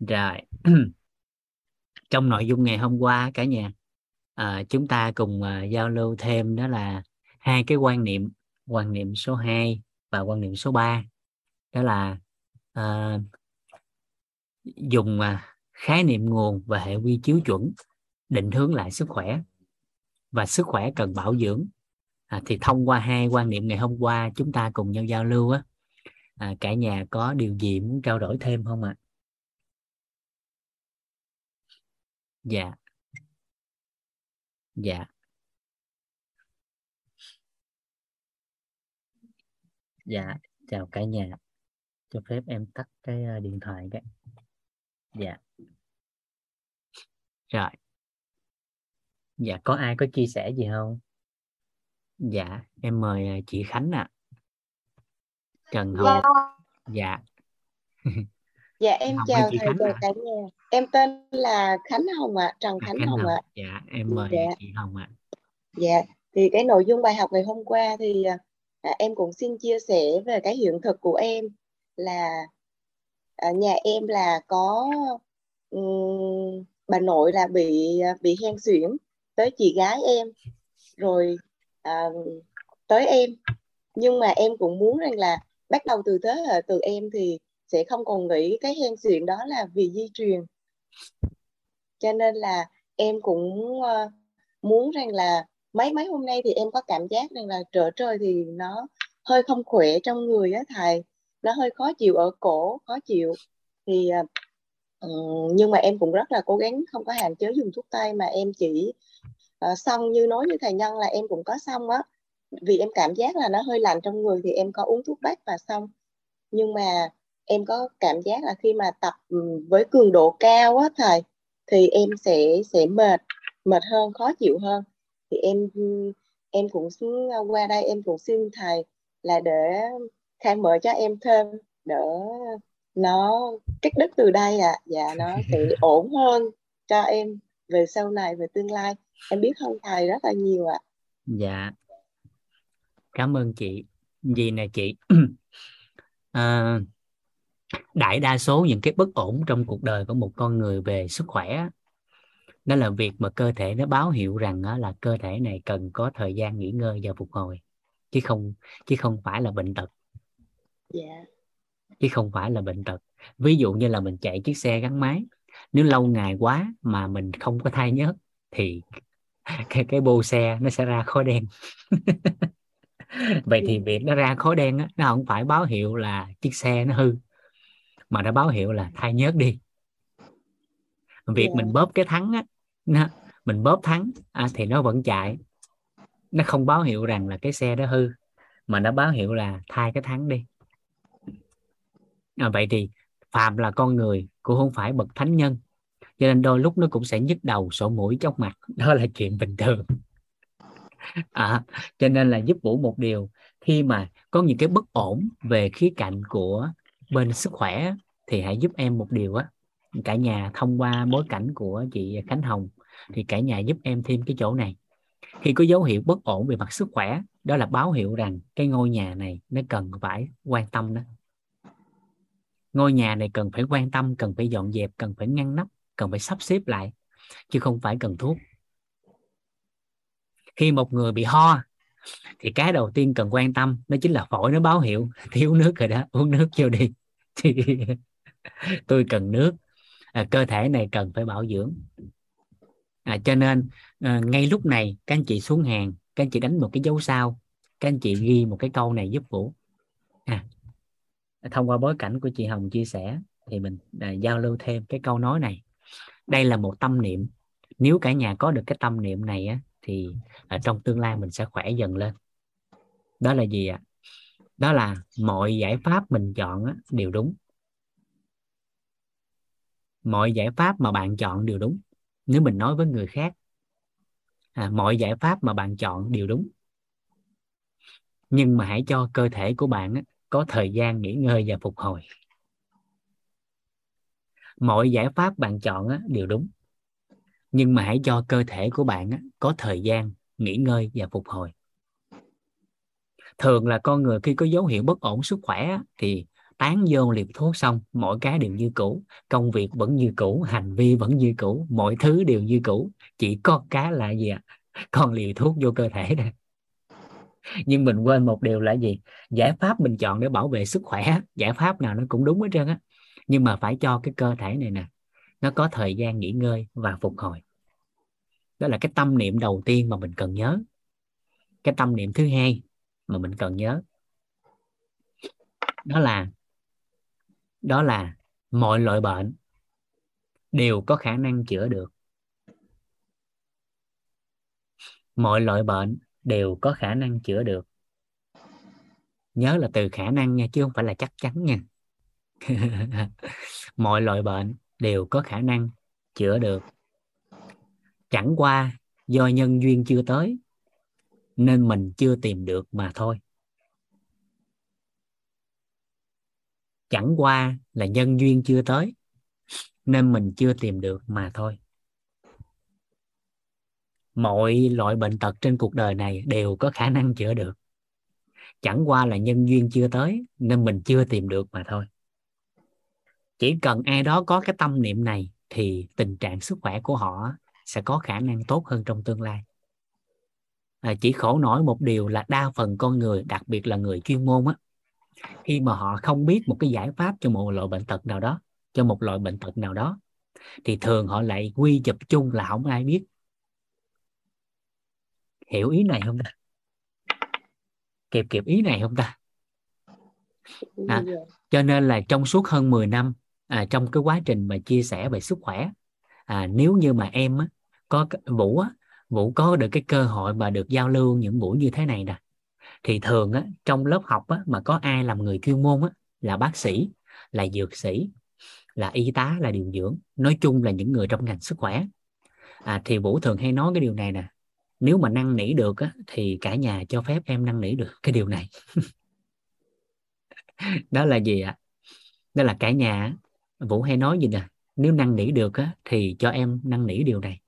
Rồi. Trong nội dung ngày hôm qua cả nhà, chúng ta cùng giao lưu thêm đó là hai cái quan niệm số 2 và quan niệm số 3, đó là dùng khái niệm nguồn và hệ quy chiếu chuẩn định hướng lại sức khỏe, và sức khỏe cần bảo dưỡng. Thì thông qua hai quan niệm ngày hôm qua chúng ta cùng nhau giao lưu á, cả nhà có điều gì muốn trao đổi thêm không ạ? Dạ. Dạ. Dạ, chào cả nhà. Cho phép em tắt cái điện thoại cái. Dạ. Rồi. Dạ, có ai có chia sẻ gì không? Dạ, em mời chị Khánh ạ. Trần Hồng. Dạ. Dạ, em Hồng chào thầy, chào cả nhà. Em tên là Khánh Hồng ạ, Trần Khánh Hồng ạ. Dạ, em mời chị Hồng ạ. Dạ, thì cái nội dung bài học ngày hôm qua thì em cũng xin chia sẻ về cái hiện thực của em là nhà em là có bà nội là bị hen suyễn, tới chị gái em, rồi tới em. Nhưng mà em cũng muốn rằng là bắt đầu từ thế hệ từ em thì sẽ không còn nghĩ cái hen suyễn đó là vì di truyền. Cho nên là em cũng muốn rằng là mấy hôm nay thì em có cảm giác rằng là trở trời thì nó hơi không khỏe trong người á thầy. Nó hơi khó chịu ở cổ, khó chịu. Thì nhưng mà em cũng rất là cố gắng, không có hạn chế dùng thuốc tây mà em chỉ xong như nói như thầy Nhân là em cũng có xong á. Vì em cảm giác là nó hơi lạnh trong người thì em có uống thuốc bắc và xong. Nhưng mà em có cảm giác là khi mà tập với cường độ cao á thầy thì em sẽ mệt hơn, khó chịu hơn. Thì em cũng xuống qua đây em cũng xin thầy là để khai mở cho em thêm để nó cắt đứt từ đây ạ. Dạ, nó sẽ ổn hơn cho em về sau này, về tương lai. Em biết không thầy, rất là nhiều ạ. Dạ, cảm ơn chị. Gì nè chị, đại đa số những cái bất ổn trong cuộc đời của một con người về sức khỏe đó là việc mà cơ thể nó báo hiệu rằng là cơ thể này cần có thời gian nghỉ ngơi và phục hồi, chứ không phải là bệnh tật. Yeah. Chứ không phải là bệnh tật. Ví dụ như là mình chạy chiếc xe gắn máy, nếu lâu ngày quá mà mình không có thay nhớt thì cái bô xe nó sẽ ra khói đen. Vậy thì việc nó ra khói đen đó, nó không phải báo hiệu là chiếc xe nó hư, mà nó báo hiệu là thay nhớt đi. Việc yeah. Mình bóp cái thắng á, mình bóp thắng thì nó vẫn chạy. Nó không báo hiệu rằng là cái xe đó hư, mà nó báo hiệu là thay cái thắng đi. Vậy thì phàm là con người cũng không phải bậc thánh nhân, cho nên đôi lúc nó cũng sẽ nhức đầu, sổ mũi, chóng mặt. Đó là chuyện bình thường. Cho nên là giúp Vũ một điều, khi mà có những cái bất ổn về khía cạnh của bên sức khỏe thì hãy giúp em một điều á, cả nhà thông qua bối cảnh của chị Khánh Hồng thì cả nhà giúp em thêm cái chỗ này. Khi có dấu hiệu bất ổn về mặt sức khỏe, đó là báo hiệu rằng cái ngôi nhà này nó cần phải quan tâm đó. Ngôi nhà này cần phải quan tâm, cần phải dọn dẹp, cần phải ngăn nắp, cần phải sắp xếp lại, chứ không phải cần thuốc. Khi một người bị ho thì cái đầu tiên cần quan tâm nó chính là phổi, nó báo hiệu thiếu nước rồi đó, uống nước vô đi. Tôi cần nước. Cơ thể này cần phải bảo dưỡng. Cho nên ngay lúc này các anh chị xuống hàng, các anh chị đánh một cái dấu sao, các anh chị ghi một cái câu này giúp Vũ. Thông qua bối cảnh của chị Hồng chia sẻ thì mình giao lưu thêm cái câu nói này. Đây là một tâm niệm. Nếu cả nhà có được cái tâm niệm này á, thì trong tương lai mình sẽ khỏe dần lên. Đó là gì ạ? Đó là mọi giải pháp mình chọn á, đều đúng. Mọi giải pháp mà bạn chọn đều đúng. Nếu mình nói với người khác, mọi giải pháp mà bạn chọn đều đúng. Nhưng mà hãy cho cơ thể của bạn á, có thời gian nghỉ ngơi và phục hồi. Mọi giải pháp bạn chọn á, đều đúng. Nhưng mà hãy cho cơ thể của bạn á, có thời gian nghỉ ngơi và phục hồi. Thường là con người khi có dấu hiệu bất ổn sức khỏe á, thì tán vô liệp thuốc xong, mỗi cái đều như cũ, công việc vẫn như cũ, hành vi vẫn như cũ, mọi thứ đều như cũ. Chỉ có cái là gì ạ? Còn liều thuốc vô cơ thể nè. Nhưng mình quên một điều là gì? Giải pháp mình chọn để bảo vệ sức khỏe, giải pháp nào nó cũng đúng hết trơn á, nhưng mà phải cho cái cơ thể này nè nó có thời gian nghỉ ngơi và phục hồi. Đó là cái tâm niệm đầu tiên mà mình cần nhớ. Cái tâm niệm thứ hai mà mình cần nhớ đó là mọi loại bệnh đều có khả năng chữa được. Mọi loại bệnh đều có khả năng chữa được. Nhớ là từ khả năng nha, chứ không phải là chắc chắn nha. Mọi loại bệnh đều có khả năng chữa được. Chẳng qua do nhân duyên chưa tới nên mình chưa tìm được mà thôi. Chẳng qua là nhân duyên chưa tới nên mình chưa tìm được mà thôi. Mọi loại bệnh tật trên cuộc đời này đều có khả năng chữa được. Chẳng qua là nhân duyên chưa tới nên mình chưa tìm được mà thôi. Chỉ cần ai đó có cái tâm niệm này thì tình trạng sức khỏe của họ sẽ có khả năng tốt hơn trong tương lai. Chỉ khổ nổi một điều là đa phần con người, đặc biệt là người chuyên môn á, khi mà họ không biết một cái giải pháp cho một loại bệnh tật nào đó, cho một loại bệnh tật nào đó, thì thường họ lại quy chụp chung là không ai biết. Hiểu ý này không ta? Kịp ý này không ta? Cho nên là trong suốt hơn 10 năm trong cái quá trình mà chia sẻ về sức khỏe, nếu như mà em á, Vũ có được cái cơ hội mà được giao lưu những buổi như thế này nè, thì thường á, trong lớp học á, mà có ai làm người chuyên môn á, là bác sĩ, là dược sĩ, là y tá, là điều dưỡng, nói chung là những người trong ngành sức khỏe, thì Vũ thường hay nói cái điều này nè: nếu mà năn nỉ được á, thì cả nhà cho phép em năn nỉ được cái điều này. Đó là gì ạ? Đó là cả nhà, Vũ hay nói gì nè: nếu năn nỉ được á, thì cho em năn nỉ điều này.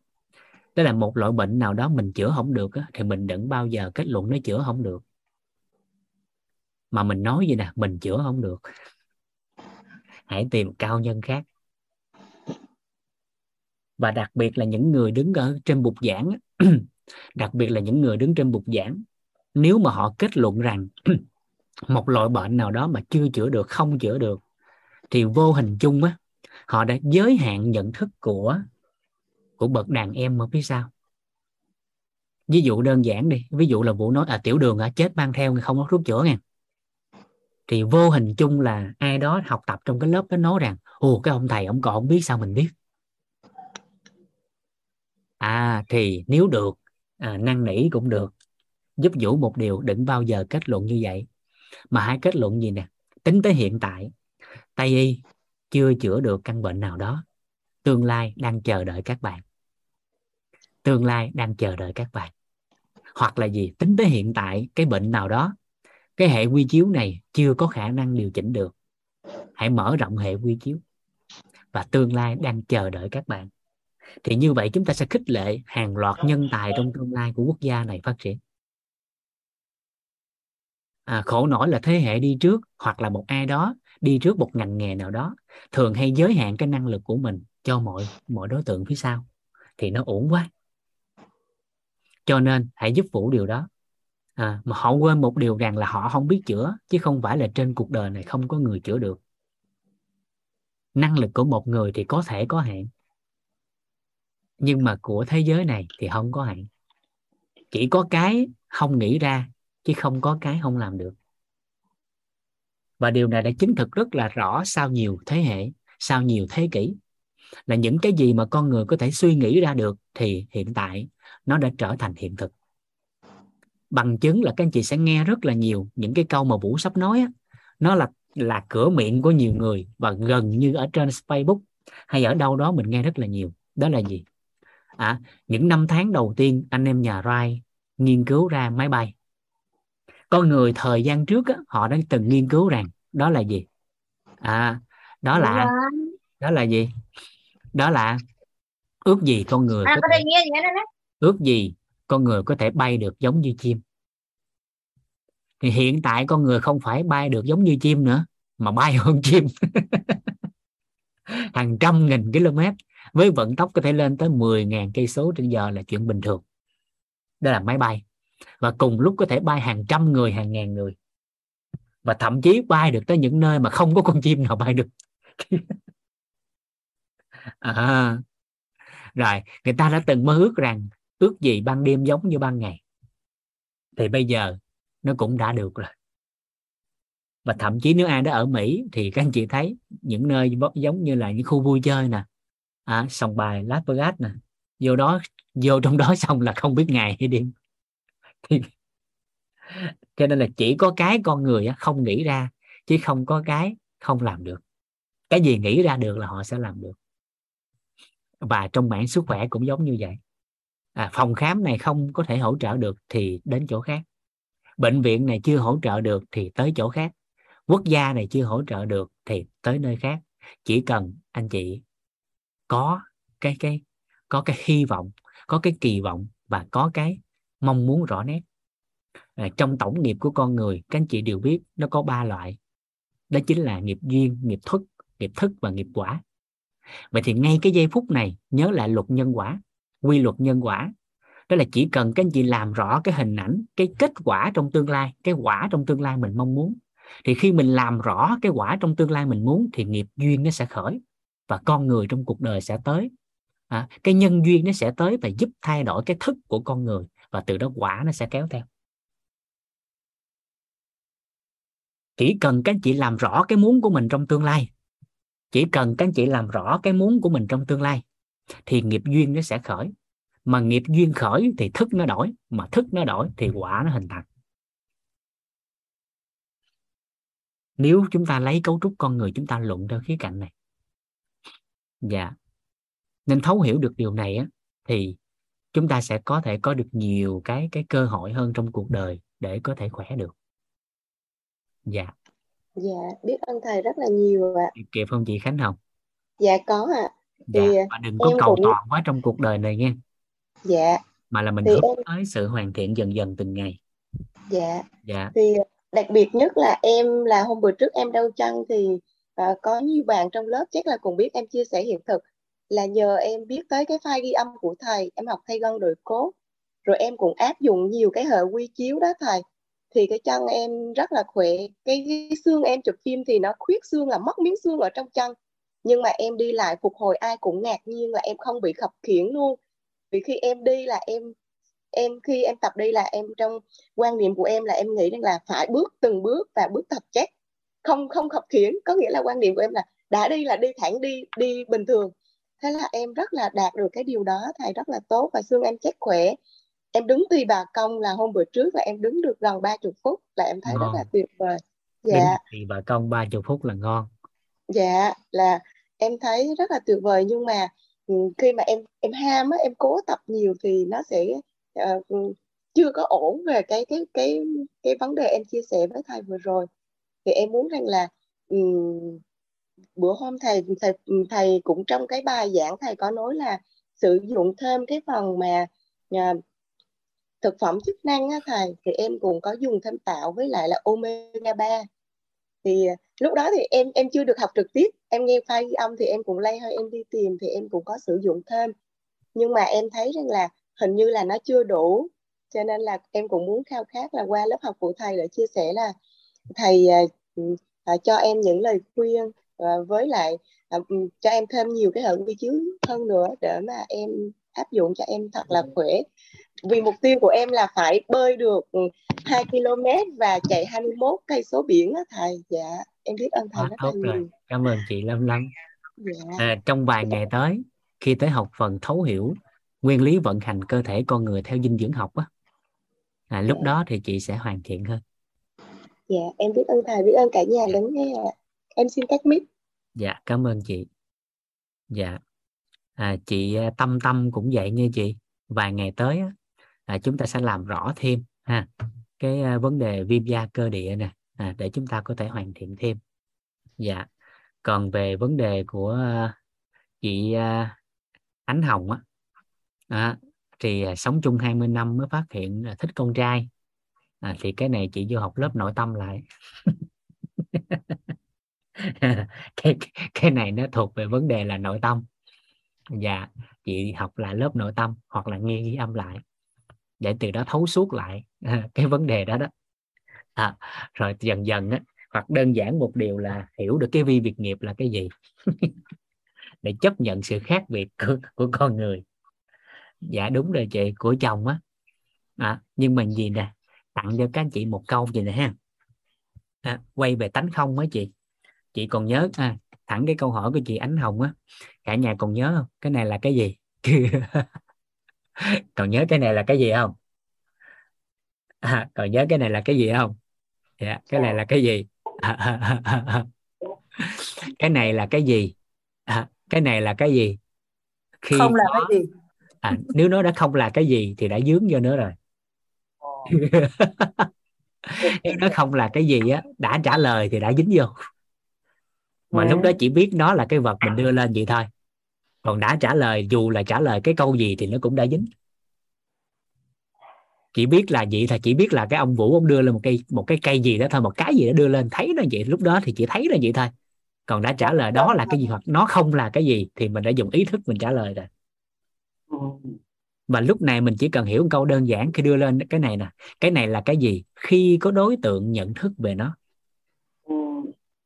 Tức là một loại bệnh nào đó mình chữa không được á, thì mình đừng bao giờ kết luận nó chữa không được, mà mình nói gì nè: mình chữa không được, hãy tìm cao nhân khác. Và đặc biệt là những người đứng ở trên bục giảng á, nếu mà họ kết luận rằng một loại bệnh nào đó mà chưa chữa được, không chữa được, thì vô hình chung á, họ đã giới hạn nhận thức của bậc đàn em ở phía sau. Ví dụ đơn giản đi, ví dụ là Vũ nói tiểu đường chết mang theo, không có thuốc chữa nghe. Thì vô hình chung là ai đó học tập trong cái lớp đó nói rằng: ồ, cái ông thầy ông còn không biết sao mình biết. Thì nếu được, năn nỉ cũng được, giúp Vũ một điều: đừng bao giờ kết luận như vậy, mà hãy kết luận gì nè: tính tới hiện tại, Tây Y chưa chữa được căn bệnh nào đó, tương lai đang chờ đợi các bạn. Hoặc là gì? Tính tới hiện tại, cái bệnh nào đó, cái hệ quy chiếu này chưa có khả năng điều chỉnh được, hãy mở rộng hệ quy chiếu, và tương lai đang chờ đợi các bạn. Thì như vậy chúng ta sẽ khích lệ hàng loạt nhân tài trong tương lai của quốc gia này phát triển. Khổ nỗi là thế hệ đi trước, hoặc là một ai đó đi trước một ngành nghề nào đó, thường hay giới hạn cái năng lực của mình cho mọi đối tượng phía sau, thì nó uổng quá. Cho nên hãy giúp Vũ điều đó. Mà họ quên một điều rằng là họ không biết chữa, chứ không phải là trên cuộc đời này không có người chữa được. Năng lực của một người thì có thể có hạn, nhưng mà của thế giới này thì không có hạn. Chỉ có cái không nghĩ ra, chứ không có cái không làm được. Và điều này đã chứng thực rất là rõ sau nhiều thế hệ, sau nhiều thế kỷ, là những cái gì mà con người có thể suy nghĩ ra được thì hiện tại nó đã trở thành hiện thực. Bằng chứng là các anh chị sẽ nghe rất là nhiều những cái câu mà Vũ sắp nói á, nó là cửa miệng của nhiều người, và gần như ở trên Facebook hay ở đâu đó mình nghe rất là nhiều. Đó là gì? Những năm tháng đầu tiên anh em nhà Rai nghiên cứu ra máy bay, con người thời gian trước á, họ đã từng nghiên cứu rằng đó là gì? Đó là ước gì con người có thể bay được giống như chim. Thì hiện tại con người không phải bay được giống như chim nữa, mà bay hơn chim hàng trăm nghìn km, với vận tốc có thể lên tới 10.000 cây số trên giờ là chuyện bình thường. Đó là máy bay, và cùng lúc có thể bay hàng trăm người, hàng ngàn người, và thậm chí bay được tới những nơi mà không có con chim nào bay được. Rồi, người ta đã từng mơ ước rằng ước gì ban đêm giống như ban ngày, thì bây giờ nó cũng đã được rồi. Và thậm chí nếu ai đã ở Mỹ thì các anh chị thấy những nơi giống như là những khu vui chơi nè, sòng bài Las Vegas nè, vô trong đó xong là không biết ngày hay đêm. Cho nên là chỉ có cái con người không nghĩ ra, chứ không có cái không làm được. Cái gì nghĩ ra được là họ sẽ làm được. Và trong mảng sức khỏe cũng giống như vậy. Phòng khám này không có thể hỗ trợ được thì đến chỗ khác. Bệnh viện này chưa hỗ trợ được thì tới chỗ khác. Quốc gia này chưa hỗ trợ được thì tới nơi khác. Chỉ cần anh chị có cái hy vọng, có cái kỳ vọng và có cái mong muốn rõ nét. Trong tổng nghiệp của con người, các anh chị đều biết nó có 3 loại. Đó chính là nghiệp duyên, nghiệp thức và nghiệp quả. Vậy thì ngay cái giây phút này, nhớ lại luật nhân quả, quy luật nhân quả. Đó là chỉ cần các anh chị làm rõ cái hình ảnh, cái kết quả trong tương lai, cái quả trong tương lai mình mong muốn. Thì khi mình làm rõ cái quả trong tương lai mình muốn thì nghiệp duyên nó sẽ khởi và con người trong cuộc đời sẽ tới. Cái nhân duyên nó sẽ tới và giúp thay đổi cái thức của con người, và từ đó quả nó sẽ kéo theo. Chỉ cần các anh chị làm rõ cái muốn của mình trong tương lai, thì nghiệp duyên nó sẽ khởi. Mà nghiệp duyên khởi thì thức nó đổi, mà thức nó đổi thì quả nó hình thành. Nếu chúng ta lấy cấu trúc con người chúng ta luận theo khía cạnh này. Dạ. Nên thấu hiểu được điều này thì chúng ta sẽ có thể có được nhiều cái cơ hội hơn trong cuộc đời để có thể khỏe được. Dạ. Dạ, biết ơn thầy rất là nhiều ạ. Kịp không chị Khánh Hồng? Dạ có ạ. Dạ, và đừng có cầu toàn quá trong cuộc đời này nghe. Dạ. Mà là mình hướng tới sự hoàn thiện dần dần từng ngày. Dạ. Dạ. Thì đặc biệt nhất là em là hôm bữa trước em đau chân thì có nhiều bạn trong lớp chắc là cũng biết em chia sẻ hiện thực. Là nhờ em biết tới cái file ghi âm của thầy, em học thay gân đổi cốt. Rồi em cũng áp dụng nhiều cái hệ quy chiếu đó thầy. Thì cái chân em rất là khỏe. Cái xương em chụp phim thì nó khuyết xương, là mất miếng xương ở trong chân. Nhưng mà em đi lại phục hồi ai cũng ngạc nhiên là em không bị khập khiễng luôn. Vì khi em đi là khi em tập đi là em, trong quan niệm của em là em nghĩ rằng là phải bước từng bước và bước thật chắc, không khập khiễng. Có nghĩa là quan niệm của em là đã đi là đi thẳng, đi bình thường. Thế là em rất là đạt được cái điều đó thầy, rất là tốt, và xương em chắc khỏe. Em đứng tùy bà công là hôm bữa trước là em đứng được gần 30 phút là em thấy ngon, rất là tuyệt vời. Dạ. Tùy bà công 30 phút là ngon. Dạ, là em thấy rất là tuyệt vời, nhưng mà khi mà em ham em cố tập nhiều thì nó sẽ chưa có ổn về cái vấn đề em chia sẻ với thầy vừa rồi. Thì em muốn rằng là bữa hôm thầy cũng trong cái bài giảng thầy có nói là sử dụng thêm cái phần mà thực phẩm chức năng á thầy, thì em cũng có dùng thêm tạo với lại là omega 3. Thì lúc đó thì em chưa được học trực tiếp, em nghe file ghi âm thì em cũng lay hơi em đi tìm thì em cũng có sử dụng thêm. Nhưng mà em thấy rằng là hình như là nó chưa đủ, cho nên là em cũng muốn khao khát là qua lớp học của thầy để chia sẻ là thầy cho em những lời khuyên với lại cho em thêm nhiều cái hệ quy chiếu hơn nữa để mà em áp dụng cho em thật là khỏe. Vì mục tiêu của em là phải bơi được 2 km và chạy 21 cây số biển đó thầy. Dạ, em biết ơn thầy rất là nhiều. Cảm ơn chị Lâm Lăng. Dạ. Trong vài ngày tới, khi tới học phần thấu hiểu nguyên lý vận hành cơ thể con người theo dinh dưỡng học lúc đó thì chị sẽ hoàn thiện hơn. Dạ, em biết ơn thầy, biết ơn cả nhà lắng nghe ạ. Em xin tắt mic. Dạ, cảm ơn chị. Dạ. Chị Tâm cũng vậy nghe chị. Vài ngày tới chúng ta sẽ làm rõ thêm cái vấn đề viêm da cơ địa nè, để chúng ta có thể hoàn thiện thêm. Dạ. Còn về vấn đề của chị Ánh Hồng thì sống chung 20 năm mới phát hiện thích con trai, thì cái này chị vô học lớp nội tâm lại. cái này nó thuộc về vấn đề là nội tâm. Dạ, chị học là lớp nội tâm hoặc là nghe ghi âm lại để từ đó thấu suốt lại cái vấn đề đó đó. À, rồi dần dần á, hoặc đơn giản một điều là hiểu được cái vi biệt nghiệp là cái gì để chấp nhận sự khác biệt của con người. Dạ đúng rồi chị, của chồng á. À, nhưng mà gì nè, tặng cho các anh chị một câu gì nè ha. À, quay về tánh không á chị. Chị còn nhớ thẳng cái câu hỏi của chị Ánh Hồng á, cả nhà còn nhớ không? Cái này là cái gì? Còn nhớ cái này là cái gì không? Còn nhớ cái này là cái gì không? Yeah, cái này là cái gì? Cái này là cái gì? Cái này là cái gì? Khi không là có... cái gì? À, nếu nó đã không là cái gì thì đã dướng vô nữa rồi. Nếu nó không là cái gì á, đã trả lời thì đã dính vô. Mà lúc đó chỉ biết nó là cái vật mình đưa lên vậy thôi. Còn đã trả lời, dù là trả lời cái câu gì thì nó cũng đã dính. Chỉ biết là vậy, là chỉ biết là cái ông Vũ ông đưa lên một cái cây gì đó thôi, một cái gì đó đưa lên, thấy nó vậy, lúc đó thì chỉ thấy nó vậy thôi. Còn đã trả lời đó là cái gì hoặc nó không là cái gì thì mình đã dùng ý thức mình trả lời rồi. Và lúc này mình chỉ cần hiểu một câu đơn giản khi đưa lên cái này nè, cái này là cái gì khi có đối tượng nhận thức về nó.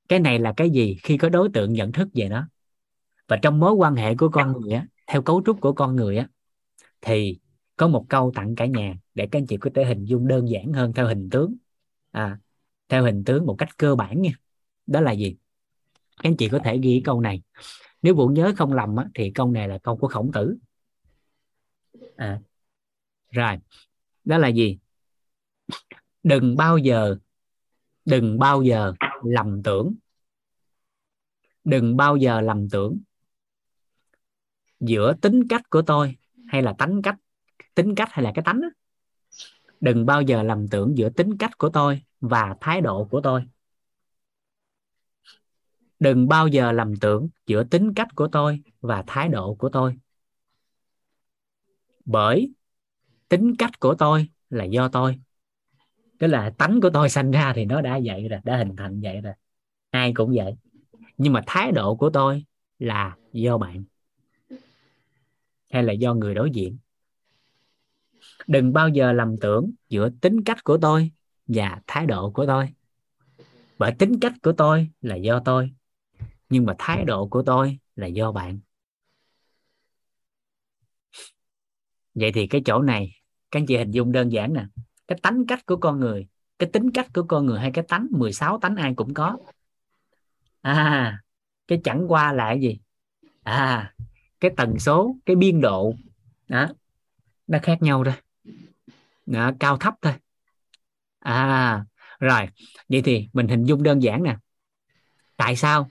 Cái này là cái gì khi có đối tượng nhận thức về nó. Và trong mối quan hệ của con người á, theo cấu trúc của con người á, thì có một câu tặng cả nhà để các anh chị có thể hình dung đơn giản hơn theo hình tướng. Theo hình tướng một cách cơ bản nha. Đó là gì? Các anh chị có thể ghi câu này. Nếu Vũ nhớ không lầm á, thì câu này là câu của Khổng Tử. Rồi. Đó là gì? Đừng bao giờ lầm tưởng. Đừng bao giờ lầm tưởng giữa tính cách của tôi hay là tánh cách. Tính cách hay là cái tánh đó. Đừng bao giờ lầm tưởng giữa tính cách của tôi và thái độ của tôi. Đừng bao giờ lầm tưởng giữa tính cách của tôi và thái độ của tôi. Bởi tính cách của tôi là do tôi. Tức là tánh của tôi sanh ra thì nó đã vậy rồi, đã hình thành vậy rồi. Ai cũng vậy. Nhưng mà thái độ của tôi là do bạn hay là do người đối diện. Đừng bao giờ lầm tưởng giữa tính cách của tôi và thái độ của tôi. Bởi tính cách của tôi là do tôi, nhưng mà thái độ của tôi là do bạn. Vậy thì cái chỗ này các anh chị hình dung đơn giản nè. Cái tánh cách của con người, cái tính cách của con người hay cái tánh, 16 tánh ai cũng có. Cái chẳng qua là cái gì? Cái tần số, cái biên độ đó, nó khác nhau thôi. Đó, cao thấp thôi. Rồi, vậy thì mình hình dung đơn giản nè. Tại sao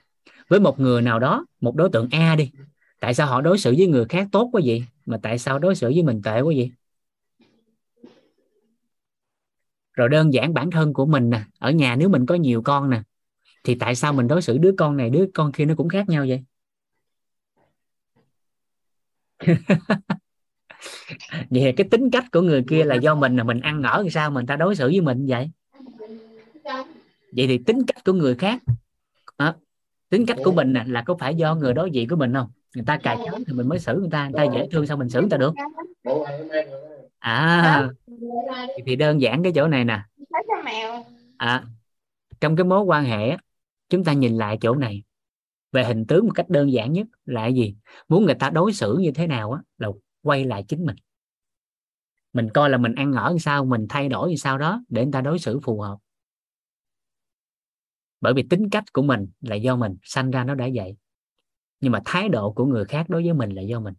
với một người nào đó, một đối tượng A đi, tại sao họ đối xử với người khác tốt quá vậy, mà tại sao đối xử với mình tệ quá vậy? Rồi đơn giản bản thân của mình nè, ở nhà nếu mình có nhiều con nè, thì tại sao mình đối xử đứa con này, đứa con kia nó cũng khác nhau vậy? Vậy cái tính cách của người kia là do mình, là mình ăn ở thì sao mình ta đối xử với mình vậy? Vậy thì tính cách của người khác, tính cách của mình là có phải do người đối diện của mình không? Người ta cài cấu thì mình mới xử người ta dễ thương sao mình xử người ta được? Thì đơn giản cái chỗ này nè. Trong cái mối quan hệ chúng ta nhìn lại chỗ này về hình tướng một cách đơn giản nhất là cái gì? Muốn người ta đối xử như thế nào á là quay lại chính mình. Mình coi là mình ăn ở làm sao, mình thay đổi làm sao đó để người ta đối xử phù hợp. Bởi vì tính cách của mình là do mình, sanh ra nó đã vậy. Nhưng mà thái độ của người khác đối với mình là do mình.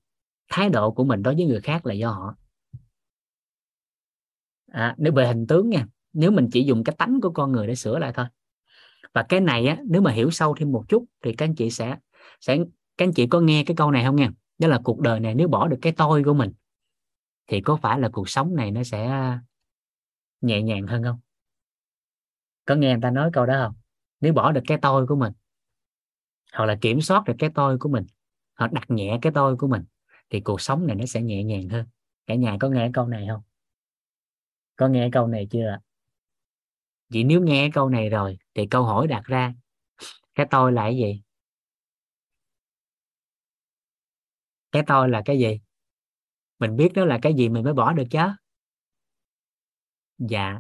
Thái độ của mình đối với người khác là do họ. Nếu về hình tướng nha, nếu mình chỉ dùng cái tánh của con người để sửa lại thôi. Và cái này á, nếu mà hiểu sâu thêm một chút thì các anh chị sẽ các anh chị có nghe cái câu này không nha? Đó là cuộc đời này nếu bỏ được cái tôi của mình thì có phải là cuộc sống này nó sẽ nhẹ nhàng hơn không? Có nghe người ta nói câu đó không? Nếu bỏ được cái tôi của mình, hoặc là kiểm soát được cái tôi của mình, hoặc đặt nhẹ cái tôi của mình, thì cuộc sống này nó sẽ nhẹ nhàng hơn. Cả nhà có nghe câu này không? Có nghe câu này chưa? Vậy nếu nghe câu này rồi thì câu hỏi đặt ra Cái tôi là cái gì? Cái tôi là cái gì? Mình biết đó là cái gì mình mới bỏ được chứ. Dạ.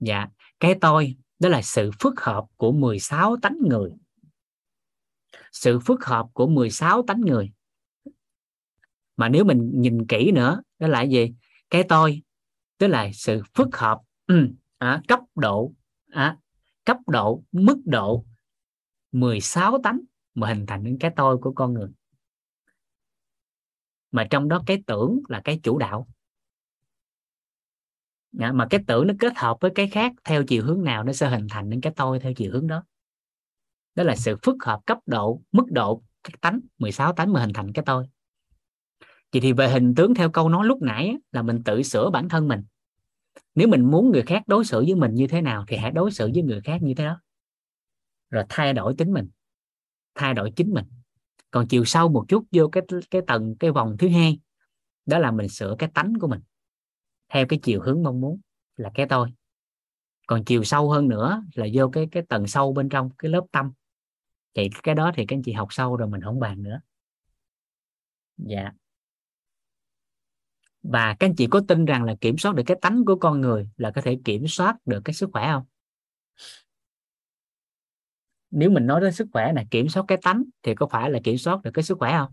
Dạ. Cái tôi đó là sự phức hợp của 16 tánh người. Sự phức hợp của 16 tánh người. Mà nếu mình nhìn kỹ nữa, đó là cái gì? Cái tôi tức là sự phức hợp cấp độ, mức độ 16 tánh mà hình thành những cái tôi của con người. Mà trong đó cái tưởng là cái chủ đạo. Mà cái tưởng nó kết hợp với cái khác theo chiều hướng nào, nó sẽ hình thành những cái tôi theo chiều hướng đó. Đó là sự phức hợp cấp độ, mức độ các tánh, 16 tánh mà hình thành cái tôi. Vậy thì về hình tướng theo câu nói lúc nãy là mình tự sửa bản thân mình. Nếu mình muốn người khác đối xử với mình như thế nào thì hãy đối xử với người khác như thế đó. Rồi thay đổi tính mình, thay đổi chính mình. Còn chiều sâu một chút vô cái vòng thứ hai, đó là mình sửa cái tánh của mình theo cái chiều hướng mong muốn là cái tôi. Còn chiều sâu hơn nữa là vô cái tầng sâu bên trong cái lớp tâm. Thì cái đó thì các anh chị học sâu rồi mình không bàn nữa. Dạ. Và các anh chị có tin rằng là kiểm soát được cái tánh của con người là có thể kiểm soát được cái sức khỏe không? Nếu mình nói đến sức khỏe này, kiểm soát cái tánh thì có phải là kiểm soát được cái sức khỏe không?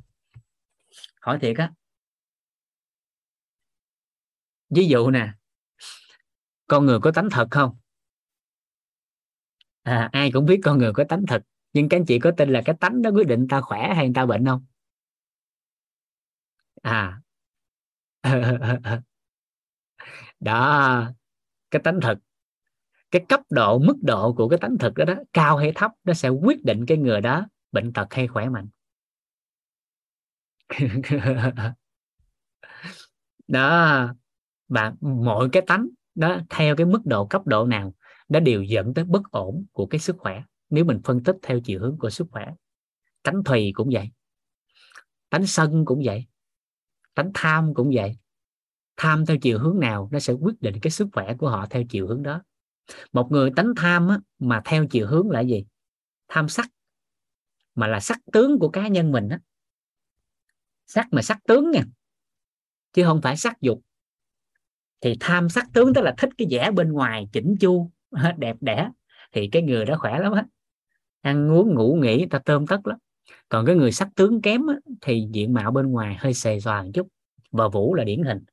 Hỏi thiệt á. Ví dụ nè, con người có tánh thật không? Ai cũng biết con người có tánh thật, nhưng các anh chị có tin là cái tánh đó quyết định ta khỏe hay ta bệnh không? Đó, cái tánh thật, cái cấp độ, mức độ của cái tánh thật đó, cao hay thấp, nó sẽ quyết định cái người đó bệnh tật hay khỏe mạnh. Đó, và mọi cái tánh đó theo cái mức độ, cấp độ nào nó đều dẫn tới bất ổn của cái sức khỏe. Nếu mình phân tích theo chiều hướng của sức khỏe, tánh thùy cũng vậy, tánh sân cũng vậy, tánh tham cũng vậy. Tham theo chiều hướng nào nó sẽ quyết định cái sức khỏe của họ theo chiều hướng đó. Một người tánh tham á, mà theo chiều hướng là gì? Tham sắc, mà là sắc tướng của cá nhân mình á. Sắc mà sắc tướng nha, chứ không phải sắc dục. Thì tham sắc tướng tức là thích cái vẻ bên ngoài chỉnh chu, đẹp đẽ, thì cái người đó khỏe lắm á. Ăn uống ngủ nghỉ ta tôm tất lắm. Còn cái người sắc tướng kém á, thì diện mạo bên ngoài hơi xề xòa một chút. Và Vũ là điển hình.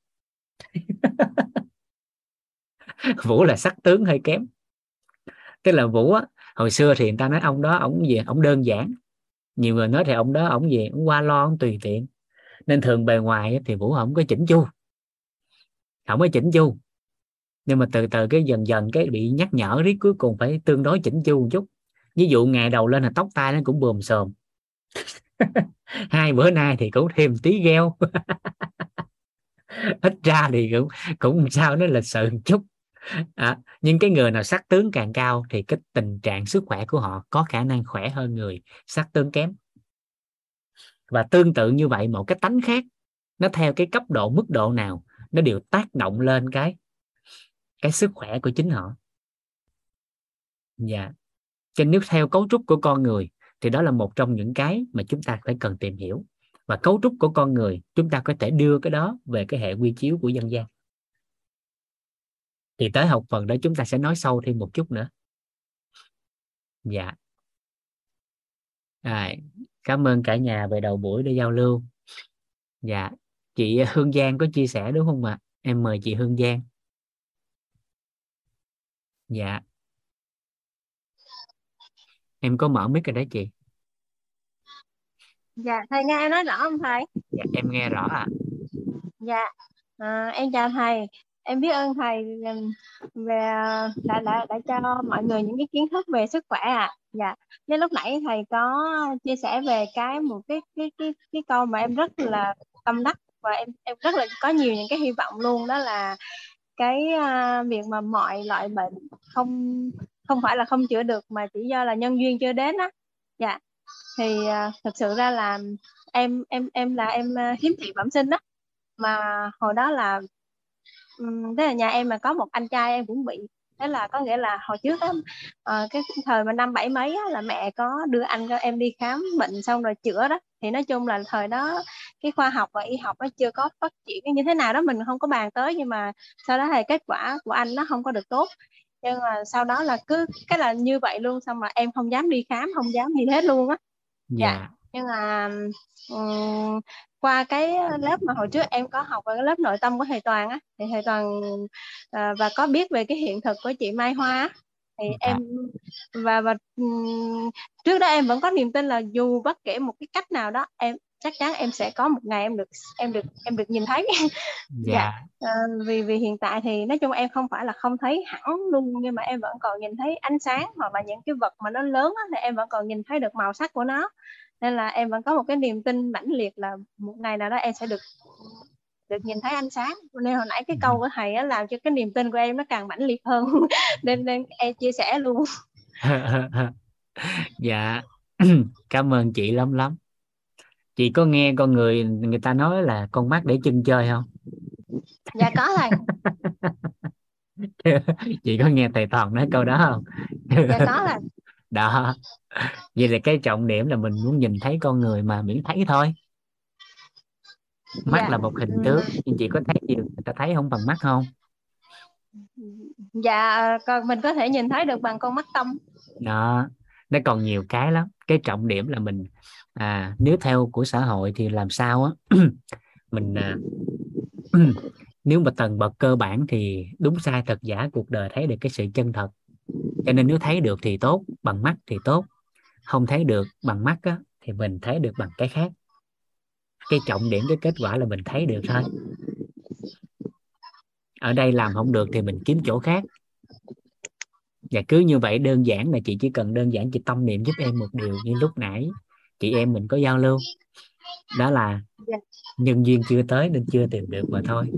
Vũ là sắc tướng hơi kém. Tức là Vũ á, hồi xưa thì người ta nói ông đó ông gì, ông đơn giản. Nhiều người nói thì ông đó ông gì, ông qua lo, ông tùy tiện. Nên thường bề ngoài thì Vũ không có chỉnh chu. Không có chỉnh chu. Nhưng mà từ từ cái dần dần cái bị nhắc nhở riết cuối cùng phải tương đối chỉnh chu một chút. Ví dụ ngày đầu lên là tóc tai nó cũng bườm xồm. Hai bữa nay thì cũng thêm tí gel. Ít ra thì cũng sao nó lịch sự một chút. Nhưng cái người nào sắc tướng càng cao thì cái tình trạng sức khỏe của họ có khả năng khỏe hơn người sắc tướng kém. Và tương tự như vậy, một cái tánh khác nó theo cái cấp độ, mức độ nào nó đều tác động lên cái sức khỏe của chính họ. Dạ. Cho nên nếu theo cấu trúc của con người thì đó là một trong những cái mà chúng ta phải cần tìm hiểu. Và cấu trúc của con người, chúng ta có thể đưa cái đó về cái hệ quy chiếu của dân gian. Thì tới học phần đó chúng ta sẽ nói sâu thêm một chút nữa. Dạ. Cảm ơn cả nhà về đầu buổi để giao lưu. Dạ. Chị Hương Giang có chia sẻ đúng không ạ? Em mời chị Hương Giang. Dạ. Em có mở mic rồi đấy chị. Dạ, thầy nghe em nói rõ không thầy? Dạ, em nghe rõ ạ. Dạ, em chào thầy. Em biết ơn thầy về đã cho mọi người những cái kiến thức về sức khỏe ạ. Dạ, nên lúc nãy thầy có chia sẻ về một cái câu mà em rất là tâm đắc và em rất là có nhiều những cái hy vọng luôn, đó là cái việc mà mọi loại bệnh không phải là không chữa được mà chỉ do là nhân duyên chưa đến á. Dạ. Thì thật sự ra là em hiếm thị bẩm sinh đó, mà hồi đó là nhà em mà có một anh trai em cũng bị Thế là có nghĩa là hồi trước á, cái thời mà năm 70 á, là mẹ có đưa anh em đi khám bệnh xong rồi chữa đó. Thì nói chung là thời đó cái khoa học và y học nó chưa có phát triển như thế nào đó, mình không có bàn tới. Nhưng mà sau đó thì kết quả của anh nó không có được tốt, nhưng mà sau đó là cứ cái là như vậy luôn. Xong mà em không dám đi khám, không dám gì hết luôn á. Dạ. Nhưng mà qua cái lớp mà hồi trước em có học ở cái lớp nội tâm của thầy Toàn á, thì thầy Toàn và có biết về cái hiện thực của chị Mai Hoa thì em và trước đó em vẫn có niềm tin là dù bất kể một cái cách nào đó em chắc chắn em sẽ có một ngày em được nhìn thấy. Dạ. Vì hiện tại thì nói chung em không phải là không thấy hẳn luôn, nhưng mà em vẫn còn nhìn thấy ánh sáng, hoặc là những cái vật mà nó lớn á, thì em vẫn còn nhìn thấy được màu sắc của nó. Nên là em vẫn có một cái niềm tin mãnh liệt là một ngày nào đó em sẽ được nhìn thấy ánh sáng. Nên hồi nãy cái câu của thầy làm cho cái niềm tin của em nó càng mãnh liệt hơn. Nên em chia sẻ luôn. Dạ. Cảm ơn chị lắm. Chị có nghe con người ta nói là con mắt để chân chơi không? Dạ có thầy. Chị có nghe thầy Toàn nói câu đó không? Dạ có thầy. Đó, vậy là cái trọng điểm là mình muốn nhìn thấy con người mà miễn thấy thôi. Mắt là một hình tướng, nhưng chị có thấy gì người ta thấy không bằng mắt không? Dạ, còn mình có thể nhìn thấy được bằng con mắt tâm. Đó, nó còn nhiều cái lắm. Cái trọng điểm là mình, nếu theo của xã hội thì làm sao á, mình nếu mà tầng bậc cơ bản thì đúng sai thật giả cuộc đời thấy được cái sự chân thật. Cho nên nếu thấy được thì tốt, bằng mắt thì tốt. Không thấy được bằng mắt á, thì mình thấy được bằng cái khác. Cái trọng điểm, cái kết quả là mình thấy được thôi. Ở đây làm không được thì mình kiếm chỗ khác. Và cứ như vậy đơn giản, là chị chỉ cần đơn giản chị tâm niệm giúp em một điều như lúc nãy chị em mình có giao lưu. Đó là nhân duyên chưa tới nên chưa tìm được mà thôi.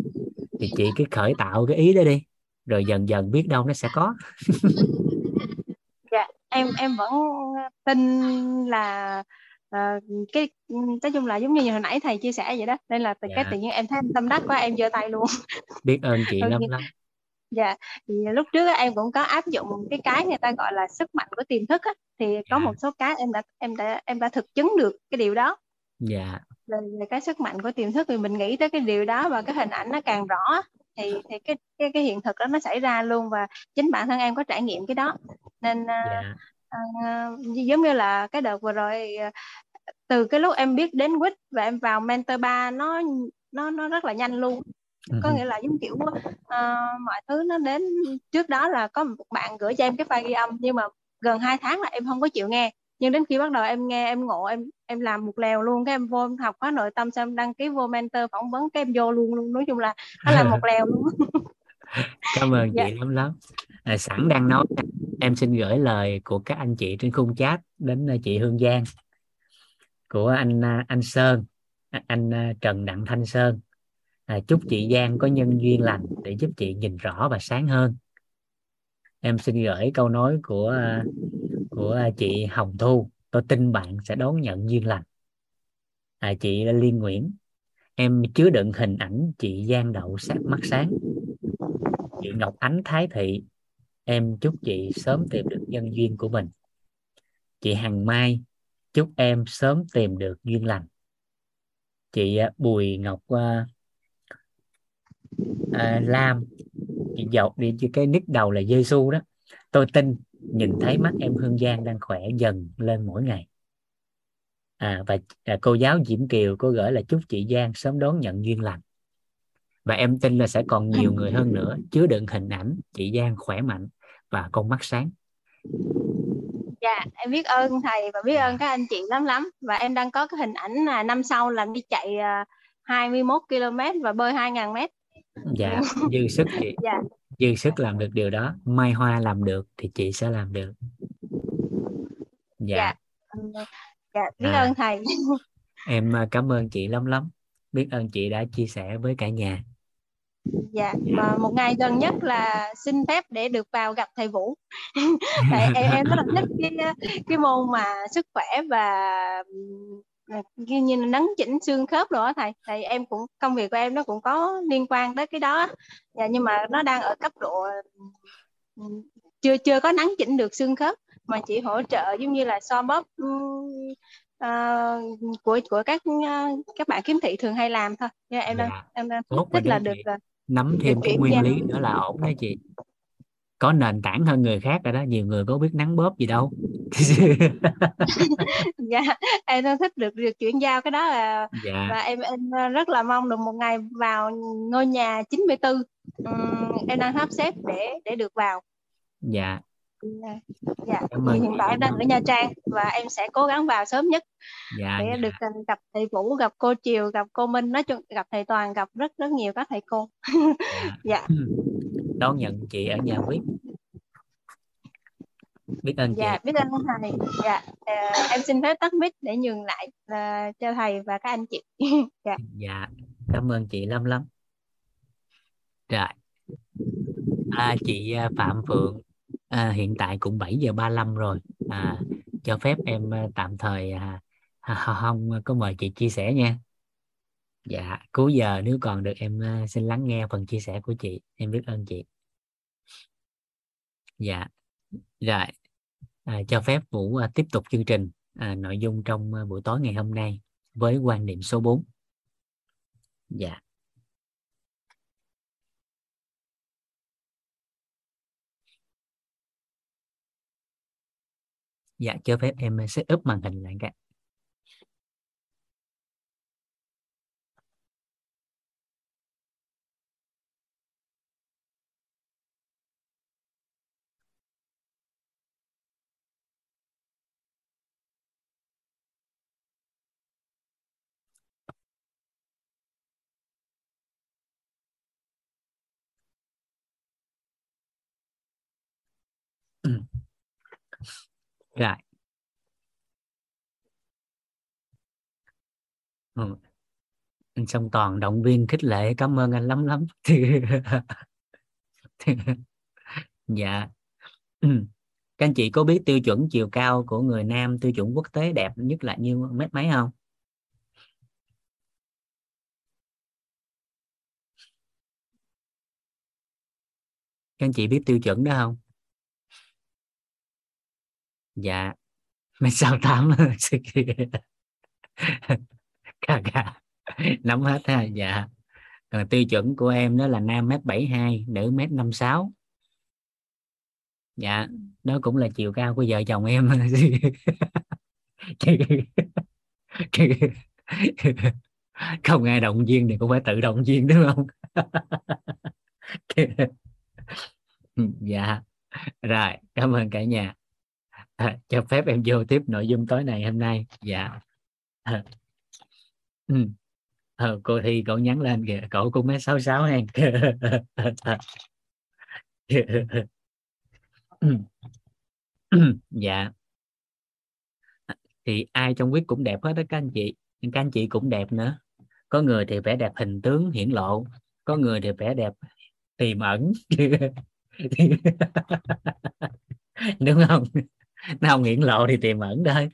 Thì chị cứ khởi tạo cái ý đó đi, rồi dần dần biết đâu nó sẽ có. Dạ, em vẫn tin là cái nói chung là giống như hồi nãy thầy chia sẻ vậy đó. Nên là từ cái tự nhiên em thấy tâm đắc quá, em giơ tay luôn. Biết ơn chị lắm. Dạ, thì lúc trước em cũng có áp dụng cái người ta gọi là sức mạnh của tiềm thức á, thì có một số cái em đã thực chứng được cái điều đó. Dạ. Về cái sức mạnh của tiềm thức thì mình nghĩ tới cái điều đó và cái hình ảnh nó càng rõ thì cái hiện thực đó nó xảy ra luôn, và chính bản thân em có trải nghiệm cái đó. Nên giống như là cái đợt vừa rồi, từ cái lúc em biết đến WIT và em vào mentor 3 nó rất là nhanh luôn. Có nghĩa là giống kiểu mọi thứ nó đến. Trước đó là có một bạn gửi cho em cái file ghi âm, nhưng mà gần 2 tháng là em không có chịu nghe. Nhưng đến khi bắt đầu em nghe, em ngộ, em làm một lèo luôn. Cái em vô, em học khóa nội tâm, xong em đăng ký vô mentor phỏng vấn, cái em vô luôn. Nói chung là nó làm một lèo luôn. Cảm ơn chị lắm. Sẵn đang nói, em xin gửi lời của các anh chị trên khung chat đến chị Hương Giang, của anh Sơn, anh Trần Đặng Thanh Sơn. Chúc chị Giang có nhân duyên lành để giúp chị nhìn rõ và sáng hơn. Em xin gửi câu nói của chị Hồng Thu: tôi tin bạn sẽ đón nhận duyên lành. Chị Liên Nguyễn: em chứa đựng hình ảnh chị Giang Đậu mắt sáng. Chị Ngọc Ánh Thái Thị: em chúc chị sớm tìm được nhân duyên của mình. Chị Hằng Mai: chúc em sớm tìm được duyên lành. Chị Bùi Ngọc Lam, chị dọc đi chứ cái nick đầu là Giê-xu đó: tôi tin nhìn thấy mắt em Hương Giang đang khỏe dần lên mỗi ngày. Và cô giáo Diễm Kiều có gửi là chúc chị Giang sớm đón nhận duyên lành. Và em tin là sẽ còn nhiều người hơn nữa chứa đựng hình ảnh chị Giang khỏe mạnh và con mắt sáng. Dạ, em biết ơn thầy và biết ơn các anh chị lắm. Và em đang có cái hình ảnh là năm sau làm đi chạy 21 km và bơi 2.000 m. Dạ, dư sức chị. Dạ. Dư sức làm được điều đó. Mai Hoa làm được thì chị sẽ làm được. Dạ. Dạ, biết ơn thầy. Em cảm ơn chị lắm. Biết ơn chị đã chia sẻ với cả nhà. Dạ, và một ngày gần nhất là xin phép để được vào gặp thầy Vũ. Tại em rất là thích cái môn mà sức khỏe và như là nấn chỉnh xương khớp rồi đó thầy. Thì em cũng, công việc của em nó cũng có liên quan tới cái đó. Dạ, nhưng mà nó đang ở cấp độ chưa có nắn chỉnh được xương khớp, mà chỉ hỗ trợ giống như là xoa bóp của các bạn khiếm thị thường hay làm thôi. Nên em đang thích là được nắm thêm cái nguyên lý nữa là ổn đấy chị. Có nền tảng hơn người khác rồi đó, nhiều người có biết nắn bóp gì đâu. Dạ, em thích được chuyển giao cái đó là dạ. Và em rất là mong được một ngày vào ngôi nhà 94. Em đang sắp xếp để được vào. Dạ. Dạ. Hiện tại đang ở Nha Trang và em sẽ cố gắng vào sớm nhất. Dạ, để dạ. Được gặp thầy Vũ, gặp cô Triều, gặp cô Minh, nói chung gặp thầy Toàn, gặp rất nhiều các thầy cô. Dạ. Đón nhận chị ở nhà WIT. Biết ơn chị. Dạ, biết ơn thầy. Dạ, em xin phép tắt mic để nhường lại cho thầy và các anh chị. Dạ. Dạ, cảm ơn chị lắm. Rồi. Chị Phạm Phượng hiện tại cũng 7:35 rồi. Cho phép em tạm thời không có mời chị chia sẻ nha. Dạ, cuối giờ nếu còn được em xin lắng nghe phần chia sẻ của chị. Em biết ơn chị. Dạ. Rồi, cho phép Vũ tiếp tục chương trình nội dung trong buổi tối ngày hôm nay với quan niệm số 4. Dạ. Dạ, cho phép em set up màn hình lại các. Rồi. Anh Song Toàn động viên khích lệ, cảm ơn anh lắm. Dạ. Các anh chị có biết tiêu chuẩn chiều cao của người nam tiêu chuẩn quốc tế đẹp nhất là nhiêu mét mấy không? Các anh chị biết tiêu chuẩn đó không? Dạ, mấy sao 8 cả nắm hết ha. Dạ, còn tiêu chuẩn của em đó là nam 1m72, nữ 1m56. Dạ, đó cũng là chiều cao của vợ chồng em. Không ai động viên thì cũng phải tự động viên đúng không? Dạ, rồi cảm ơn cả nhà. Cho phép em vô tiếp nội dung tối nay hôm nay. Dạ. Cô Thi cậu nhắn lên kìa, cậu cũng 1m66 anh. Dạ. Thì ai trong WIT cũng đẹp hết đó các anh chị. Các anh chị cũng đẹp nữa. Có người thì vẻ đẹp hình tướng hiển lộ, có người thì vẻ đẹp tiềm ẩn. Đúng không? Nó không hiển lộ thì tiềm ẩn đấy,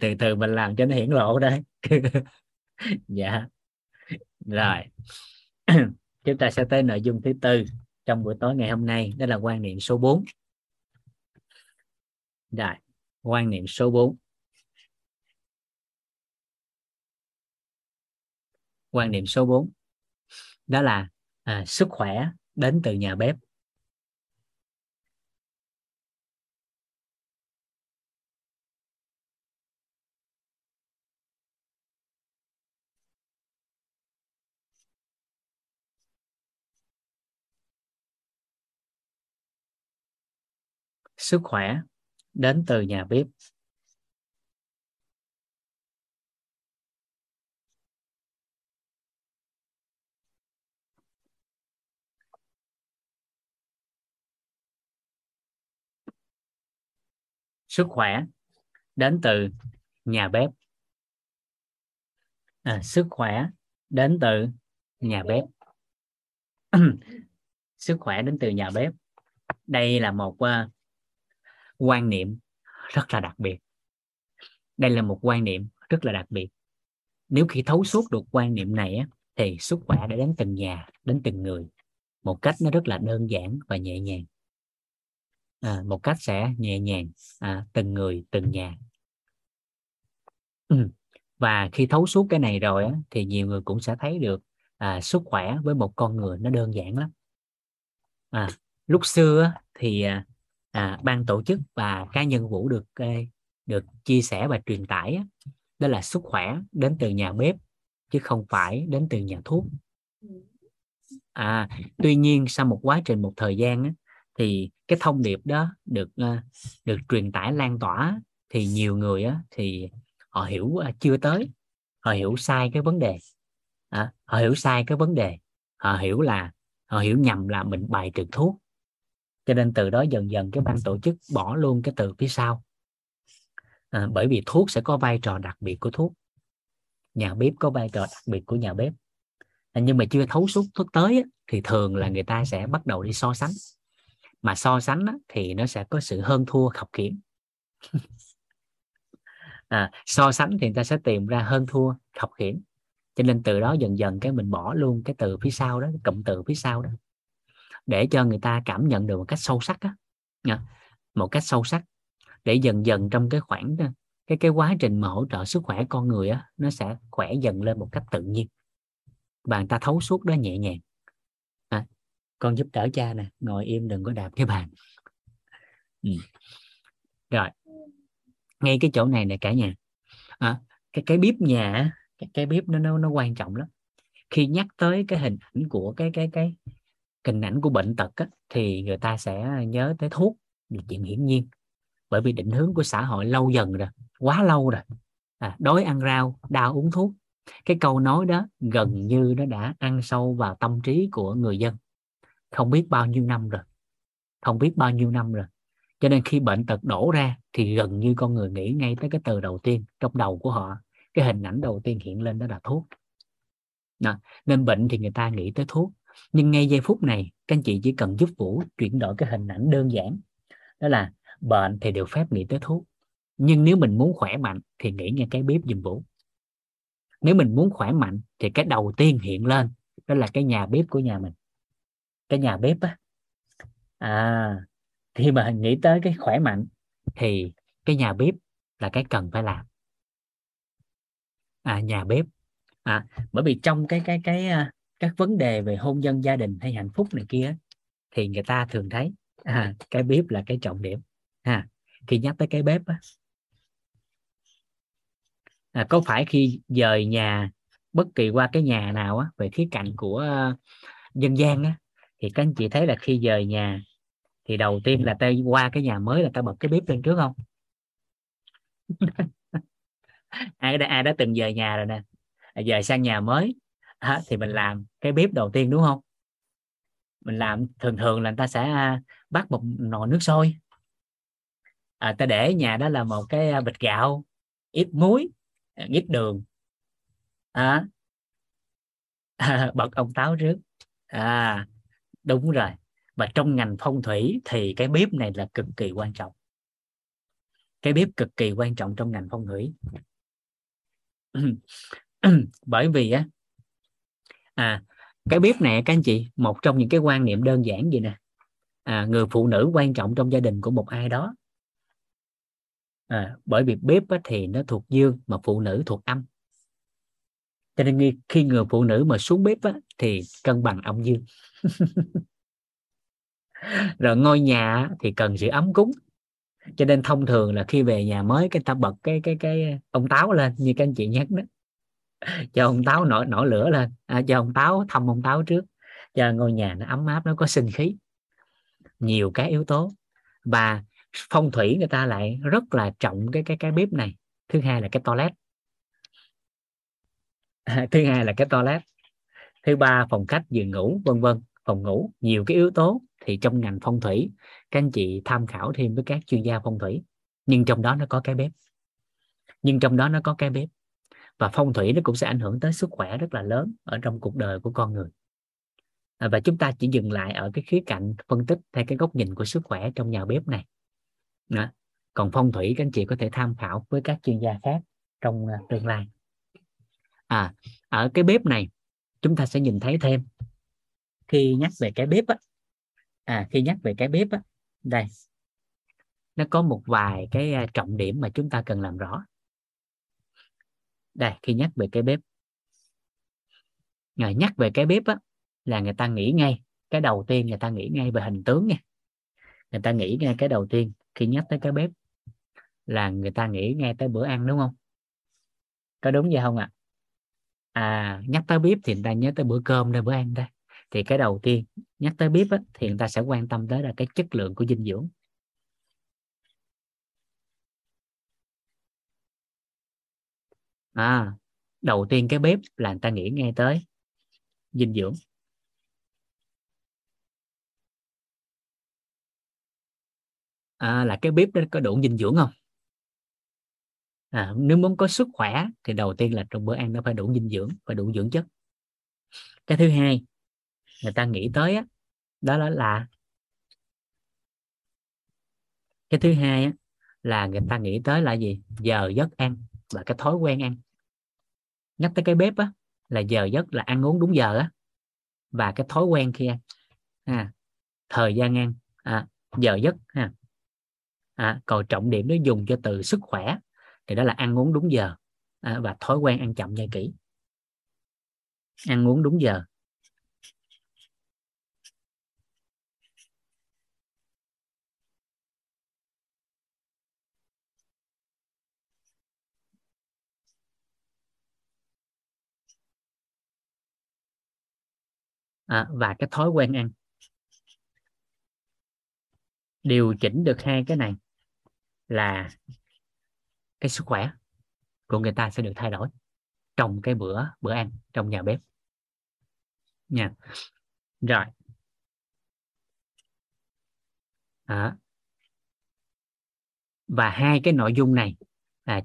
từ từ mình làm cho nó hiển lộ đấy. Dạ rồi. Chúng ta sẽ tới nội dung thứ tư trong buổi tối ngày hôm nay, đó là quan niệm số 4. Rồi, quan niệm số 4. Quan niệm số 4 đó là sức khỏe đến từ nhà bếp. Sức khỏe đến từ nhà bếp. Sức khỏe đến từ nhà bếp. Sức khỏe đến từ nhà bếp. Sức khỏe đến từ nhà bếp. Đây là một quan niệm rất là đặc biệt. Đây là một quan niệm rất là đặc biệt. Nếu khi thấu suốt được quan niệm này thì sức khỏe đã đến từng nhà, đến từng người một cách nó rất là đơn giản và nhẹ nhàng. một cách sẽ nhẹ nhàng, từng người từng nhà. Và khi thấu suốt cái này rồi thì nhiều người cũng sẽ thấy được sức khỏe với một con người nó đơn giản lắm. Lúc xưa thì ban tổ chức và cá nhân Vũ được chia sẻ và truyền tải đó là sức khỏe đến từ nhà bếp chứ không phải đến từ nhà thuốc. Tuy nhiên sau một quá trình, một thời gian thì cái thông điệp đó được truyền tải lan tỏa, thì nhiều người thì họ hiểu chưa tới, họ hiểu sai cái vấn đề, họ hiểu nhầm là mình bài trừ thuốc, cho nên từ đó dần dần cái ban tổ chức bỏ luôn cái từ phía sau, bởi vì thuốc sẽ có vai trò đặc biệt của thuốc, nhà bếp có vai trò đặc biệt của nhà bếp. Nhưng mà chưa thấu suốt tới thì thường là người ta sẽ bắt đầu đi so sánh, mà so sánh thì nó sẽ có sự hơn thua khập khiễng. So sánh thì người ta sẽ tìm ra hơn thua khập khiễng, cho nên từ đó dần dần cái mình bỏ luôn cái từ phía sau đó, cái cụm từ phía sau đó, để cho người ta cảm nhận được một cách sâu sắc để dần dần trong cái khoảng cái quá trình mà hỗ trợ sức khỏe con người nó sẽ khỏe dần lên một cách tự nhiên, và người ta thấu suốt đó nhẹ nhàng. Con giúp đỡ cha nè, ngồi im đừng có đạp cái bàn. Rồi ngay cái chỗ này nè cả nhà, cái bếp nhà, cái bếp nó quan trọng lắm. Khi nhắc tới cái hình ảnh của cái hình ảnh của bệnh tật thì người ta sẽ nhớ tới thuốc, điều kiện hiển nhiên, bởi vì định hướng của xã hội lâu dần rồi, quá lâu rồi, đói ăn rau, đau uống thuốc. Cái câu nói đó gần như nó đã ăn sâu vào tâm trí của người dân không biết bao nhiêu năm rồi, cho nên khi bệnh tật đổ ra thì gần như con người nghĩ ngay tới cái từ đầu tiên trong đầu của họ, cái hình ảnh đầu tiên hiện lên đó là thuốc. Nên bệnh thì người ta nghĩ tới thuốc. Nhưng ngay giây phút này các anh chị chỉ cần giúp Vũ chuyển đổi cái hình ảnh đơn giản, đó là bệnh thì được phép nghĩ tới thuốc, nhưng nếu mình muốn khỏe mạnh thì nghĩ ngay cái bếp giùm Vũ. Nếu mình muốn khỏe mạnh thì cái đầu tiên hiện lên đó là cái nhà bếp của nhà mình, cái nhà bếp á. Khi mà nghĩ tới cái khỏe mạnh thì cái nhà bếp là cái cần phải làm. Nhà bếp, bởi vì trong cái các vấn đề về hôn nhân gia đình hay hạnh phúc này kia thì người ta thường thấy cái bếp là cái trọng điểm. Khi nhắc tới cái bếp á, có phải khi dời nhà bất kỳ qua cái nhà nào về khía cạnh của dân gian thì các anh chị thấy là khi dời nhà thì đầu tiên là ta qua cái nhà mới là ta bật cái bếp lên trước không? Ai đã từng dời nhà rồi nè, dời sang nhà mới thì mình làm cái bếp đầu tiên đúng không? Mình làm thường là người ta sẽ bắt một nồi nước sôi, ta để nhà đó là một cái bịch gạo, ít muối, ít đường, bật ông táo trước. Đúng rồi. Và trong ngành phong thủy thì cái bếp này là cực kỳ quan trọng. Cái bếp cực kỳ quan trọng trong ngành phong thủy. Bởi vì cái bếp này các anh chị, một trong những cái quan niệm đơn giản gì nè, người phụ nữ quan trọng trong gia đình của một ai đó. Bởi vì bếp thì nó thuộc dương mà phụ nữ thuộc âm, cho nên khi người phụ nữ mà xuống bếp thì cân bằng âm dương. Rồi ngôi nhà thì cần sự ấm cúng, cho nên thông thường là khi về nhà mới cái ta bật cái ông táo lên, như các anh chị nhắc đó, cho ông táo nổi lửa lên, cho ông táo thăm ông táo trước, cho ngôi nhà nó ấm áp, nó có sinh khí. Nhiều cái yếu tố và phong thủy người ta lại rất là trọng cái bếp này. Thứ hai là cái toilet, thứ ba phòng khách, giường ngủ, vân vân, phòng ngủ. Nhiều cái yếu tố thì trong ngành phong thủy các anh chị tham khảo thêm với các chuyên gia phong thủy, nhưng trong đó nó có cái bếp, và phong thủy nó cũng sẽ ảnh hưởng tới sức khỏe rất là lớn ở trong cuộc đời của con người. Và chúng ta chỉ dừng lại ở cái khía cạnh phân tích theo cái góc nhìn của sức khỏe trong nhà bếp này. Còn phong thủy các anh chị có thể tham khảo với các chuyên gia khác trong tương lai. Ở cái bếp này chúng ta sẽ nhìn thấy thêm, khi nhắc về cái bếp đây nó có một vài cái trọng điểm mà chúng ta cần làm rõ. Đây, khi nhắc về cái bếp, nhắc về cái bếp á, là người ta nghĩ ngay, cái đầu tiên người ta nghĩ ngay về hình tướng nha. Người ta nghĩ ngay cái đầu tiên khi nhắc tới cái bếp là người ta nghĩ ngay tới bữa ăn, đúng không? Có đúng vậy không ạ? Nhắc tới bếp thì người ta nhớ tới bữa cơm đây, bữa ăn đây. Thì cái đầu tiên nhắc tới bếp á, thì người ta sẽ quan tâm tới là cái chất lượng của dinh dưỡng. Đầu tiên cái bếp là người ta nghĩ ngay tới dinh dưỡng. Là cái bếp đó có đủ dinh dưỡng không? Nếu muốn có sức khỏe thì đầu tiên là trong bữa ăn nó phải đủ dinh dưỡng, phải đủ dưỡng chất. Cái thứ hai người ta nghĩ tới là gì? Giờ giấc ăn và cái thói quen ăn. Nhắc tới cái bếp á, là giờ giấc là ăn uống đúng giờ á, và cái thói quen khi ăn, thời gian ăn, giờ giấc ha. Còn trọng điểm nó dùng cho từ sức khỏe thì đó là ăn uống đúng giờ, và thói quen ăn chậm nhai kỹ. Ăn uống đúng giờ, và cái thói quen ăn. Điều chỉnh được hai cái này là cái sức khỏe của người ta sẽ được thay đổi trong cái bữa ăn trong nhà bếp nha. Rồi và hai cái nội dung này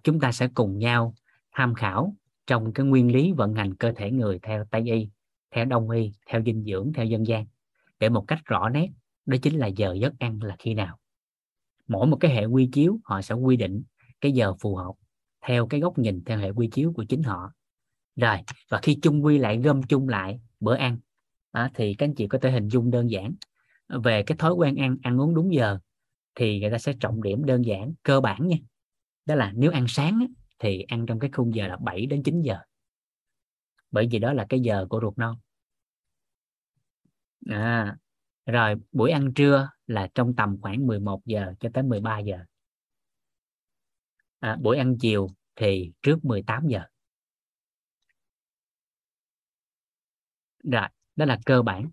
chúng ta sẽ cùng nhau tham khảo trong cái nguyên lý vận hành cơ thể người theo Tây Y, theo Đông Y, theo dinh dưỡng, theo dân gian, để một cách rõ nét đó chính là giờ giấc ăn là khi nào. Mỗi một cái hệ quy chiếu họ sẽ quy định cái giờ phù hợp theo cái góc nhìn, theo hệ quy chiếu của chính họ. Rồi, và khi chung quy lại, gom chung lại bữa ăn thì các anh chị có thể hình dung đơn giản về cái thói quen ăn, ăn uống đúng giờ thì người ta sẽ trọng điểm đơn giản, cơ bản nha. Đó là nếu ăn sáng thì ăn trong cái khung giờ là 7 đến 9 giờ. Bởi vì đó là cái giờ của ruột non. Rồi buổi ăn trưa là trong tầm khoảng 11 giờ cho tới 13 giờ. Buổi ăn chiều thì trước 18 giờ. Rồi, đó là cơ bản.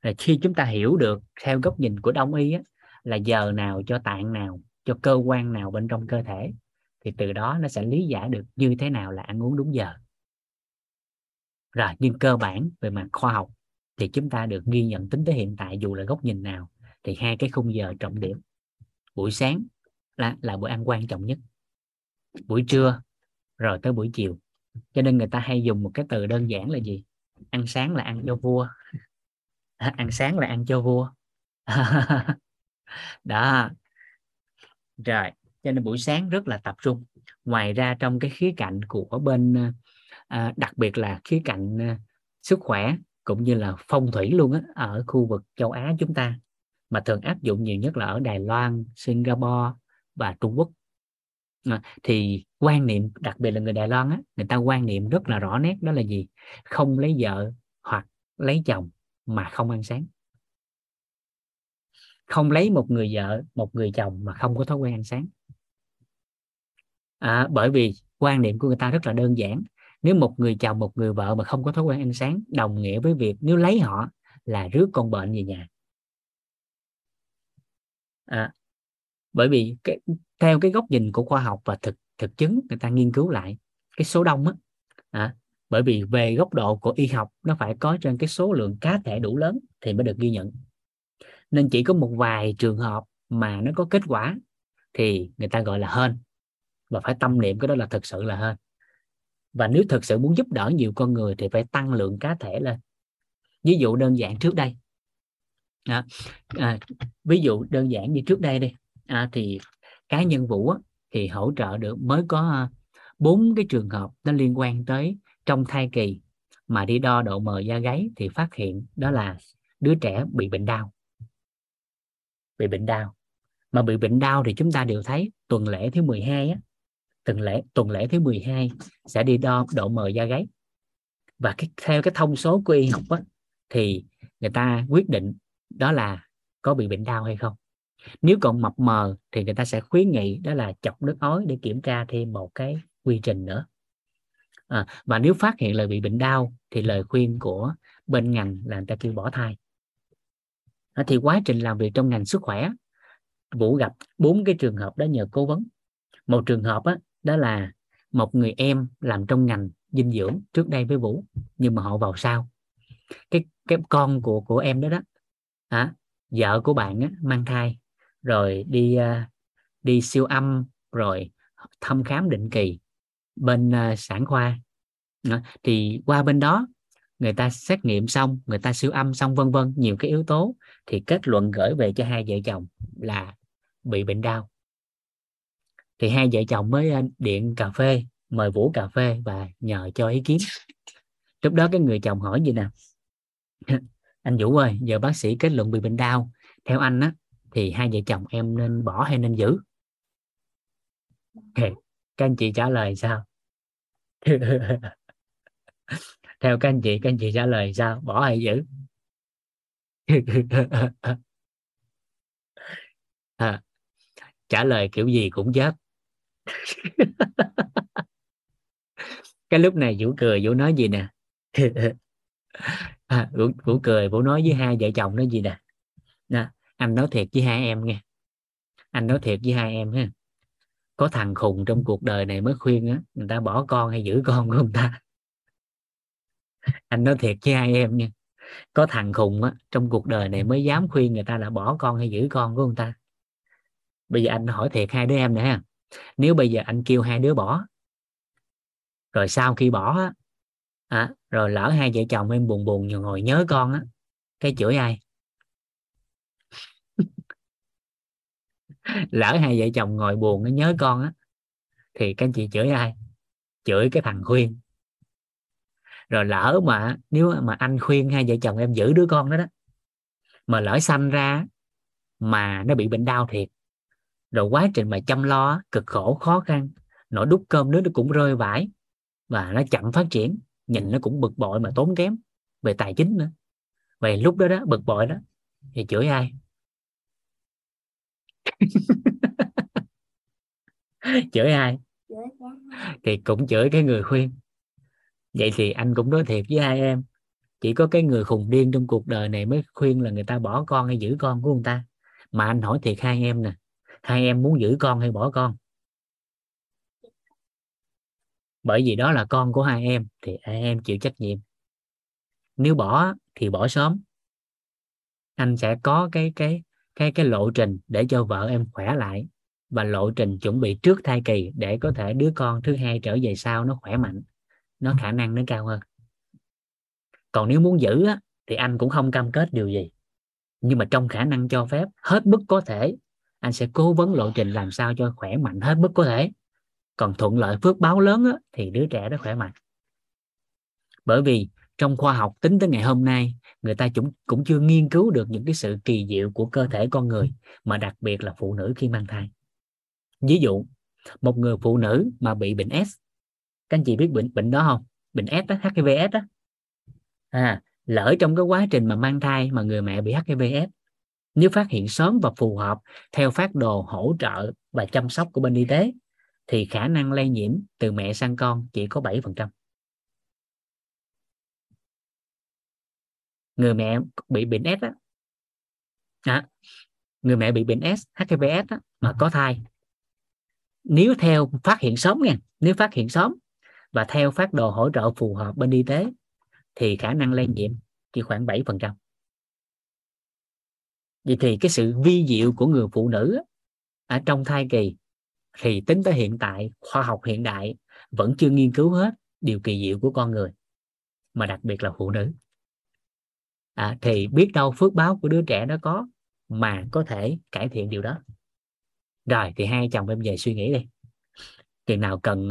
Rồi khi chúng ta hiểu được theo góc nhìn của Đông Y là giờ nào cho tạng nào, cho cơ quan nào bên trong cơ thể, thì từ đó nó sẽ lý giải được như thế nào là ăn uống đúng giờ. Rồi, nhưng cơ bản về mặt khoa học thì chúng ta được ghi nhận tính tới hiện tại, dù là góc nhìn nào thì hai cái khung giờ trọng điểm. Buổi sáng là bữa ăn quan trọng nhất, buổi trưa rồi tới buổi chiều. Cho nên người ta hay dùng một cái từ đơn giản là gì? Ăn sáng là ăn cho vua. Ăn sáng là ăn cho vua. Đó. Rồi, cho nên buổi sáng rất là tập trung. Ngoài ra trong cái khía cạnh của bên đặc biệt là khía cạnh sức khỏe cũng như là phong thủy luôn á, ở khu vực châu Á chúng ta mà thường áp dụng nhiều nhất là ở Đài Loan, Singapore và Trung Quốc. Thì quan niệm, đặc biệt là người Đài Loan á, người ta quan niệm rất là rõ nét, đó là gì? Không lấy vợ hoặc lấy chồng mà không ăn sáng. Không lấy một người vợ, một người chồng mà không có thói quen ăn sáng. Bởi vì quan niệm của người ta rất là đơn giản. Nếu một người chồng, một người vợ mà không có thói quen ăn sáng, đồng nghĩa với việc nếu lấy họ là rước con bệnh về nhà. Bởi vì theo cái góc nhìn của khoa học và thực chứng, người ta nghiên cứu lại cái số đông á. Bởi vì về góc độ của y học, nó phải có trên cái số lượng cá thể đủ lớn thì mới được ghi nhận. Nên chỉ có một vài trường hợp mà nó có kết quả thì người ta gọi là hên. Và phải tâm niệm cái đó là thực sự là hên. Và nếu thực sự muốn giúp đỡ nhiều con người thì phải tăng lượng cá thể lên. Ví dụ đơn giản trước đây. Ví dụ đơn giản như trước đây đi. Thì cá nhân Vũ thì hỗ trợ được mới có 4 cái trường hợp nó liên quan tới trong thai kỳ mà đi đo độ mờ da gáy thì phát hiện đó là đứa trẻ bị bệnh đau. mà bị bệnh đau thì chúng ta đều thấy tuần lễ thứ 12 á, tuần lễ thứ 12 sẽ đi đo độ mờ da gáy, và theo cái thông số của y học á, thì người ta quyết định đó là có bị bệnh đau hay không. Nếu còn mập mờ thì người ta sẽ khuyến nghị đó là chọc nước ối để kiểm tra thêm một cái quy trình nữa. Và nếu phát hiện là bị bệnh đau thì lời khuyên của bên ngành là người ta kêu bỏ thai. Thì quá trình làm việc trong ngành sức khỏe, Vũ gặp 4 cái trường hợp đó nhờ cố vấn. Một trường hợp đó là một người em làm trong ngành dinh dưỡng trước đây với Vũ, nhưng mà họ vào sau. Cái con của em đó đó, vợ của bạn mang thai rồi đi siêu âm rồi thăm khám định kỳ bên sản khoa, thì qua bên đó người ta xét nghiệm xong, người ta siêu âm xong, vân vân, nhiều cái yếu tố, thì kết luận gửi về cho hai vợ chồng là bị bệnh đau. Thì hai vợ chồng mới điện cà phê, mời Vũ cà phê và nhờ cho ý kiến. Lúc đó cái người chồng hỏi gì nè: anh Vũ ơi, giờ bác sĩ kết luận bị bệnh đau, theo anh thì hai vợ chồng em nên bỏ hay nên giữ? Các anh chị trả lời sao? Theo các anh chị trả lời sao? Bỏ hay giữ? Trả lời kiểu gì cũng chết. Cái lúc này Vũ cười, Vũ nói gì nè? Vũ cười, Vũ nói với hai vợ chồng nói gì nè? Anh nói thiệt với hai em nghe. Anh nói thiệt với hai em ha. Có thằng khùng trong cuộc đời này mới khuyên người ta bỏ con hay giữ con của người ta. Anh nói thiệt với hai em nha. Có thằng khùng trong cuộc đời này mới dám khuyên người ta là bỏ con hay giữ con của người ta. Bây giờ anh hỏi thiệt hai đứa em nè ha. Nếu bây giờ anh kêu hai đứa bỏ, rồi sau khi bỏ rồi lỡ hai vợ chồng em buồn buồn ngồi nhớ con cái chửi ai? Lỡ hai vợ chồng ngồi buồn nhớ con thì các anh chị chửi ai? Chửi cái thằng khuyên. Rồi lỡ mà nếu mà anh khuyên hai vợ chồng em giữ đứa con đó đó, mà lỡ sanh ra mà nó bị bệnh đau thiệt, rồi quá trình mà chăm lo cực khổ khó khăn, nỗi đút cơm nước nó cũng rơi vãi và nó chậm phát triển, nhìn nó cũng bực bội mà tốn kém về tài chính nữa. Vậy lúc đó đó, bực bội đó, thì chửi ai? Chửi ai? Thì cũng chửi cái người khuyên. Vậy thì anh cũng nói thiệt với hai em, chỉ có cái người khùng điên trong cuộc đời này mới khuyên là người ta bỏ con hay giữ con của người ta. Mà anh hỏi thiệt hai em nè, hai em muốn giữ con hay bỏ con? Bởi vì đó là con của hai em thì hai em chịu trách nhiệm. Nếu bỏ thì bỏ sớm, anh sẽ có cái lộ trình để cho vợ em khỏe lại, và lộ trình chuẩn bị trước thai kỳ để có thể đứa con thứ hai trở về sau nó khỏe mạnh, nó khả năng nó cao hơn. Còn nếu muốn giữ thì anh cũng không cam kết điều gì, nhưng mà trong khả năng cho phép hết mức có thể, anh sẽ cố vấn lộ trình làm sao cho khỏe mạnh hết mức có thể. Còn thuận lợi phước báo lớn thì đứa trẻ đó khỏe mạnh. Bởi vì trong khoa học tính tới ngày hôm nay, người ta cũng chưa nghiên cứu được những cái sự kỳ diệu của cơ thể con người, mà đặc biệt là phụ nữ khi mang thai. Ví dụ, một người phụ nữ mà bị bệnh S, các anh chị biết bệnh đó không? Bệnh S đó, HIVS đó. Lỡ trong cái quá trình mà mang thai mà người mẹ bị HIVS, nếu phát hiện sớm và phù hợp theo phác đồ hỗ trợ và chăm sóc của bên y tế, thì khả năng lây nhiễm từ mẹ sang con chỉ có 7%. Người mẹ bị bệnh S người mẹ bị bệnh S, HIVS mà có thai, nếu theo phát hiện sớm nha, nếu phát hiện sớm và theo phác đồ hỗ trợ phù hợp bên y tế, thì khả năng lây nhiễm chỉ khoảng 7%. Vậy thì cái sự vi diệu của người phụ nữ ở trong thai kỳ thì tính tới hiện tại, khoa học hiện đại vẫn chưa nghiên cứu hết điều kỳ diệu của con người, mà đặc biệt là phụ nữ. Thì biết đâu phước báo của đứa trẻ nó có, mà có thể cải thiện điều đó. Rồi thì hai chồng em về suy nghĩ đi. Chừng nào cần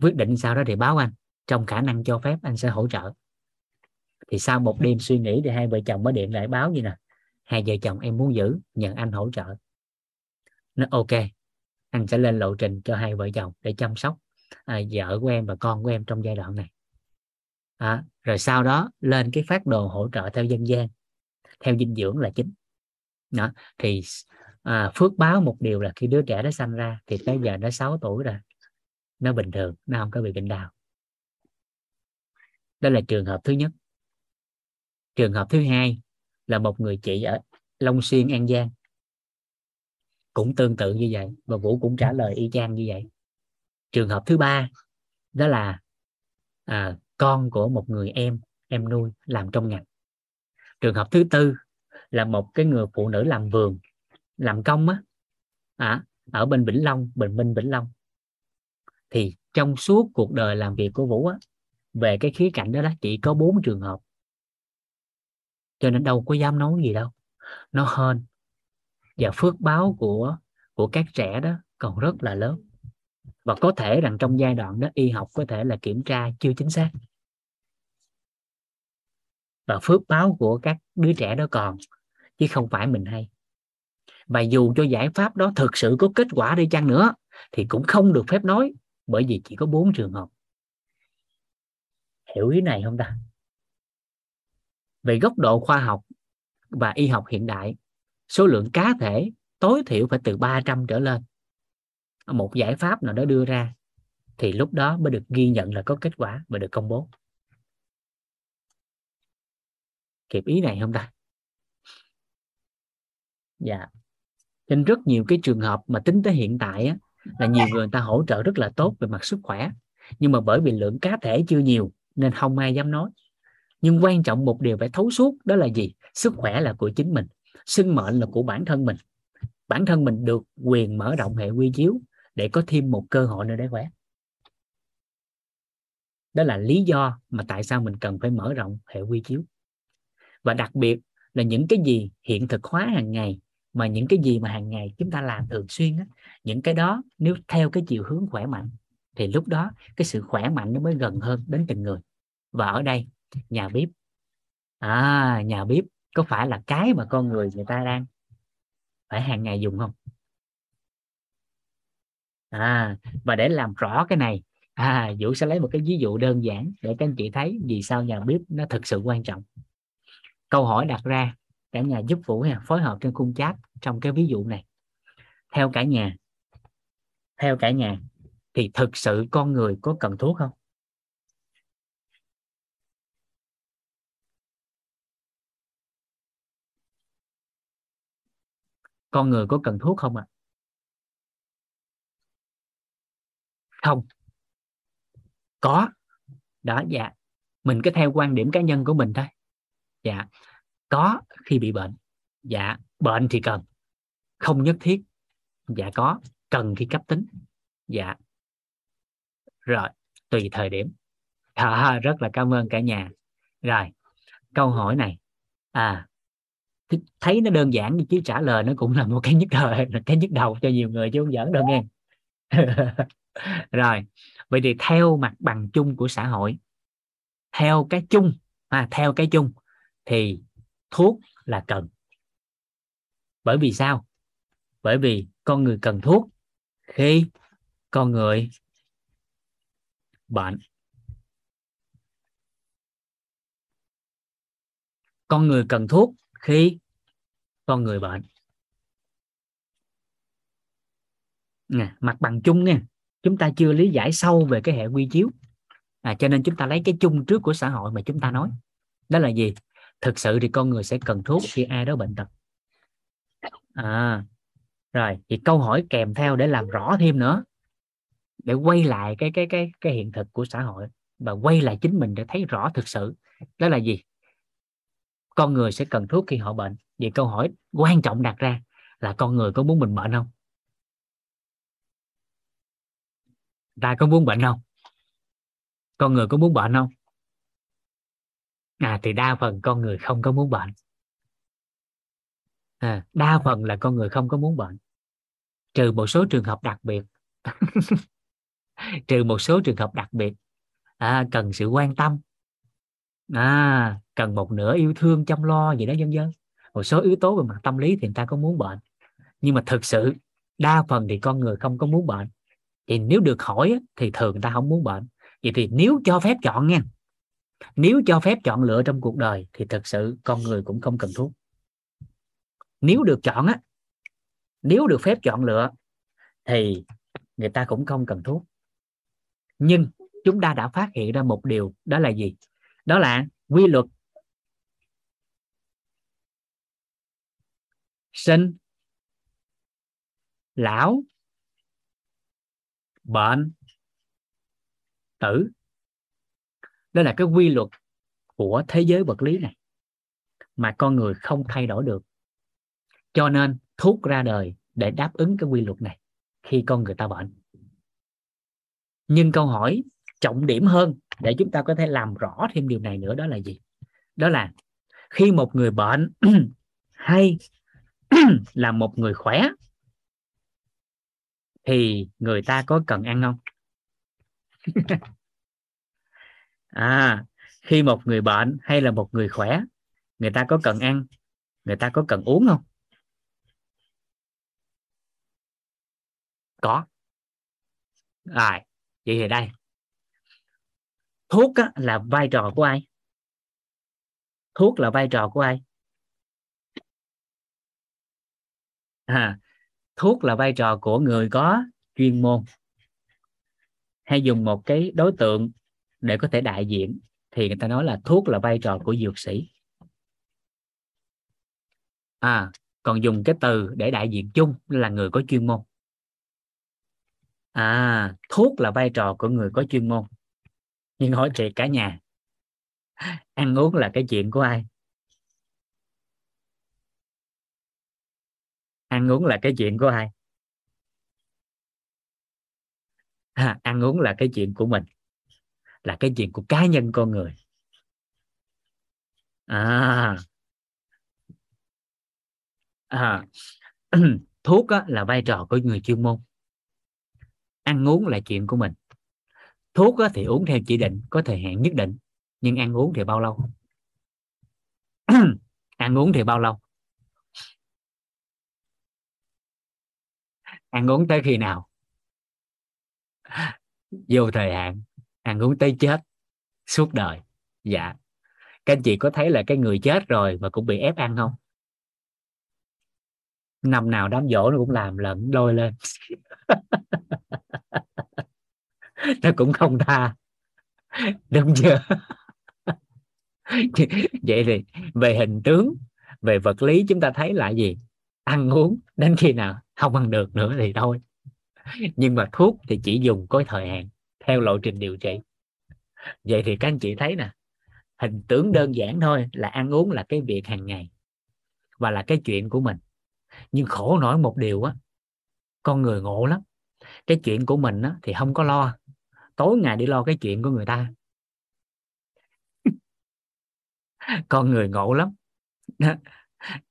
quyết định sao đó thì báo anh, trong khả năng cho phép anh sẽ hỗ trợ. Thì sau một đêm suy nghĩ thì hai vợ chồng mới điện lại báo như nè: hai vợ chồng em muốn giữ, nhờ anh hỗ trợ. nó ok, anh sẽ lên lộ trình cho hai vợ chồng để chăm sóc vợ của em và con của em trong giai đoạn này. Rồi sau đó lên cái phác đồ hỗ trợ theo dân gian, theo dinh dưỡng là chính đó. Thì phước báo một điều là khi đứa trẻ nó sanh ra thì tới giờ nó 6 tuổi rồi, nó bình thường, nó không có bị bệnh đau. Đó là trường hợp thứ nhất. Trường hợp thứ hai là một người chị ở Long Xuyên, An Giang, cũng tương tự như vậy, và Vũ cũng trả lời y chang như vậy. Trường hợp thứ ba đó là con của một người em nuôi làm trong ngành. Trường hợp thứ tư là một cái người phụ nữ làm vườn, làm công ở bên Vĩnh Long, Bình Minh, Vĩnh Long. Thì trong suốt cuộc đời làm việc của Vũ về cái khía cạnh đó chỉ có 4 trường hợp, cho nên đâu có dám nói gì đâu, nó hên. Và phước báo của các trẻ đó còn rất là lớn, và có thể rằng trong giai đoạn đó y học có thể là kiểm tra chưa chính xác, và phước báo của các đứa trẻ đó còn, chứ không phải mình hay. Và dù cho giải pháp đó thực sự có kết quả đi chăng nữa thì cũng không được phép nói, bởi vì chỉ có 4 trường hợp. Hiểu ý này không ta? Về góc độ khoa học và y học hiện đại, số lượng cá thể tối thiểu phải từ 300 trở lên, một giải pháp nào đó đưa ra thì lúc đó mới được ghi nhận là có kết quả và được công bố. Kịp ý này không ta? Dạ. Nên rất nhiều cái trường hợp mà tính tới hiện tại là nhiều người ta hỗ trợ rất là tốt về mặt sức khỏe, nhưng mà bởi vì lượng cá thể chưa nhiều nên không ai dám nói. Nhưng quan trọng một điều phải thấu suốt đó là gì? Sức khỏe là của chính mình, sinh mệnh là của bản thân mình. Bản thân mình được quyền mở rộng hệ quy chiếu để có thêm một cơ hội nữa để khỏe. Đó là lý do mà tại sao mình cần phải mở rộng hệ quy chiếu. Và đặc biệt là những cái gì hiện thực hóa hàng ngày, mà những cái gì mà hàng ngày chúng ta làm thường xuyên những cái đó nếu theo cái chiều hướng khỏe mạnh thì lúc đó cái sự khỏe mạnh nó mới gần hơn đến từng người. Và ở đây nhà bếp, nhà bếp có phải là cái mà con người ta đang phải hàng ngày dùng không? Và để làm rõ cái này, Vũ sẽ lấy một cái ví dụ đơn giản để các anh chị thấy vì sao nhà bếp nó thực sự quan trọng. Câu hỏi đặt ra, cả nhà giúp Vũ phối hợp trên khung chat trong cái ví dụ này. Theo cả nhà thì thực sự con người có cần thuốc không? Con người có cần thuốc không ạ? Không. Có. Đó, dạ. Mình cứ theo quan điểm cá nhân của mình thôi. Dạ. Có khi bị bệnh. Dạ. Bệnh thì cần. Không nhất thiết. Dạ có. Cần khi cấp tính. Dạ. Rồi. Tùy thời điểm. Rất là cảm ơn cả nhà. Rồi. Câu hỏi này. Thấy nó đơn giản chứ trả lời nó cũng là một cái nhức đầu cho nhiều người chứ không giỡn đâu nghe. Rồi, vậy thì theo mặt bằng chung của xã hội, theo cái chung thì thuốc là cần. Bởi vì sao? Bởi vì con người cần thuốc khi con người bệnh. Con người cần thuốc khi con người bệnh. Mặt bằng chung nha, chúng ta chưa lý giải sâu về cái hệ quy chiếu, cho nên chúng ta lấy cái chung trước của xã hội mà chúng ta nói. Đó là gì? Thực sự thì con người sẽ cần thuốc khi ai đó bệnh tật. Rồi thì câu hỏi kèm theo để làm rõ thêm nữa, để quay lại cái hiện thực của xã hội và quay lại chính mình để thấy rõ thực sự. Đó là gì? Con người sẽ cần thuốc khi họ bệnh. Vậy câu hỏi quan trọng đặt ra là con người có muốn mình bệnh không? Ta có muốn bệnh không? Con người có muốn bệnh không? Thì đa phần con người không có muốn bệnh. Đa phần là con người không có muốn bệnh. Trừ một số trường hợp đặc biệt. Cần sự quan tâm. Cần một nửa yêu thương chăm lo gì đó, dân dân một số yếu tố về mặt tâm lý thì người ta có muốn bệnh. Nhưng mà thực sự đa phần thì con người không có muốn bệnh. Thì nếu được hỏi thì thường ta không muốn bệnh. Vậy thì nếu cho phép chọn nha, nếu cho phép chọn lựa trong cuộc đời thì thật sự con người cũng không cần thuốc. Nếu được chọn á, nếu được phép chọn lựa thì người ta cũng không cần thuốc. Nhưng chúng ta đã phát hiện ra một điều, đó là gì? Đó là quy luật sinh, lão, bệnh, tử. Đó là cái quy luật của thế giới vật lý này mà con người không thay đổi được. Cho nên thuốc ra đời để đáp ứng cái quy luật này khi con người ta bệnh. Nhưng câu hỏi trọng điểm hơn để chúng ta có thể làm rõ thêm điều này nữa đó là gì? Đó là khi một người bệnh hay là một người khỏe thì người ta có cần ăn không? Khi một người bệnh hay là một người khỏe, người ta có cần ăn, người ta có cần uống không? Có. Vậy thì đây, thuốc á, là vai trò của ai? Thuốc là vai trò của ai? Thuốc là vai trò của người có chuyên môn, hay dùng một cái đối tượng để có thể đại diện thì người ta nói là thuốc là vai trò của dược sĩ. Còn dùng cái từ để đại diện chung là người có chuyên môn. Thuốc là vai trò của người có chuyên môn. Nhưng hỏi thiệt cả nhà, ăn uống là cái chuyện của ai? Ăn uống là cái chuyện của ai? Ăn uống là cái chuyện của mình, là cái chuyện của cá nhân con người. Thuốc á, là vai trò của người chuyên môn. Ăn uống là chuyện của mình. Thuốc á, thì uống theo chỉ định, có thời hạn nhất định. Nhưng ăn uống thì bao lâu? Ăn uống thì bao lâu? Ăn uống tới khi nào? Vô thời hạn. Ăn uống tới chết, suốt đời. Dạ. Các anh chị có thấy là cái người chết rồi mà cũng bị ép ăn không? Năm nào đám giỗ nó cũng làm lận đôi lên. Nó cũng không tha. Đúng chưa? Vậy thì về hình tướng, về vật lý chúng ta thấy là gì? Ăn uống đến khi nào không ăn được nữa thì thôi. Nhưng mà thuốc thì chỉ dùng có thời hạn theo lộ trình điều trị. Vậy thì các anh chị thấy nè, hình tướng đơn giản thôi là ăn uống là cái việc hàng ngày và là cái chuyện của mình. Nhưng khổ nổi một điều á, con người ngộ lắm. Cái chuyện của mình á, thì không có lo, tối ngày đi lo cái chuyện của người ta. Con người ngộ lắm.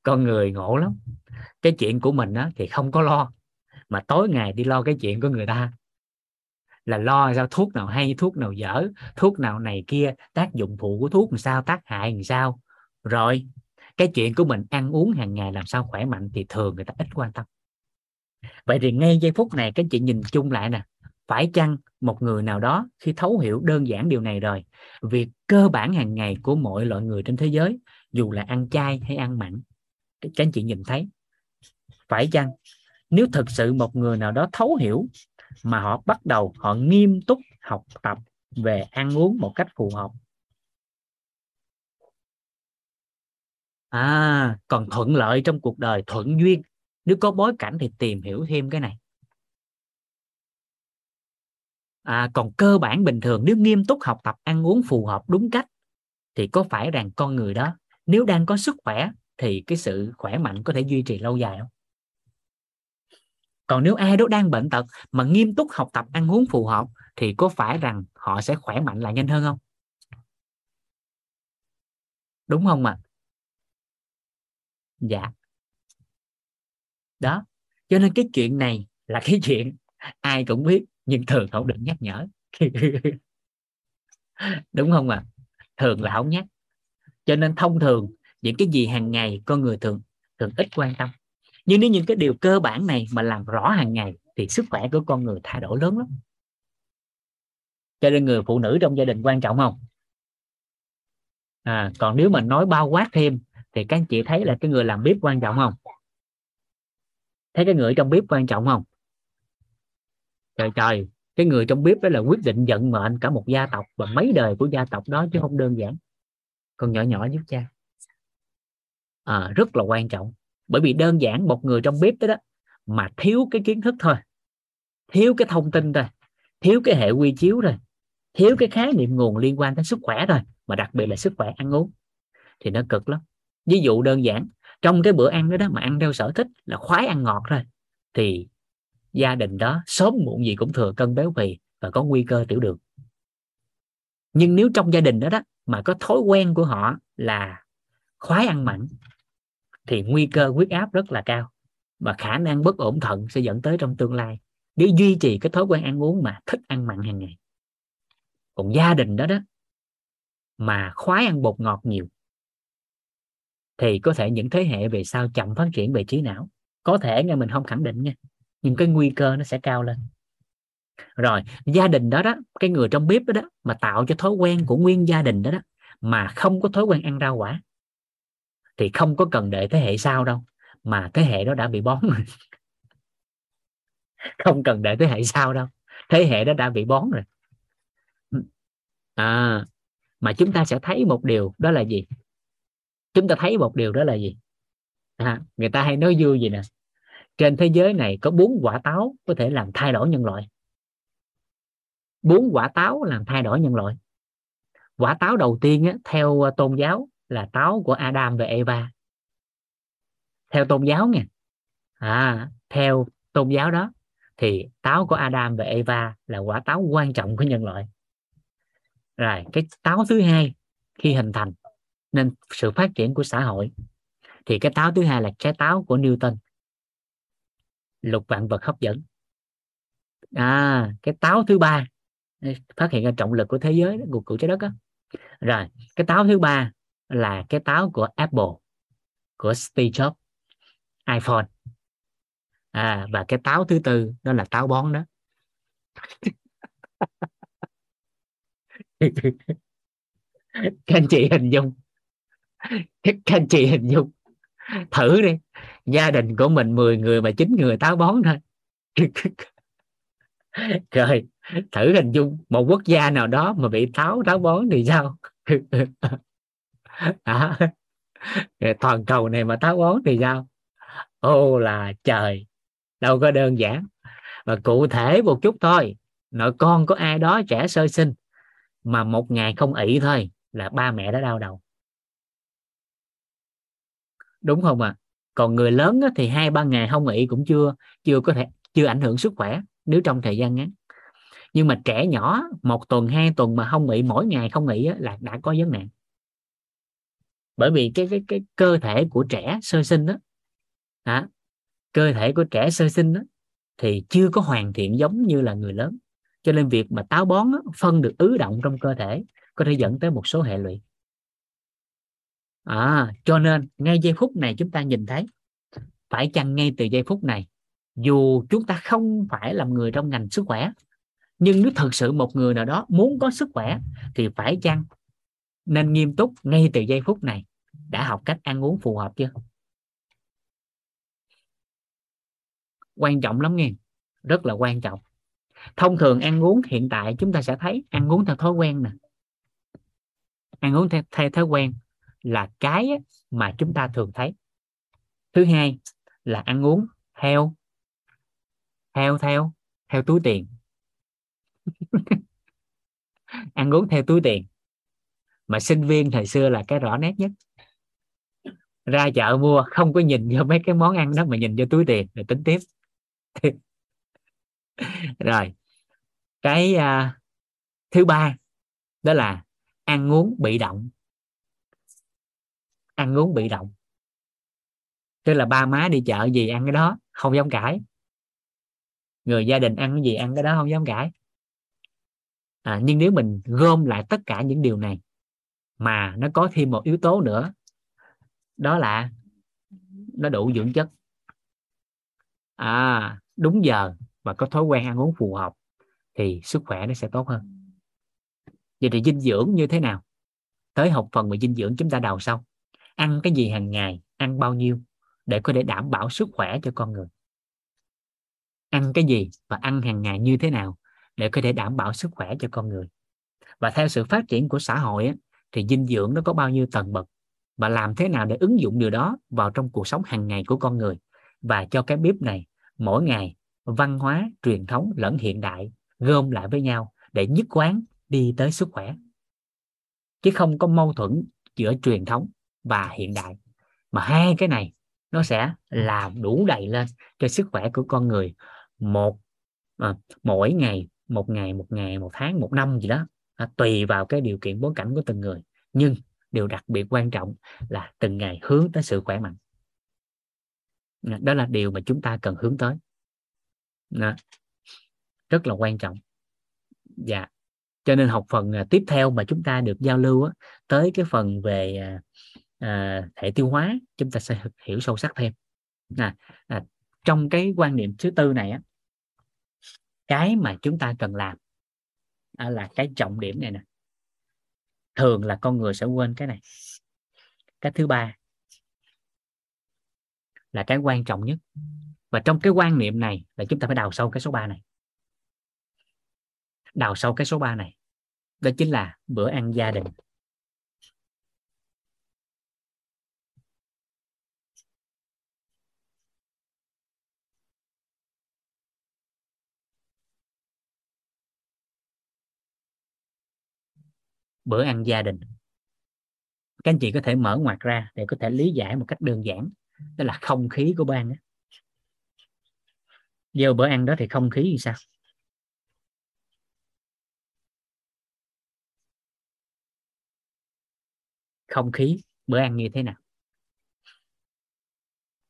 Con người ngộ lắm. Cái chuyện của mình á, thì không có lo, mà tối ngày đi lo cái chuyện của người ta. Là lo sao thuốc nào hay, thuốc nào dở, thuốc nào này kia, tác dụng phụ của thuốc làm sao, tác hại làm sao. Rồi cái chuyện của mình ăn uống hàng ngày làm sao khỏe mạnh thì thường người ta ít quan tâm. Vậy thì ngay giây phút này các chị nhìn chung lại nè, phải chăng một người nào đó khi thấu hiểu đơn giản điều này rồi, việc cơ bản hàng ngày của mọi loại người trên thế giới, dù là ăn chay hay ăn mặn, các anh chị nhìn thấy, phải chăng nếu thực sự một người nào đó thấu hiểu mà họ bắt đầu họ nghiêm túc học tập về ăn uống một cách phù hợp, còn thuận lợi trong cuộc đời, thuận duyên, nếu có bối cảnh thì tìm hiểu thêm cái này. Còn cơ bản bình thường, nếu nghiêm túc học tập ăn uống phù hợp đúng cách thì có phải rằng con người đó nếu đang có sức khỏe thì cái sự khỏe mạnh có thể duy trì lâu dài không? Còn nếu ai đó đang bệnh tật mà nghiêm túc học tập ăn uống phù hợp thì có phải rằng họ sẽ khỏe mạnh lại nhanh hơn không? Đúng không ạ? Dạ. Đó. Cho nên cái chuyện này là cái chuyện ai cũng biết nhưng thường không được nhắc nhở. Đúng không ạ? Thường là không nhắc. Cho nên thông thường những cái gì hàng ngày con người thường ít quan tâm. Nhưng nếu những cái điều cơ bản này mà làm rõ hàng ngày thì sức khỏe của con người thay đổi lớn lắm. Cho nên người phụ nữ trong gia đình quan trọng không? Còn nếu mà nói bao quát thêm thì các anh chị thấy là cái người làm bếp quan trọng không? Thấy cái người trong bếp quan trọng không? Trời, cái người trong bếp đó là quyết định vận mệnh cả một gia tộc và mấy đời của gia tộc đó chứ không đơn giản. Còn nhỏ nhỏ giúp cha. Rất là quan trọng. Bởi vì đơn giản một người trong bếp đó mà thiếu cái kiến thức thôi, thiếu cái thông tin thôi, thiếu cái hệ quy chiếu thôi, thiếu cái khái niệm nguồn liên quan tới sức khỏe thôi, mà đặc biệt là sức khỏe ăn uống thì nó cực lắm. Ví dụ đơn giản, trong cái bữa ăn đó mà ăn theo sở thích là khoái ăn ngọt thôi thì gia đình đó sớm muộn gì cũng thừa cân béo phì và có nguy cơ tiểu đường. Nhưng nếu trong gia đình đó mà có thói quen của họ là khoái ăn mặn thì nguy cơ huyết áp rất là cao và khả năng bất ổn thận sẽ dẫn tới trong tương lai nếu duy trì cái thói quen ăn uống mà thích ăn mặn hàng ngày. Còn gia đình đó mà khoái ăn bột ngọt nhiều thì có thể những thế hệ về sau chậm phát triển về trí não. Có thể nghe, mình không khẳng định nha, nhưng cái nguy cơ nó sẽ cao lên. Rồi gia đình đó, cái người trong bếp đó mà tạo cho thói quen của nguyên gia đình đó mà không có thói quen ăn rau quả thì không có cần đợi thế hệ sau đâu, mà thế hệ đó đã bị bón rồi. Không cần đợi thế hệ sau đâu, thế hệ đó đã bị bón rồi. Mà chúng ta sẽ thấy một điều đó là gì? Chúng ta thấy một điều đó là gì? Người ta hay nói vui gì nè, trên thế giới này có 4 quả táo có thể làm thay đổi nhân loại. 4 quả táo làm thay đổi nhân loại. Quả táo đầu tiên theo tôn giáo là táo của Adam và Eva. Theo tôn giáo nha. Theo tôn giáo đó thì táo của Adam và Eva là quả táo quan trọng của nhân loại. Rồi, cái táo thứ hai khi hình thành nên sự phát triển của xã hội thì cái táo thứ hai là trái táo của Newton, luật vạn vật hấp dẫn. Cái táo thứ ba phát hiện ra trọng lực của thế giới, của trái đất đó. Rồi, cái táo thứ ba là cái táo của Apple, của Steve Jobs, iPhone. Và cái táo thứ tư đó là táo bón đó. Các anh chị hình dung, thử đi, gia đình của mình 10 người mà 9 người táo bón thôi. Rồi thử hình dung một quốc gia nào đó mà bị táo bón thì sao? Toàn cầu này mà táo bón thì sao? Ô là trời, đâu có đơn giản. Và cụ thể một chút thôi, nội con của ai đó trẻ sơ sinh mà một ngày không ị thôi là ba mẹ đã đau đầu, đúng không ạ? Còn người lớn thì 2-3 ngày không ị cũng chưa ảnh hưởng sức khỏe nếu trong thời gian ngắn. Nhưng mà trẻ nhỏ 1 tuần 2 tuần mà không ị, mỗi ngày không ị là đã có vấn nạn. Bởi vì cái cơ thể của trẻ sơ sinh thì chưa có hoàn thiện giống như là người lớn, cho nên việc mà táo bón phân được ứ động trong cơ thể có thể dẫn tới một số hệ lụy. Cho nên ngay giây phút này chúng ta nhìn thấy, phải chăng ngay từ giây phút này, dù chúng ta không phải làm người trong ngành sức khỏe, nhưng nếu thật sự một người nào đó muốn có sức khỏe thì phải chăng nên nghiêm túc ngay từ giây phút này đã học cách ăn uống phù hợp chưa? Quan trọng lắm nghe, rất là quan trọng. Thông thường ăn uống hiện tại chúng ta sẽ thấy ăn uống theo thói quen nè. Ăn uống theo thói quen là cái mà chúng ta thường thấy. Thứ hai là ăn uống theo túi tiền. Ăn uống theo túi tiền mà sinh viên thời xưa là cái rõ nét nhất. Ra chợ mua không có nhìn vô mấy cái món ăn đó mà nhìn vô túi tiền rồi tính tiếp. Rồi cái thứ ba đó là ăn uống bị động. Ăn uống bị động tức là ba má đi chợ gì ăn cái đó, không dám cãi. Người gia đình ăn cái gì ăn cái đó, không dám cãi. Nhưng nếu mình gom lại tất cả những điều này mà nó có thêm một yếu tố nữa, đó là nó đủ dưỡng chất. đúng giờ và có thói quen ăn uống phù hợp thì sức khỏe nó sẽ tốt hơn. Vậy thì dinh dưỡng như thế nào? Tới học phần về dinh dưỡng chúng ta đào sau. Ăn cái gì hàng ngày, ăn bao nhiêu để có thể đảm bảo sức khỏe cho con người. Ăn cái gì và ăn hàng ngày như thế nào để có thể đảm bảo sức khỏe cho con người. Và theo sự phát triển của xã hội thì dinh dưỡng nó có bao nhiêu tầng bậc và làm thế nào để ứng dụng điều đó vào trong cuộc sống hàng ngày của con người và cho cái bếp này mỗi ngày văn hóa, truyền thống lẫn hiện đại gom lại với nhau để nhất quán đi tới sức khỏe. Chứ không có mâu thuẫn giữa truyền thống và hiện đại. Mà hai cái này nó sẽ làm đủ đầy lên cho sức khỏe của con người mỗi ngày, một ngày, một tháng, một năm gì đó. Tùy vào cái điều kiện bối cảnh của từng người. Nhưng điều đặc biệt quan trọng là từng ngày hướng tới sự khỏe mạnh. Đó là điều mà chúng ta cần hướng tới. Đó. Rất là quan trọng. Dạ. Cho nên học phần tiếp theo mà chúng ta được giao lưu tới cái phần về hệ tiêu hóa, chúng ta sẽ hiểu sâu sắc thêm. Trong cái quan niệm thứ tư này cái mà chúng ta cần làm là cái trọng điểm này nè. Thường là con người sẽ quên cái này. Cái thứ ba là cái quan trọng nhất. Và trong cái quan niệm này là chúng ta phải đào sâu cái số 3 này. Đào sâu cái số 3 này. Đó chính là bữa ăn gia đình. Bữa ăn gia đình. Các anh chị có thể mở ngoặt ra để có thể lý giải một cách đơn giản. Đó là không khí của bữa ăn. Vô bữa ăn đó thì không khí như sao? Không khí bữa ăn như thế nào?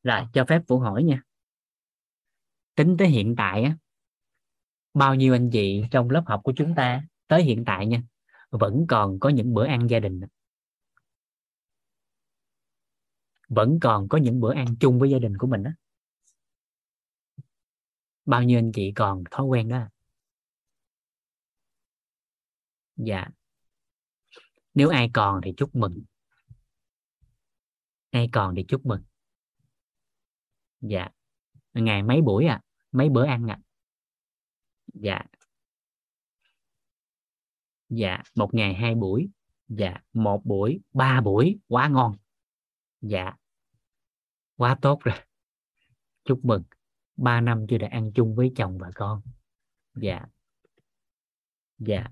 Rồi, cho phép Vũ hỏi nha. Tính tới hiện tại bao nhiêu anh chị trong lớp học của chúng ta tới hiện tại nha vẫn còn có những bữa ăn gia đình, vẫn còn có những bữa ăn chung với gia đình của mình đó? Bao nhiêu anh chị còn thói quen đó? Dạ. Nếu ai còn thì chúc mừng. Ai còn thì chúc mừng. Dạ. Ngày mấy buổi mấy bữa ăn Dạ. Dạ, một ngày 2 buổi. Dạ, 1 buổi, 3 buổi. Quá ngon. Dạ. Quá tốt rồi. Chúc mừng. 3 năm chưa được ăn chung với chồng và con. Dạ. Dạ.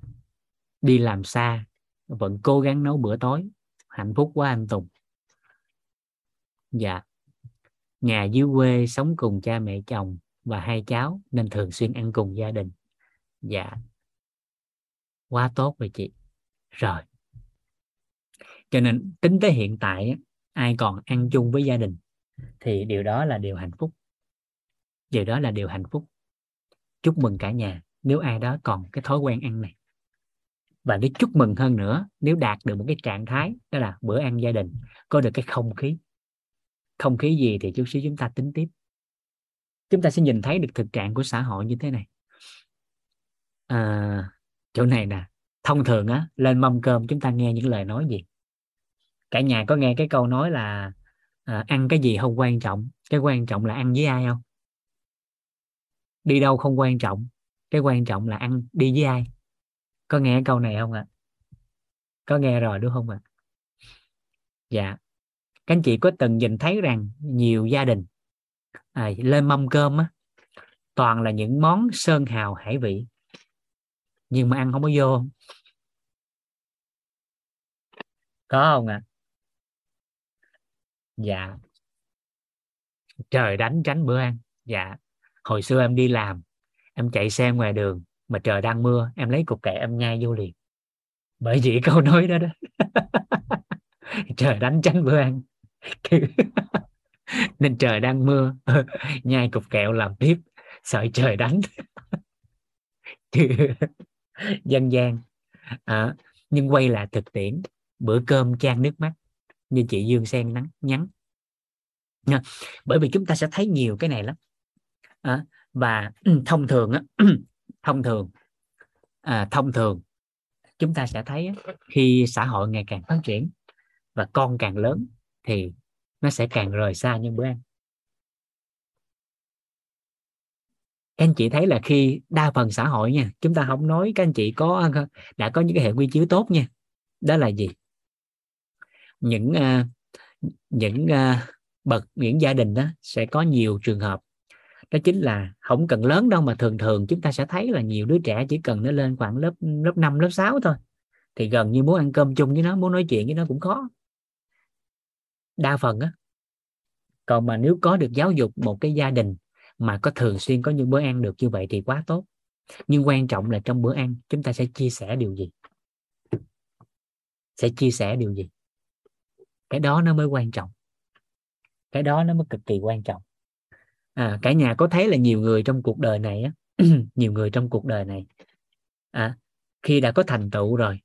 Đi làm xa vẫn cố gắng nấu bữa tối. Hạnh phúc quá anh Tùng. Dạ. Nhà dưới quê sống cùng cha mẹ chồng và 2 cháu nên thường xuyên ăn cùng gia đình. Dạ. Quá tốt rồi chị. Rồi. Cho nên tính tới hiện tại ai còn ăn chung với gia đình thì điều đó là điều hạnh phúc. Điều đó là điều hạnh phúc. Chúc mừng cả nhà nếu ai đó còn cái thói quen ăn này. Và để chúc mừng hơn nữa nếu đạt được một cái trạng thái đó là bữa ăn gia đình có được cái không khí. Không khí gì thì chút xíu chúng ta tính tiếp. Chúng ta sẽ nhìn thấy được thực trạng của xã hội như thế này. Chỗ này nè, thông thường lên mâm cơm chúng ta nghe những lời nói gì? Cả nhà có nghe cái câu nói là ăn cái gì không quan trọng, cái quan trọng là ăn với ai không? Đi đâu không quan trọng, cái quan trọng là ăn đi với ai? Có nghe câu này không ạ? Có nghe rồi đúng không ạ? Dạ. Các anh chị có từng nhìn thấy rằng nhiều gia đình lên mâm cơm toàn là những món sơn hào hải vị nhưng mà ăn không có vô không? Có không ạ? Dạ. Trời đánh tránh bữa ăn. Dạ. Hồi xưa em đi làm, em chạy xe ngoài đường mà trời đang mưa, em lấy cục kệ em nhai vô liền. Bởi vì câu nói đó đó. Trời đánh tránh bữa ăn. Nên trời đang mưa, nhai cục kẹo làm tiếp, sợ trời đánh. Dân gian. Nhưng quay lại thực tiễn, bữa cơm chan nước mắt như chị Dương Sen nhắn. Bởi vì chúng ta sẽ thấy nhiều cái này lắm. Và thông thường thông thường chúng ta sẽ thấy khi xã hội ngày càng phát triển và con càng lớn thì nó sẽ càng rời xa những bữa ăn. Các anh chị thấy là khi đa phần xã hội nha, chúng ta không nói các anh chị có đã có những cái hệ quy chiếu tốt nha, đó là gì? Những gia đình đó sẽ có nhiều trường hợp, đó chính là không cần lớn đâu mà thường thường chúng ta sẽ thấy là nhiều đứa trẻ chỉ cần nó lên khoảng lớp 5, lớp 6 thôi thì gần như muốn ăn cơm chung với nó, muốn nói chuyện với nó cũng khó, đa phần á. Còn mà nếu có được giáo dục một cái gia đình mà có thường xuyên có những bữa ăn được như vậy thì quá tốt. Nhưng quan trọng là trong bữa ăn chúng ta sẽ chia sẻ điều gì? Cái đó nó mới quan trọng. Cái đó nó mới cực kỳ quan trọng. Cả nhà có thấy là nhiều người trong cuộc đời này khi đã có thành tựu rồi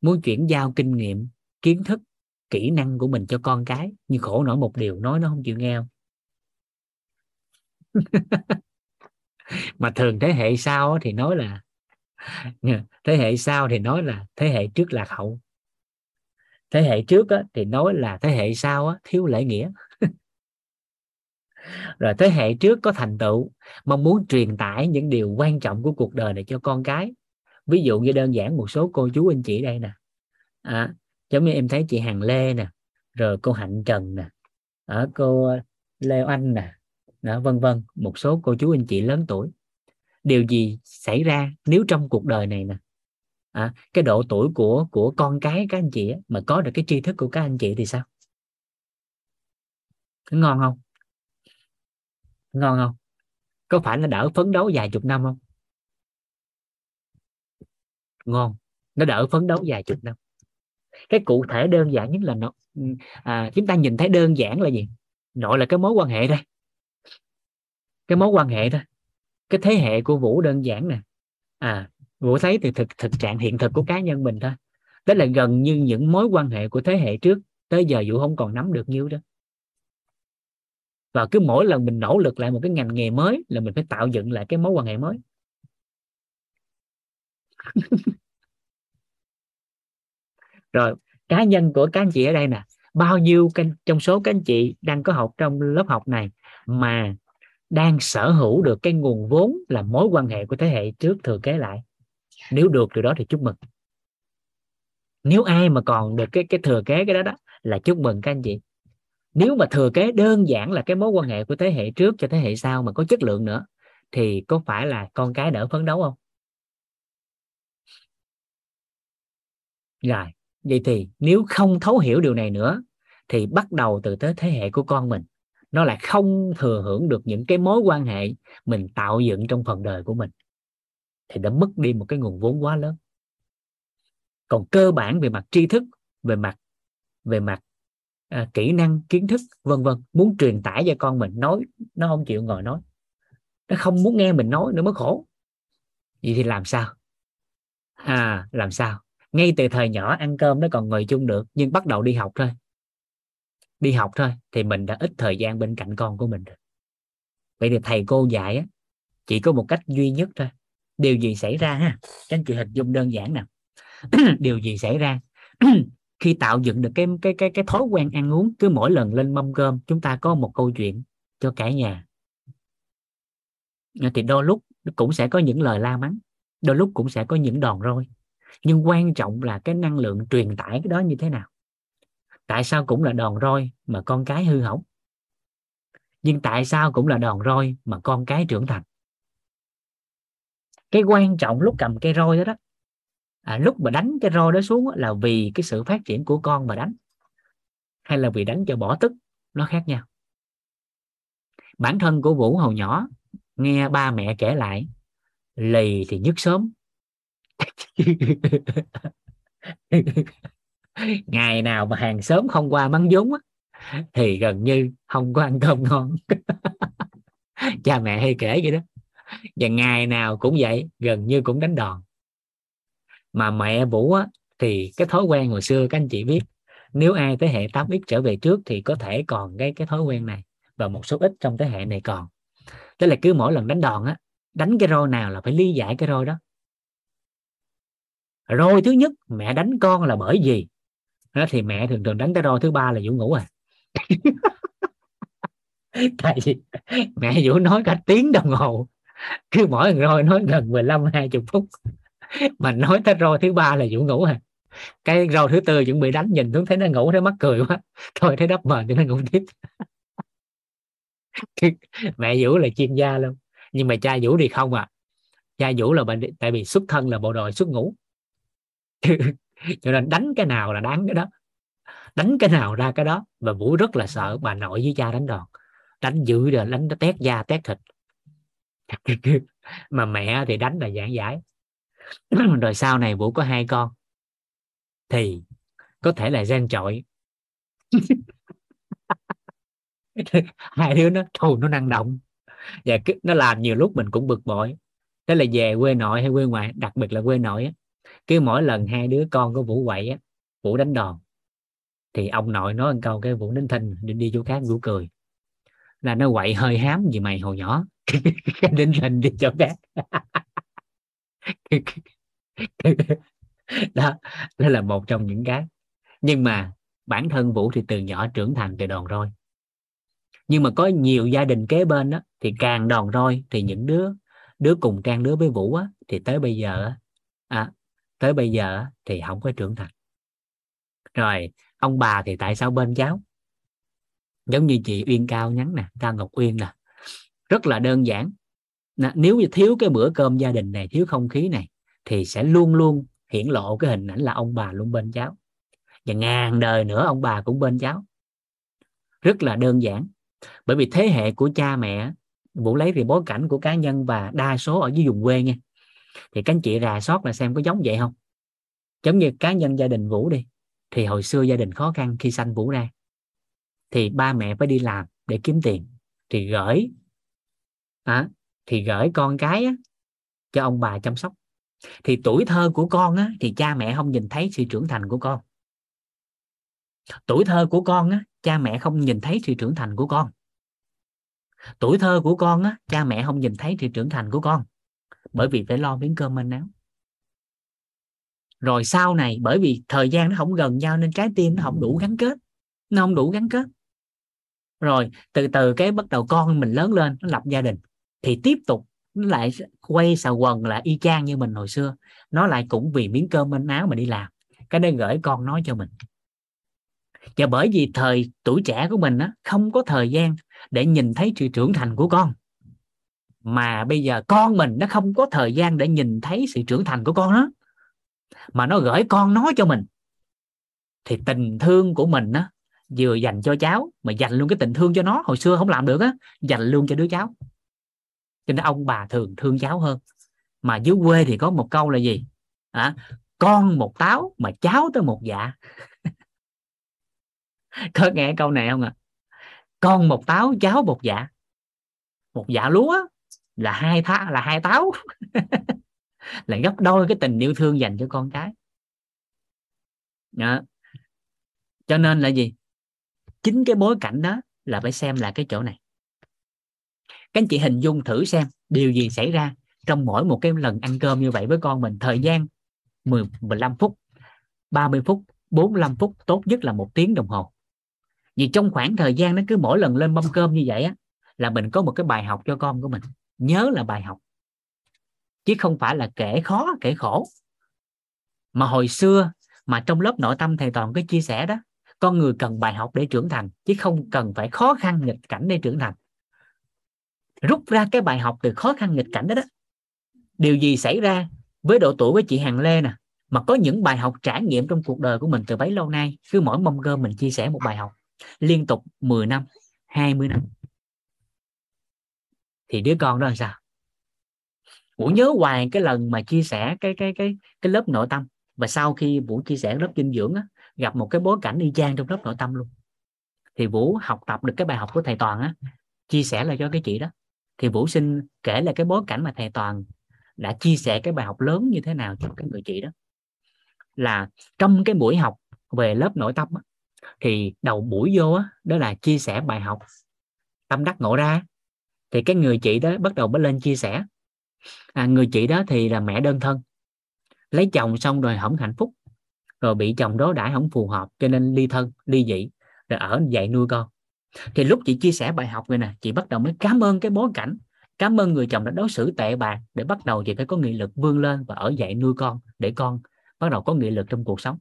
muốn chuyển giao kinh nghiệm, kiến thức, kỹ năng của mình cho con cái, nhưng khổ nổi một điều, nói nó không chịu nghe không? Mà thường thế hệ sau thì nói là thế hệ trước lạc hậu, thế hệ trước thì nói là thế hệ sau thiếu lễ nghĩa, rồi thế hệ trước có thành tựu mong muốn truyền tải những điều quan trọng của cuộc đời này cho con cái. Ví dụ như đơn giản một số cô chú anh chị đây nè, giống như em thấy chị Hằng Lê nè, rồi cô Hạnh Trần nè, cô Lê Anh nè, vân vân, một số cô chú anh chị lớn tuổi. Điều gì xảy ra nếu trong cuộc đời này nè, cái độ tuổi của con cái các anh chị mà có được cái tri thức của các anh chị thì sao? Ngon không? Ngon không? Có phải nó đỡ phấn đấu vài chục năm không? Ngon, nó đỡ phấn đấu vài chục năm. Cái cụ thể đơn giản nhất là chúng ta nhìn thấy đơn giản là gì? Nội là cái mối quan hệ đây. Cái mối quan hệ thôi. Cái thế hệ của Vũ đơn giản nè. Vũ thấy từ thực trạng hiện thực của cá nhân mình thôi. Đó là gần như những mối quan hệ của thế hệ trước tới giờ Vũ không còn nắm được nhiêu đó. Và cứ mỗi lần mình nỗ lực lại một cái ngành nghề mới là mình phải tạo dựng lại cái mối quan hệ mới. Rồi, cá nhân của các anh chị ở đây nè. Bao nhiêu trong số các anh chị đang có học trong lớp học này mà đang sở hữu được cái nguồn vốn là mối quan hệ của thế hệ trước thừa kế lại? Nếu được điều đó thì chúc mừng. Nếu ai mà còn được cái thừa kế cái đó đó là chúc mừng các anh chị. Nếu mà thừa kế đơn giản là cái mối quan hệ của thế hệ trước cho thế hệ sau mà có chất lượng nữa thì có phải là con cái đỡ phấn đấu không? Rồi, vậy thì nếu không thấu hiểu điều này nữa thì bắt đầu từ tới thế hệ của con mình, nó lại không thừa hưởng được những cái mối quan hệ mình tạo dựng trong phần đời của mình thì đã mất đi một cái nguồn vốn quá lớn. Còn cơ bản về mặt tri thức, về mặt kỹ năng, kiến thức vân vân, muốn truyền tải cho con mình, nói nó không chịu ngồi nói, nó không muốn nghe mình nói nữa mới khổ. Vậy thì làm sao? Làm sao? Ngay từ thời nhỏ ăn cơm nó còn ngồi chung được, nhưng bắt đầu đi học thôi. Đi học thôi thì mình đã ít thời gian bên cạnh con của mình rồi. Vậy thì thầy cô dạy chỉ có một cách duy nhất thôi. Điều gì xảy ra ha? Các anh chị hình dung đơn giản nè. Điều gì xảy ra khi tạo dựng được cái thói quen ăn uống? Cứ mỗi lần lên mâm cơm chúng ta có một câu chuyện cho cả nhà thì đôi lúc cũng sẽ có những lời la mắng, đôi lúc cũng sẽ có những đòn roi, nhưng quan trọng là cái năng lượng truyền tải cái đó như thế nào. Tại sao cũng là đòn roi mà con cái hư hỏng? Nhưng tại sao cũng là đòn roi mà con cái trưởng thành? Cái quan trọng lúc cầm cây roi đó, lúc mà đánh cái roi đó xuống là vì cái sự phát triển của con mà đánh, hay là vì đánh cho bỏ tức, nó khác nhau. Bản thân của Vũ hồi nhỏ nghe ba mẹ kể lại, lì thì nhức sớm. Ngày nào mà hàng xóm không qua mắng vốn thì gần như không có ăn cơm ngon. Cha mẹ hay kể vậy đó. Và ngày nào cũng vậy, gần như cũng đánh đòn. Mà mẹ Vũ thì cái thói quen hồi xưa các anh chị biết, nếu ai thế hệ 8X trở về trước thì có thể còn cái thói quen này, và một số ít trong thế hệ này còn. Tức là cứ mỗi lần đánh đòn á, đánh cái roi nào là phải lý giải cái roi đó. Roi thứ nhất mẹ đánh con là bởi vì đó, thì mẹ thường thường đánh cái roi thứ ba là Vũ ngủ à. Tại vì mẹ Vũ nói cả tiếng đồng hồ, cứ mỗi roi nói gần 15-20 phút, mà nói tới roi thứ ba là Vũ ngủ à. Cái roi thứ tư chuẩn bị đánh, nhìn xuống thấy nó ngủ, thấy mắc cười quá, thôi thấy đắp mền thì nó ngủ tiếp. Mẹ Vũ là chuyên gia luôn. Nhưng mà cha Vũ thì không à. Cha Vũ là bệnh, tại vì xuất thân là bộ đội xuất ngũ, cho nên đánh cái nào là đáng cái đó, đánh cái nào ra cái đó. Và Vũ rất là sợ bà nội với cha đánh đòn, đánh dữ rồi đánh nó tét da tét thịt. Mà mẹ thì đánh là giảng giải. Rồi sau này Vũ có 2 con thì có thể là gen chọi. 2 đứa nó thù, nó năng động, và nó làm nhiều lúc mình cũng bực bội. Thế là về quê nội hay quê ngoại, đặc biệt là quê nội á, cứ mỗi lần 2 đứa con của Vũ quậy á, Vũ đánh đòn, thì ông nội nói một câu cái Vũ nín thinh, đi chỗ khác. Vũ cười là nó quậy hơi hám gì mày hồi nhỏ. Nín thinh đi chỗ khác. Đó là một trong những cái. Nhưng mà bản thân Vũ thì từ nhỏ trưởng thành từ đòn roi. Nhưng mà có nhiều gia đình kế bên đó, thì càng đòn roi thì những đứa cùng trang lứa với Vũ á, thì tới bây giờ thì không có trưởng thành. Rồi ông bà thì tại sao bên cháu? Giống như chị Uyên Cao nhắn nè, Cao Ngọc Uyên nè, rất là đơn giản. Nếu như thiếu cái bữa cơm gia đình này, thiếu không khí này, thì sẽ luôn luôn hiển lộ cái hình ảnh là ông bà luôn bên cháu. Và ngàn đời nữa ông bà cũng bên cháu. Rất là đơn giản. Bởi vì thế hệ của cha mẹ, Vũ lấy thì bối cảnh của cá nhân và đa số ở dưới vùng quê nha, thì các anh chị rà soát là xem có giống vậy không. Giống như cá nhân gia đình Vũ đi, thì hồi xưa gia đình khó khăn, khi sanh Vũ ra thì ba mẹ phải đi làm để kiếm tiền, thì gửi con cái á, cho ông bà chăm sóc. Thì tuổi thơ của con á, thì cha mẹ không nhìn thấy sự trưởng thành của con. Tuổi thơ của con á, cha mẹ không nhìn thấy sự trưởng thành của con. Tuổi thơ của con á, cha mẹ không nhìn thấy sự trưởng thành của con, bởi vì phải lo miếng cơm manh áo. Rồi sau này bởi vì thời gian nó không gần nhau nên trái tim nó không đủ gắn kết. Rồi từ từ cái bắt đầu con mình lớn lên, nó lập gia đình, thì tiếp tục nó lại quay xà quần là y chang như mình hồi xưa. Nó lại cũng vì miếng cơm manh áo mà đi làm, cái nên gửi con nói cho mình. Và bởi vì tuổi trẻ của mình á, không có thời gian để nhìn thấy sự trưởng thành của con, mà bây giờ con mình nó không có thời gian để nhìn thấy sự trưởng thành của con đó, mà nó gửi con nói cho mình. Thì tình thương của mình á, vừa dành cho cháu mà dành luôn cái tình thương cho nó. Hồi xưa không làm được á, dành luôn cho đứa cháu. Cho nên ông bà thường thương cháu hơn. Mà dưới quê thì có một câu là gì? Con một táo mà cháu tới một dạ. Có nghe câu này không ạ? Con một táo cháu một dạ. Một dạ lúa là 2 táo. Là gấp đôi cái tình yêu thương dành cho con cái. Đó. Cho nên là gì? Chính cái bối cảnh đó là phải xem là cái chỗ này. Các anh chị hình dung thử xem điều gì xảy ra trong mỗi một cái lần ăn cơm như vậy với con mình. Thời gian 15 phút, 30 phút, 45 phút, tốt nhất là 1 tiếng đồng hồ. Vì trong khoảng thời gian nó cứ mỗi lần lên mâm cơm như vậy á, là mình có một cái bài học cho con của mình. Nhớ là bài học, chứ không phải là kể khó kể khổ. Mà hồi xưa mà trong lớp nội tâm thầy Toàn có chia sẻ đó, con người cần bài học để trưởng thành, chứ không cần phải khó khăn nghịch cảnh để trưởng thành. Rút ra cái bài học từ khó khăn nghịch cảnh đó. Điều gì xảy ra với độ tuổi với chị Hằng Lê nè, mà có những bài học trải nghiệm trong cuộc đời của mình từ bấy lâu nay. Cứ mỗi mâm cơm mình chia sẻ một bài học liên tục 10 năm, 20 năm. Thì đứa con đó là sao? Vũ nhớ hoài cái lần mà chia sẻ cái lớp nội tâm, và sau khi Vũ chia sẻ lớp dinh dưỡng á, gặp một cái bối cảnh y chang trong lớp nội tâm luôn. Thì Vũ học tập được cái bài học của thầy Toàn á, chia sẻ lại cho cái chị đó. Thì Vũ xin kể là cái bối cảnh mà thầy Toàn đã chia sẻ cái bài học lớn như thế nào cho cái người chị đó. Là trong cái buổi học về lớp nội tâm á, thì đầu buổi vô á, đó là chia sẻ bài học tâm đắc ngộ ra. thì cái người chị đó bắt đầu mới lên chia sẻ. Người chị đó thì là mẹ đơn thân, lấy chồng xong rồi không hạnh phúc, rồi bị chồng đó đãi không phù hợp cho nên ly thân, ly dị, rồi ở dạy nuôi con. Thì lúc chị chia sẻ bài học này nè, chị bắt đầu mới cảm ơn cái bối cảnh, cảm ơn người chồng đã đối xử tệ bạc, để bắt đầu chị phải có nghị lực vươn lên và ở dạy nuôi con, để con bắt đầu có nghị lực trong cuộc sống.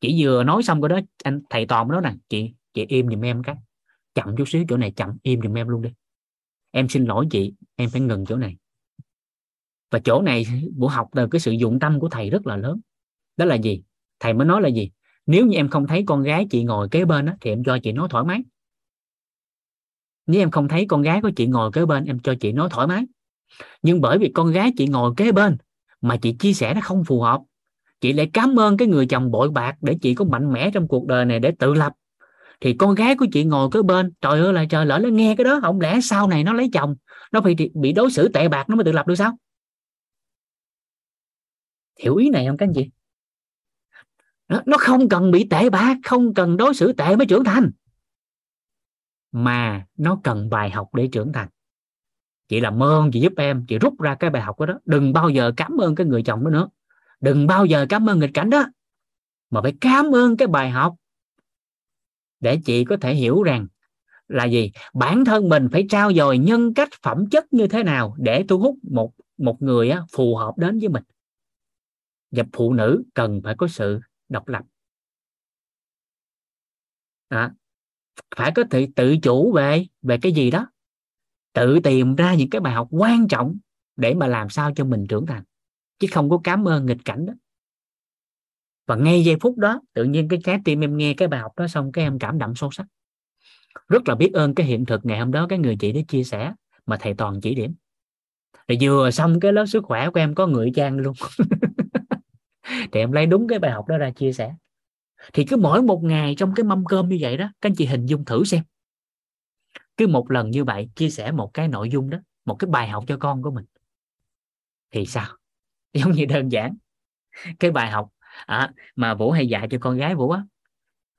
Chị vừa nói xong cái đó, anh thầy Toàn đó nè, chị im giùm em cái, chậm chút xíu chỗ này, chậm, im giùm em luôn đi, em xin lỗi chị, em phải ngừng chỗ này. Và chỗ này buổi học từ cái sự dụng tâm của thầy rất là lớn. Đó là gì? Thầy mới nói là gì? Nếu như em không thấy con gái chị ngồi kế bên đó, thì em cho chị nói thoải mái. Nếu em không thấy con gái của chị ngồi kế bên, em cho chị nói thoải mái. Nhưng bởi vì con gái chị ngồi kế bên mà chị chia sẻ nó không phù hợp, chị lại cảm ơn cái người chồng bội bạc để chị có mạnh mẽ trong cuộc đời này, để tự lập. Thì con gái của chị ngồi kế bên, trời ơi là trời, lỡ nó nghe cái đó, không lẽ sau này nó lấy chồng, nó bị đối xử tệ bạc, nó mới tự lập được sao? Hiểu ý này không các anh chị? Nó không cần bị tệ bạc, không cần đối xử tệ mới trưởng thành, mà nó cần bài học để trưởng thành. Chị làm ơn, chị giúp em, chị rút ra cái bài học đó. Đừng bao giờ cảm ơn cái người chồng đó nữa, đừng bao giờ cảm ơn nghịch cảnh đó, mà phải cảm ơn cái bài học, để chị có thể hiểu rằng là gì? Bản thân mình phải trau dồi nhân cách, phẩm chất như thế nào để thu hút một người phù hợp đến với mình. Và phụ nữ cần phải có sự độc lập, phải có thể tự chủ về cái gì đó, tự tìm ra những cái bài học quan trọng để mà làm sao cho mình trưởng thành, chứ không có cảm ơn nghịch cảnh đó. Và ngay giây phút đó, tự nhiên cái trái tim em nghe cái bài học đó xong, cái em cảm động sâu sắc, rất là biết ơn cái hiện thực ngày hôm đó, cái người chị đã chia sẻ mà thầy Toàn chỉ điểm. Rồi vừa xong cái lớp sức khỏe của em có người Trang luôn thì em lấy đúng cái bài học đó ra chia sẻ. Thì cứ mỗi một ngày trong cái mâm cơm như vậy đó, các anh chị hình dung thử xem, cứ một lần như vậy chia sẻ một cái nội dung đó, một cái bài học cho con của mình, thì sao? Giống như đơn giản cái bài học mà Vũ hay dạy cho con gái Vũ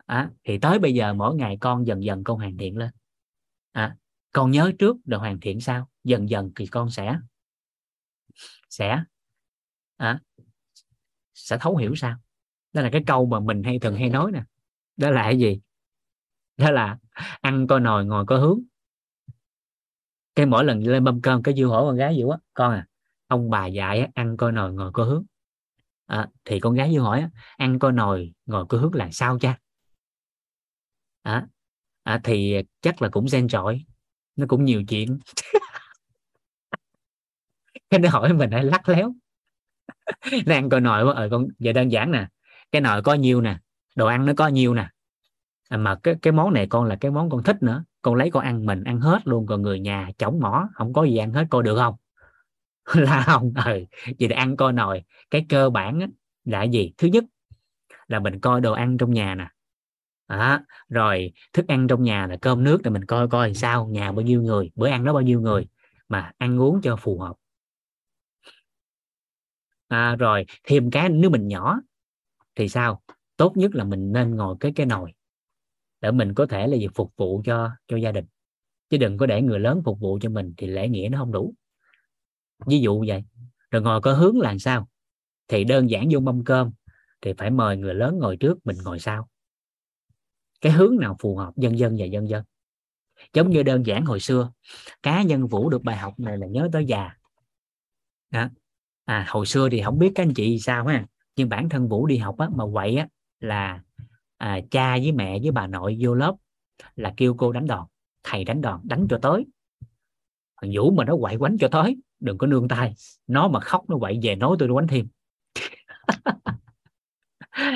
á, thì tới bây giờ mỗi ngày con dần dần con hoàn thiện lên, con nhớ trước rồi hoàn thiện sau, dần dần thì con sẽ thấu hiểu sao. Đó là cái câu mà mình thường hay nói nè, đó là cái gì? Đó là ăn coi nồi ngồi coi hướng. Cái mỗi lần lên mâm cơm, cái Dư hỏi con gái Dư á, con ông bà dạy ăn coi nồi ngồi coi hướng, thì con gái Dư hỏi ăn coi nồi ngồi coi hướng là sao cha? Thì chắc là cũng xen trội, nó cũng nhiều chuyện cái nó hỏi mình lại lắc léo nó ăn coi nồi quá. Con giờ đơn giản nè, cái nồi có nhiêu nè, đồ ăn nó có nhiêu nè, mà cái món này con là cái món con thích nữa, con lấy con ăn, mình ăn hết luôn, còn người nhà chổng mỏ không có gì ăn hết, coi được không? Là không. Vậy là ăn coi nồi, cái cơ bản là gì? Thứ nhất là mình coi đồ ăn trong nhà nè, rồi thức ăn trong nhà là cơm nước, là mình coi sao, nhà bao nhiêu người, bữa ăn đó bao nhiêu người, mà ăn uống cho phù hợp. Rồi thêm cái, nếu mình nhỏ thì sao? Tốt nhất là mình nên ngồi cái nồi để mình có thể là việc phục vụ cho gia đình, chứ đừng có để người lớn phục vụ cho mình thì lễ nghĩa nó không đủ, ví dụ vậy. Rồi ngồi có hướng là sao? Thì đơn giản, vô mâm cơm thì phải mời người lớn ngồi trước, mình ngồi sau, cái hướng nào phù hợp, vân vân và vân vân. Giống như đơn giản hồi xưa, cá nhân Vũ được bài học này là nhớ tới già đó. Hồi xưa thì không biết các anh chị sao ha, nhưng bản thân Vũ đi học mà quậy là cha với mẹ với bà nội vô lớp là kêu cô đánh đòn, thầy đánh đòn, đánh cho tới. Vũ mà nó quậy quánh cho tới, đừng có nương tay nó, mà khóc nó quậy về nói tôi nó quánh thêm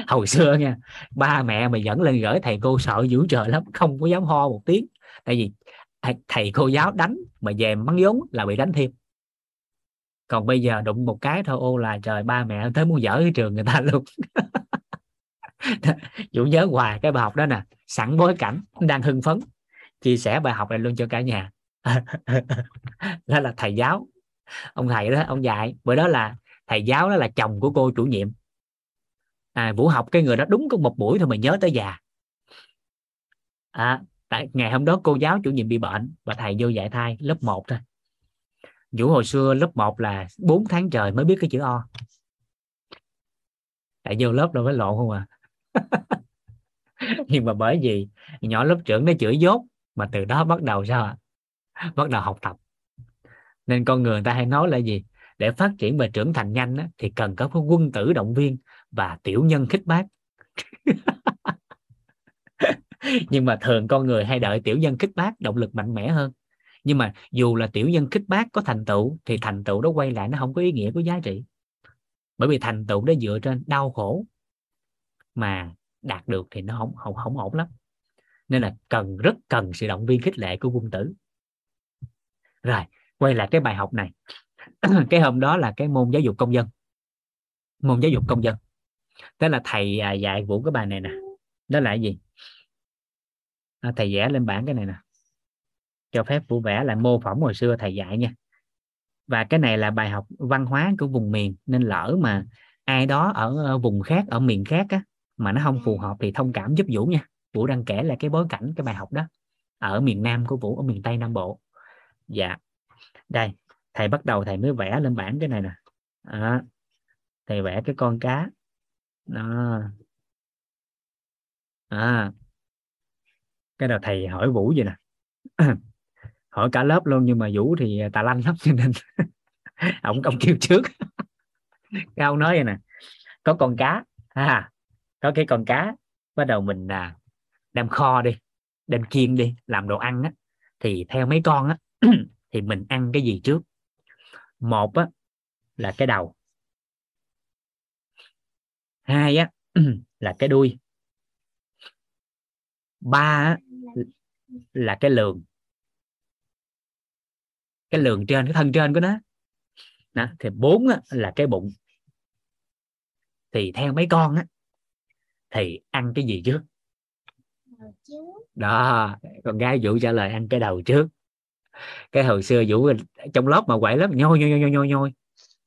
hồi xưa nha, ba mẹ mà dẫn lên gửi thầy cô sợ dữ trời lắm, không có dám ho một tiếng, tại vì thầy cô giáo đánh mà về mắng vốn là bị đánh thêm. Còn bây giờ đụng một cái thôi, ô là trời, ba mẹ tới muốn dở cái trường người ta luôn Vũ nhớ hoài cái bài học đó nè, sẵn bối cảnh đang hưng phấn chia sẻ bài học này luôn cho cả nhà đó là thầy giáo, ông thầy đó, ông dạy bữa đó là thầy giáo đó là chồng của cô chủ nhiệm. Vũ học cái người đó đúng có một buổi thôi mà nhớ tới già. Ngày hôm đó cô giáo chủ nhiệm bị bệnh và thầy vô dạy thai lớp 1 thôi. Vũ hồi xưa lớp 1 là 4 tháng trời mới biết cái chữ O. Tại vô lớp đâu phải lộn không à. Nhưng mà bởi vì nhỏ lớp trưởng nó chửi dốt mà từ đó bắt đầu sao ạ? Bắt đầu học tập. Nên con người ta hay nói là gì? Để phát triển và trưởng thành nhanh á, thì cần có quân tử động viên và tiểu nhân khích bác. Nhưng mà thường con người hay đợi tiểu nhân khích bác động lực mạnh mẽ hơn. Nhưng mà dù là tiểu nhân khích bác có thành tựu thì thành tựu đó quay lại nó không có ý nghĩa, có giá trị. Bởi vì thành tựu đó dựa trên đau khổ mà đạt được thì nó không ổn lắm. Nên là rất cần sự động viên khích lệ của quân tử. Rồi, quay lại cái bài học này. Cái hôm đó là cái môn giáo dục công dân. Môn giáo dục công dân. Tức là thầy dạy Vũ cái bài này nè. Đó là cái gì? Thầy vẽ lên bảng cái này nè. Cho phép Vũ vẽ là mô phỏng hồi xưa thầy dạy nha. Và cái này là bài học văn hóa của vùng miền. Nên lỡ mà ai đó ở vùng khác, ở miền khác á, mà nó không phù hợp thì thông cảm giúp Vũ nha. Vũ đang kể là cái bối cảnh, cái bài học đó. Ở miền Nam của Vũ, ở miền Tây Nam Bộ. Dạ. Đây. Thầy bắt đầu thầy mới vẽ lên bảng cái này nè. À, thầy vẽ cái con cá. Đó. À. Cái đầu thầy hỏi Vũ vậy nè. Hỏi cả lớp luôn, nhưng mà Vũ thì tà lanh lắm cho nên ông kêu trước. Cái ông nói vậy nè. Có con cá. À, có cái con cá. Bắt đầu mình đem kho đi, đem chiên đi, làm đồ ăn á. Thì theo mấy con á, thì mình ăn cái gì trước? Một á, là cái đầu. Hai á, là cái đuôi. Ba á, là cái lườn. Cái lườn trên, cái thân trên của nó. Đó, thì bốn á, là cái bụng. Thì theo mấy con á, thì ăn cái gì trước? Đó, con gái Vũ trả lời ăn cái đầu trước. Cái hồi xưa Vũ trong lớp mà quậy lắm, nhôi.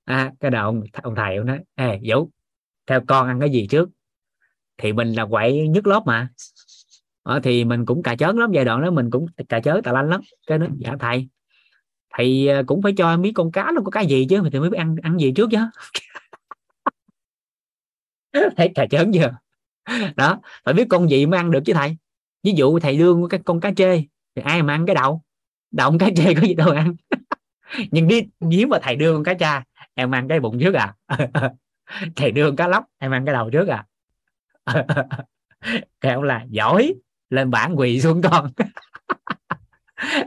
À, cái đầu ông thầy ông nói, ê Vũ, theo con ăn cái gì trước? Thì mình là quậy nhất lớp mà. Thì mình cũng cà chớn lắm, giai đoạn đó mình cũng cà chớn tà lanh lắm. Cái đó, dạ thầy cũng phải cho em biết con cá nó có cái gì chứ, thì mới biết ăn gì trước chứ. Thấy cà chớn chưa? Đó, phải biết con gì mới ăn được chứ thầy. Ví dụ thầy đưa con cá trê thì ai mà ăn cái đầu? Đầu cá trê có gì đâu ăn. Nhưng nếu mà thầy đưa con cá cha, em ăn cái bụng trước à? Thầy đưa con cá lóc, em ăn cái đầu trước à? Kêu là giỏi, lên bảng quỳ xuống con.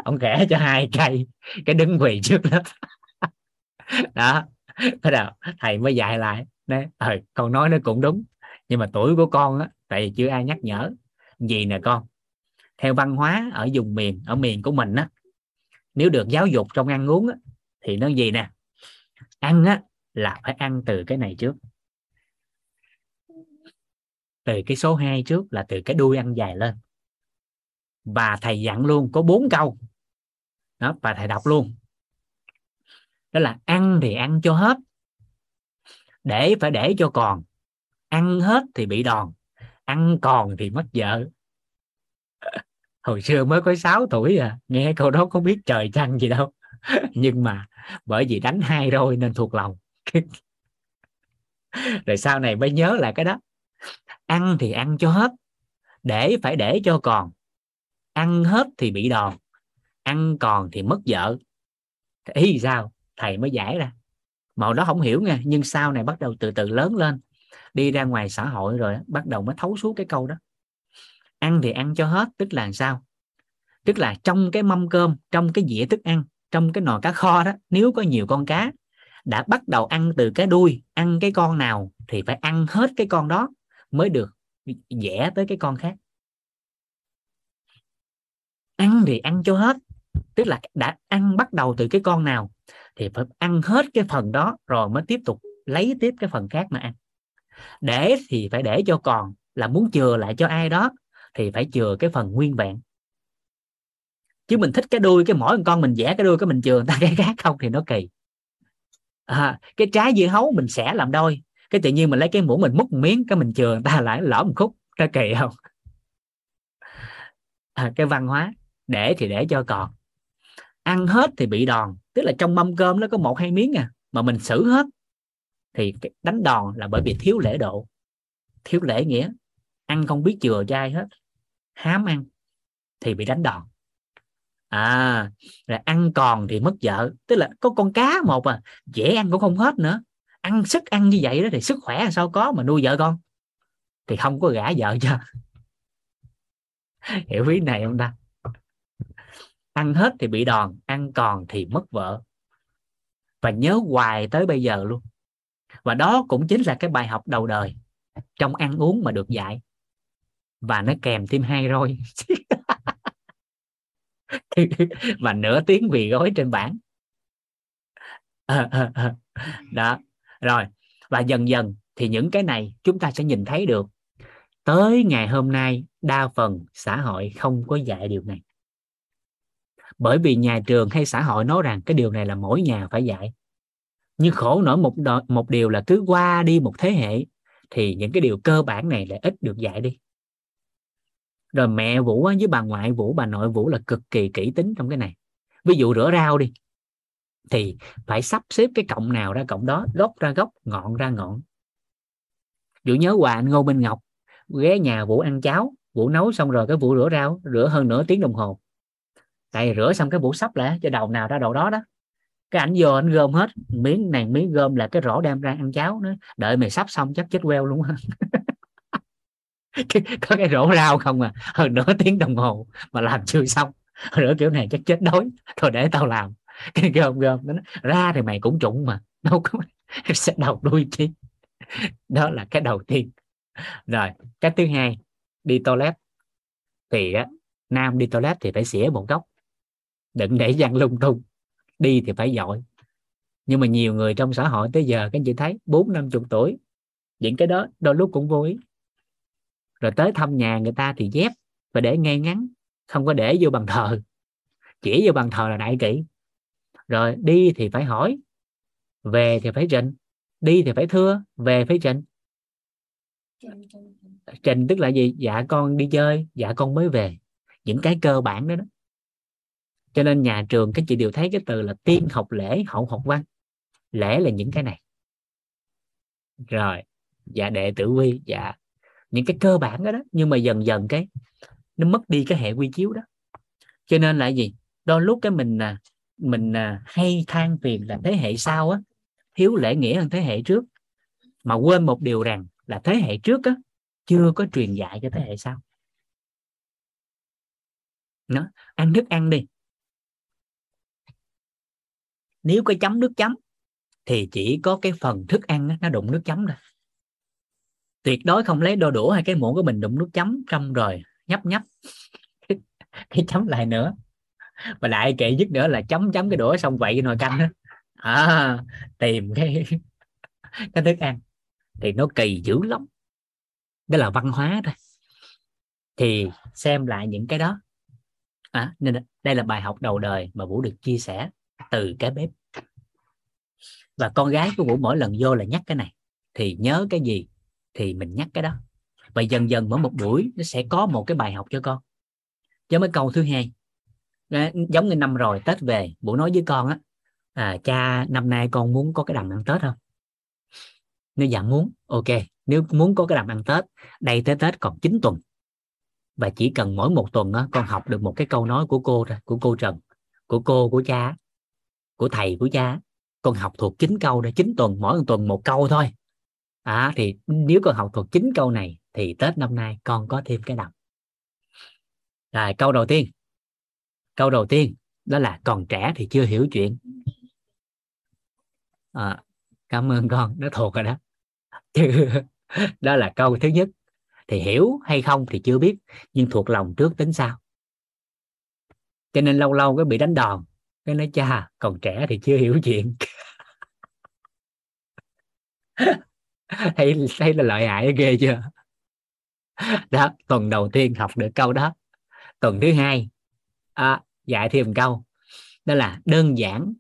Ông kẻ cho hai cây, cái đứng quỳ trước đó. Đó, thầy mới dạy lại. Đấy, con nói nó cũng đúng. Nhưng mà tuổi của con á, tại vì chưa ai nhắc nhở. Gì nè con, theo văn hóa ở vùng miền, ở miền của mình á, nếu được giáo dục trong ăn uống á, thì nó gì nè, ăn á là phải ăn từ cái này trước, từ cái số 2 trước, là từ cái đuôi ăn dài lên. Và thầy dặn luôn có 4 câu đó, và thầy đọc luôn, đó là ăn thì ăn cho hết, để phải để cho còn, ăn hết thì bị đòn, ăn còn thì mất vợ. Hồi xưa mới có 6 tuổi à, nghe câu đó có biết trời trăng gì đâu. Nhưng mà bởi vì đánh hai rồi nên thuộc lòng. Rồi sau này mới nhớ lại cái đó. Ăn thì ăn cho hết, để phải để cho còn, ăn hết thì bị đòn, ăn còn thì mất vợ. Ý sao? Thầy mới giải ra. Màu đó không hiểu nha, nhưng sau này bắt đầu từ từ lớn lên, đi ra ngoài xã hội rồi bắt đầu mới thấu suốt cái câu đó. Ăn thì ăn cho hết, tức là sao? Tức là trong cái mâm cơm, trong cái dĩa thức ăn, trong cái nồi cá kho đó, nếu có nhiều con cá, đã bắt đầu ăn từ cái đuôi, ăn cái con nào thì phải ăn hết cái con đó mới được vẽ tới cái con khác. Ăn thì ăn cho hết, tức là đã ăn bắt đầu từ cái con nào thì phải ăn hết cái phần đó rồi mới tiếp tục lấy tiếp cái phần khác mà ăn. Để thì phải để cho còn, là muốn chừa lại cho ai đó thì phải chừa cái phần nguyên vẹn. Chứ mình thích cái đuôi, cái mỗi con mình vẽ cái đuôi, cái mình chừa người ta cái khác không thì nó kỳ. Cái trái dưa hấu mình sẽ làm đôi, cái tự nhiên mình lấy cái muỗng mình múc một miếng, cái mình chừa người ta lại lỡ một khúc, nó kỳ không? cái văn hóa để thì để cho còn. Ăn hết thì bị đòn, tức là trong mâm cơm nó có một hai miếng à, mà mình xử hết thì đánh đòn là bởi vì thiếu lễ độ, thiếu lễ nghĩa, ăn không biết chừa cho ai hết, hám ăn thì bị đánh đòn. À, rồi ăn còn thì mất vợ, tức là có con cá một à, dễ ăn cũng không hết nữa, ăn sức ăn như vậy đó thì sức khỏe sao có mà nuôi vợ con, thì không có gả vợ cho. Hiểu ý này không ta? Ăn hết thì bị đòn, ăn còn thì mất vợ, và nhớ hoài tới bây giờ luôn. Và đó cũng chính là cái bài học đầu đời trong ăn uống mà được dạy, và nó kèm thêm hai roi và nửa tiếng vì gói trên bảng. Đó. Rồi, và dần dần thì những cái này chúng ta sẽ nhìn thấy được. Tới ngày hôm nay đa phần xã hội không có dạy điều này, bởi vì nhà trường hay xã hội nói rằng cái điều này là mỗi nhà phải dạy. Nhưng khổ nổi một điều là cứ qua đi một thế hệ thì những cái điều cơ bản này lại ít được dạy đi. Rồi mẹ Vũ với bà ngoại Vũ, bà nội Vũ là cực kỳ kỹ tính trong cái này. Ví dụ rửa rau đi, thì phải sắp xếp cái cọng nào ra cọng đó, gốc ra gốc, ngọn ra ngọn. Vũ nhớ hoài anh Ngô Minh Ngọc ghé nhà Vũ ăn cháo, Vũ nấu xong rồi cái Vũ rửa rau, rửa hơn nửa tiếng đồng hồ. Tại rửa xong cái Vũ sắp lại cho đầu nào ra đầu đó đó. Cái ảnh vô ảnh gom hết, miếng này miếng gom là cái rổ đem ra ăn cháo nữa. Đợi mày sắp xong chắc chết queo luôn á. Có cái rổ rau không à, hơn nửa tiếng đồng hồ mà làm chưa xong, rửa kiểu này chắc chết đói, thôi để tao làm. Cái gom nó ra thì mày cũng trụng mà, đâu có sẽ đầu đuôi chi. Đó là cái đầu tiên. Rồi cái thứ hai, đi toilet thì á, nam đi toilet thì phải xỉa một góc, đừng để văng lung tung, đi thì phải dội. Nhưng mà nhiều người trong xã hội tới giờ các anh chị thấy 40-50 tuổi những cái đó đôi lúc cũng vô ý. Rồi tới thăm nhà người ta thì dép phải để ngay ngắn, không có để vô bàn thờ, chỉ vô bàn thờ là đại kỷ. Rồi đi thì phải hỏi, về thì phải trình, đi thì phải thưa, về phải trình. Trình tức là gì? Dạ con đi chơi, dạ con mới về. Những cái cơ bản đó, đó. Cho nên nhà trường các chị đều thấy cái từ là tiên học lễ, hậu học văn. Lễ là những cái này. Rồi, dạ đệ tử quy, dạ những cái cơ bản đó, đó. Nhưng mà dần dần cái nó mất đi cái hệ quy chiếu đó. Cho nên là gì? Đôi lúc cái mình hay than phiền là thế hệ sau á thiếu lễ nghĩa hơn thế hệ trước, mà quên một điều rằng là thế hệ trước á chưa có truyền dạy cho thế hệ sau. Nó ăn thức ăn đi, nếu có chấm nước chấm thì chỉ có cái phần thức ăn á, nó đụng nước chấm thôi. Tuyệt đối không lấy đôi đũa hay cái muỗng của mình đụng nước chấm xong rồi nhấp nhấp cái chấm lại nữa. Và lại kệ dứt nữa là chấm chấm cái đũa xong vậy nồi canh đó. À, tìm cái thức ăn thì nó kỳ dữ lắm. Đó là văn hóa thôi. Thì xem lại những cái đó. À, nên đây là bài học đầu đời mà Vũ được chia sẻ từ cái bếp. Và con gái của Vũ mỗi lần vô là nhắc cái này, thì nhớ cái gì thì mình nhắc cái đó. Và dần dần mỗi một buổi nó sẽ có một cái bài học cho con. Cho mấy câu thứ hai, giống như năm rồi Tết về Vũ nói với con á, cha năm nay con muốn có cái đầm ăn Tết không? Nếu dạ muốn, ok, nếu muốn có cái đầm ăn Tết, đây tới Tết còn 9 tuần. Và chỉ cần mỗi một tuần á, con học được một cái câu nói của cô, của cô Trần, của cô, của cha, của thầy, của cha. Con học thuộc 9 câu đó, 9 tuần, mỗi tuần một câu thôi. À, thì nếu con học thuộc 9 câu này thì Tết năm nay con có thêm cái đầm. Rồi, câu đầu tiên đó là còn trẻ thì chưa hiểu chuyện. À, cảm ơn con, nó thuộc rồi đó. Đó là câu thứ nhất. Thì hiểu hay không thì chưa biết, nhưng thuộc lòng trước tính sau. Cho nên lâu lâu cái bị đánh đòn, cái nói cha còn trẻ thì chưa hiểu chuyện. Thấy là lợi hại ghê chưa? Đó, tuần đầu tiên học được câu đó. Tuần thứ hai dạy thêm một câu, đó là đơn giản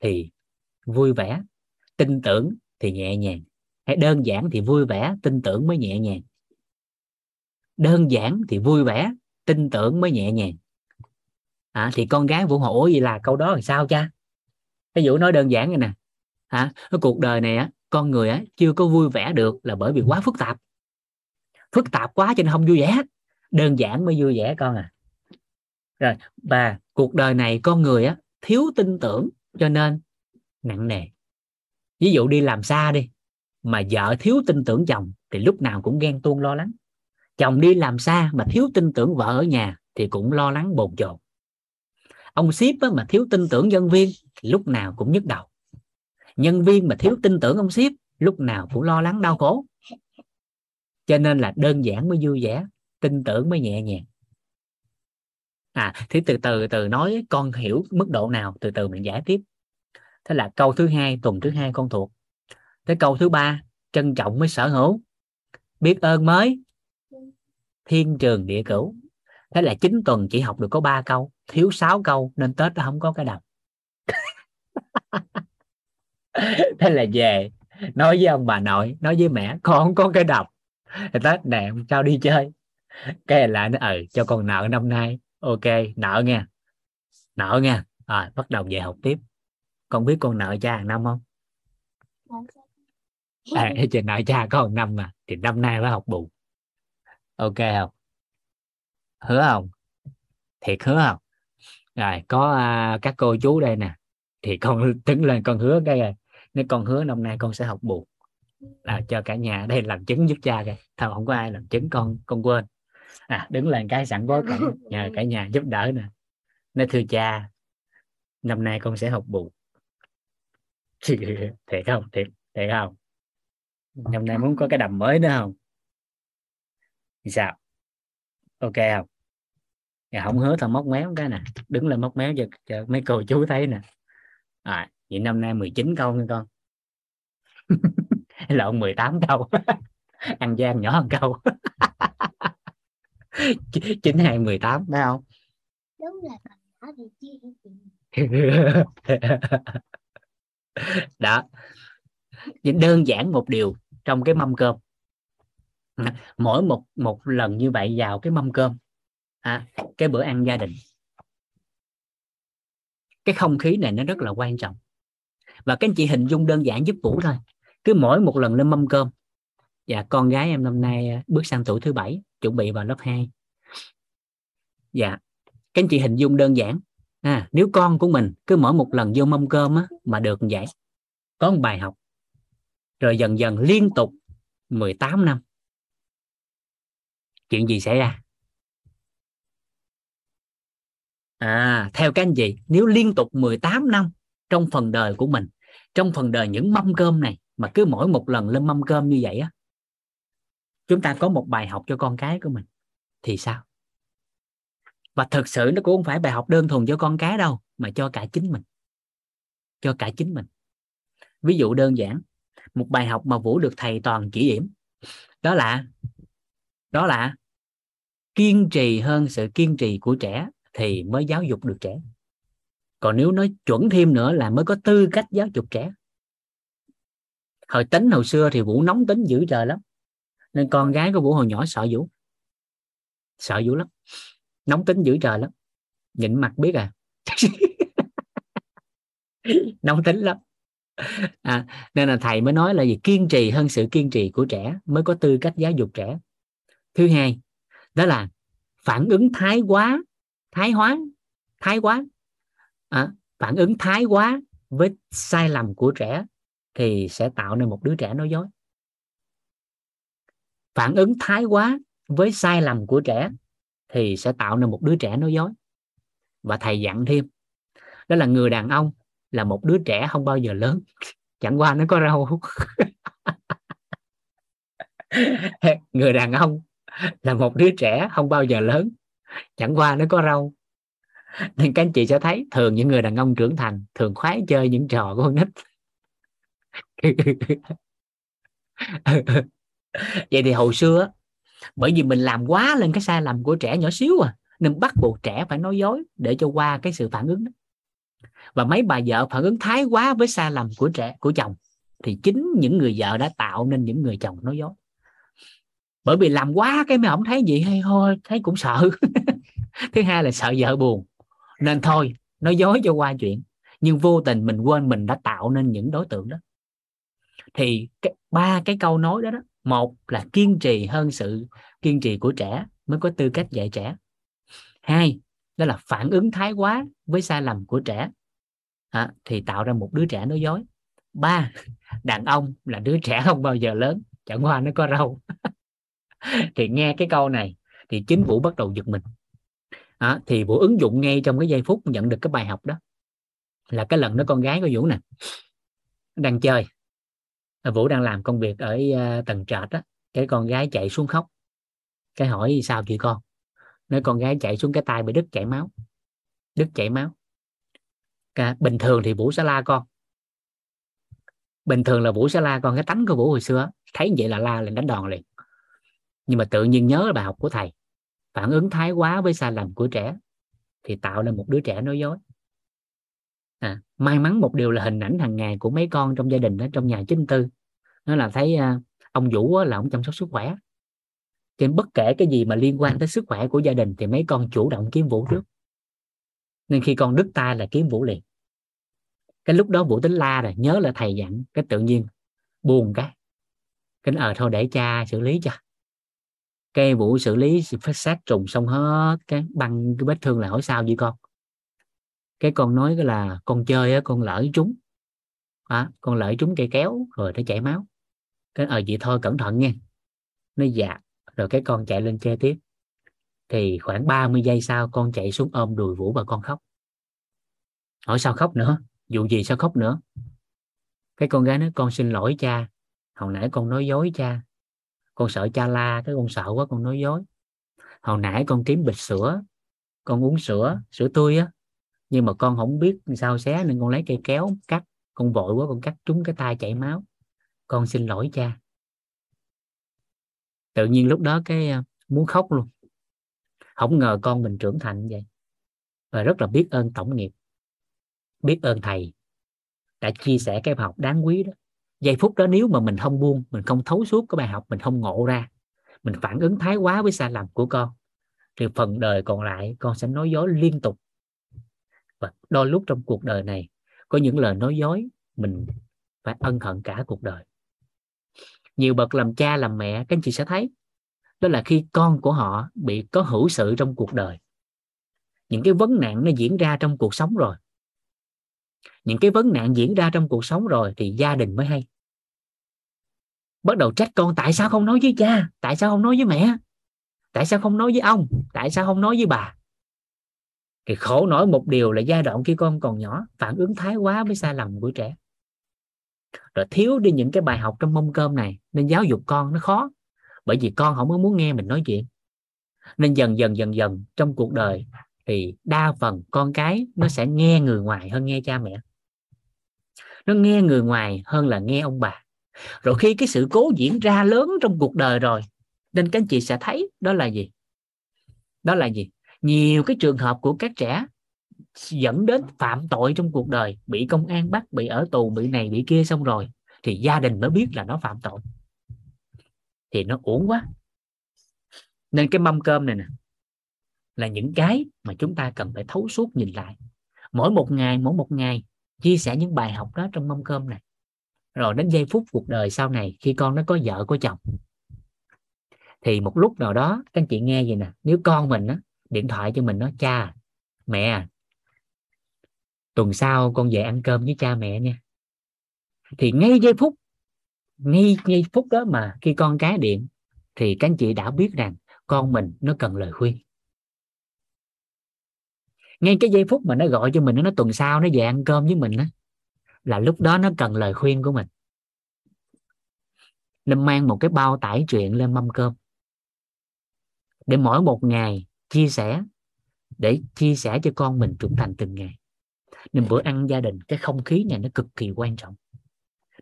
thì vui vẻ, tin tưởng thì nhẹ nhàng. Hay đơn giản thì vui vẻ, tin tưởng mới nhẹ nhàng. Đơn giản thì vui vẻ, tin tưởng mới nhẹ nhàng. Thì con gái Vũ hỏi gì là câu đó làm sao cha? Cái Vũ nói đơn giản này nè, cái cuộc đời này con người chưa có vui vẻ được là bởi vì quá phức tạp quá cho nên không vui vẻ. Đơn giản mới vui vẻ con à. Rồi, và cuộc đời này con người thiếu tin tưởng cho nên nặng nề. Ví dụ đi làm xa đi, mà vợ thiếu tin tưởng chồng thì lúc nào cũng ghen tuông lo lắng. Chồng đi làm xa mà thiếu tin tưởng vợ ở nhà thì cũng lo lắng bồn chồn. Ông sếp mà thiếu tin tưởng nhân viên thì lúc nào cũng nhức đầu. Nhân viên mà thiếu tin tưởng ông sếp lúc nào cũng lo lắng đau khổ. Cho nên là đơn giản mới vui vẻ, tin tưởng mới nhẹ nhàng. Thì từ từ nói con hiểu mức độ nào, từ từ mình giải tiếp. Thế là câu thứ hai, tuần thứ hai con thuộc. Thế câu thứ ba, trân trọng mới sở hữu, biết ơn mới thiên trường địa cửu. Thế là 9 tuần chỉ học được có 3 câu, thiếu 6 câu nên Tết nó không có cái đọc. Thế là về nói với ông bà nội, nói với mẹ con không có cái đọc. Tết nè sao đi chơi, cái là nó cho con nợ năm nay, ok nợ nha. Bắt đầu về học tiếp. Con biết con nợ cha hàng năm không? Nợ cha có hàng năm mà, thì năm nay phải học bù. Ok không? Hứa không? Thiệt hứa không? Rồi có các cô chú đây nè, thì con đứng lên con hứa cái rồi, nếu con hứa năm nay con sẽ học bù, cho cả nhà đây làm chứng giúp cha kìa. Thôi không có ai làm chứng, con quên. Đứng lên cái sẵn có nhờ cả nhà giúp đỡ nè. Nói thưa cha, năm nay con sẽ học bù. Thiệt không? Thiệt không? Năm nay muốn có cái đầm mới nữa không? Sao? Ok không? Không hứa thôi móc méo cái nè, đứng lên móc méo cho mấy cô chú thấy nè. Vậy năm nay 19 câu nha con. Lộn 18 câu. An Giang nhỏ hơn câu. 9, 2, 18 phải không? Đúng là nhỏ thì chia. Đó. Đơn giản một điều trong cái mâm cơm. Mỗi một lần như vậy vào cái mâm cơm, cái bữa ăn gia đình, cái không khí này nó rất là quan trọng. Và các anh chị hình dung đơn giản giúp Vũ thôi, cứ mỗi một lần lên mâm cơm, và con gái em năm nay bước sang tuổi thứ 7, chuẩn bị vào lớp 2. Dạ, các anh chị hình dung đơn giản, nếu con của mình cứ mỗi một lần vô mâm cơm mà được vậy, có một bài học, rồi dần dần liên tục 18 năm, chuyện gì xảy ra? Theo các anh chị, nếu liên tục 18 năm trong phần đời của mình, trong phần đời những mâm cơm này, mà cứ mỗi một lần lên mâm cơm như vậy chúng ta có một bài học cho con cái của mình thì sao? Và thực sự nó cũng không phải bài học đơn thuần cho con cái đâu, mà cho cả chính mình. Cho cả chính mình. Ví dụ đơn giản, một bài học mà Vũ được thầy Toàn chỉ điểm, đó là kiên trì hơn sự kiên trì của trẻ thì mới giáo dục được trẻ. Còn nếu nói chuẩn thêm nữa là mới có tư cách giáo dục trẻ. Hồi xưa thì Vũ nóng tính dữ trời lắm, nên con gái của Vũ hồi nhỏ sợ Vũ. Sợ Vũ lắm. Nóng tính dữ trời lắm. Nhịn mặt biết à. Nóng tính lắm. Nên là thầy mới nói là gì? Kiên trì hơn sự kiên trì của trẻ mới có tư cách giáo dục trẻ. Thứ hai, đó là phản ứng thái quá với sai lầm của trẻ thì sẽ tạo nên một đứa trẻ nói dối. Phản ứng thái quá với sai lầm của trẻ thì sẽ tạo nên một đứa trẻ nói dối. Và thầy dặn thêm, đó là người đàn ông là một đứa trẻ không bao giờ lớn, chẳng qua nó có râu. Người đàn ông là một đứa trẻ không bao giờ lớn, chẳng qua nó có râu. Nên các anh chị sẽ thấy thường những người đàn ông trưởng thành thường khoái chơi những trò của con nít. Vậy thì hồi xưa bởi vì mình làm quá lên cái sai lầm của trẻ nhỏ xíu nên bắt buộc trẻ phải nói dối để cho qua cái sự phản ứng đó. Và mấy bà vợ phản ứng thái quá với sai lầm của chồng thì chính những người vợ đã tạo nên những người chồng nói dối. bởi vì làm quá cái mà ổng thấy gì hay thôi, thấy cũng sợ. Thứ hai là sợ vợ buồn, nên thôi nói dối cho qua chuyện, nhưng vô tình mình quên mình đã tạo nên những đối tượng đó. Thì ba cái câu nói đó, đó, một là kiên trì hơn sự kiên trì của trẻ mới có tư cách dạy trẻ. Hai, đó là phản ứng thái quá với sai lầm của trẻ thì tạo ra một đứa trẻ nói dối. Ba, đàn ông là đứa trẻ không bao giờ lớn, chẳng qua nó có râu. Thì nghe cái câu này thì chính Vũ bắt đầu giật mình. Thì Vũ ứng dụng ngay trong cái giây phút nhận được cái bài học đó. Là cái lần đó con gái của Vũ nè, đang chơi, Vũ đang làm công việc ở tầng trệt đó, cái con gái chạy xuống khóc, cái hỏi sao chị con, nói con gái chạy xuống cái tay bị đứt chảy máu, bình thường thì Vũ sẽ la con, cái tánh của Vũ hồi xưa thấy vậy là la liền, đánh đòn liền. Nhưng mà tự nhiên nhớ bài học của thầy, phản ứng thái quá với sai lầm của trẻ thì tạo nên một đứa trẻ nói dối. May mắn một điều là hình ảnh hàng ngày của mấy con trong gia đình đó, trong nhà 94, nó là thấy ông Vũ là ông chăm sóc sức khỏe, thì bất kể cái gì mà liên quan tới sức khỏe của gia đình thì mấy con chủ động kiếm Vũ trước, nên khi con đứt tay là kiếm Vũ liền. Cái lúc đó Vũ tính la rồi, nhớ là thầy dặn, cái tự nhiên buồn cái thôi để cha xử lý cho. Cái Vũ xử lý sát trùng xong hết, cái băng cái vết thương là hỏi sao vậy con. Cái con nói cái là con chơi á, con lỡ trúng, con lỡ trúng cây kéo rồi nó chảy máu. Cái vậy thôi cẩn thận nha, nó dạ. Rồi cái con chạy lên chơi tiếp. Thì khoảng 30 giây sau con chạy xuống ôm đùi Vũ và con khóc. Hỏi sao khóc nữa, vụ gì sao khóc nữa. Cái con gái nói con xin lỗi cha, hồi nãy con nói dối cha, con sợ cha la, cái con sợ quá con nói dối. Hồi nãy con kiếm bịch sữa, con uống sữa tươi á, nhưng mà con không biết sao xé nên con lấy cây kéo cắt, con vội quá con cắt trúng cái tay chảy máu, con xin lỗi cha. Tự nhiên lúc đó cái muốn khóc luôn, không ngờ con mình trưởng thành vậy. Và rất là biết ơn tổng nghiệp, biết ơn thầy đã chia sẻ cái bài học đáng quý đó. Giây phút đó nếu mà mình không buông, mình không thấu suốt cái bài học, mình không ngộ ra, mình phản ứng thái quá với sai lầm của con, thì phần đời còn lại con sẽ nói dối liên tục. Và đôi lúc trong cuộc đời này có những lời nói dối mình phải ân hận cả cuộc đời. Nhiều bậc làm cha làm mẹ, các anh chị sẽ thấy đó là khi con của họ bị có hữu sự trong cuộc đời, những cái vấn nạn nó diễn ra trong cuộc sống rồi, thì gia đình mới hay bắt đầu trách con, tại sao không nói với cha, tại sao không nói với mẹ, tại sao không nói với ông, tại sao không nói với bà. Thì khổ nổi một điều là giai đoạn khi con còn nhỏ, phản ứng thái quá với sai lầm của trẻ, rồi thiếu đi những cái bài học trong mâm cơm này, nên giáo dục con nó khó, bởi vì con không có muốn nghe mình nói chuyện. Nên dần dần trong cuộc đời thì đa phần con cái nó sẽ nghe người ngoài hơn nghe cha mẹ, nó nghe người ngoài hơn là nghe ông bà. Rồi khi cái sự cố diễn ra lớn trong cuộc đời rồi, nên các anh chị sẽ thấy đó là gì, nhiều cái trường hợp của các trẻ dẫn đến phạm tội trong cuộc đời, bị công an bắt, bị ở tù, bị này bị kia, xong rồi thì gia đình mới biết là nó phạm tội, thì nó uổng quá. Nên cái mâm cơm này nè là những cái mà chúng ta cần phải thấu suốt, nhìn lại mỗi một ngày chia sẻ những bài học đó trong mâm cơm này, rồi đến giây phút cuộc đời sau này khi con nó có vợ có chồng, thì một lúc nào đó các anh chị nghe vậy nè, nếu con mình á điện thoại cho mình nói cha mẹ tuần sau con về ăn cơm với cha mẹ nha, thì ngay giây phút đó mà khi con cái điện thì các anh chị đã biết rằng con mình nó cần lời khuyên. Ngay cái giây phút mà nó gọi cho mình, nó nói tuần sau nó về ăn cơm với mình đó, là lúc đó nó cần lời khuyên của mình. Nên mang một cái bao tải chuyện lên mâm cơm để mỗi một ngày chia sẻ, để chia sẻ cho con mình trưởng thành từng ngày. Nên bữa ăn gia đình, cái không khí này nó cực kỳ quan trọng.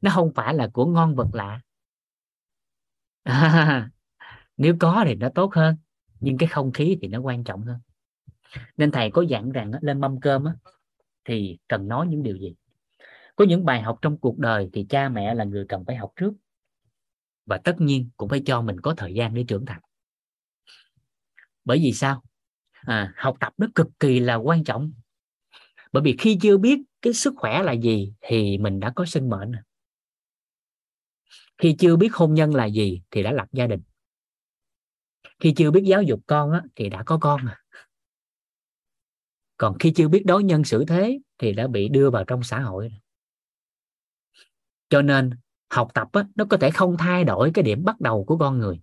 Nó không phải là của ngon vật lạ, nếu có thì nó tốt hơn, nhưng cái không khí thì nó quan trọng hơn. Nên thầy có dặn rằng lên mâm cơm thì cần nói những điều gì. Có những bài học trong cuộc đời thì cha mẹ là người cần phải học trước, và tất nhiên cũng phải cho mình có thời gian để trưởng thành. Bởi vì sao? Học tập nó cực kỳ là quan trọng. Bởi vì khi chưa biết cái sức khỏe là gì thì mình đã có sinh mệnh. Khi chưa biết hôn nhân là gì thì đã lập gia đình. Khi chưa biết giáo dục con á, thì đã có con. Còn khi chưa biết đối nhân xử thế thì đã bị đưa vào trong xã hội. Cho nên học tập á, nó có thể không thay đổi cái điểm bắt đầu của con người.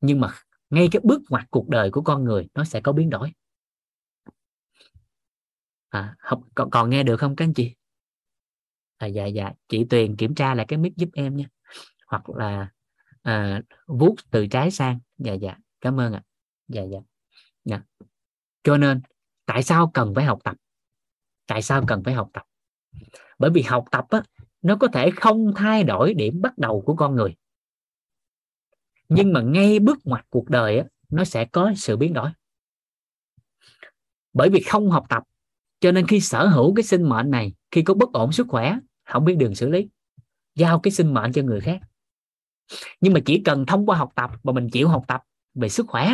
Nhưng mà ngay cái bước ngoặt cuộc đời của con người nó sẽ có biến đổi. Còn nghe được không các anh chị? Dạ. Chị Tuyền kiểm tra lại cái mic giúp em nha. Hoặc là vuốt từ trái sang. Dạ. Cảm ơn ạ. Dạ. Cho nên tại sao cần phải học tập? Bởi vì học tập á, nó có thể không thay đổi điểm bắt đầu của con người. Nhưng mà ngay bước ngoặt cuộc đời á, nó sẽ có sự biến đổi. Bởi vì không học tập, cho nên khi sở hữu cái sinh mệnh này, khi có bất ổn sức khỏe, không biết đường xử lý, giao cái sinh mệnh cho người khác. Nhưng mà chỉ cần thông qua học tập và mình chịu học tập về sức khỏe,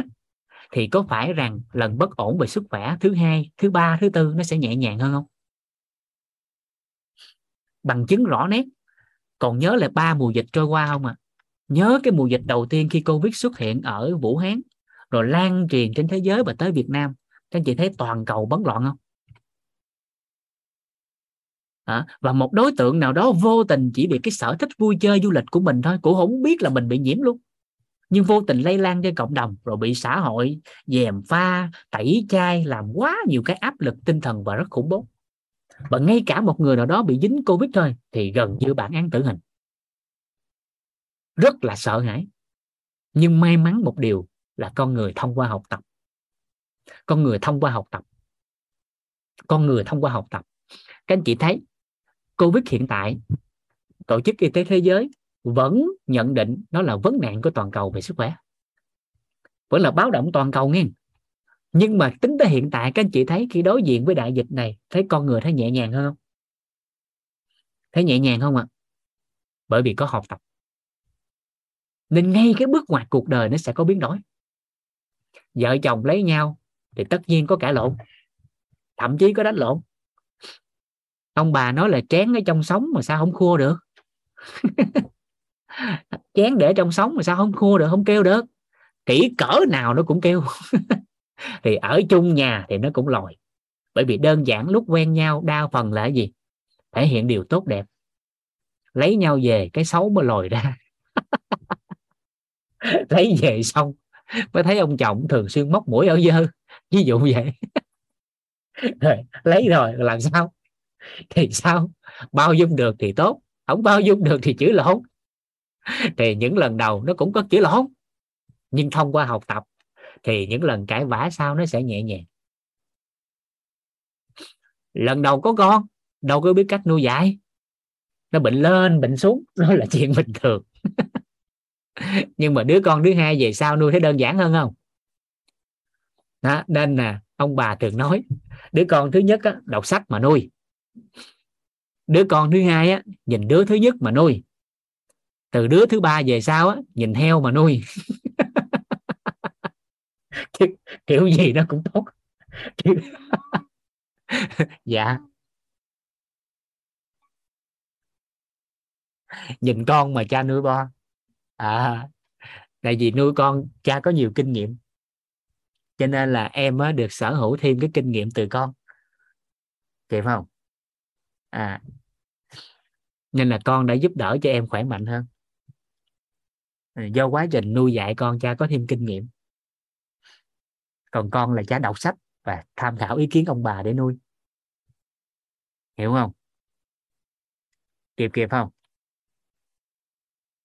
thì có phải rằng lần bất ổn về sức khỏe thứ hai, thứ ba, thứ tư nó sẽ nhẹ nhàng hơn không? Bằng chứng rõ nét. Còn nhớ lại 3 mùa dịch trôi qua không ạ? Nhớ cái mùa dịch đầu tiên khi Covid xuất hiện ở Vũ Hán, rồi lan truyền trên thế giới và tới Việt Nam. Các anh chị thấy toàn cầu bấn loạn không? Và một đối tượng nào đó vô tình chỉ bị cái sở thích vui chơi du lịch của mình thôi, cũng không biết là mình bị nhiễm luôn, nhưng vô tình lây lan cho cộng đồng, rồi bị xã hội dèm pha, tẩy chay, làm quá nhiều cái áp lực tinh thần và rất khủng bố. Và ngay cả một người nào đó bị dính Covid thôi thì gần như bản án tử hình. Rất là sợ hãi. Nhưng may mắn một điều là con người thông qua học tập. Các anh chị thấy Covid hiện tại, Tổ chức Y tế Thế giới vẫn nhận định nó là vấn nạn của toàn cầu về sức khỏe, vẫn là báo động toàn cầu nghe. Nhưng mà tính tới hiện tại, các anh chị thấy khi đối diện với đại dịch này, thấy con người thấy nhẹ nhàng hơn không? Thấy nhẹ nhàng không ạ? Bởi vì có học tập. Nên ngay cái bước ngoặt cuộc đời nó sẽ có biến đổi. Vợ chồng lấy nhau thì tất nhiên có cãi lộn, thậm chí có đánh lộn. Ông bà nói là chén ở trong sống mà sao không khua được? Chén để trong sống mà sao không khua được, không kêu được? Kỹ cỡ nào nó cũng kêu. Thì ở chung nhà thì nó cũng lòi. Bởi vì đơn giản lúc quen nhau đa phần là gì? Thể hiện điều tốt đẹp. Lấy nhau về cái xấu mới lòi ra. Lấy về xong mới thấy ông chồng thường xuyên móc mũi ở dơ. Ví dụ vậy. Rồi, lấy rồi làm sao? Thì sao? Bao dung được thì tốt, không bao dung được thì chửi lộn. Thì những lần đầu nó cũng có chửi lộn, nhưng thông qua học tập thì những lần cãi vã sau nó sẽ nhẹ nhàng. Lần đầu có con đâu có biết cách nuôi dạy, nó bệnh lên bệnh xuống đó là chuyện bình thường. Nhưng mà đứa con thứ hai về sau nuôi thấy đơn giản hơn không? Đó, nên là ông bà thường nói đứa con thứ nhất á, đọc sách mà nuôi. Đứa con thứ hai á, nhìn đứa thứ nhất mà nuôi. Từ đứa thứ ba về sau á, nhìn heo mà nuôi. Kiểu gì nó cũng tốt. Dạ. Nhìn con mà cha nuôi bo. Tại vì nuôi con cha có nhiều kinh nghiệm, cho nên là em á, được sở hữu thêm cái kinh nghiệm từ con. Kịp không? Nên là con đã giúp đỡ cho em khỏe mạnh hơn. Do quá trình nuôi dạy con, cha có thêm kinh nghiệm. Còn con là cha đọc sách và tham khảo ý kiến ông bà để nuôi. Hiểu không? Kịp không?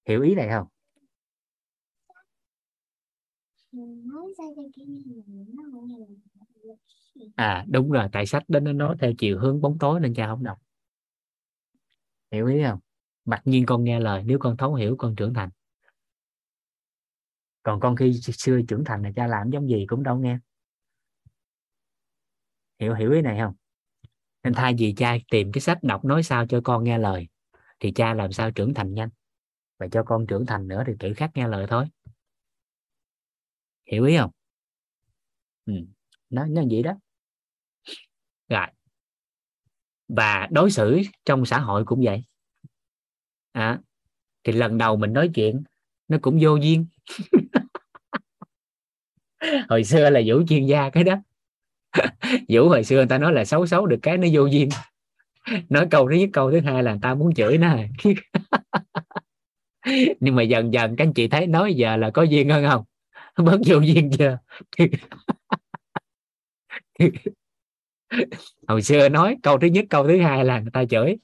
Hiểu ý này không? Đúng rồi, tại sách đến nó theo chiều hướng bóng tối nên cha không đọc. Hiểu ý không? Mặc nhiên con nghe lời, nếu con thấu hiểu con trưởng thành. Còn con khi xưa trưởng thành là cha làm giống gì cũng đâu nghe. Hiểu ý này không? Nên thay vì cha tìm cái sách đọc nói sao cho con nghe lời, thì cha làm sao trưởng thành nhanh. và cho con trưởng thành nữa thì tự khắc nghe lời thôi. Hiểu ý không? Ừ. Nó vậy đó. Rồi. Và đối xử trong xã hội cũng vậy. À, thì lần đầu mình nói chuyện nó cũng vô duyên. Hồi xưa là Vũ chuyên gia cái đó. Vũ hồi xưa người ta nói là xấu xấu được cái nó vô duyên. Nói câu thứ nhất, câu thứ hai là người ta muốn chửi nó. Nhưng mà dần dần các anh chị thấy nói giờ là có duyên hơn không? Bớt vô duyên chưa? Hồi xưa nói câu thứ nhất, câu thứ hai là người ta chửi.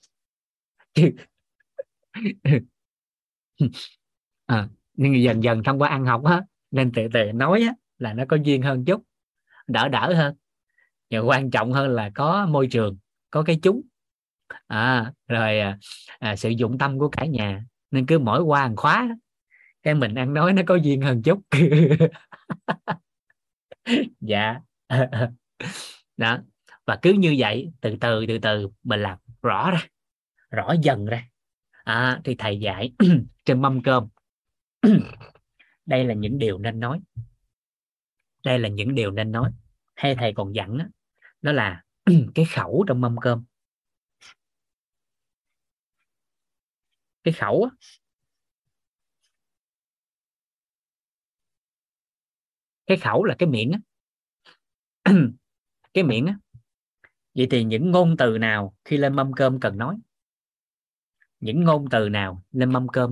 À, nhưng dần dần thông qua ăn học á, nên từ từ nói á, là nó có duyên hơn chút, đỡ hơn. Và quan trọng hơn là có môi trường, có cái chúng, rồi sự dụng tâm của cả nhà. Nên cứ mỗi qua hàng khóa cái mình ăn nói nó có duyên hơn chút. Dạ. Đó. Và cứ như vậy từ từ mình làm rõ dần ra. Thì thầy dạy trên mâm cơm. Đây là những điều nên nói. Hay thầy còn dặn đó là cái khẩu trong mâm cơm. Cái khẩu là cái miệng. Cái miệng á. Vậy thì những ngôn từ nào khi lên mâm cơm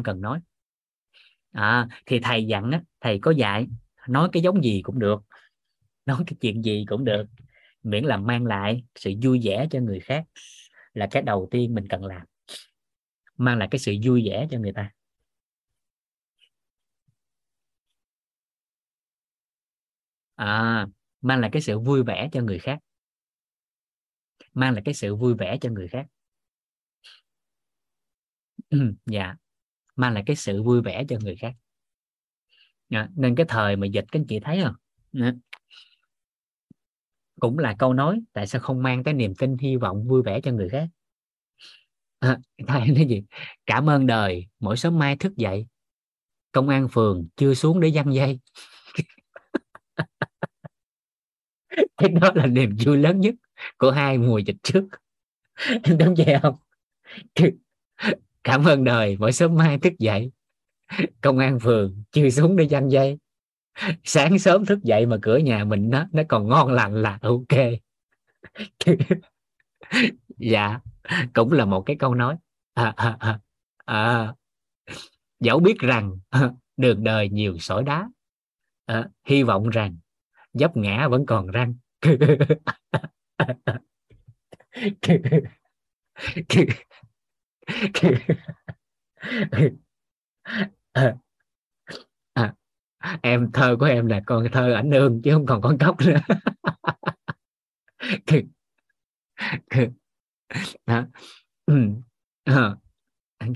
cần nói? Thì thầy dặn á, thầy có dạy nói cái giống gì cũng được, nói cái chuyện gì cũng được, miễn là mang lại sự vui vẻ cho người khác là cái đầu tiên mình cần làm. Mang lại cái sự vui vẻ cho người ta. Mang lại cái sự vui vẻ cho người khác. Mang lại cái sự vui vẻ cho người khác. Nên cái thời mà dịch các anh chị thấy không? Cũng là câu nói, tại sao không mang cái niềm tin, hy vọng, vui vẻ cho người khác? Thầy nói gì? Cảm ơn đời, mỗi sớm mai thức dậy, công an phường chưa xuống để giăng dây. Cái đó là niềm vui lớn nhất của hai mùa dịch trước. Đúng vậy không? Cảm ơn đời, mỗi sớm mai thức dậy, công an phường chưa xuống để giăng dây. Sáng sớm thức dậy mà cửa nhà mình nó còn ngon lành là ok. Dạ, cũng là một cái câu nói. Dẫu biết rằng đường đời nhiều sỏi đá, hy vọng rằng dấp ngã vẫn còn răng. Em thơ của em là con thơ ảnh ương chứ không còn con cóc nữa.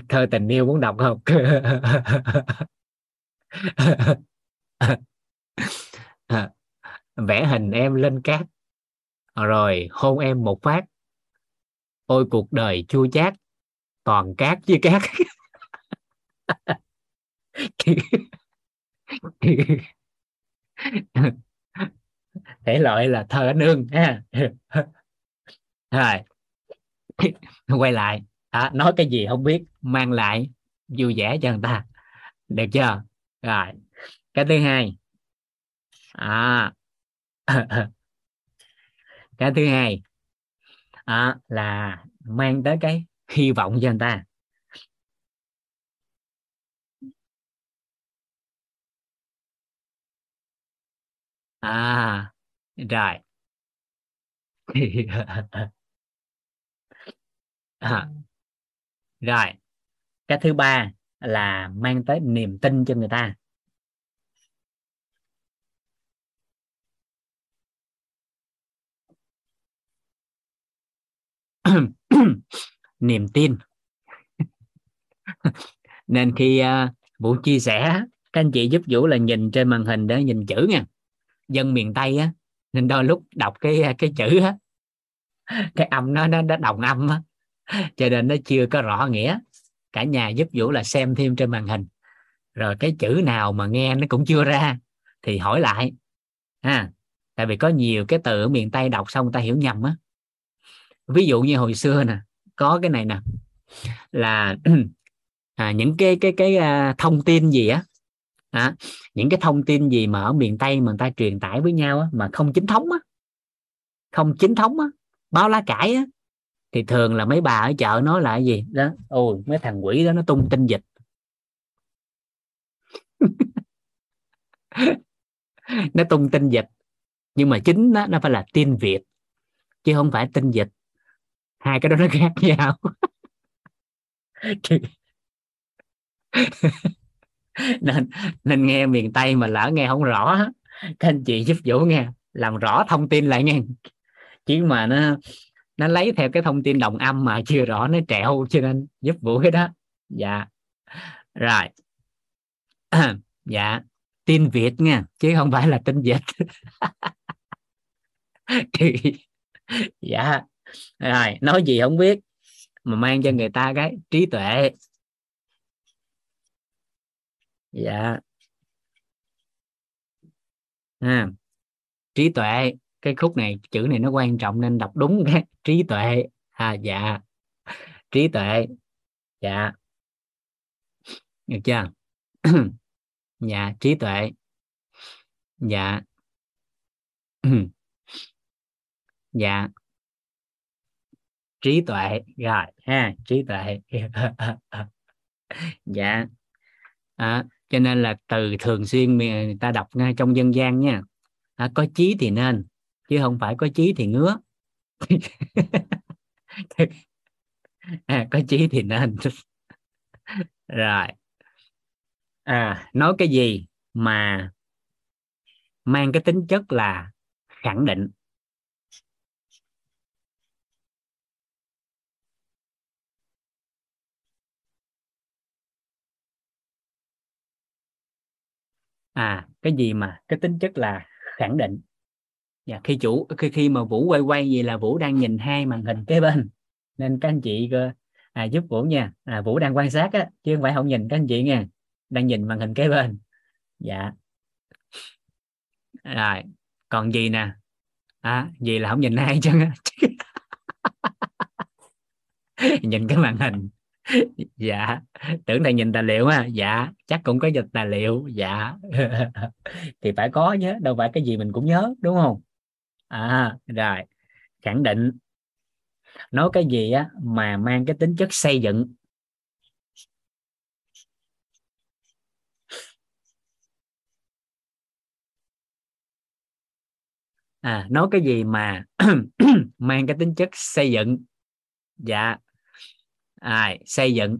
Thơ tình yêu muốn đọc không? Vẽ hình em lên cát rồi hôn em một phát, ôi cuộc đời chua chát, toàn cát với cát. Thể loại là thơ nương ha. Rồi quay lại, nói cái gì không biết, mang lại vui vẻ cho người ta, được chưa? Rồi cái thứ hai, là mang tới cái hy vọng cho người ta. Rồi. Rồi. Cái thứ ba là mang tới niềm tin cho người ta. Niềm tin. Nên khi Vũ chia sẻ, các anh chị giúp Vũ là nhìn trên màn hình để nhìn chữ nha. Dân miền Tây á, nên đôi lúc đọc cái chữ á, cái âm nó đồng âm á, cho nên nó chưa có rõ nghĩa. cả nhà giúp Vũ là xem thêm trên màn hình, rồi cái chữ nào mà nghe nó cũng chưa ra thì hỏi lại ha. Tại vì có nhiều cái từ ở miền Tây đọc xong người ta hiểu nhầm á. Ví dụ như hồi xưa nè, có cái này nè là những cái thông tin gì á, những cái thông tin gì mà ở miền Tây mà người ta truyền tải với nhau á, mà không chính thống á, không chính thống á, báo lá cải á, thì thường là mấy bà ở chợ nói là gì đó, ôi mấy thằng quỷ đó nó tung tin dịch. Nó tung tin dịch, nhưng mà chính nó phải là tin Việt chứ không phải tin dịch, hai cái đó nó khác nhau. Nên nghe miền Tây mà lỡ nghe không rõ, các anh chị giúp Vũ nghe làm rõ thông tin lại nghe, chứ mà nó lấy theo cái thông tin đồng âm mà chưa rõ nó trẹo, cho nên giúp Vũ cái đó. Dạ rồi. Dạ tin Việt nha, chứ không phải là tin Việt. Dạ rồi, nói gì không biết mà mang cho người ta cái trí tuệ. Dạ trí tuệ, cái khúc này chữ này nó quan trọng nên đọc đúng cái trí tuệ. Dạ trí tuệ. Dạ được chưa? Dạ trí tuệ. Dạ dạ trí tuệ rồi ha, trí tuệ. Dạ cho nên là từ thường xuyên người ta đọc ngay trong dân gian nha, có chí thì nên chứ không phải có chí thì ngứa. Có chí thì nên. Rồi nói cái gì mà mang cái tính chất là khẳng định. Cái gì mà cái tính chất là khẳng định. Và khi mà Vũ quay gì là Vũ đang nhìn hai màn hình kế bên, nên các anh chị giúp Vũ nha. Vũ đang quan sát á, chứ không phải không nhìn các anh chị nha, đang nhìn màn hình kế bên. Dạ rồi còn gì nè, gì là không nhìn ai chứ. Nhìn cái màn hình. Dạ tưởng thầy nhìn tài liệu ha. Dạ chắc cũng có dịch tài liệu. Dạ thì phải có chứ, đâu phải cái gì mình cũng nhớ, đúng không? Rồi khẳng định, nói cái gì á mà mang cái tính chất xây dựng. Nói cái gì mà mang cái tính chất xây dựng. Dạ xây dựng.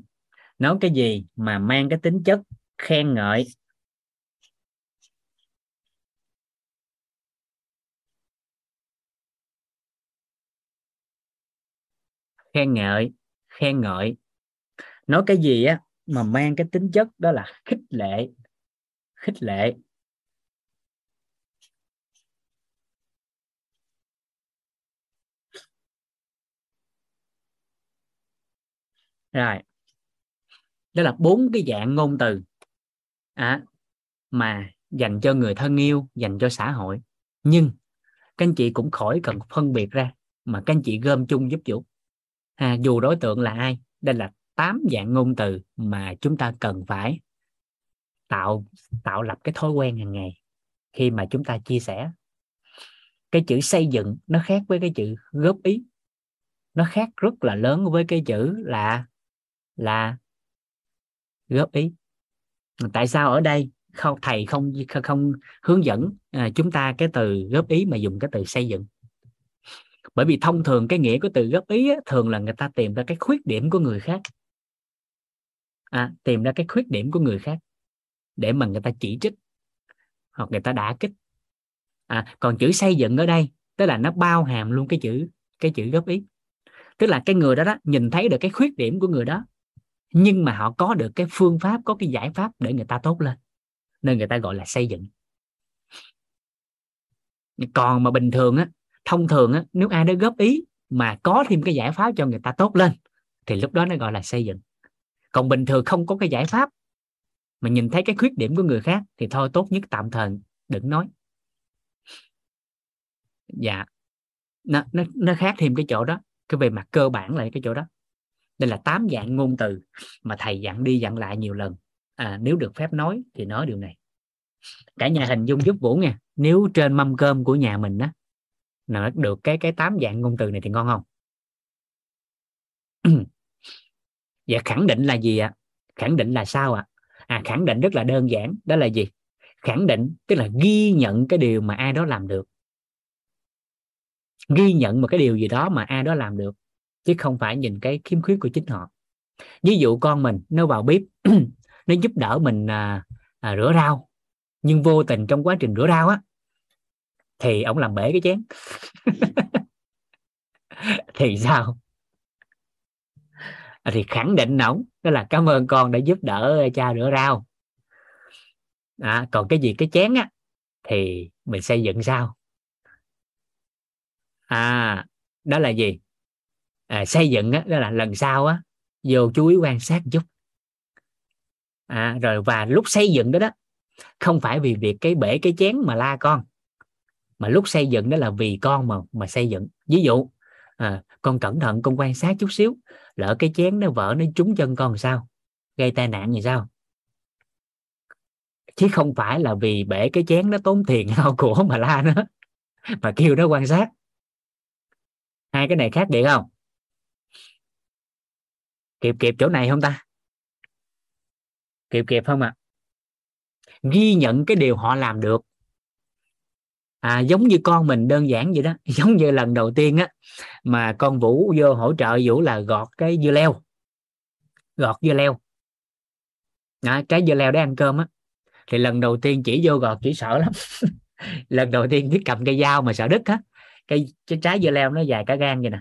Nói cái gì mà mang cái tính chất khen ngợi. Khen ngợi, khen ngợi. Nói cái gì á mà mang cái tính chất đó là khích lệ. Khích lệ. Rồi, đó là 4 cái dạng ngôn từ mà dành cho người thân yêu, dành cho xã hội. Nhưng các anh chị cũng khỏi cần phân biệt ra, mà các anh chị gom chung giúp Vũ, dù đối tượng là ai. Đây là 8 dạng ngôn từ mà chúng ta cần phải tạo lập cái thói quen hàng ngày khi mà chúng ta chia sẻ. Cái chữ xây dựng nó khác với cái chữ góp ý, nó khác rất là lớn với cái chữ là góp ý. Tại sao ở đây thầy không hướng dẫn chúng ta cái từ góp ý mà dùng cái từ xây dựng? Bởi vì thông thường cái nghĩa của từ góp ý á, thường là người ta tìm ra cái khuyết điểm của người khác, tìm ra cái khuyết điểm của người khác để mà người ta chỉ trích hoặc người ta đả kích. Còn chữ xây dựng ở đây tức là nó bao hàm luôn cái chữ góp ý, tức là cái người đó nhìn thấy được cái khuyết điểm của người đó, nhưng mà họ có được cái phương pháp, có cái giải pháp để người ta tốt lên, nên người ta gọi là xây dựng. Còn mà bình thường thông thường nếu ai đó góp ý mà có thêm cái giải pháp cho người ta tốt lên thì lúc đó nó gọi là xây dựng. Còn bình thường không có cái giải pháp mà nhìn thấy cái khuyết điểm của người khác thì thôi tốt nhất tạm thời đừng nói. Dạ, nó khác thêm cái chỗ đó, cái về mặt cơ bản lại cái chỗ đó. Đây là 8 dạng ngôn từ mà thầy dặn đi dặn lại nhiều lần. À, nếu được phép nói thì nói điều này. Cả nhà hình dung giúp Vũ nha. Nếu trên mâm cơm của nhà mình á, nó được cái 8 dạng ngôn từ này thì ngon không? Dạ, khẳng định là gì ạ? Khẳng định là sao ạ? À, khẳng định rất là đơn giản. Đó là gì? Khẳng định tức là ghi nhận cái điều mà ai đó làm được. Ghi nhận một cái điều gì đó mà ai đó làm được, chứ không phải nhìn cái khiếm khuyết của chính họ. Ví dụ con mình nó vào bếp nó giúp đỡ mình rửa rau, nhưng vô tình trong quá trình rửa rau á thì ổng làm bể cái chén thì sao? Thì khẳng định ổng đó là cảm ơn con đã giúp đỡ cha rửa rau. À, còn cái gì cái chén á thì mình xây dựng sao? À, đó là gì? À, xây dựng á, đó là lần sau á vô chú ý quan sát chút. À, rồi và lúc xây dựng đó đó không phải vì việc cái bể cái chén mà la con, mà lúc xây dựng đó là vì con mà xây dựng. Ví dụ con cẩn thận con quan sát chút xíu, lỡ cái chén nó vỡ nó trúng chân con sao, gây tai nạn thì sao, chứ không phải là vì bể cái chén nó tốn tiền hao của mà la nó, mà kêu nó quan sát. Hai cái này khác biệt không? Kịp chỗ này không ta? Kịp không ạ? Ghi nhận cái điều họ làm được. À, giống như con mình đơn giản vậy đó. Giống như lần đầu tiên á mà con Vũ vô hỗ trợ Vũ là gọt cái dưa leo. Gọt dưa leo. À, trái dưa leo để ăn cơm á. Thì lần đầu tiên chỉ vô gọt chỉ sợ lắm. Lần đầu tiên biết cầm cây dao mà sợ đứt á. Cái trái dưa leo nó dài cả gan vậy nè.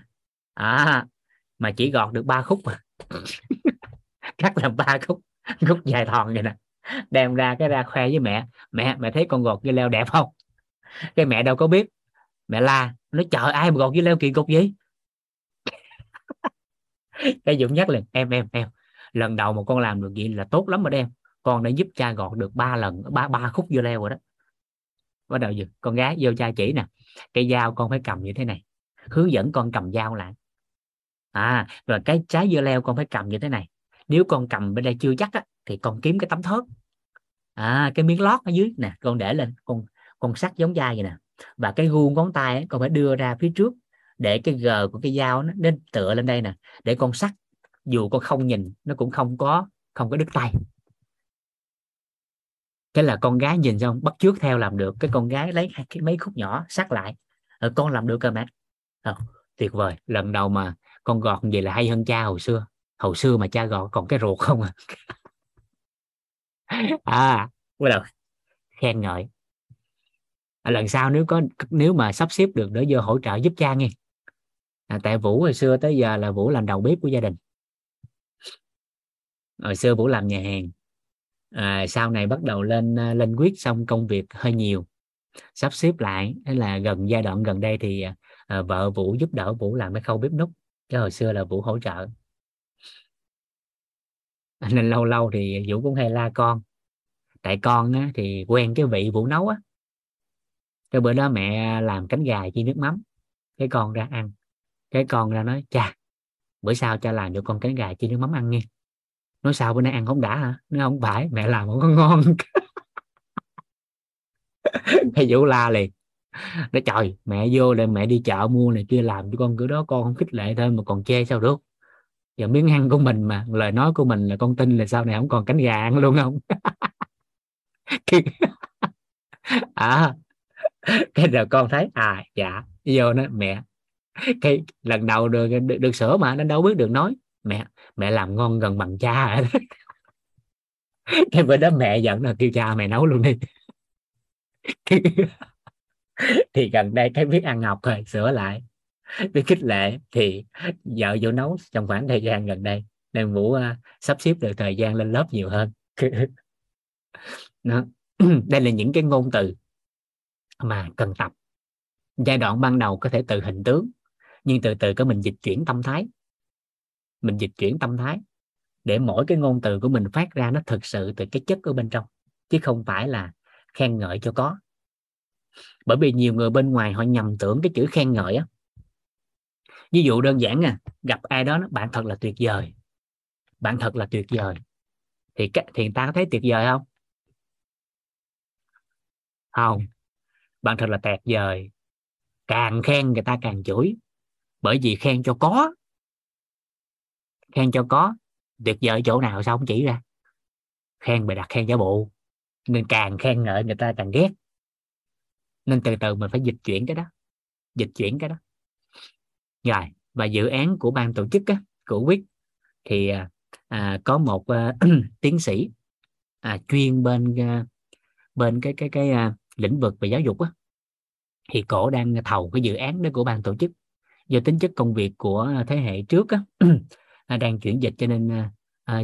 À, mà chỉ gọt được 3 khúc mà. Cắt làm 3 khúc, khúc dài thòn vậy nè. Đem ra cái ra khoe với mẹ. Mẹ thấy con gọt dưa leo đẹp không? Cái mẹ đâu có biết. Mẹ la, nó chợ ai mà gọt dưa leo kỳ cục vậy? Cái Dũng nhắc liền, em. Lần đầu mà con làm được gì là tốt lắm rồi đó em. Con đã giúp cha gọt được 3 lần, 3 khúc dưa leo rồi đó. Bắt đầu dừng, con gái vô cha chỉ nè. Cái dao con phải cầm như thế này. Hướng dẫn con cầm dao lại. À, rồi cái trái dưa leo con phải cầm như thế này. Nếu con cầm bên đây chưa chắc á, thì con kiếm cái tấm thớt. À, cái miếng lót ở dưới nè, con để lên, con sắt giống dai vậy nè. Và cái gu ngón tay ấy, con phải đưa ra phía trước để cái gờ của cái dao nó nên tựa lên đây nè, để con sắt dù con không nhìn nó cũng không có đứt tay. Cái là con gái nhìn xong bắt chước theo làm được. Cái con gái lấy cái mấy khúc nhỏ sắt lại. Con làm được cơ mà. Tuyệt vời, lần đầu mà con gọt vậy là hay hơn cha hồi xưa. Hồi xưa mà cha gọt còn cái ruột không à. À, bắt đầu khen ngợi. À, lần sau nếu mà sắp xếp được để vô hỗ trợ giúp cha nghe. À, tại Vũ hồi xưa tới giờ là Vũ làm đầu bếp của gia đình. Hồi xưa Vũ làm nhà hàng. À, sau này bắt đầu lên quyết xong công việc hơi nhiều, sắp xếp lại là gần giai đoạn gần đây thì vợ Vũ giúp đỡ Vũ làm cái khâu bếp núc, chứ hồi xưa là Vũ hỗ trợ. Nên lâu lâu thì Vũ cũng hay la con, tại con á, thì quen cái vị Vũ nấu á. Cái bữa đó mẹ làm cánh gà chi nước mắm, cái con ra ăn, cái con ra nói cha, bữa sau cha làm được con cánh gà chi nước mắm ăn nghe. Nói sao bữa nay ăn không đã hả? Nó không phải, mẹ làm không có ngon. Thầy Vũ la liền. Nói trời, mẹ vô đây mẹ đi chợ mua này kia làm cho con cứ đó, con không khích lệ thôi mà còn chê sao được. Giờ miếng ăn của mình mà, lời nói của mình là con tin là sau này không còn cánh gà ăn luôn không? À, cái giờ con thấy, à dạ, vô nói mẹ. Cái lần đầu được sữa mà, nó đâu biết được nói. Mẹ làm ngon gần bằng cha. Cái bữa đó mẹ giận là kêu cha mày nấu luôn đi. Thì gần đây cái biết ăn học rồi sửa lại, biết khích lệ thì vợ Vũ nấu trong khoảng thời gian gần đây. Nên Vũ sắp xếp được thời gian lên lớp nhiều hơn. Đó. Đây là những cái ngôn từ mà cần tập. Giai đoạn ban đầu có thể từ hình tướng, nhưng từ từ mình dịch chuyển tâm thái. để mỗi cái ngôn từ của mình phát ra nó thực sự từ cái chất ở bên trong, chứ không phải là khen ngợi cho có. Bởi vì nhiều người bên ngoài họ nhầm tưởng cái chữ khen ngợi á. Ví dụ đơn giản nè, gặp ai đó nói, bạn thật là tuyệt vời, bạn thật là tuyệt vời, thì người ta có thấy tuyệt vời không? Không. Bạn thật là tẹt vời, càng khen người ta càng chửi, bởi vì khen cho có, khen cho có. Tuyệt vời chỗ nào sao không chỉ ra, khen bề đặt, khen giả bộ, nên càng khen ngợi người ta càng ghét. Nên từ từ mình phải dịch chuyển cái đó, dịch chuyển cái đó. Rồi, và dự án của ban tổ chức á, của WIT thì có một tiến sĩ chuyên bên cái lĩnh vực về giáo dục á, thì cổ đang thầu cái dự án đó của ban tổ chức. Do tính chất công việc của thế hệ trước á, đang chuyển dịch cho nên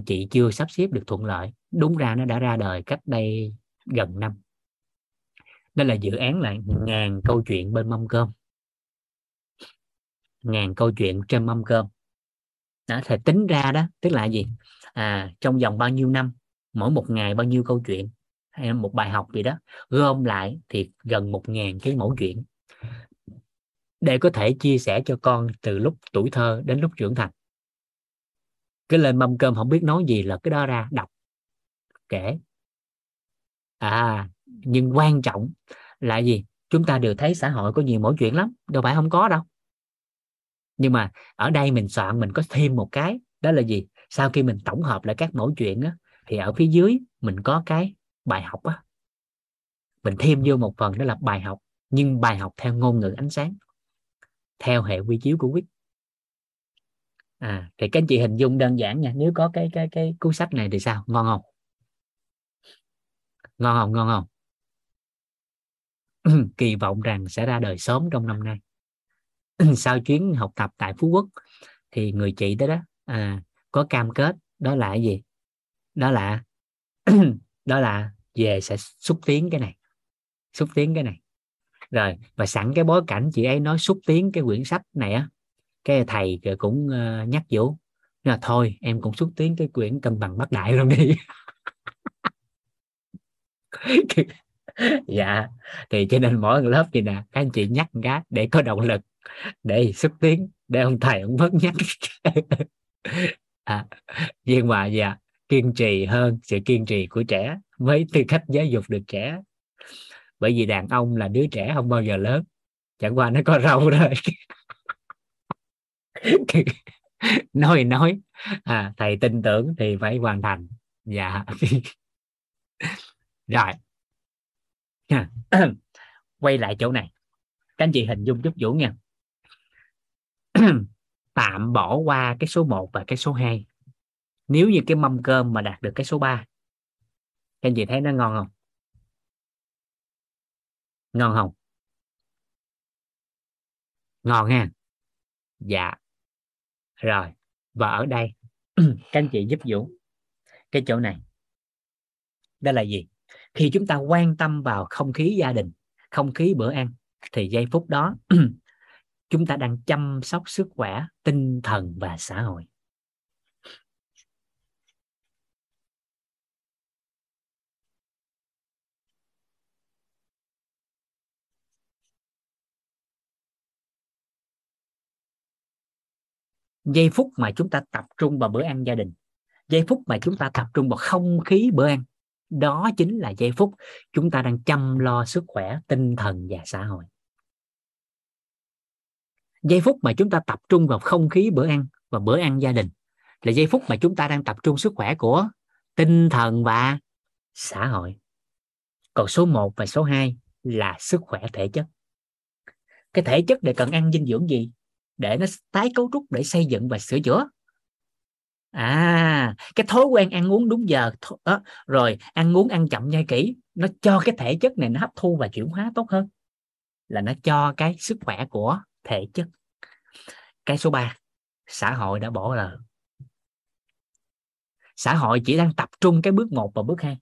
chị chưa sắp xếp được thuận lợi. Đúng ra nó đã ra đời cách đây gần năm. Đó là dự án là 1000 câu chuyện bên mâm cơm, 1000 câu chuyện trên mâm cơm. Đó, thì tính ra đó, tức là gì? Trong vòng bao nhiêu năm, mỗi một ngày bao nhiêu câu chuyện hay là một bài học gì đó, gom lại thì gần 1000 cái mẫu chuyện, để có thể chia sẻ cho con từ lúc tuổi thơ đến lúc trưởng thành. Cái lên mâm cơm không biết nói gì là cái đó ra đọc kể. Nhưng quan trọng là gì? Chúng ta đều thấy xã hội có nhiều mẫu chuyện lắm, đâu phải không có đâu. Nhưng mà ở đây mình soạn, mình có thêm một cái, đó là gì? Sau khi mình tổng hợp lại các mẫu chuyện á, thì ở phía dưới mình có cái bài học á, mình thêm vô một phần đó là bài học, nhưng bài học theo ngôn ngữ ánh sáng, theo hệ quy chiếu của WIT. Thì các anh chị hình dung đơn giản nha, nếu có cái cuốn sách này thì sao? Ngon không? Ngon không? Ngon không? Kỳ vọng rằng sẽ ra đời sớm trong năm nay. Sau chuyến học tập tại Phú Quốc thì người chị đó có cam kết, đó là cái gì? Đó là về sẽ xúc tiến cái này. Rồi, và sẵn cái bối cảnh chị ấy nói xúc tiến cái quyển sách này á, cái thầy cũng nhắc Vũ là thôi em cũng xúc tiến cái quyển Cân bằng Bát Đại luôn đi. Dạ, thì cho nên mỗi lớp gì nè, các anh chị nhắc cái để có động lực, để xúc tiến, để ông thầy ông bớt nhắc. Nhưng mà dạ, kiên trì hơn, sự kiên trì của trẻ với tư cách giáo dục được trẻ. Bởi vì đàn ông là đứa trẻ không bao giờ lớn, chẳng qua nó có râu thôi. nói thầy tin tưởng thì phải hoàn thành. Dạ. Rồi, quay lại chỗ này, các anh chị hình dung giúp Vũ nha. Tạm bỏ qua cái số 1 và cái số 2. Nếu như cái mâm cơm mà đạt được cái số 3, các anh chị thấy nó ngon không? Ngon không? Ngon ha. Dạ. Rồi, và ở đây các anh chị giúp Vũ cái chỗ này. Đó là gì? Khi chúng ta quan tâm vào không khí gia đình, không khí bữa ăn, thì giây phút đó chúng ta đang chăm sóc sức khỏe, tinh thần và xã hội. Giây phút mà chúng ta tập trung vào bữa ăn gia đình, giây phút mà chúng ta tập trung vào không khí bữa ăn, đó chính là giây phút chúng ta đang chăm lo sức khỏe, tinh thần và xã hội. Giây phút mà chúng ta tập trung vào không khí bữa ăn và bữa ăn gia đình là giây phút mà chúng ta đang tập trung sức khỏe của tinh thần và xã hội. Còn số 1 và số 2 là sức khỏe thể chất. Cái thể chất để cần ăn dinh dưỡng gì? Để nó tái cấu trúc, để xây dựng và sửa chữa. Cái thói quen ăn uống đúng giờ, rồi ăn uống ăn chậm nhai kỹ, nó cho cái thể chất này nó hấp thu và chuyển hóa tốt hơn, là nó cho cái sức khỏe của thể chất. Cái số 3, xã hội đã bỏ lờ. Xã hội chỉ đang tập trung cái bước 1 và bước 2.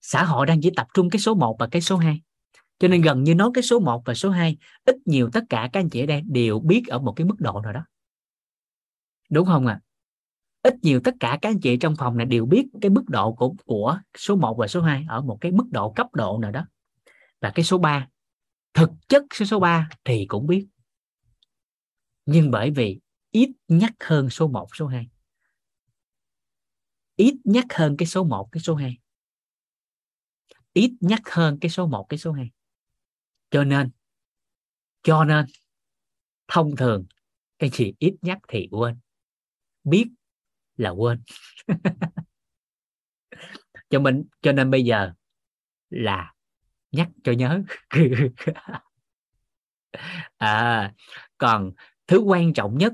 Xã hội đang chỉ tập trung cái số 1 và cái số 2. Cho nên gần như nói cái số 1 và số 2, ít nhiều tất cả các anh chị ở đây đều biết ở một cái mức độ nào đó. Đúng không ạ? ít nhiều tất cả các anh chị trong phòng này đều biết cái mức độ của số 1 và số 2 ở một cái mức độ cấp độ nào đó. Và cái số 3, thực chất số 3 thì cũng biết, nhưng bởi vì ít nhắc hơn số 1, số 2, ít nhắc hơn cái số 1, cái số 2, ít nhắc hơn cái số 1, cái số 2. Cho nên thông thường cái gì ít nhắc thì quên, biết là quên. Cho nên bây giờ là nhắc cho nhớ. Còn thứ quan trọng nhất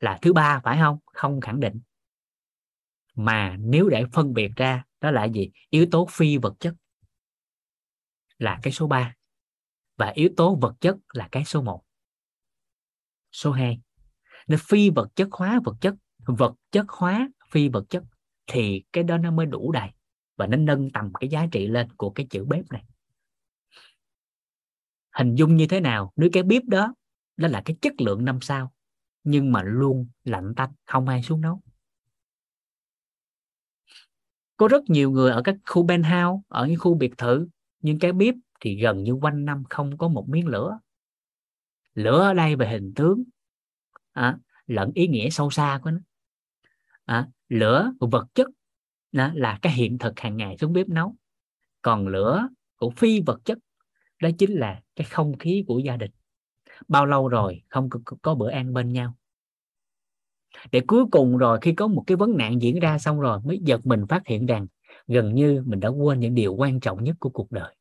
là thứ ba, phải không? Không khẳng định. Mà nếu để phân biệt ra, đó là gì? Yếu tố phi vật chất là cái số 3, và yếu tố vật chất là cái số 1, số 2. Nó phi vật chất hóa vật chất, vật chất hóa phi vật chất, thì cái đó nó mới đủ đầy và nó nâng tầm cái giá trị lên của cái chữ bếp này. Hình dung như thế nào nếu cái bếp đó là cái chất lượng 5 sao nhưng mà luôn lạnh tanh, không ai xuống nấu? Có rất nhiều người ở các khu penthouse, ở những khu biệt thự, nhưng cái bếp thì gần như quanh năm không có một miếng lửa. Lửa ở đây về hình tướng lẫn ý nghĩa sâu xa của nó. Lửa của vật chất đó là cái hiện thực hàng ngày xuống bếp nấu, còn lửa của phi vật chất đó chính là cái không khí của gia đình. Bao lâu rồi không có bữa ăn bên nhau, để cuối cùng rồi khi có một cái vấn nạn diễn ra xong rồi mới giật mình phát hiện rằng gần như mình đã quên những điều quan trọng nhất của cuộc đời.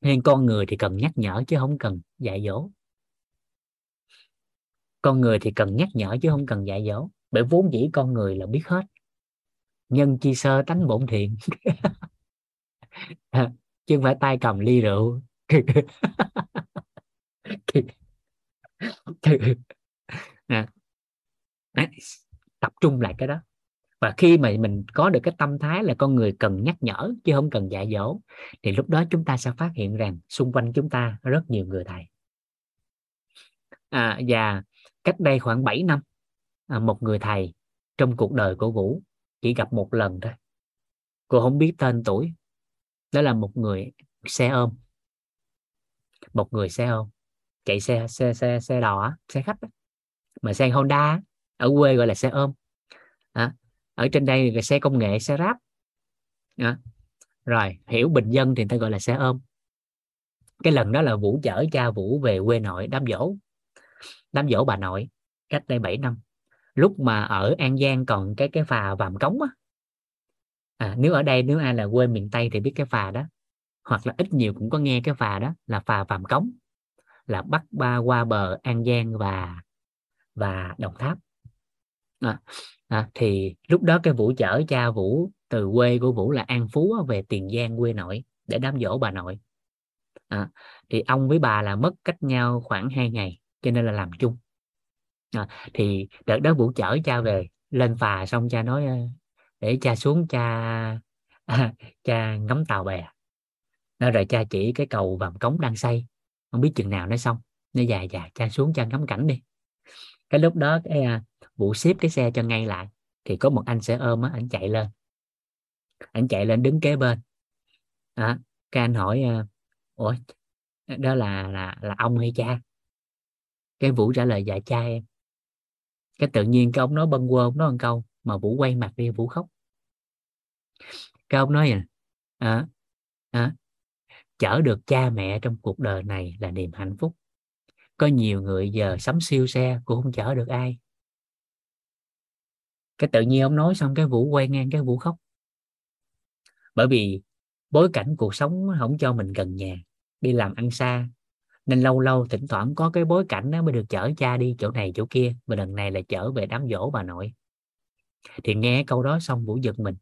Nên con người thì cần nhắc nhở chứ không cần dạy dỗ. Bởi vốn dĩ con người là biết hết. Nhân chi sơ tánh bổn thiện. Chứ không phải tay cầm ly rượu. Tập trung lại cái đó. Và khi mà mình có được cái tâm thái là con người cần nhắc nhở chứ không cần dạy dỗ, thì lúc đó chúng ta sẽ phát hiện rằng xung quanh chúng ta rất nhiều người thầy. Và cách đây khoảng 7 năm, một người thầy trong cuộc đời của Vũ chỉ gặp một lần thôi. Cô không biết tên tuổi. Đó là một người xe ôm. Chạy xe đò, xe khách. Mà xe Honda, ở quê gọi là xe ôm. Ở trên đây là xe công nghệ, xe ráp. Rồi, hiểu bình dân thì người ta gọi là xe ôm. Cái lần đó là Vũ chở cha Vũ về quê nội đám dỗ bà nội cách đây 7 năm. Lúc mà ở An Giang còn cái phà Vàm Cống á. Nếu ở đây, nếu ai là quê miền Tây thì biết cái phà đó, hoặc là ít nhiều cũng có nghe cái phà đó, là phà Vàm Cống, là bắt ba qua bờ An Giang và Đồng Tháp. Thì lúc đó cái Vũ chở cha Vũ từ quê của Vũ là An Phú về Tiền Giang quê nội để đám dỗ bà nội. Thì ông với bà là mất cách nhau khoảng 2 ngày, cho nên là làm chung. Thì đợt đó Vũ chở cha về, lên phà xong cha nói để cha xuống cha ngắm tàu bè. Nói rồi cha chỉ cái cầu Vàm Cống đang xây, không biết chừng nào nó xong. Nó dài cha xuống cha ngắm cảnh đi. Cái lúc đó cái Vũ xếp cái xe cho ngay lại, thì có một anh xe ôm á, anh chạy lên đứng kế bên. Cái anh hỏi ủa đó là ông hay cha? Cái Vũ trả lời dạ cha em. Cái tự nhiên cái ông nói bâng quơ, ông nói một câu mà Vũ quay mặt đi, Vũ khóc. Cái ông nói chở được cha mẹ trong cuộc đời này là niềm hạnh phúc. Có nhiều người giờ sắm siêu xe cũng không chở được ai. Cái tự nhiên ông nói xong cái Vũ quay ngang, cái Vũ khóc. Bởi vì bối cảnh cuộc sống không cho mình gần nhà, đi làm ăn xa, nên lâu lâu thỉnh thoảng có cái bối cảnh đó mới được chở cha đi chỗ này chỗ kia, và lần này là chở về đám dỗ bà nội. Thì nghe câu đó xong Vũ giật mình,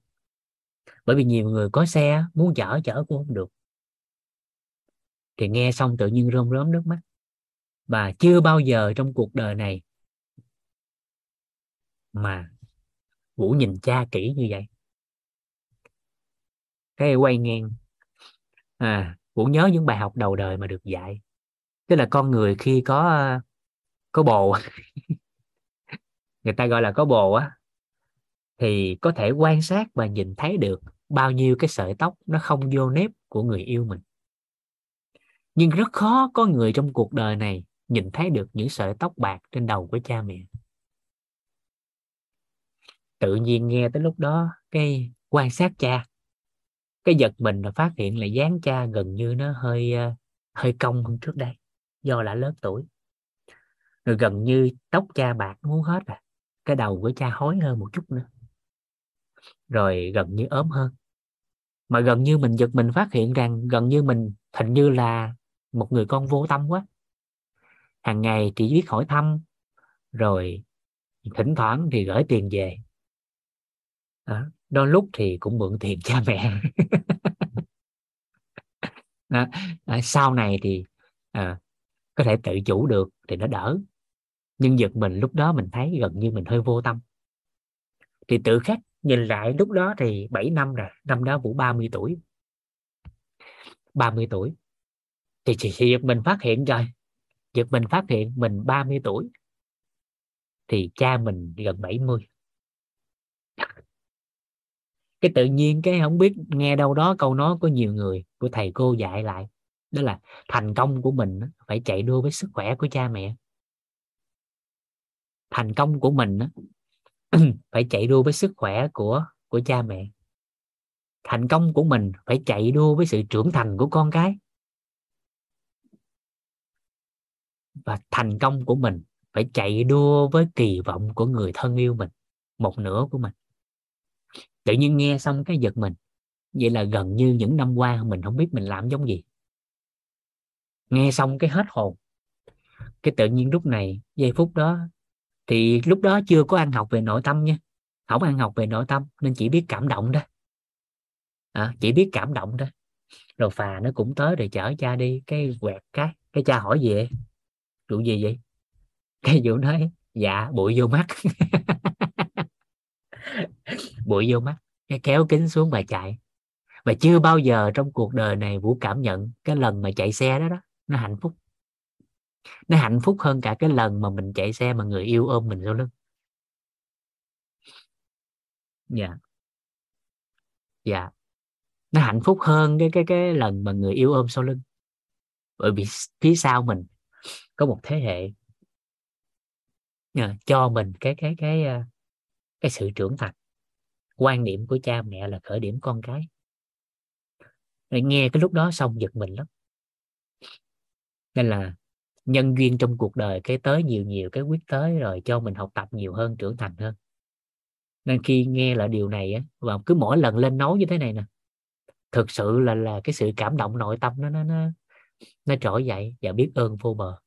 bởi vì nhiều người có xe muốn chở cũng không được. Thì nghe xong tự nhiên rơm rớm nước mắt. Và chưa bao giờ trong cuộc đời này mà Vũ nhìn cha kỹ như vậy. Cái quay ngang, Vũ nhớ những bài học đầu đời mà được dạy. Tức là con người khi có bồ người ta gọi là có bồ á, thì có thể quan sát và nhìn thấy được bao nhiêu cái sợi tóc nó không vô nếp của người yêu mình. Nhưng rất khó có người trong cuộc đời này nhìn thấy được những sợi tóc bạc trên đầu của cha mẹ. Tự nhiên nghe tới lúc đó, cái quan sát cha, cái giật mình là phát hiện là dáng cha gần như nó hơi cong hơn trước đây, do đã lớn tuổi. Rồi gần như tóc cha bạc nó muốn hết rồi, cái đầu của cha hói hơn một chút nữa, rồi gần như ốm hơn. Mà gần như mình giật mình phát hiện rằng gần như mình hình như là một người con vô tâm quá. Hàng ngày chỉ biết hỏi thăm, rồi thỉnh thoảng thì gửi tiền về. Đó. Đôi lúc thì cũng mượn tiền cha mẹ. Đó. Sau này thì có thể tự chủ được thì nó đỡ. Nhưng giật mình lúc đó mình thấy gần như mình hơi vô tâm. Thì tự khắc nhìn lại lúc đó thì 7 năm rồi. Năm đó Vũ 30 tuổi. 30 tuổi. Thì giật mình phát hiện rồi. Giật mình phát hiện mình 30 tuổi. Thì cha mình gần 70. Cái tự nhiên cái không biết nghe đâu đó câu nói của nhiều người, của thầy cô dạy lại. Đó là thành công của mình phải chạy đua với sức khỏe của cha mẹ. Thành công của mình phải chạy đua với sức khỏe của cha mẹ. Thành công của mình phải chạy đua với sự trưởng thành của con cái. Và thành công của mình phải chạy đua với kỳ vọng của người thân yêu mình, một nửa của mình. Tự nhiên nghe xong cái giật mình. Vậy là gần như những năm qua mình không biết mình làm giống gì. Nghe xong cái hết hồn. Cái tự nhiên lúc này, giây phút đó, thì lúc đó chưa có ăn học về nội tâm nha. Không ăn học về nội tâm nên chỉ biết cảm động đó. Chỉ biết cảm động đó. Rồi phà nó cũng tới rồi chở cha đi. Cái quẹt cái cha hỏi gì vậy? Vụ gì vậy? Cái Vũ nói, dạ bụi vô mắt. Bụi vô mắt. Cái kéo kính xuống và chạy. Và chưa bao giờ trong cuộc đời này Vũ cảm nhận cái lần mà chạy xe đó, nó hạnh phúc. Nó hạnh phúc hơn cả cái lần mà mình chạy xe mà người yêu ôm mình sau lưng. Dạ. Nó hạnh phúc hơn cái lần mà người yêu ôm sau lưng. Bởi vì phía sau mình có một thế hệ cho mình cái sự trưởng thành. Quan điểm của cha mẹ là khởi điểm con cái. Nghe cái lúc đó xong giật mình lắm. Nên là nhân duyên trong cuộc đời cái tới nhiều cái quyết tới rồi cho mình học tập nhiều hơn, trưởng thành hơn. Nên khi nghe lại điều này á, và cứ mỗi lần lên nói như thế này nè, thực sự là cái sự cảm động nội tâm nó trỗi dậy và biết ơn vô bờ.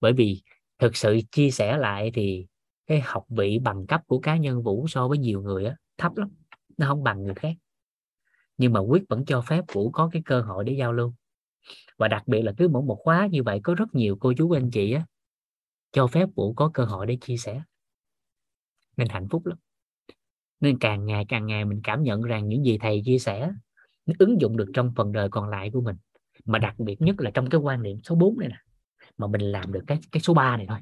Bởi vì thực sự chia sẻ lại thì cái học vị bằng cấp của cá nhân Vũ so với nhiều người á thấp lắm, nó không bằng người khác. Nhưng mà Quyết vẫn cho phép Vũ có cái cơ hội để giao lưu. Và đặc biệt là cứ mỗi một khóa như vậy có rất nhiều cô chú anh chị á cho phép Vũ có cơ hội để chia sẻ. Nên hạnh phúc lắm. Nên càng ngày mình cảm nhận rằng những gì thầy chia sẻ nó ứng dụng được trong phần đời còn lại của mình. Mà đặc biệt nhất là trong cái quan niệm số 4 này nè. Mà mình làm được cái số 3 này thôi.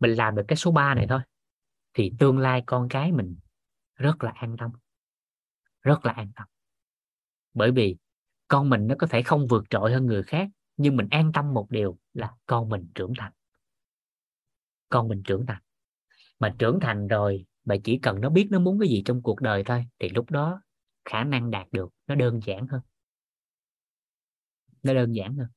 Mình làm được cái số 3 này thôi. Thì tương lai con cái mình rất là an tâm. Rất là an tâm. Bởi vì con mình nó có thể không vượt trội hơn người khác, nhưng mình an tâm một điều là con mình trưởng thành. Con mình trưởng thành. Mà trưởng thành rồi, mà chỉ cần nó biết nó muốn cái gì trong cuộc đời thôi, thì lúc đó khả năng đạt được nó đơn giản hơn. Nó đơn giản hơn.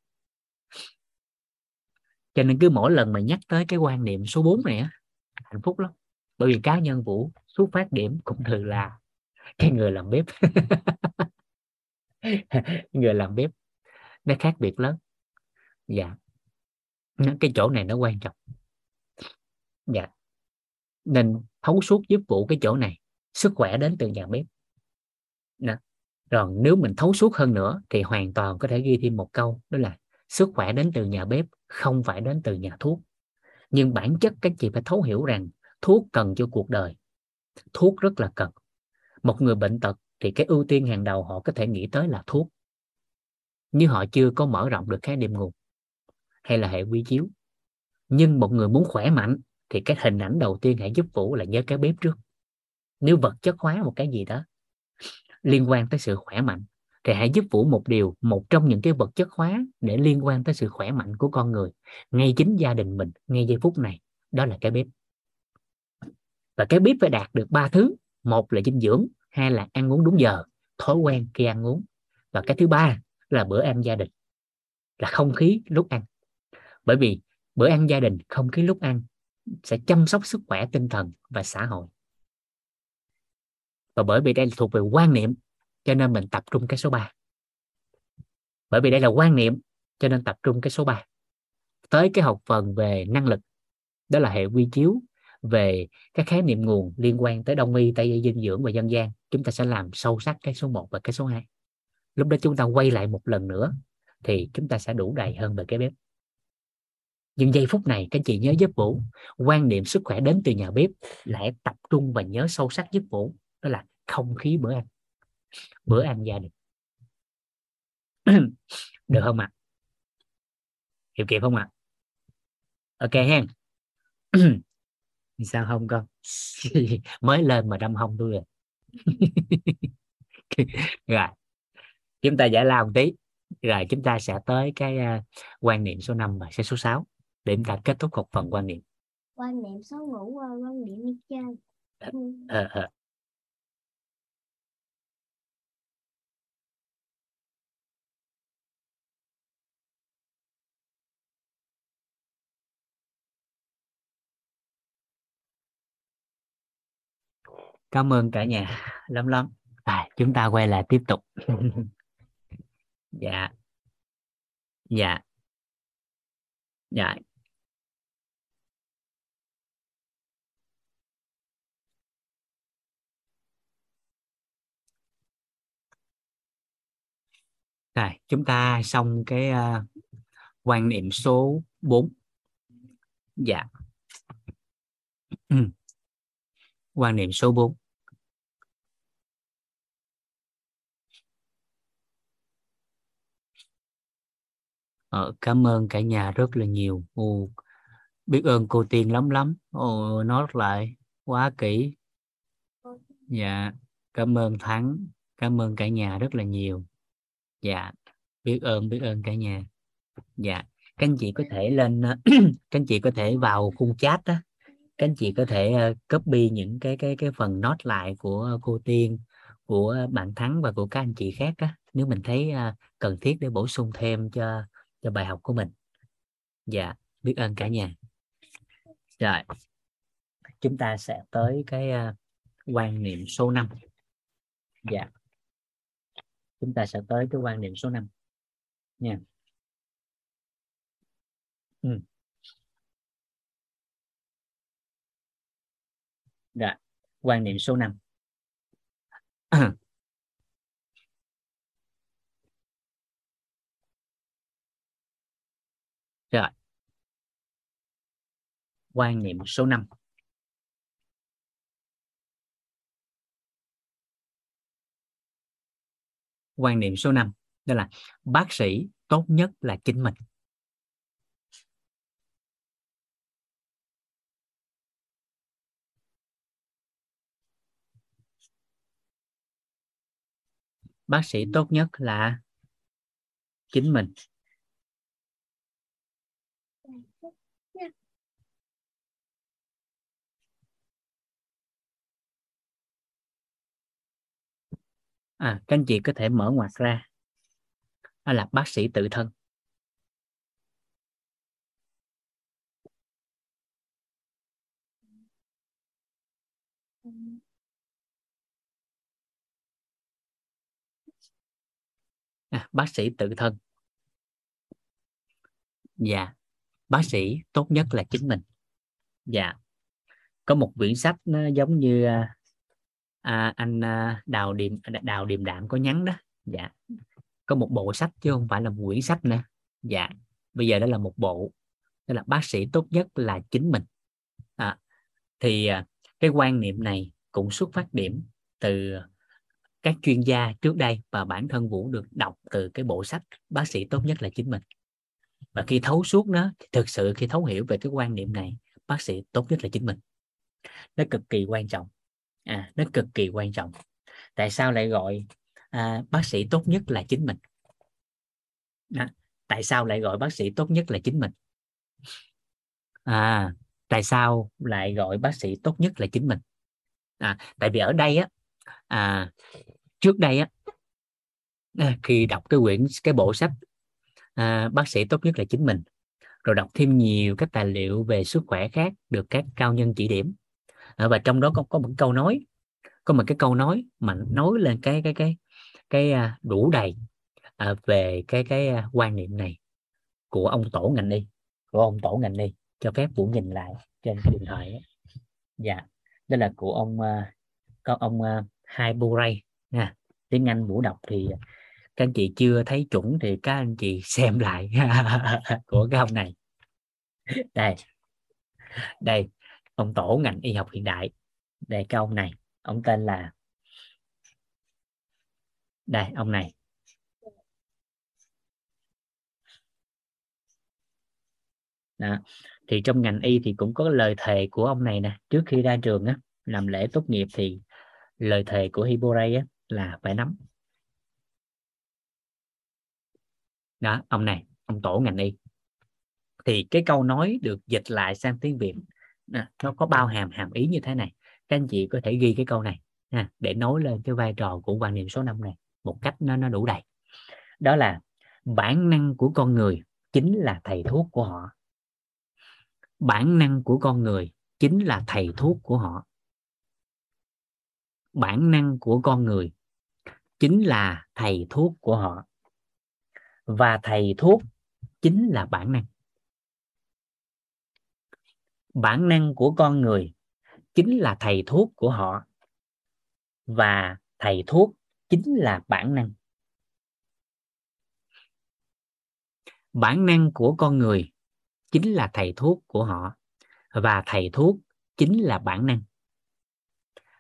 Cho nên cứ mỗi lần mà nhắc tới cái quan niệm số 4 này á, hạnh phúc lắm. Bởi vì cá nhân Vũ xuất phát điểm cũng thường là cái người làm bếp. Người làm bếp nó khác biệt lớn. Dạ. Cái chỗ này nó quan trọng. Dạ. Nên thấu suốt giúp Vũ cái chỗ này. Sức khỏe đến từ nhà bếp. Đó. Rồi nếu mình thấu suốt hơn nữa thì hoàn toàn có thể ghi thêm một câu, đó là sức khỏe đến từ nhà bếp, không phải đến từ nhà thuốc. Nhưng bản chất các chị phải thấu hiểu rằng thuốc cần cho cuộc đời. Thuốc rất là cần. Một người bệnh tật thì cái ưu tiên hàng đầu họ có thể nghĩ tới là thuốc. Nhưng họ chưa có mở rộng được khái niệm nguồn hay là hệ quy chiếu. Nhưng một người muốn khỏe mạnh thì cái hình ảnh đầu tiên hãy giúp Vũ là nhớ cái bếp trước. Nếu vật chất hóa một cái gì đó liên quan tới sự khỏe mạnh thì hãy giúp Vũ một điều, một trong những cái vật chất hóa để liên quan tới sự khỏe mạnh của con người, ngay chính gia đình mình, ngay giây phút này, đó là cái bếp. Và cái bếp phải đạt được 3 thứ. Một là dinh dưỡng, hai là ăn uống đúng giờ, thói quen khi ăn uống, và cái thứ ba là bữa ăn gia đình, là không khí lúc ăn. Bởi vì bữa ăn gia đình, không khí lúc ăn sẽ chăm sóc sức khỏe tinh thần và xã hội. Và bởi vì đây là thuộc về quan niệm, cho nên mình tập trung cái số 3. Bởi vì đây là quan niệm, cho nên tập trung cái số 3. Tới cái học phần về năng lực, đó là hệ quy chiếu về các khái niệm nguồn liên quan tới Đông Y, Tây Y, dinh dưỡng và dân gian. Chúng ta sẽ làm sâu sắc cái số 1 và cái số 2. Lúc đó chúng ta quay lại một lần nữa thì chúng ta sẽ đủ đầy hơn về cái bếp. Nhưng giây phút này các chị nhớ giúp Vũ, quan niệm sức khỏe đến từ nhà bếp, lại tập trung và nhớ sâu sắc giúp Vũ, đó là không khí bữa ăn gia đình. Được không ạ? Hiểu kịp không ạ? Ok hen. Sao không con? Mới lên mà đâm hông tôi rồi. Rồi, chúng ta giải lao một tí. Rồi chúng ta sẽ tới cái quan niệm số 5 và số 6 để chúng ta kết thúc học phần quan niệm. Quan niệm số ngủ qua quan niệm đi chơi. Cảm ơn cả nhà lắm. Chúng ta quay lại tiếp tục. Dạ. Rồi, chúng ta xong cái quan niệm số 4. Dạ. Quan niệm số 4. Cảm ơn cả nhà rất là nhiều. Biết ơn cô Tiên lắm. Nói lại quá kỹ. Dạ. Cảm ơn Thắng. Cảm ơn cả nhà rất là nhiều. Dạ. Biết ơn cả nhà. Dạ. Các anh chị có thể lên các anh chị có thể vào khung chat đó. Các anh chị có thể copy những cái phần note lại của cô Tiên, của bạn Thắng và của các anh chị khác đó, nếu mình thấy cần thiết để bổ sung thêm cho bài học của mình. Dạ, biết ơn cả nhà. Rồi, chúng ta sẽ tới cái quan niệm số 5. Dạ, chúng ta sẽ tới cái quan niệm số 5 nha. Dạ, quan niệm số 5. Rồi. Quan niệm số 5. Quan niệm số 5 đó là bác sĩ tốt nhất là chính mình. Bác sĩ tốt nhất là chính mình. Các anh chị có thể mở ngoặc ra. Đó là bác sĩ tự thân. Bác sĩ tự thân. Dạ. Bác sĩ tốt nhất là chính mình. Dạ. Có một quyển sách nó giống như anh Đào Điềm Đạm có nhắn đó. Dạ. Có một bộ sách chứ không phải là một quyển sách nữa. Dạ. Bây giờ đó là một bộ. Đó là bác sĩ tốt nhất là chính mình. Thì cái quan niệm này cũng xuất phát điểm từ các chuyên gia trước đây, và bản thân Vũ được đọc từ cái bộ sách bác sĩ tốt nhất là chính mình. Và khi thấu hiểu về cái quan niệm này, bác sĩ tốt nhất là chính mình. Nó cực kỳ quan trọng. Nó cực kỳ quan trọng. Tại sao lại gọi bác sĩ tốt nhất là chính mình? Tại sao lại gọi bác sĩ tốt nhất là chính mình? Tại sao lại gọi bác sĩ tốt nhất là chính mình? Tại vì ở đây á, trước đây á, khi đọc cái bộ sách bác sĩ tốt nhất là chính mình, rồi đọc thêm nhiều các tài liệu về sức khỏe khác được các cao nhân chỉ điểm, và trong đó có một câu nói, có một cái câu nói mà nói lên cái đủ đầy về cái quan niệm này của ông tổ ngành Y, của ông tổ ngành Y. Cho phép Vũ nhìn lại trên cái điện thoại ấy. Dạ, đó là của ông Hippocrates nha. Tiếng Anh Vũ đọc thì các anh chị chưa thấy chuẩn thì các anh chị xem lại của cái ông này. Đây, đây ông tổ ngành y học hiện đại. Đây cái ông này, ông tên là đây ông này. Đó. Thì trong ngành y thì cũng có lời thề của ông này nè, trước khi ra trường á, làm lễ tốt nghiệp thì lời thề của Hippocrates á là phải nắm. Đó, ông này, ông tổ ngành y. Thì cái câu nói được dịch lại sang tiếng Việt nó có bao hàm hàm ý như thế này. Các anh chị có thể ghi cái câu này để nói lên cái vai trò của quan niệm số 5 này một cách nó đủ đầy. Đó là bản năng của con người chính là thầy thuốc của họ. Bản năng của con người chính là thầy thuốc của họ. Bản năng của con người chính là thầy thuốc của họ. Và thầy thuốc chính là bản năng. Bản năng của con người chính là thầy thuốc của họ. Và thầy thuốc chính là bản năng. Bản năng của con người chính là thầy thuốc của họ. Và thầy thuốc chính là bản năng.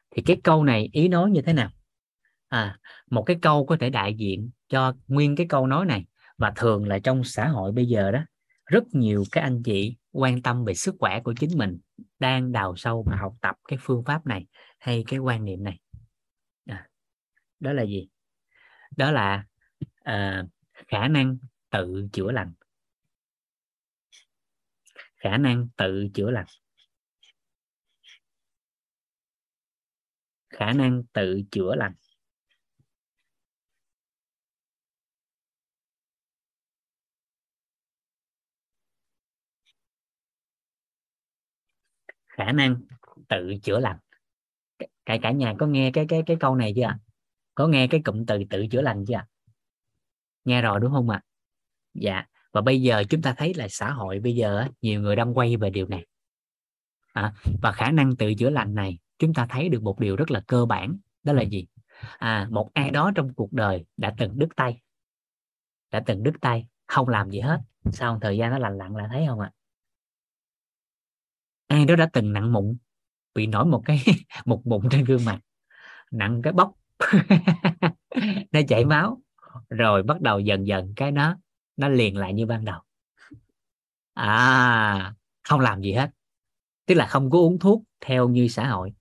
Thì cái câu này ý nói như thế nào? Một cái câu có thể đại diện cho nguyên cái câu nói này. Và thường là trong xã hội bây giờ đó, rất nhiều các anh chị quan tâm về sức khỏe của chính mình đang đào sâu và học tập cái phương pháp này hay cái quan niệm này. Đó là gì? Đó là khả năng tự chữa lành. Khả năng tự chữa lành. Khả năng tự chữa lành. Khả năng tự chữa lành. Cả nhà có nghe cái câu này chưa ạ? Có nghe cái cụm từ tự chữa lành chưa ạ? Nghe rồi đúng không ạ? Dạ. Và bây giờ chúng ta thấy là xã hội bây giờ nhiều người đang quay về điều này. Và khả năng tự chữa lành này, chúng ta thấy được một điều rất là cơ bản. Đó là gì? Một ai đó trong cuộc đời đã từng đứt tay. Đã từng đứt tay, không làm gì hết. Sau một thời gian nó lành lặn là thấy không ạ? Ai đó đã từng nặng mụn, bị nổi một mụn trên gương mặt. Nặng cái bóc. Nó chảy máu. Rồi bắt đầu dần dần cái nó liền lại như ban đầu. Không làm gì hết. Tức là không có uống thuốc theo như xã hội.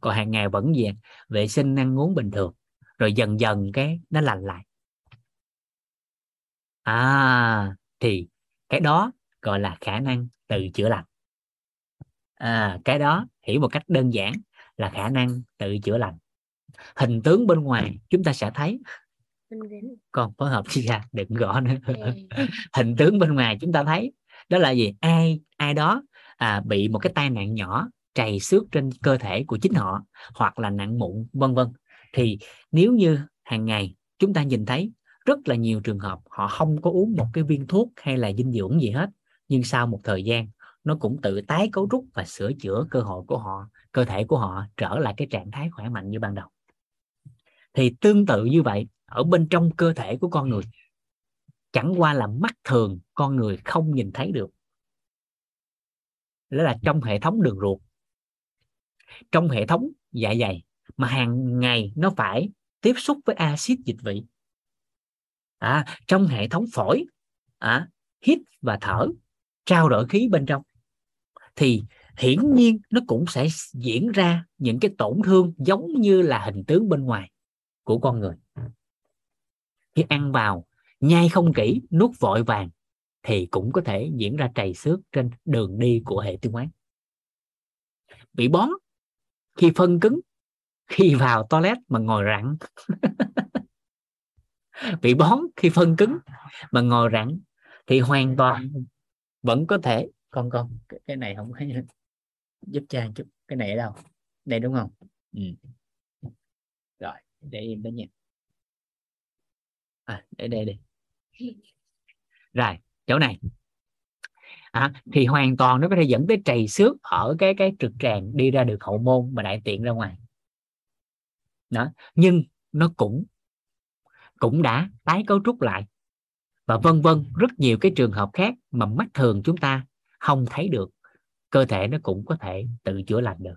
Còn hàng ngày vẫn về vệ sinh ăn uống bình thường. Rồi dần dần cái nó lành lại. Thì cái đó gọi là khả năng tự chữa lành. Cái đó hiểu một cách đơn giản là khả năng tự chữa lành. Hình tướng bên ngoài chúng ta sẽ thấy. Còn phối hợp chi ra đừng gõ nữa. Hình tướng bên ngoài chúng ta thấy đó là gì? Ai đó bị một cái tai nạn nhỏ, trầy xước trên cơ thể của chính họ, hoặc là nặng mụn vân vân. Thì nếu như hàng ngày chúng ta nhìn thấy rất là nhiều trường hợp họ không có uống một cái viên thuốc hay là dinh dưỡng gì hết, nhưng sau một thời gian nó cũng tự tái cấu trúc và sửa chữa cơ thể của họ trở lại cái trạng thái khỏe mạnh như ban đầu. Thì tương tự như vậy ở bên trong cơ thể của con người, chẳng qua là mắt thường con người không nhìn thấy được. Đó là trong hệ thống đường ruột, trong hệ thống dạ dày, mà hàng ngày nó phải tiếp xúc với axit dịch vị. Trong hệ thống phổi, hít và thở, trao đổi khí bên trong. thì hiển nhiên nó cũng sẽ diễn ra những cái tổn thương giống như là hình tướng bên ngoài của con người. Khi ăn vào, nhai không kỹ, nuốt vội vàng thì cũng có thể diễn ra trầy xước trên đường đi của hệ tiêu hóa. Bị bón khi phân cứng, khi vào toilet mà ngồi rặn. Bị bón khi phân cứng mà ngồi rặn thì hoàn toàn vẫn có thể. Con cái này không có giúp Trang chút, cái này ở đâu đây đúng không? Ừ. Rồi để im đó nha, để đây đi rồi chỗ này thì hoàn toàn nó có thể dẫn tới trầy xước ở cái trực tràng đi ra được hậu môn mà đại tiện ra ngoài đó. Nhưng nó cũng đã tái cấu trúc lại và vân vân, rất nhiều cái trường hợp khác mà mắt thường chúng ta không thấy được, cơ thể nó cũng có thể tự chữa lành được.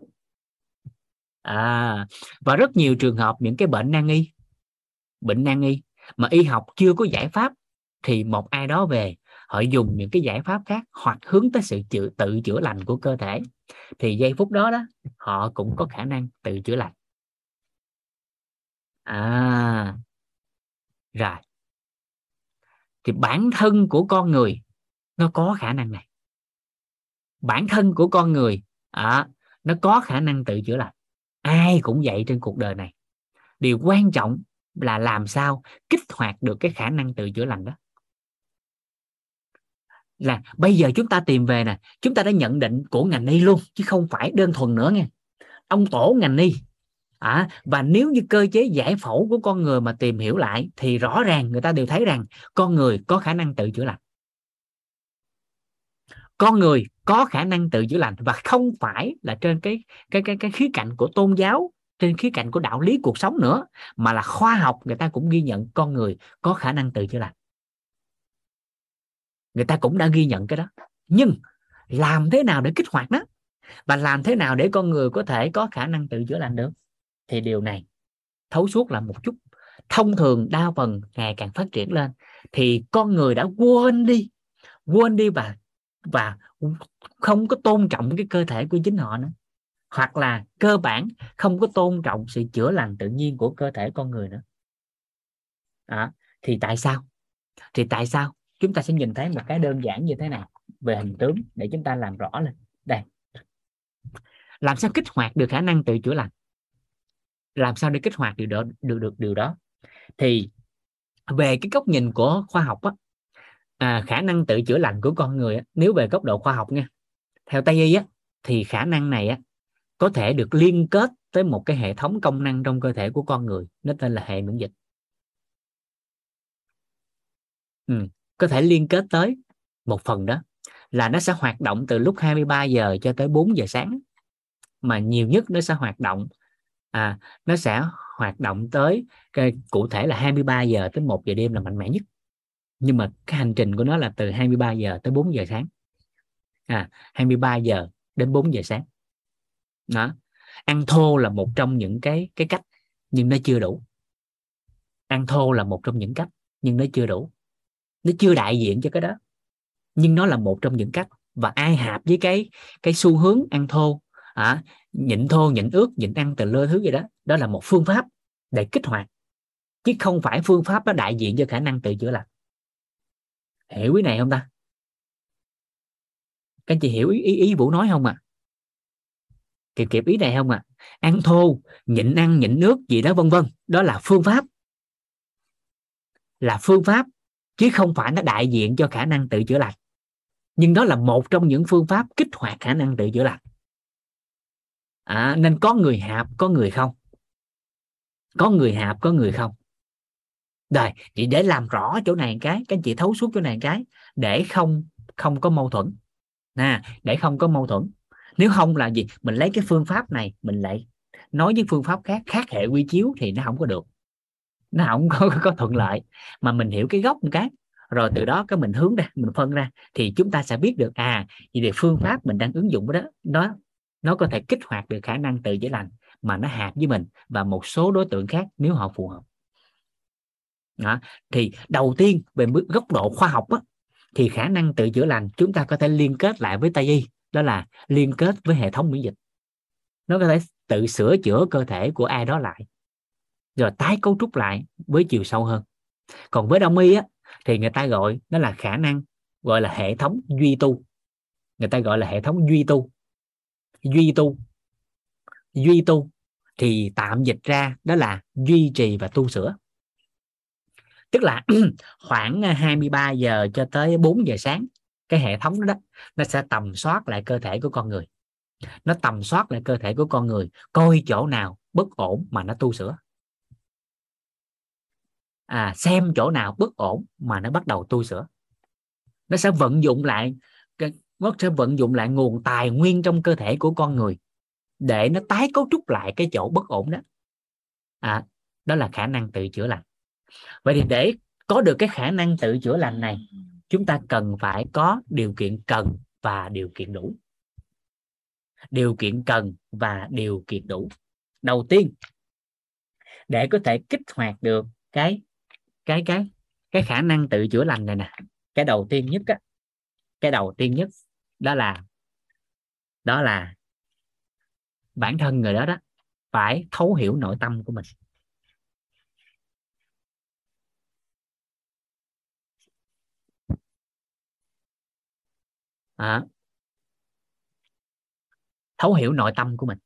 Và rất nhiều trường hợp những cái bệnh nan y mà y học chưa có giải pháp thì một ai đó về họ dùng những cái giải pháp khác hoặc hướng tới sự tự chữa lành của cơ thể, thì giây phút đó họ cũng có khả năng tự chữa lành. Rồi thì bản thân của con người nó có khả năng này. Bản thân của con người nó có khả năng tự chữa lành. Ai cũng vậy trên cuộc đời này. Điều quan trọng là làm sao kích hoạt được cái khả năng tự chữa lành đó. Là bây giờ chúng ta tìm về nè, chúng ta đã nhận định của ngành y luôn chứ không phải đơn thuần nữa nghe. Ông tổ ngành y. Và nếu như cơ chế giải phẫu của con người mà tìm hiểu lại thì rõ ràng người ta đều thấy rằng con người có khả năng tự chữa lành. Con người có khả năng tự chữa lành, và không phải là trên cái khía cạnh của tôn giáo, trên khía cạnh của đạo lý cuộc sống nữa, mà là khoa học người ta cũng ghi nhận con người có khả năng tự chữa lành. Người ta cũng đã ghi nhận cái đó. Nhưng làm thế nào để kích hoạt nó, và làm thế nào để con người có thể có khả năng tự chữa lành được, thì điều này thấu suốt là một chút. Thông thường đa phần ngày càng phát triển lên thì con người đã quên đi và không có tôn trọng cái cơ thể của chính họ nữa, hoặc là cơ bản không có tôn trọng sự chữa lành tự nhiên của cơ thể con người nữa. Thì tại sao chúng ta sẽ nhìn thấy một cái đơn giản như thế nào về hình tướng để chúng ta làm rõ lên. Đây, làm sao kích hoạt được khả năng tự chữa lành, làm sao để kích hoạt được điều đó, thì về cái góc nhìn của khoa học á, khả năng tự chữa lành của con người nếu về góc độ khoa học nha, theo Tây Y thì khả năng này có thể được liên kết tới một cái hệ thống công năng trong cơ thể của con người, nó tên là hệ miễn dịch. Có thể liên kết tới một phần đó là nó sẽ hoạt động từ lúc 23 giờ cho tới 4 giờ sáng, mà nhiều nhất nó sẽ hoạt động tới cụ thể là 23 giờ tới 1 giờ đêm là mạnh mẽ nhất. Nhưng mà cái hành trình của nó là từ 23 giờ tới 4 giờ sáng. 23 giờ đến 4 giờ sáng. Đó. Ăn thô là một trong những cái cách, nhưng nó chưa đủ. Nó chưa đại diện cho cái đó. Nhưng nó là một trong những cách, và ai hạp với cái xu hướng ăn thô, nhịn thô, nhịn ướt, nhịn ăn từ lơ thứ gì đó, đó là một phương pháp để kích hoạt, chứ không phải phương pháp nó đại diện cho khả năng tự chữa lành. Hiểu ý này không ta? Các anh chị hiểu ý Vũ nói không ạ? Kịp ý này không ạ? Ăn thô, nhịn ăn, nhịn nước gì đó vân vân, đó là phương pháp. Là phương pháp, chứ không phải nó đại diện cho khả năng tự chữa lành. Nhưng đó là một trong những phương pháp kích hoạt khả năng tự chữa lành. Nên có người hạp, có người không. Rồi, chị để làm rõ chỗ này các anh chị thấu suốt chỗ này để không có mâu thuẫn. Để không có mâu thuẫn. Nếu không là gì? Mình lấy cái phương pháp này, mình lại nói với phương pháp khác hệ quy chiếu thì nó không có được. Nó không có thuận lợi. Mà mình hiểu cái gốc một cái, rồi từ đó cái mình hướng ra, mình phân ra thì chúng ta sẽ biết được vậy thì phương pháp mình đang ứng dụng đó nó có thể kích hoạt được khả năng tự chữa lành mà nó hạp với mình và một số đối tượng khác nếu họ phù hợp. Thì đầu tiên về góc độ khoa học thì khả năng tự chữa lành chúng ta có thể liên kết lại với Tây Y đó là liên kết với hệ thống miễn dịch. Nó có thể tự sửa chữa cơ thể của ai đó lại, rồi tái cấu trúc lại với chiều sâu hơn. Còn với Đông Y á, thì người ta gọi nó là khả năng, gọi là hệ thống duy tu. Người ta gọi là hệ thống duy tu. Duy tu thì tạm dịch ra đó là duy trì và tu sửa. Tức là khoảng 23 giờ cho tới 4 giờ sáng, cái hệ thống đó nó sẽ tầm soát lại cơ thể của con người. Nó tầm soát lại cơ thể của con người, coi chỗ nào bất ổn mà nó tu sửa. Xem chỗ nào bất ổn mà nó bắt đầu tu sửa. Nó sẽ vận dụng lại, nguồn tài nguyên trong cơ thể của con người để nó tái cấu trúc lại cái chỗ bất ổn đó. Đó là khả năng tự chữa lành. Vậy thì để có được cái khả năng tự chữa lành này, chúng ta cần phải có điều kiện cần và điều kiện đủ. Đầu tiên, để có thể kích hoạt được cái khả năng tự chữa lành này nè, cái đầu tiên nhất đó là bản thân người đó phải thấu hiểu nội tâm của mình. Thấu hiểu nội tâm của mình.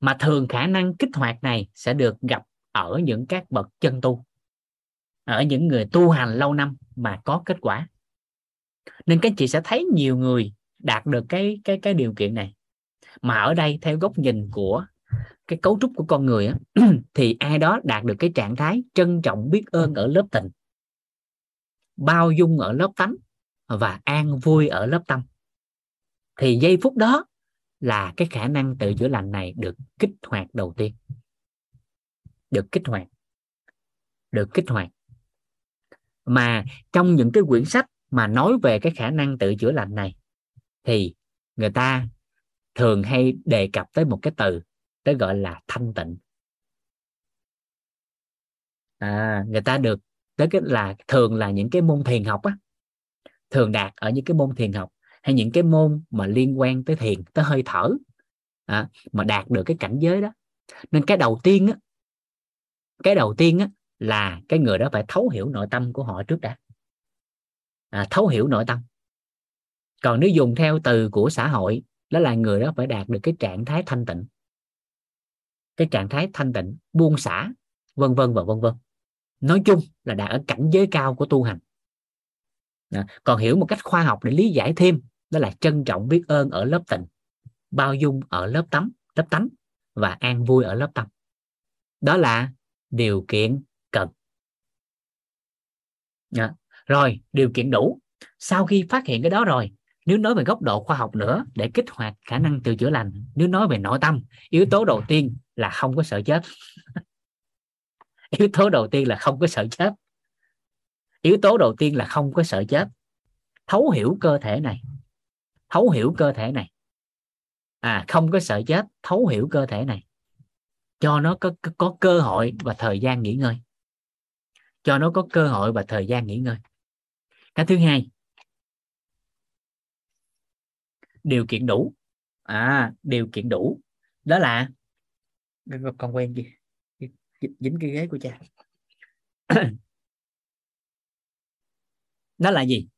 Mà thường khả năng kích hoạt này sẽ được gặp ở những các bậc chân tu, ở những người tu hành lâu năm mà có kết quả. Nên các chị sẽ thấy nhiều người đạt được cái điều kiện này. Mà ở đây theo góc nhìn của cái cấu trúc của con người thì ai đó đạt được cái trạng thái trân trọng biết ơn ở lớp tình, bao dung ở lớp tánh và an vui ở lớp tâm, thì giây phút đó là cái khả năng tự chữa lành này được kích hoạt đầu tiên. Được kích hoạt. Mà trong những cái quyển sách mà nói về cái khả năng tự chữa lành này thì người ta thường hay đề cập tới một cái từ, tới gọi là thanh tịnh. Người ta được tới cái là thường là những cái môn thiền học á, thường đạt ở những cái môn thiền học hay những cái môn mà liên quan tới thiền, tới hơi thở, mà đạt được cái cảnh giới đó. Nên cái đầu tiên là cái người đó phải thấu hiểu nội tâm của họ trước đã. Thấu hiểu nội tâm. Còn nếu dùng theo từ của xã hội, đó là người đó phải đạt được cái trạng thái thanh tịnh. Buông xả, vân vân và vân vân. Nói chung là đạt ở cảnh giới cao của tu hành. Còn hiểu một cách khoa học để lý giải thêm, đó là trân trọng biết ơn ở lớp tình, bao dung ở lớp tánh và an vui ở lớp tâm. Đó là điều kiện cần. Rồi, điều kiện đủ. Sau khi phát hiện cái đó rồi, nếu nói về góc độ khoa học nữa để kích hoạt khả năng tự chữa lành, nếu nói về nội tâm, yếu tố đầu tiên là không có sợ chết. Thấu hiểu cơ thể này. Không có sợ chết, thấu hiểu cơ thể này. Cho nó có cơ hội và thời gian nghỉ ngơi. Cái thứ hai, điều kiện đủ. Đó là con quen gì? Dính cái ghế của cha. Đó là gì?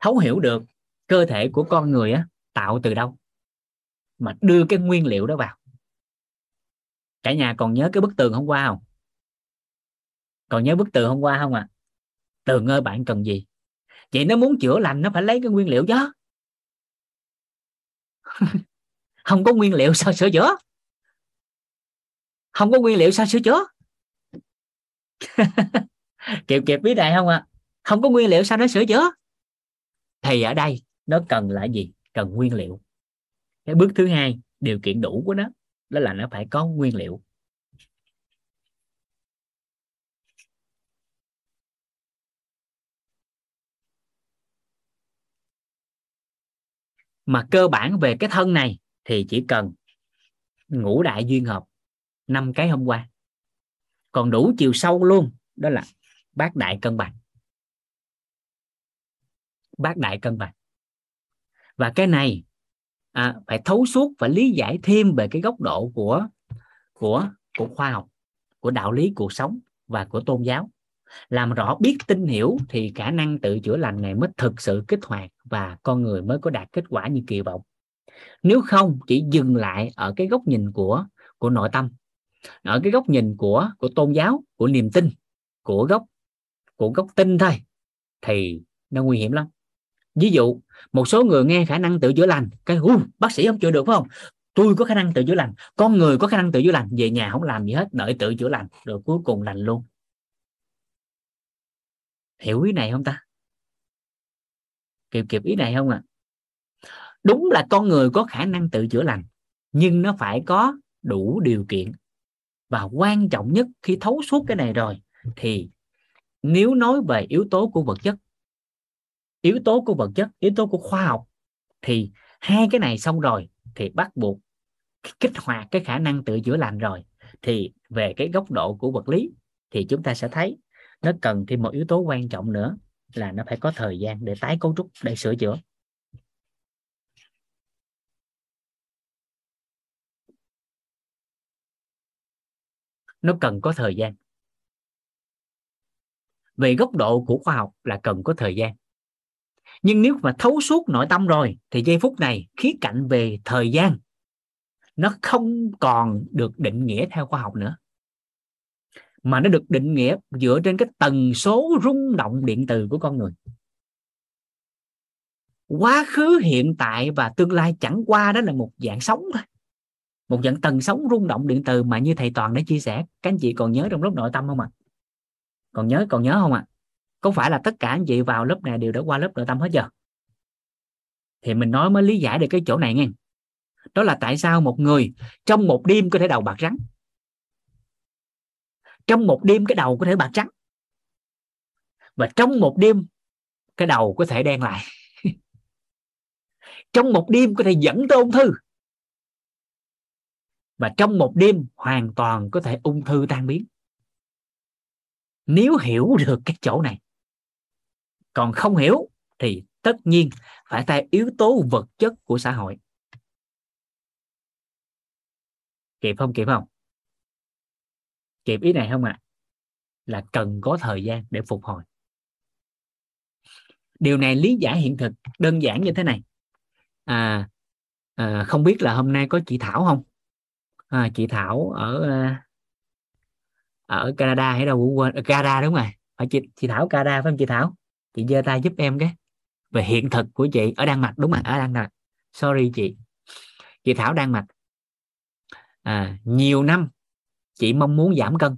Thấu hiểu được cơ thể của con người tạo từ đâu, mà đưa cái nguyên liệu đó vào. Cả nhà còn nhớ cái bức tường hôm qua không? Tường ơi, bạn cần gì? Vậy nó muốn chữa lành nó phải lấy cái nguyên liệu chứ. Không có nguyên liệu sao sửa chữa? Kịp biết này không ạ? Không có nguyên liệu sao nó sửa chữa? Thì ở đây nó cần là gì? Cần nguyên liệu. Cái bước thứ hai, điều kiện đủ của nó, đó là nó phải có nguyên liệu. Mà cơ bản về cái thân này thì chỉ cần ngũ đại duyên hợp, 5 cái hôm qua. Còn đủ chiều sâu luôn, đó là bát đại cân bằng. Và cái này phải thấu suốt và lý giải thêm về cái góc độ của khoa học, của đạo lý cuộc sống và của tôn giáo. Làm rõ biết tin hiểu thì khả năng tự chữa lành này mới thực sự kích hoạt và con người mới có đạt kết quả như kỳ vọng. Nếu không chỉ dừng lại ở cái góc nhìn của nội tâm, ở cái góc nhìn của tôn giáo, của niềm tin, của gốc tin thôi thì nó nguy hiểm lắm. Ví dụ một số người nghe khả năng tự chữa lành cái bác sĩ không chữa được phải không, tôi có khả năng tự chữa lành, con người có khả năng tự chữa lành, về nhà không làm gì hết, đợi tự chữa lành rồi cuối cùng lành luôn. Hiểu ý này không ta? Kịp ý này không ạ? Đúng là con người có khả năng tự chữa lành, nhưng nó phải có đủ điều kiện. Và quan trọng nhất, khi thấu suốt cái này rồi thì nếu nói về yếu tố của vật chất, yếu tố của khoa học thì hai cái này xong rồi thì bắt buộc kích hoạt cái khả năng tự chữa lành rồi. Thì về cái góc độ của vật lý thì chúng ta sẽ thấy nó cần thêm một yếu tố quan trọng nữa là nó phải có thời gian để tái cấu trúc, để sửa chữa. Nó cần có thời gian. Về góc độ của khoa học là cần có thời gian. Nhưng nếu mà thấu suốt nội tâm rồi thì giây phút này khía cạnh về thời gian nó không còn được định nghĩa theo khoa học nữa, mà nó được định nghĩa dựa trên cái tần số rung động điện từ của con người. Quá khứ, hiện tại và tương lai chẳng qua đó là một dạng sóng thôi, một dạng tần sóng rung động điện từ mà như thầy Toàn đã chia sẻ. Các anh chị còn nhớ trong lớp nội tâm không ạ? Còn nhớ không ạ? Có phải là tất cả anh chị vào lớp này đều đã qua lớp nội tâm hết chưa? Thì mình nói mới lý giải được cái chỗ này nghe. Đó là tại sao một người trong một đêm có thể đầu bạc trắng. Trong một đêm cái đầu có thể bạc trắng. Và trong một đêm cái đầu có thể đen lại. Trong một đêm có thể dẫn tới ung thư. Và trong một đêm hoàn toàn có thể ung thư tan biến. Nếu hiểu được cái chỗ này. Còn không hiểu thì tất nhiên phải theo yếu tố vật chất của xã hội. Kịp không? Kịp ý này không ạ? Là cần có thời gian để phục hồi. Điều này lý giải hiện thực đơn giản như thế này. Không biết là hôm nay có chị Thảo không? Chị Thảo ở Canada hay đâu cũng quên. Canada đúng rồi. Phải chị Thảo Canada phải không chị Thảo? Chị giơ tay giúp em cái. Về hiện thực của chị ở Đan Mạch đúng rồi, ở Đan Mạch. Sorry chị. Chị Thảo Đan Mạch. Nhiều năm chị mong muốn giảm cân,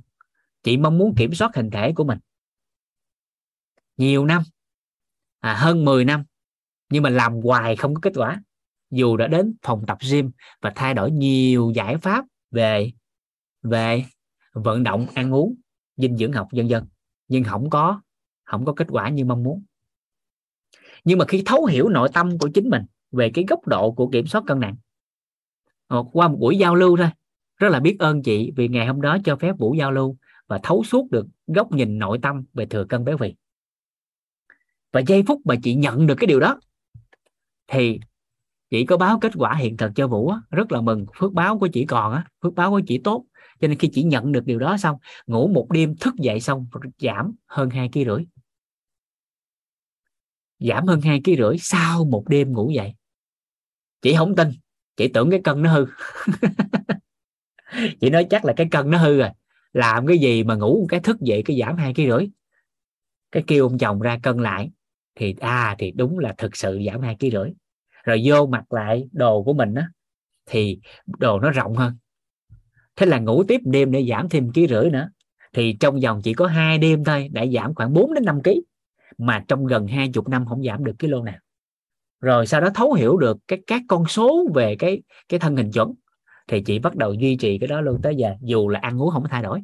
chị mong muốn kiểm soát hình thể của mình nhiều năm, hơn 10 năm, nhưng mà làm hoài không có kết quả. Dù đã đến phòng tập gym và thay đổi nhiều giải pháp về vận động, ăn uống, dinh dưỡng học vân vân, nhưng không có kết quả như mong muốn. Nhưng mà khi thấu hiểu nội tâm của chính mình về cái góc độ của kiểm soát cân nặng, qua một buổi giao lưu thôi, rất là biết ơn chị vì ngày hôm đó cho phép Vũ giao lưu và thấu suốt được góc nhìn nội tâm về thừa cân béo phì. Và giây phút mà chị nhận được cái điều đó thì chị có báo kết quả hiện thực cho Vũ, rất là mừng. Phước báo của chị còn, phước báo của chị tốt. Cho nên khi chị nhận được điều đó xong, ngủ một đêm thức dậy xong giảm hơn 2,5 kg. Giảm hơn 2,5 kg sau một đêm ngủ dậy. Chị không tin, chị tưởng cái cân nó hư. Chị nói chắc là cái cân nó hư rồi, làm cái gì mà ngủ một cái thức dậy cái giảm 2,5 kg. Cái kêu ông chồng ra cân lại thì thì đúng là thực sự giảm 2,5 kg. Rồi vô mặc lại đồ của mình á thì đồ nó rộng hơn, thế là ngủ tiếp đêm để giảm thêm 1,5 kg nữa. Thì trong vòng chỉ có 2 đêm thôi đã giảm khoảng 4 đến 5 kg, mà trong gần 20 năm không giảm được kg nào. Rồi sau đó thấu hiểu được các con số về cái thân hình chuẩn thì chị bắt đầu duy trì cái đó luôn tới giờ, dù là ăn uống không có thay đổi.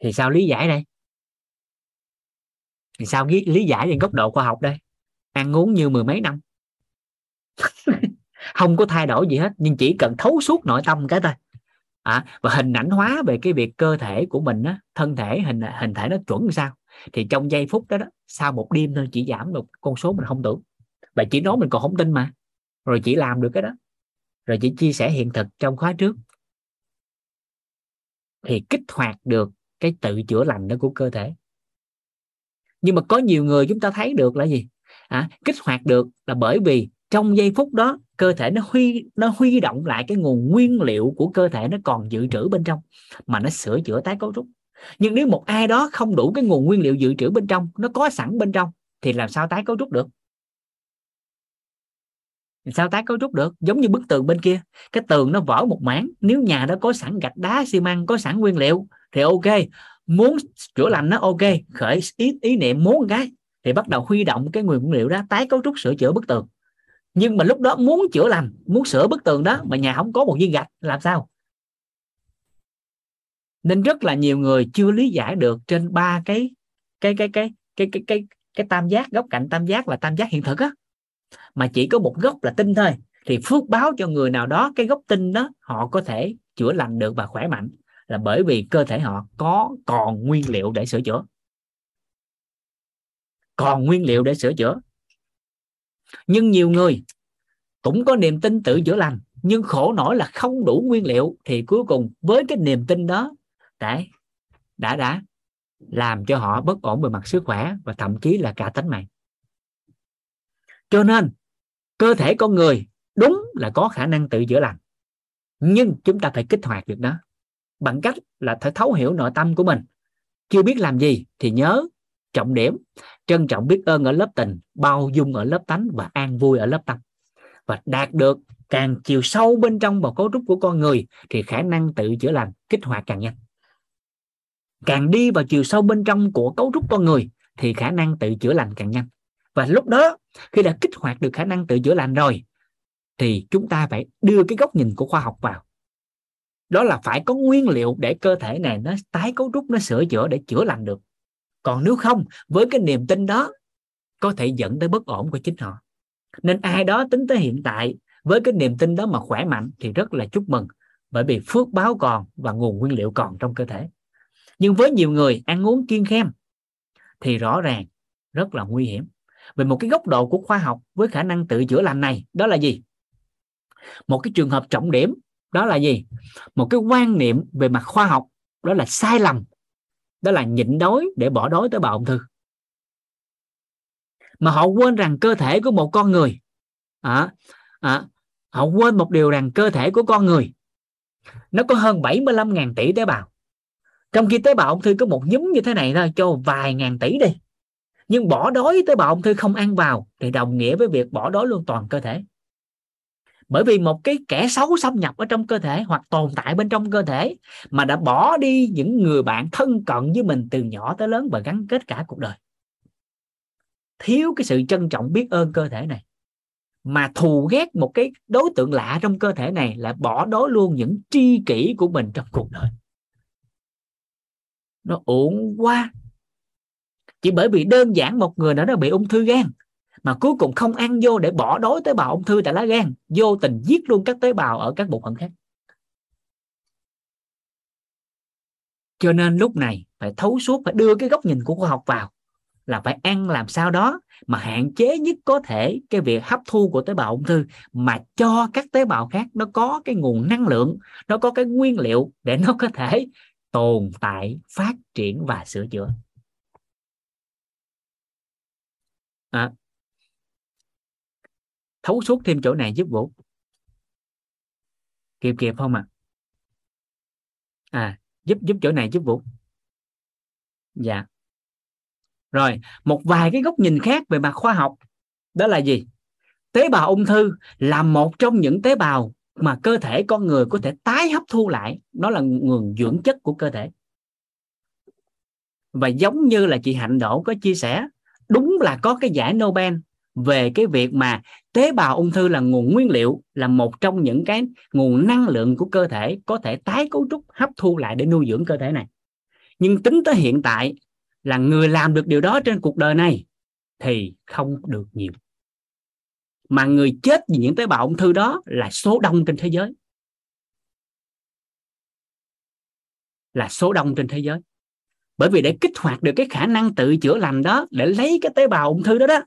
Thì sao lý giải đây? Thì sao lý giải về góc độ khoa học đây? Ăn uống như 10 mấy năm không có thay đổi gì hết, nhưng chỉ cần thấu suốt nội tâm cái thôi. Và hình ảnh hóa về cái việc cơ thể của mình á, thân thể hình thể nó chuẩn sao, Thì trong giây phút đó, sau một đêm thôi chỉ giảm được con số mình không tưởng. Bạn chỉ nói mình còn không tin mà. Rồi chỉ làm được cái đó. Rồi chỉ chia sẻ hiện thực trong khóa trước. Thì kích hoạt được cái tự chữa lành đó của cơ thể. Nhưng mà có nhiều người chúng ta thấy được là gì? Kích hoạt được là bởi vì trong giây phút đó cơ thể nó huy động lại cái nguồn nguyên liệu của cơ thể nó còn dự trữ bên trong mà nó sửa chữa tái cấu trúc. Nhưng nếu một ai đó không đủ cái nguồn nguyên liệu dự trữ bên trong, nó có sẵn bên trong thì làm sao tái cấu trúc được? Sao tái cấu trúc được? Giống như bức tường bên kia, cái tường nó vỡ một mảng, nếu nhà đó có sẵn gạch đá xi măng, có sẵn nguyên liệu thì ok, muốn chữa lành nó ok, khởi ý niệm muốn cái thì bắt đầu huy động cái nguyên liệu đó tái cấu trúc sửa chữa bức tường. Nhưng mà lúc đó muốn chữa lành, muốn sửa bức tường đó mà nhà không có một viên gạch làm sao? Nên rất là nhiều người chưa lý giải được trên ba cái tam giác, góc cạnh tam giác là tam giác hiện thực á, mà chỉ có một góc là tinh thôi, thì phước báo cho người nào đó cái góc tinh đó họ có thể chữa lành được và khỏe mạnh là bởi vì cơ thể họ có còn nguyên liệu để sửa chữa. Còn nguyên liệu để sửa chữa. Nhưng nhiều người cũng có niềm tin tự chữa lành, nhưng khổ nổi là không đủ nguyên liệu, thì cuối cùng với cái niềm tin đó đã làm cho họ bất ổn về mặt sức khỏe và thậm chí là cả tính mạng. Cho nên cơ thể con người đúng là có khả năng tự chữa lành, nhưng chúng ta phải kích hoạt được nó bằng cách là phải thấu hiểu nội tâm của mình. Chưa biết làm gì thì nhớ trọng điểm: trân trọng biết ơn ở lớp tình, bao dung ở lớp tánh và an vui ở lớp tâm. Và đạt được càng chiều sâu bên trong vào cấu trúc của con người thì khả năng tự chữa lành kích hoạt càng nhanh. Càng đi vào chiều sâu bên trong của cấu trúc con người thì khả năng tự chữa lành càng nhanh. Và lúc đó khi đã kích hoạt được khả năng tự chữa lành rồi thì chúng ta phải đưa cái góc nhìn của khoa học vào. Đó là phải có nguyên liệu để cơ thể này nó tái cấu trúc, nó sửa chữa để chữa lành được. Còn nếu không, với cái niềm tin đó có thể dẫn tới bất ổn của chính họ. Nên ai đó tính tới hiện tại với cái niềm tin đó mà khỏe mạnh thì rất là chúc mừng, bởi vì phước báo còn và nguồn nguyên liệu còn trong cơ thể. Nhưng với nhiều người ăn uống kiêng khem thì rõ ràng rất là nguy hiểm. Về một cái góc độ của khoa học với khả năng tự chữa lành này, đó là gì? Một cái trường hợp trọng điểm đó là gì? Một cái quan niệm về mặt khoa học đó là sai lầm. Đó là nhịn đói để bỏ đói tế bào ung thư. Mà họ quên rằng cơ thể của một con người, họ quên một điều rằng cơ thể của con người nó có hơn 75.000 tỷ tế bào. Trong khi tế bào ung thư có một nhúm như thế này thôi, cho vài ngàn tỷ đi. Nhưng bỏ đói tế bào ung thư không ăn vào thì đồng nghĩa với việc bỏ đói luôn toàn cơ thể. Bởi vì một cái kẻ xấu xâm nhập ở trong cơ thể hoặc tồn tại bên trong cơ thể mà đã bỏ đi những người bạn thân cận với mình từ nhỏ tới lớn và gắn kết cả cuộc đời. Thiếu cái sự trân trọng biết ơn cơ thể này. Mà thù ghét một cái đối tượng lạ trong cơ thể này là bỏ đói luôn những tri kỷ của mình trong cuộc đời. Nó uổng quá. Chỉ bởi vì đơn giản một người đã bị ung thư gan mà cuối cùng không ăn vô để bỏ đói tế bào ung thư tại lá gan, vô tình giết luôn các tế bào ở các bộ phận khác. Cho nên lúc này phải thấu suốt, phải đưa cái góc nhìn của khoa học vào, là phải ăn làm sao đó mà hạn chế nhất có thể cái việc hấp thu của tế bào ung thư, mà cho các tế bào khác nó có cái nguồn năng lượng, nó có cái nguyên liệu để nó có thể tồn tại, phát triển và sửa chữa. Thấu suốt thêm chỗ này giúp Vũ. Kịp không ạ? Giúp chỗ này giúp Vũ. Dạ. Rồi, một vài cái góc nhìn khác về mặt khoa học. Đó là gì? Tế bào ung thư là một trong những tế bào mà cơ thể con người có thể tái hấp thu lại. Nó là nguồn dưỡng chất của cơ thể. Và giống như là chị Hạnh Đỗ có chia sẻ, đúng là có cái giải Nobel về cái việc mà tế bào ung thư là nguồn nguyên liệu, là một trong những cái nguồn năng lượng của cơ thể có thể tái cấu trúc, hấp thu lại để nuôi dưỡng cơ thể này. Nhưng tính tới hiện tại là người làm được điều đó trên cuộc đời này thì không được nhiều. Mà người chết vì những tế bào ung thư đó là số đông trên thế giới. Là số đông trên thế giới. Bởi vì để kích hoạt được cái khả năng tự chữa lành đó, để lấy cái tế bào ung thư đó đó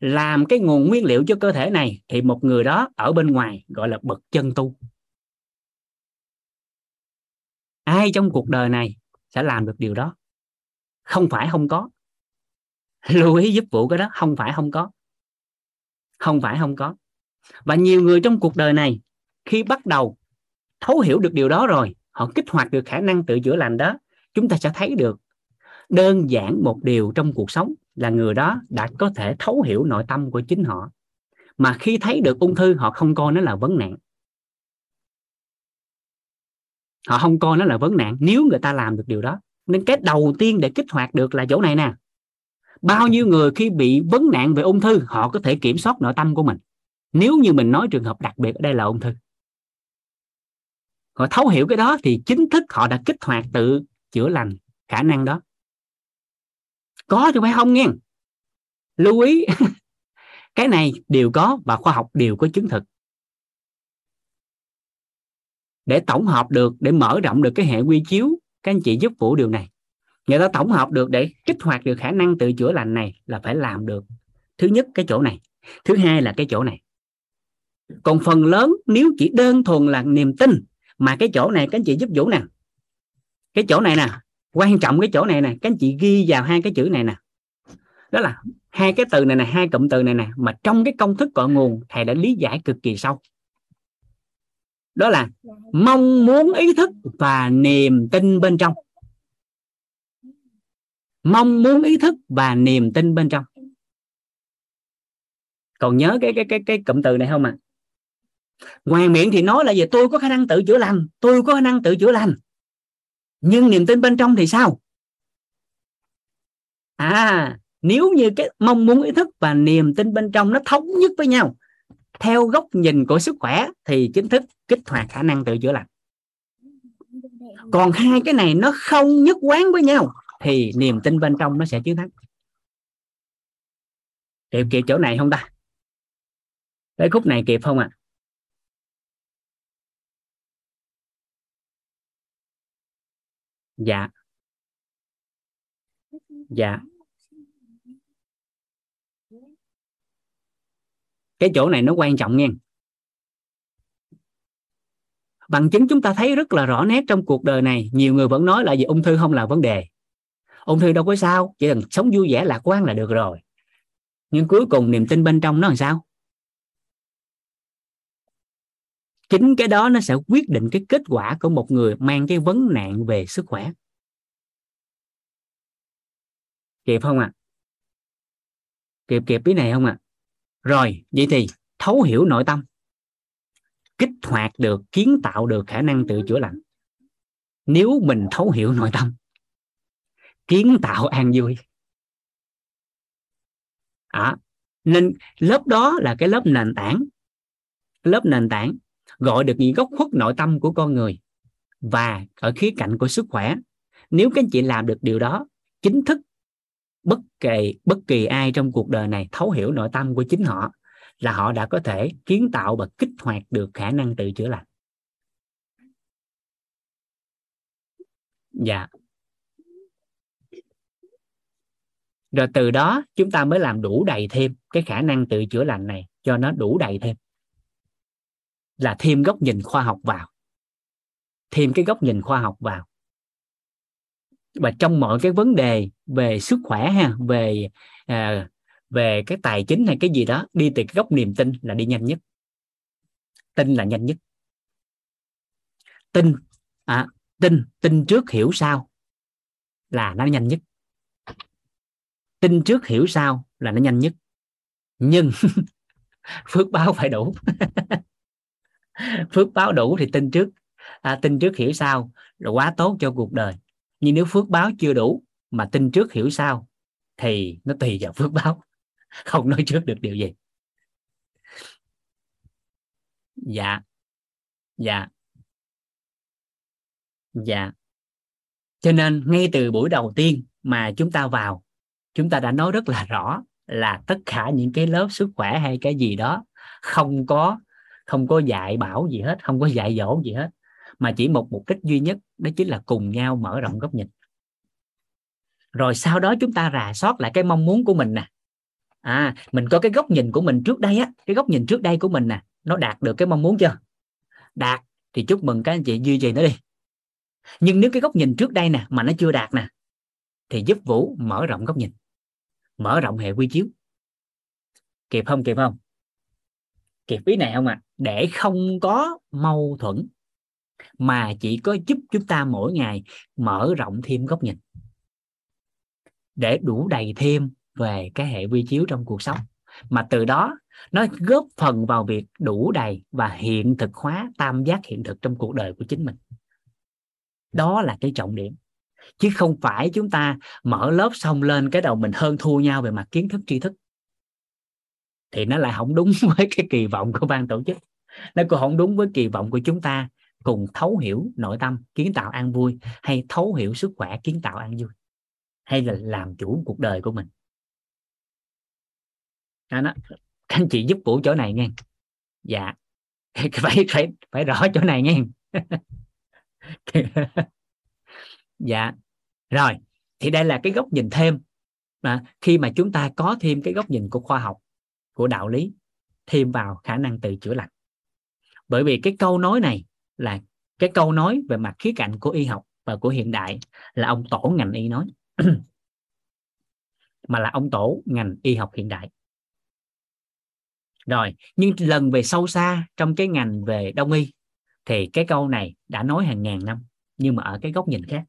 làm cái nguồn nguyên liệu cho cơ thể này, thì một người đó ở bên ngoài gọi là bậc chân tu. Ai trong cuộc đời này sẽ làm được điều đó? Không phải không có. Lưu ý giúp vụ cái đó, không phải không có. Không phải không có. Và nhiều người trong cuộc đời này khi bắt đầu thấu hiểu được điều đó rồi, họ kích hoạt được khả năng tự chữa lành đó, chúng ta sẽ thấy được đơn giản một điều trong cuộc sống là người đó đã có thể thấu hiểu nội tâm của chính họ. Mà khi thấy được ung thư, họ không coi nó là vấn nạn. Họ không coi nó là vấn nạn nếu người ta làm được điều đó. Nên cái đầu tiên để kích hoạt được là chỗ này nè. Bao nhiêu người khi bị vấn nạn về ung thư, họ có thể kiểm soát nội tâm của mình. Nếu như mình nói trường hợp đặc biệt ở đây là ung thư, họ thấu hiểu cái đó thì chính thức họ đã kích hoạt tự chữa lành khả năng đó. Có chứ phải không nghe. Lưu ý. Cái này đều có và khoa học đều có chứng thực. Để tổng hợp được, để mở rộng được cái hệ quy chiếu, các anh chị giúp Vũ điều này. Người ta tổng hợp được để kích hoạt được khả năng tự chữa lành này là phải làm được. Thứ nhất cái chỗ này. Thứ hai là cái chỗ này. Còn phần lớn nếu chỉ đơn thuần là niềm tin, mà cái chỗ này các anh chị giúp Vũ nè. Cái chỗ này nè. Quan trọng cái chỗ này nè. Các anh chị ghi vào hai cái chữ này nè. Đó là hai cái từ này nè, hai cụm từ này nè. Mà trong cái công thức cội nguồn thầy đã lý giải cực kỳ sâu. Đó là mong muốn ý thức và niềm tin bên trong. Mong muốn ý thức và niềm tin bên trong. Còn nhớ cái cụm từ này không ạ? Ngoài miệng thì nói là về tôi có khả năng tự chữa lành, tôi có khả năng tự chữa lành. Nhưng niềm tin bên trong thì sao? À, nếu như cái mong muốn ý thức và niềm tin bên trong nó thống nhất với nhau theo góc nhìn của sức khỏe thì chính thức kích hoạt khả năng tự chữa lành. Còn hai cái này nó không nhất quán với nhau thì niềm tin bên trong nó sẽ chiến thắng. Kịp kịp chỗ này không ta? Tới khúc này kịp không ạ? À? Dạ. Dạ. Cái chỗ này nó quan trọng nha. Bằng chứng chúng ta thấy rất là rõ nét trong cuộc đời này. Nhiều người vẫn nói là về ung thư không là vấn đề. Ung thư đâu có sao, chỉ cần sống vui vẻ lạc quan là được rồi. Nhưng cuối cùng niềm tin bên trong nó làm sao? Chính cái đó nó sẽ quyết định cái kết quả của một người mang cái vấn nạn về sức khỏe. Kịp không ạ? À? Kịp kịp ý này không ạ? À? Rồi, vậy thì thấu hiểu nội tâm, kích hoạt được, kiến tạo được khả năng tự chữa lành. Nếu mình thấu hiểu nội tâm, kiến tạo an vui. À, nên lớp đó là cái lớp nền tảng. Lớp nền tảng gọi được những góc khuất nội tâm của con người và ở khía cạnh của sức khỏe. Nếu các anh chị làm được điều đó, chính thức bất kỳ ai trong cuộc đời này thấu hiểu nội tâm của chính họ là họ đã có thể kiến tạo và kích hoạt được khả năng tự chữa lành. Dạ. Rồi từ đó chúng ta mới làm đủ đầy thêm cái khả năng tự chữa lành này cho nó đủ đầy thêm. Là thêm góc nhìn khoa học vào. Thêm cái góc nhìn khoa học vào. Và trong mọi cái vấn đề về sức khỏe, ha, về cái tài chính hay cái gì đó, đi từ cái góc niềm tin là đi nhanh nhất. Tin là nhanh nhất. Tin trước hiểu sau là nó nhanh nhất. Tin trước hiểu sau là nó nhanh nhất. Nhưng phước báo phải đủ. Phước báo đủ thì tin trước hiểu sau là quá tốt cho cuộc đời. Nhưng nếu phước báo chưa đủ mà tin trước hiểu sau thì nó tùy vào phước báo, không nói trước được điều gì. Dạ. Dạ. Dạ. Cho nên ngay từ buổi đầu tiên mà chúng ta vào, chúng ta đã nói rất là rõ là tất cả những cái lớp sức khỏe hay cái gì đó không có dạy bảo gì hết, không có dạy dỗ gì hết, mà chỉ một mục đích duy nhất, đó chính là cùng nhau mở rộng góc nhìn. Rồi sau đó chúng ta rà soát lại cái mong muốn của mình nè. Mình có cái góc nhìn của mình trước đây á, cái góc nhìn trước đây của mình nè, nó đạt được cái mong muốn chưa? Đạt thì chúc mừng các anh chị duy trì nó đi. Nhưng nếu cái góc nhìn trước đây nè mà nó chưa đạt nè, thì giúp Vũ mở rộng góc nhìn, mở rộng hệ quy chiếu. Kịp không? Kịp không? Kịp ý này không ạ? Để không có mâu thuẫn, mà chỉ có giúp chúng ta mỗi ngày mở rộng thêm góc nhìn, để đủ đầy thêm về cái hệ quy chiếu trong cuộc sống. Mà từ đó nó góp phần vào việc đủ đầy và hiện thực hóa tam giác hiện thực trong cuộc đời của chính mình. Đó là cái trọng điểm. Chứ không phải chúng ta mở lớp xong lên cái đầu mình hơn thua nhau về mặt kiến thức tri thức, thì nó lại không đúng với cái kỳ vọng của ban tổ chức. Nó cũng không đúng với kỳ vọng của chúng ta cùng thấu hiểu nội tâm kiến tạo an vui, hay thấu hiểu sức khỏe kiến tạo an vui, hay là làm chủ cuộc đời của mình. Các anh chị giúp Vũ chỗ này nghe. Dạ. Phải rõ chỗ này nghe. Dạ. Rồi. Thì đây là cái góc nhìn thêm. Khi mà chúng ta có thêm cái góc nhìn của khoa học, của đạo lý, thêm vào khả năng tự chữa lành. Bởi vì cái câu nói này là cái câu nói về mặt khía cạnh của y học và của hiện đại, là ông tổ ngành y nói. Mà là ông tổ ngành y học hiện đại. Rồi, nhưng lần về sâu xa trong cái ngành về Đông y thì cái câu này đã nói hàng ngàn năm, nhưng mà ở cái góc nhìn khác.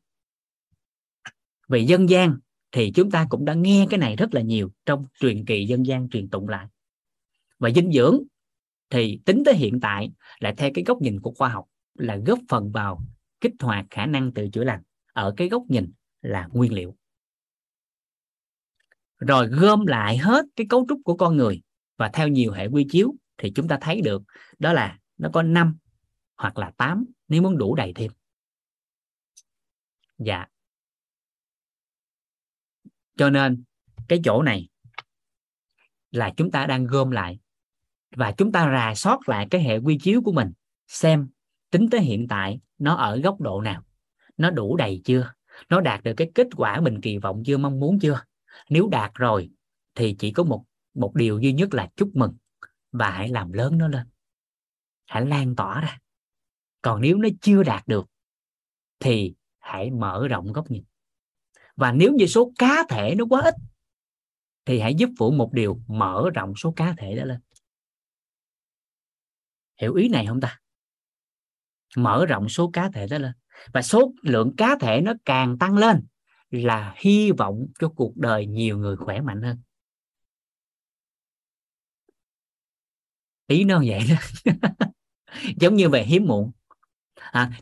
Về dân gian thì chúng ta cũng đã nghe cái này rất là nhiều trong truyền kỳ dân gian truyền tụng lại. Và dinh dưỡng thì tính tới hiện tại lại theo cái góc nhìn của khoa học, là góp phần vào kích hoạt khả năng tự chữa lành ở cái góc nhìn là nguyên liệu. Rồi gom lại hết cái cấu trúc của con người và theo nhiều hệ quy chiếu, thì chúng ta thấy được đó là nó có 5 hoặc là 8 nếu muốn đủ đầy thêm. Dạ. Cho nên cái chỗ này là chúng ta đang gom lại và chúng ta rà soát lại cái hệ quy chiếu của mình, xem tính tới hiện tại nó ở góc độ nào, nó đủ đầy chưa, nó đạt được cái kết quả mình kỳ vọng chưa, mong muốn chưa. Nếu đạt rồi thì chỉ có một điều duy nhất là chúc mừng và hãy làm lớn nó lên, hãy lan tỏa ra. Còn nếu nó chưa đạt được thì hãy mở rộng góc nhìn. Và nếu như số cá thể nó quá ít thì hãy giúp Vũ một điều, mở rộng số cá thể đó lên. Hiểu ý này không ta? Mở rộng số cá thể đó lên. Và số lượng cá thể nó càng tăng lên là hy vọng cho cuộc đời nhiều người khỏe mạnh hơn. Ý nó vậy đó. Giống như về hiếm muộn.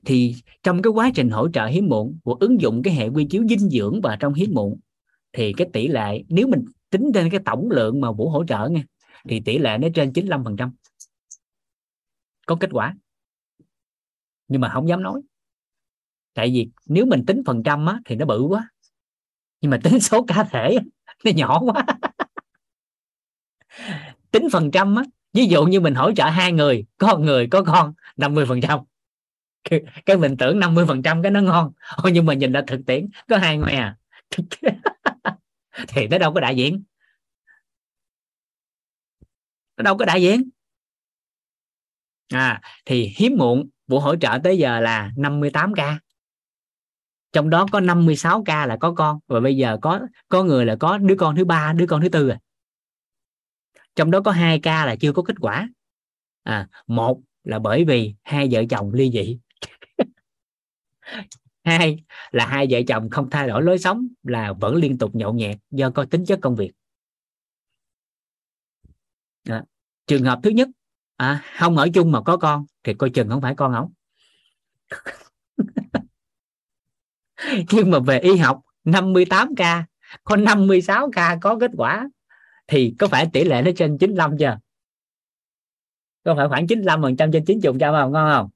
Thì trong cái quá trình hỗ trợ hiếm muộn, của ứng dụng cái hệ quy chiếu dinh dưỡng vào trong hiếm muộn, thì cái tỷ lệ, nếu mình tính trên cái tổng lượng mà Vũ hỗ trợ nghe, thì tỷ lệ nó trên 95% có kết quả. Nhưng mà không dám nói, tại vì nếu mình tính phần trăm á, thì nó bự quá, nhưng mà tính số cá thể nó nhỏ quá. Tính phần trăm á, ví dụ như mình hỗ trợ 2 người, có 1 người có con, 50%. Cái mình tưởng 50% cái nó ngon, nhưng mà nhìn là thực tiễn có 2 người à. Thì nó đâu có đại diện, nó đâu có đại diện. Thì hiếm muộn Vũ hỗ trợ tới giờ là 58k, trong đó có 56k là có con, và bây giờ có người là có đứa con thứ 3, đứa con thứ 4 rồi. Trong đó có 2k là chưa có kết quả. Một là bởi vì 2 vợ chồng ly dị. 2 là 2 vợ chồng không thay đổi lối sống, là vẫn liên tục nhậu nhẹt do có tính chất công việc. Trường hợp thứ nhất, không ở chung mà có con thì coi chừng không phải con ổng. Nhưng mà về y học, 58k có 56k có kết quả, thì có phải tỷ lệ nó trên 95 chưa? Có phải khoảng 95% trên 90% không? Ngon không?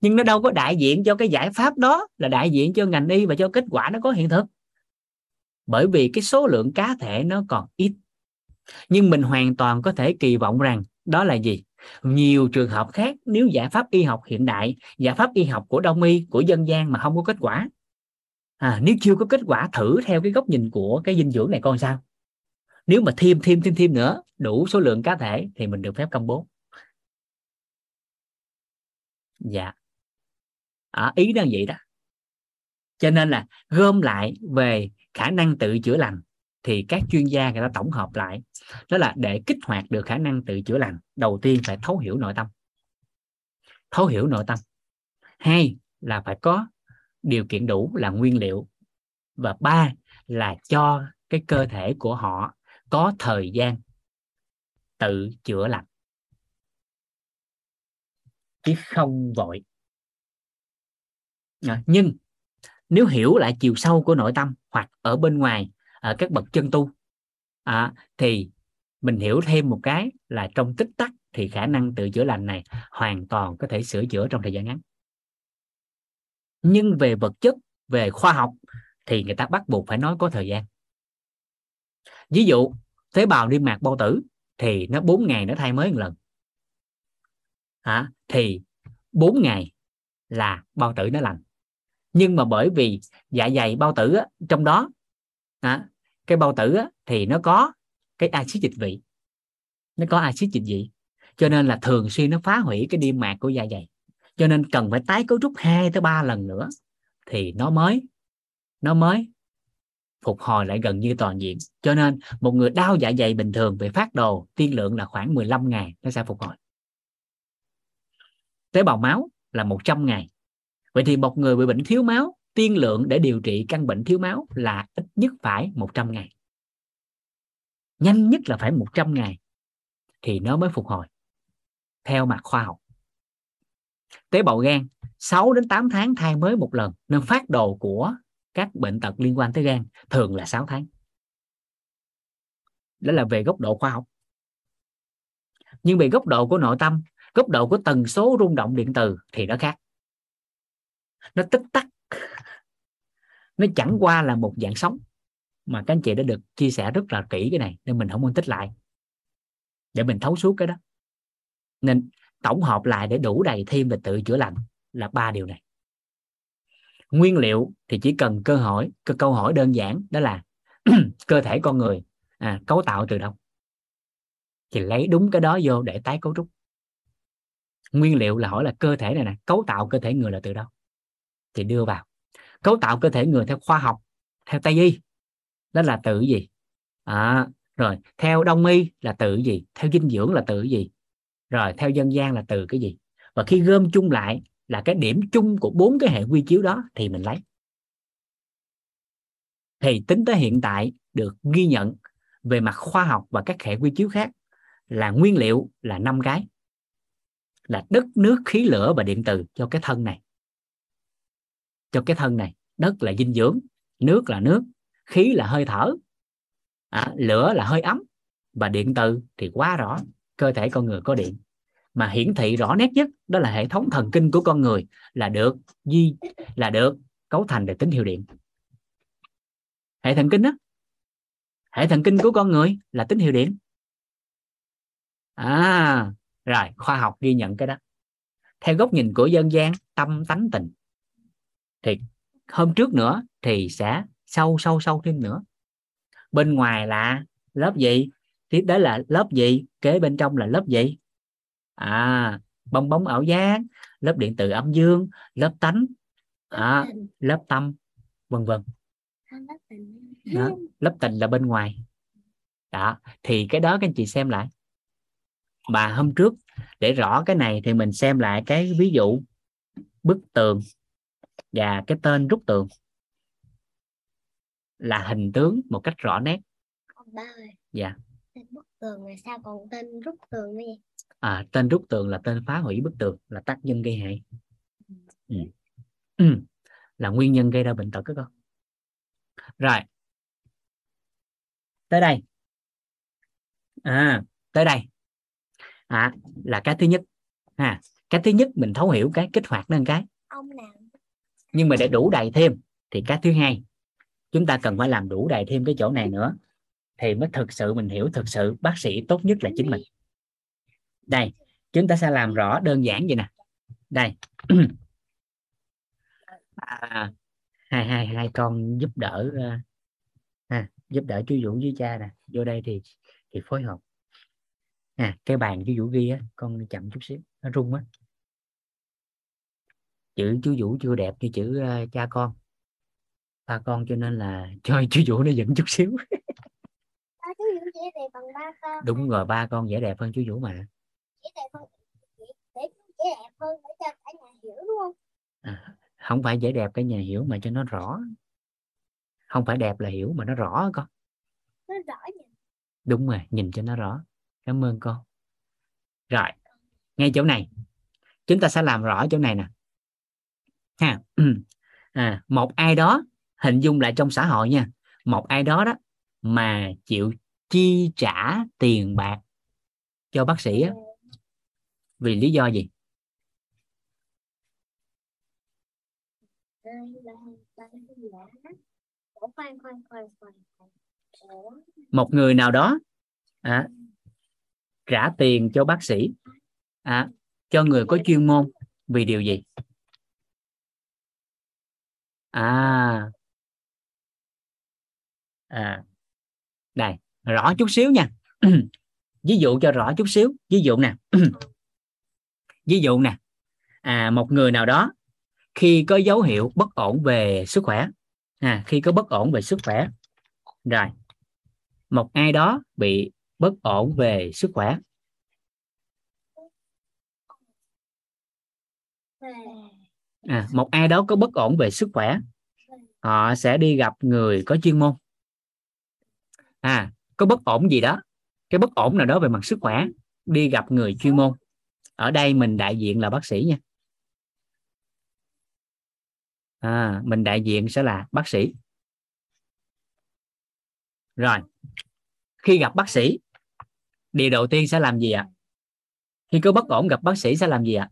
Nhưng nó đâu có đại diện cho cái giải pháp đó, là đại diện cho ngành y và cho kết quả nó có hiện thực. Bởi vì cái số lượng cá thể nó còn ít. Nhưng mình hoàn toàn có thể kỳ vọng rằng đó là gì? Nhiều trường hợp khác, nếu giải pháp y học hiện đại, giải pháp y học của Đông y, của dân gian mà không có kết quả, Nếu chưa có kết quả thử theo cái góc nhìn của cái dinh dưỡng này coi sao. Nếu mà thêm nữa đủ số lượng cá thể thì mình được phép công bố. Dạ. Ý nó vậy đó. Cho nên là gom lại về khả năng tự chữa lành thì các chuyên gia người ta tổng hợp lại, đó là để kích hoạt được khả năng tự chữa lành, đầu tiên phải thấu hiểu nội tâm. Thấu hiểu nội tâm. Hai là phải có điều kiện đủ là nguyên liệu. Và ba là cho cái cơ thể của họ có thời gian tự chữa lành, chứ không vội. Nhưng nếu hiểu lại chiều sâu của nội tâm, hoặc ở bên ngoài ở các bậc chân tu, thì mình hiểu thêm một cái là trong tích tắc thì khả năng tự chữa lành này hoàn toàn có thể sửa chữa trong thời gian ngắn. Nhưng về vật chất, về khoa học thì người ta bắt buộc phải nói có thời gian. Ví dụ tế bào niêm mạc bao tử thì nó 4 ngày nó thay mới một lần, thì 4 ngày là bao tử nó lành. Nhưng mà bởi vì dạ dày bao tử á, trong đó cái bao tử á, thì nó có cái axit dịch vị, nó có axit dịch vị, cho nên là thường xuyên nó phá hủy cái niêm mạc của dạ dày, cho nên cần phải tái cấu trúc 2-3 lần nữa thì nó mới phục hồi lại gần như toàn diện. Cho nên một người đau dạ dày bình thường về phác đồ tiên lượng là khoảng 15 ngày nó sẽ phục hồi. Tế bào máu là 100 ngày. Vậy thì một người bị bệnh thiếu máu, tiên lượng để điều trị căn bệnh thiếu máu là ít nhất phải 100 ngày. Nhanh nhất là phải 100 ngày thì nó mới phục hồi theo mặt khoa học. Tế bào gan 6-8 tháng thay mới một lần, nên phác đồ của các bệnh tật liên quan tới gan thường là 6 tháng. Đó là về góc độ khoa học. Nhưng về góc độ của nội tâm, góc độ của tần số rung động điện từ thì nó khác. Nó tích tắc. Nó chẳng qua là một dạng sống. Mà các anh chị đã được chia sẻ rất là kỹ cái này, nên mình không muốn tích lại, để mình thấu suốt cái đó. Nên tổng hợp lại để đủ đầy thêm về tự chữa lành là 3 điều này. Nguyên liệu thì chỉ cần câu hỏi đơn giản, đó là cơ thể con người cấu tạo từ đâu, thì lấy đúng cái đó vô để tái cấu trúc. Nguyên liệu là hỏi là cơ thể này nè, cấu tạo cơ thể người là từ đâu, thì đưa vào. Cấu tạo cơ thể người theo khoa học, theo Tây Y đó là từ gì, rồi theo Đông Y là từ gì, theo dinh dưỡng là từ gì, rồi theo dân gian là từ cái gì. Và khi gom chung lại là cái điểm chung của 4 cái hệ quy chiếu đó thì mình lấy. Thì tính tới hiện tại được ghi nhận về mặt khoa học và các hệ quy chiếu khác là nguyên liệu là 5 cái, là đất, nước, khí, lửa và điện từ cho cái thân này. Cho cái thân này, đất là dinh dưỡng, nước là nước, khí là hơi thở, lửa là hơi ấm, và điện từ thì quá rõ, cơ thể con người có điện. Mà hiển thị rõ nét nhất đó là hệ thống thần kinh của con người là được cấu thành được tín hiệu điện. Hệ thần kinh đó, hệ thần kinh của con người là tín hiệu điện. Rồi khoa học ghi nhận cái đó. Theo góc nhìn của dân gian, tâm tánh tình, thì hôm trước nữa thì sẽ sâu thêm nữa. Bên ngoài là lớp gì, tiếp đến là lớp gì, kế bên trong là lớp gì, bong bóng ảo giác, lớp điện từ âm dương, lớp tánh, lớp tâm, vân vân. Lớp tình là bên ngoài đó. Thì cái đó các anh chị xem lại. Và hôm trước để rõ cái này thì mình xem lại cái ví dụ bức tường và cái tên rút tường là hình tướng một cách rõ nét. Ba ơi, dạ. Tên bức tường là sao, còn tên rút tường nữa vậy? Tên rút tường là tên phá hủy bức tường, là tác nhân gây hại, là nguyên nhân gây ra bệnh tật các con. Rồi tới đây, là cái thứ nhất. Cái thứ nhất mình thấu hiểu cái kích hoạt nó một cái. Nhưng mà để đủ đầy thêm thì cái thứ hai chúng ta cần phải làm đủ đầy thêm cái chỗ này nữa, thì mới thực sự mình hiểu thực sự bác sĩ tốt nhất là chính mình. Đây, chúng ta sẽ làm rõ đơn giản vậy nè. Đây hai con giúp đỡ giúp đỡ chú Vũ với cha nè, vô đây thì phối hợp. Cái bàn chú Vũ ghi á, con chậm chút xíu nó rung á, chữ chú Vũ chưa đẹp như chữ cha con, ba con, cho nên là cho chú Vũ nó dẫn chút xíu. Chú Vũ dễ đẹp bằng ba con. Đúng rồi, ba con dễ đẹp hơn chú Vũ mà. Dễ đẹp hơn, dễ đẹp hơn để cho cả nhà hiểu đúng không? Không phải dễ đẹp cả nhà hiểu mà cho nó rõ. Không phải đẹp là hiểu mà nó rõ con. Nó rõ nhìn. Đúng rồi, nhìn cho nó rõ. Cảm ơn con. Rồi, ngay chỗ này chúng ta sẽ làm rõ chỗ này nè. Ha. Một ai đó, hình dung lại trong xã hội nha, một ai đó đó mà chịu chi trả tiền bạc cho bác sĩ á, vì lý do gì? Một người nào đó trả tiền cho bác sĩ, cho người có chuyên môn vì điều gì? Đây, rõ chút xíu nha. Ví dụ cho rõ chút xíu. Ví dụ nè. Một người nào đó khi có dấu hiệu bất ổn về sức khỏe, khi có bất ổn về sức khỏe, rồi một ai đó bị bất ổn về sức khỏe, một ai đó có bất ổn về sức khỏe, họ sẽ đi gặp người có chuyên môn. Có bất ổn gì đó, cái bất ổn nào đó về mặt sức khỏe, đi gặp người chuyên môn. Ở đây mình đại diện là bác sĩ nha. Mình đại diện sẽ là bác sĩ. Rồi, khi gặp bác sĩ, điều đầu tiên sẽ làm gì ạ? Khi có bất ổn gặp bác sĩ sẽ làm gì ạ?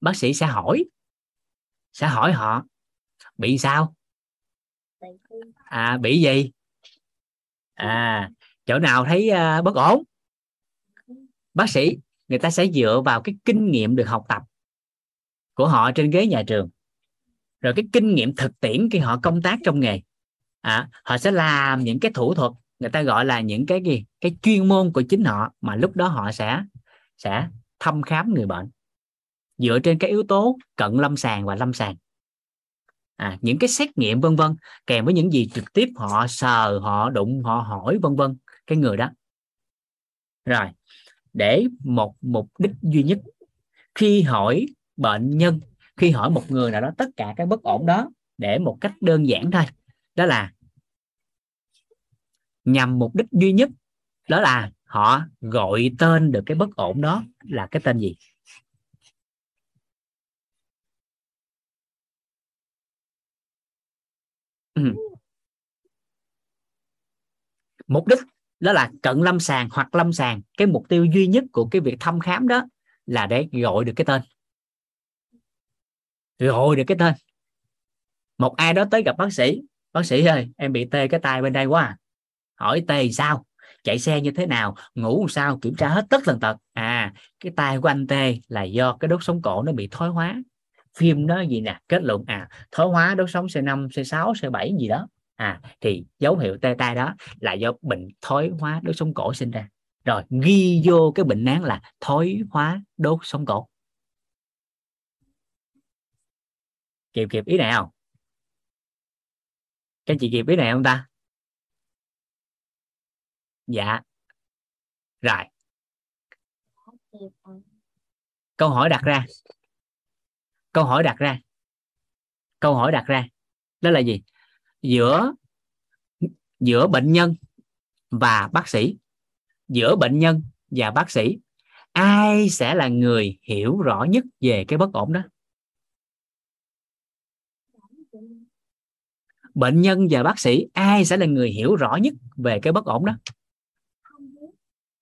Bác sĩ sẽ hỏi. Sẽ hỏi họ bị sao? Bị gì? Chỗ nào thấy bất ổn? Bác sĩ, người ta sẽ dựa vào cái kinh nghiệm được học tập của họ trên ghế nhà trường, rồi cái kinh nghiệm thực tiễn khi họ công tác trong nghề. Họ sẽ làm những cái thủ thuật, người ta gọi là những cái gì? Cái chuyên môn của chính họ, mà lúc đó họ sẽ thăm khám người bệnh dựa trên cái yếu tố cận lâm sàng và lâm sàng. Những cái xét nghiệm vân vân, kèm với những gì trực tiếp họ sờ, họ đụng, họ hỏi vân vân cái người đó. Rồi, để một mục đích duy nhất, khi hỏi bệnh nhân, khi hỏi một người nào đó tất cả cái bất ổn đó, để một cách đơn giản thôi, đó là nhằm mục đích duy nhất, đó là họ gọi tên được cái bất ổn đó là cái tên gì? Mục đích đó là cận lâm sàng hoặc lâm sàng. Cái mục tiêu duy nhất của cái việc thăm khám đó là để gọi được cái tên. Gọi được cái tên. Một ai đó tới gặp bác sĩ. Bác sĩ ơi, em bị tê cái tay bên đây quá à. Hỏi tê sao? Chạy xe như thế nào? Ngủ sao? Kiểm tra hết tất tần tật. Cái tay của anh tê là do cái đốt sống cổ nó bị thoái hóa. Phim nó gì nè, kết luận thoái hóa đốt sống C5, C6, C7 gì đó. Thì dấu hiệu tê tay đó là do bệnh thoái hóa đốt sống cổ sinh ra. Rồi ghi vô cái bệnh án là thoái hóa đốt sống cổ. Kịp ý này không? Các chị kịp ý này không ta? Dạ. Rồi. Câu hỏi đặt ra đó là gì? Giữa bệnh nhân và bác sĩ, ai sẽ là người hiểu rõ nhất về cái bất ổn đó? Bệnh nhân và bác sĩ, ai sẽ là người hiểu rõ nhất về cái bất ổn đó?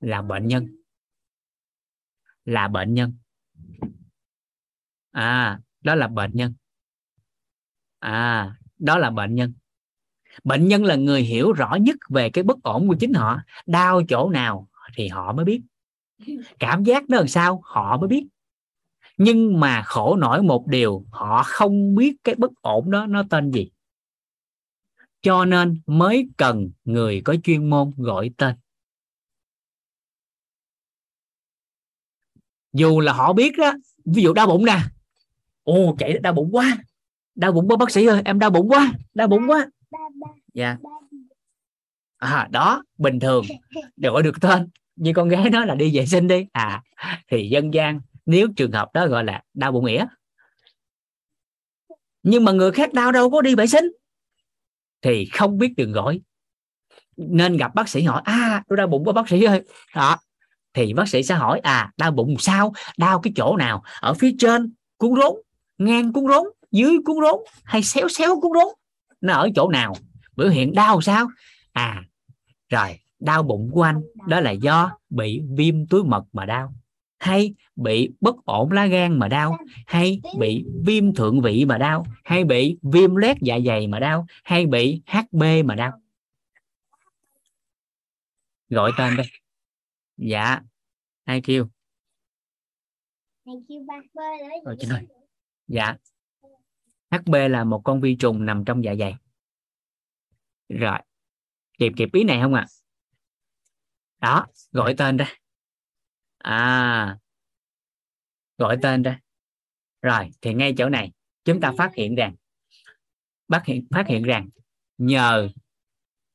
Là bệnh nhân. Đó là bệnh nhân. Đó là bệnh nhân. Bệnh nhân là người hiểu rõ nhất về cái bất ổn của chính họ. Đau chỗ nào thì họ mới biết. Cảm giác nó làm sao họ mới biết. Nhưng mà khổ nổi một điều, họ không biết cái bất ổn đó nó tên gì. Cho nên mới cần người có chuyên môn gọi tên. Dù là họ biết đó, ví dụ đau bụng nè. Ồ, chạy đau bụng quá. Đau bụng quá bác sĩ ơi, em đau bụng quá. Đau bụng quá. Dạ. À, đó, bình thường đều gọi được tên. Như con gái nói là đi vệ sinh đi. À, thì dân gian nếu trường hợp đó gọi là đau bụng nghĩa. Nhưng mà người khác đau đâu có đi vệ sinh, thì không biết đường gọi, nên gặp bác sĩ hỏi à tôi đau bụng quá bác sĩ ơi. Đó, thì bác sĩ sẽ hỏi à đau bụng sao, đau cái chỗ nào, ở phía trên cuốn rốn, ngang cuốn rốn, dưới cuốn rốn hay xéo xéo cuốn rốn, nó ở chỗ nào, biểu hiện đau sao. À rồi, đau bụng của anh đó là do bị viêm túi mật mà đau, hay bị bất ổn lá gan mà đau, hay bị viêm thượng vị mà đau, hay bị viêm loét dạ dày mà đau, hay bị HB mà đau. Gọi tên đây. Dạ. Ai kêu? Rồi, chị ơi. Dạ. HB là một con vi trùng nằm trong dạ dày. Rồi. Kịp ý này không ạ? À? Đó, gọi tên ra. À, gọi tên ra. Rồi thì ngay chỗ này chúng ta phát hiện rằng nhờ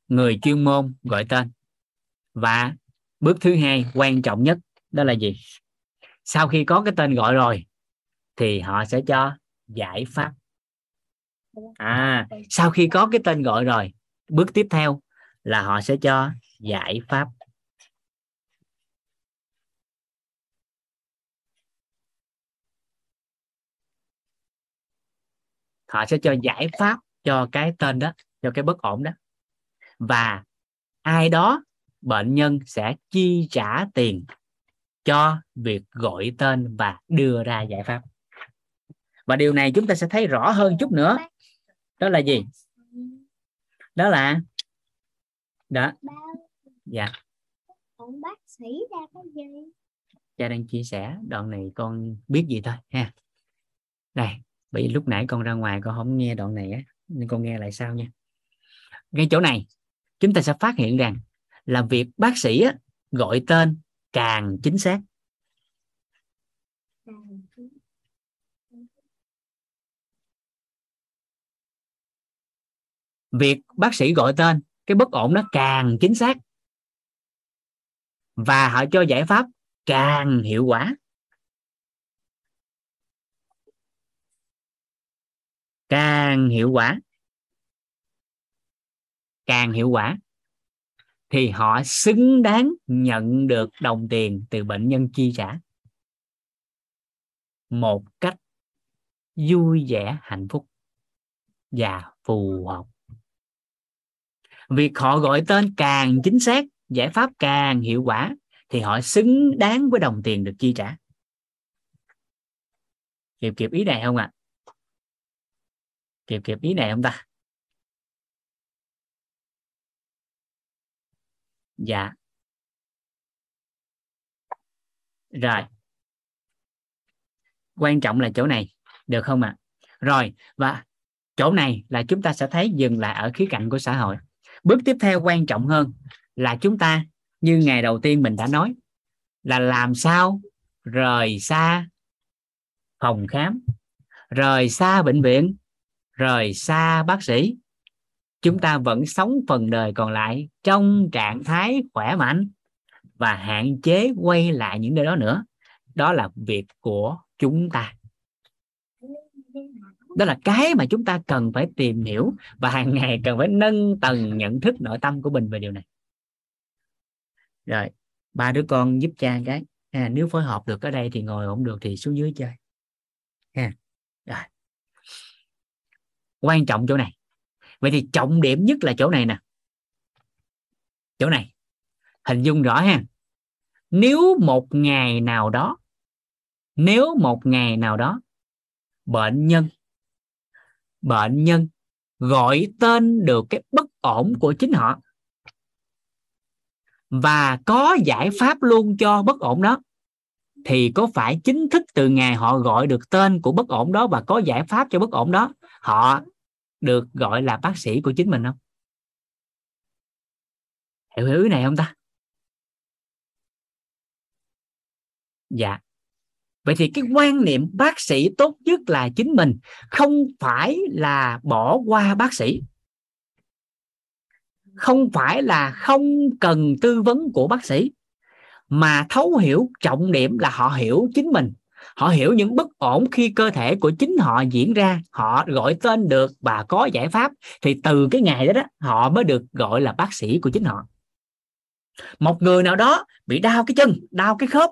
người chuyên môn gọi tên. Và bước thứ hai quan trọng nhất đó là gì? Sau khi có cái tên gọi rồi thì họ sẽ cho giải pháp. À, sau khi có cái tên gọi rồi, bước tiếp theo là họ sẽ cho giải pháp. Họ sẽ cho giải pháp cho cái tên đó, cho cái bất ổn đó. Và ai đó, bệnh nhân sẽ chi trả tiền cho việc gọi tên và đưa ra giải pháp. Và điều này chúng ta sẽ thấy rõ hơn chút nữa. Đó là gì? Đó là... Đó. Dạ. Ông bác sĩ ra cái gì? Cha đang chia sẻ, đoạn này con biết gì thôi ha. Đây. Bởi lúc nãy con ra ngoài con không nghe đoạn này á, nên con nghe lại sau nha. Ngay chỗ này chúng ta sẽ phát hiện rằng là việc bác sĩ á, gọi tên càng chính xác. Việc bác sĩ gọi tên cái bất ổn nó càng chính xác, và họ cho giải pháp càng hiệu quả. Càng hiệu quả, càng hiệu quả thì họ xứng đáng nhận được đồng tiền từ bệnh nhân chi trả một cách vui vẻ, hạnh phúc và phù hợp. Việc họ gọi tên càng chính xác, giải pháp càng hiệu quả thì họ xứng đáng với đồng tiền được chi trả. Kịp ý này không ạ? À? Kịp ý này không ta? Dạ. Rồi. Quan trọng là chỗ này, được không ạ? À? Rồi, và chỗ này là chúng ta sẽ thấy dừng lại ở khía cạnh của xã hội. Bước tiếp theo quan trọng hơn là chúng ta, như ngày đầu tiên mình đã nói, là làm sao rời xa phòng khám, rời xa bệnh viện, rời xa bác sĩ, chúng ta vẫn sống phần đời còn lại trong trạng thái khỏe mạnh và hạn chế quay lại những nơi đó nữa. Đó là việc của chúng ta. Đó là cái mà chúng ta cần phải tìm hiểu, và hàng ngày cần phải nâng tầng nhận thức nội tâm của mình về điều này. Rồi, ba đứa con giúp cha cái. À, nếu phối hợp được ở đây thì ngồi, không được thì xuống dưới chơi. À, rồi. Quan trọng chỗ này. Vậy thì trọng điểm nhất là chỗ này nè. Chỗ này. Hình dung rõ ha. Nếu một ngày nào đó bệnh nhân gọi tên được cái bất ổn của chính họ và có giải pháp luôn cho bất ổn đó, thì có phải chính thức từ ngày họ gọi được tên của bất ổn đó và có giải pháp cho bất ổn đó, họ được gọi là bác sĩ của chính mình không? Hiểu ý này không ta? Dạ. Vậy thì cái quan niệm bác sĩ tốt nhất là chính mình, không phải là bỏ qua bác sĩ, không phải là không cần tư vấn của bác sĩ, mà thấu hiểu, trọng điểm là họ hiểu chính mình, họ hiểu những bất ổn khi cơ thể của chính họ diễn ra, họ gọi tên được và có giải pháp, thì từ cái ngày đó, họ mới được gọi là bác sĩ của chính họ. Một người nào đó bị đau cái chân, đau cái khớp,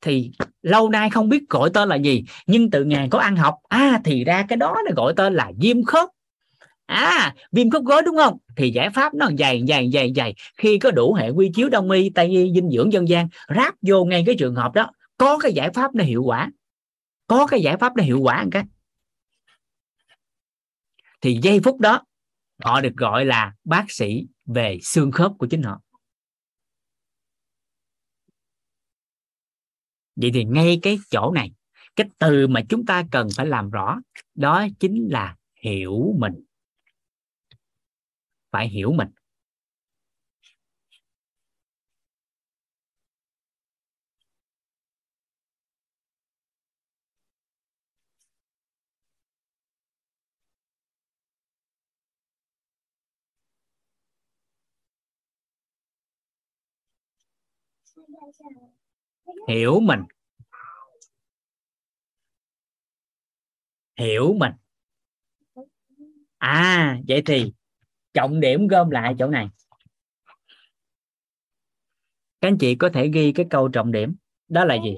thì lâu nay không biết gọi tên là gì, nhưng từ ngày có ăn học, thì ra cái đó nó gọi tên là viêm khớp. Viêm khớp gối đúng không? Thì giải pháp nó dày. Khi có đủ hệ quy chiếu Đông Y, Tây Y, dinh dưỡng dân gian ráp vô ngay cái trường hợp đó, có cái giải pháp nó hiệu quả. Thì giây phút đó họ được gọi là bác sĩ về xương khớp của chính họ. Vậy thì ngay cái chỗ này, cái từ mà chúng ta cần phải làm rõ đó chính là hiểu mình. Phải hiểu mình. Hiểu mình. Vậy thì trọng điểm gom lại chỗ này. Các anh chị có thể ghi cái câu trọng điểm. Đó là gì?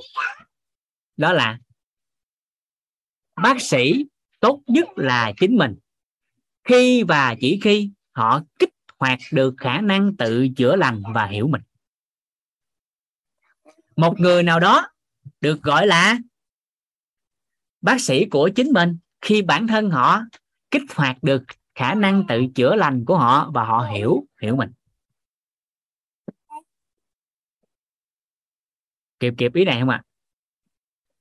Đó là bác sĩ tốt nhất là chính mình, khi và chỉ khi họ kích hoạt được khả năng tự chữa lành và hiểu mình. Một người nào đó được gọi là bác sĩ của chính mình khi bản thân họ kích hoạt được khả năng tự chữa lành của họ và họ hiểu mình. Kịp ý này không ạ?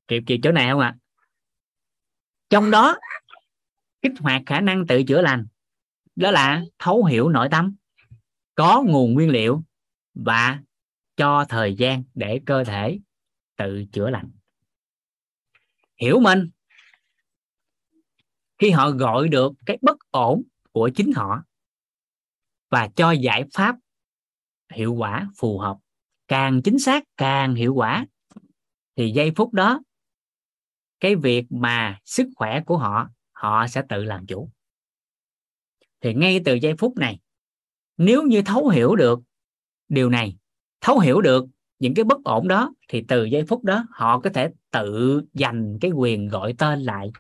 Kịp chỗ này không ạ? Trong đó kích hoạt khả năng tự chữa lành đó là thấu hiểu nội tâm, có nguồn nguyên liệu và cho thời gian để cơ thể tự chữa lành. Hiểu mình khi họ gọi được cái bất ổn của chính họ và cho giải pháp hiệu quả phù hợp, càng chính xác càng hiệu quả, thì giây phút đó cái việc mà sức khỏe của họ, họ sẽ tự làm chủ. Thì ngay từ giây phút này, nếu như thấu hiểu được điều này, thấu hiểu được những cái bất ổn đó, thì từ giây phút đó họ có thể tự giành cái quyền gọi tên lại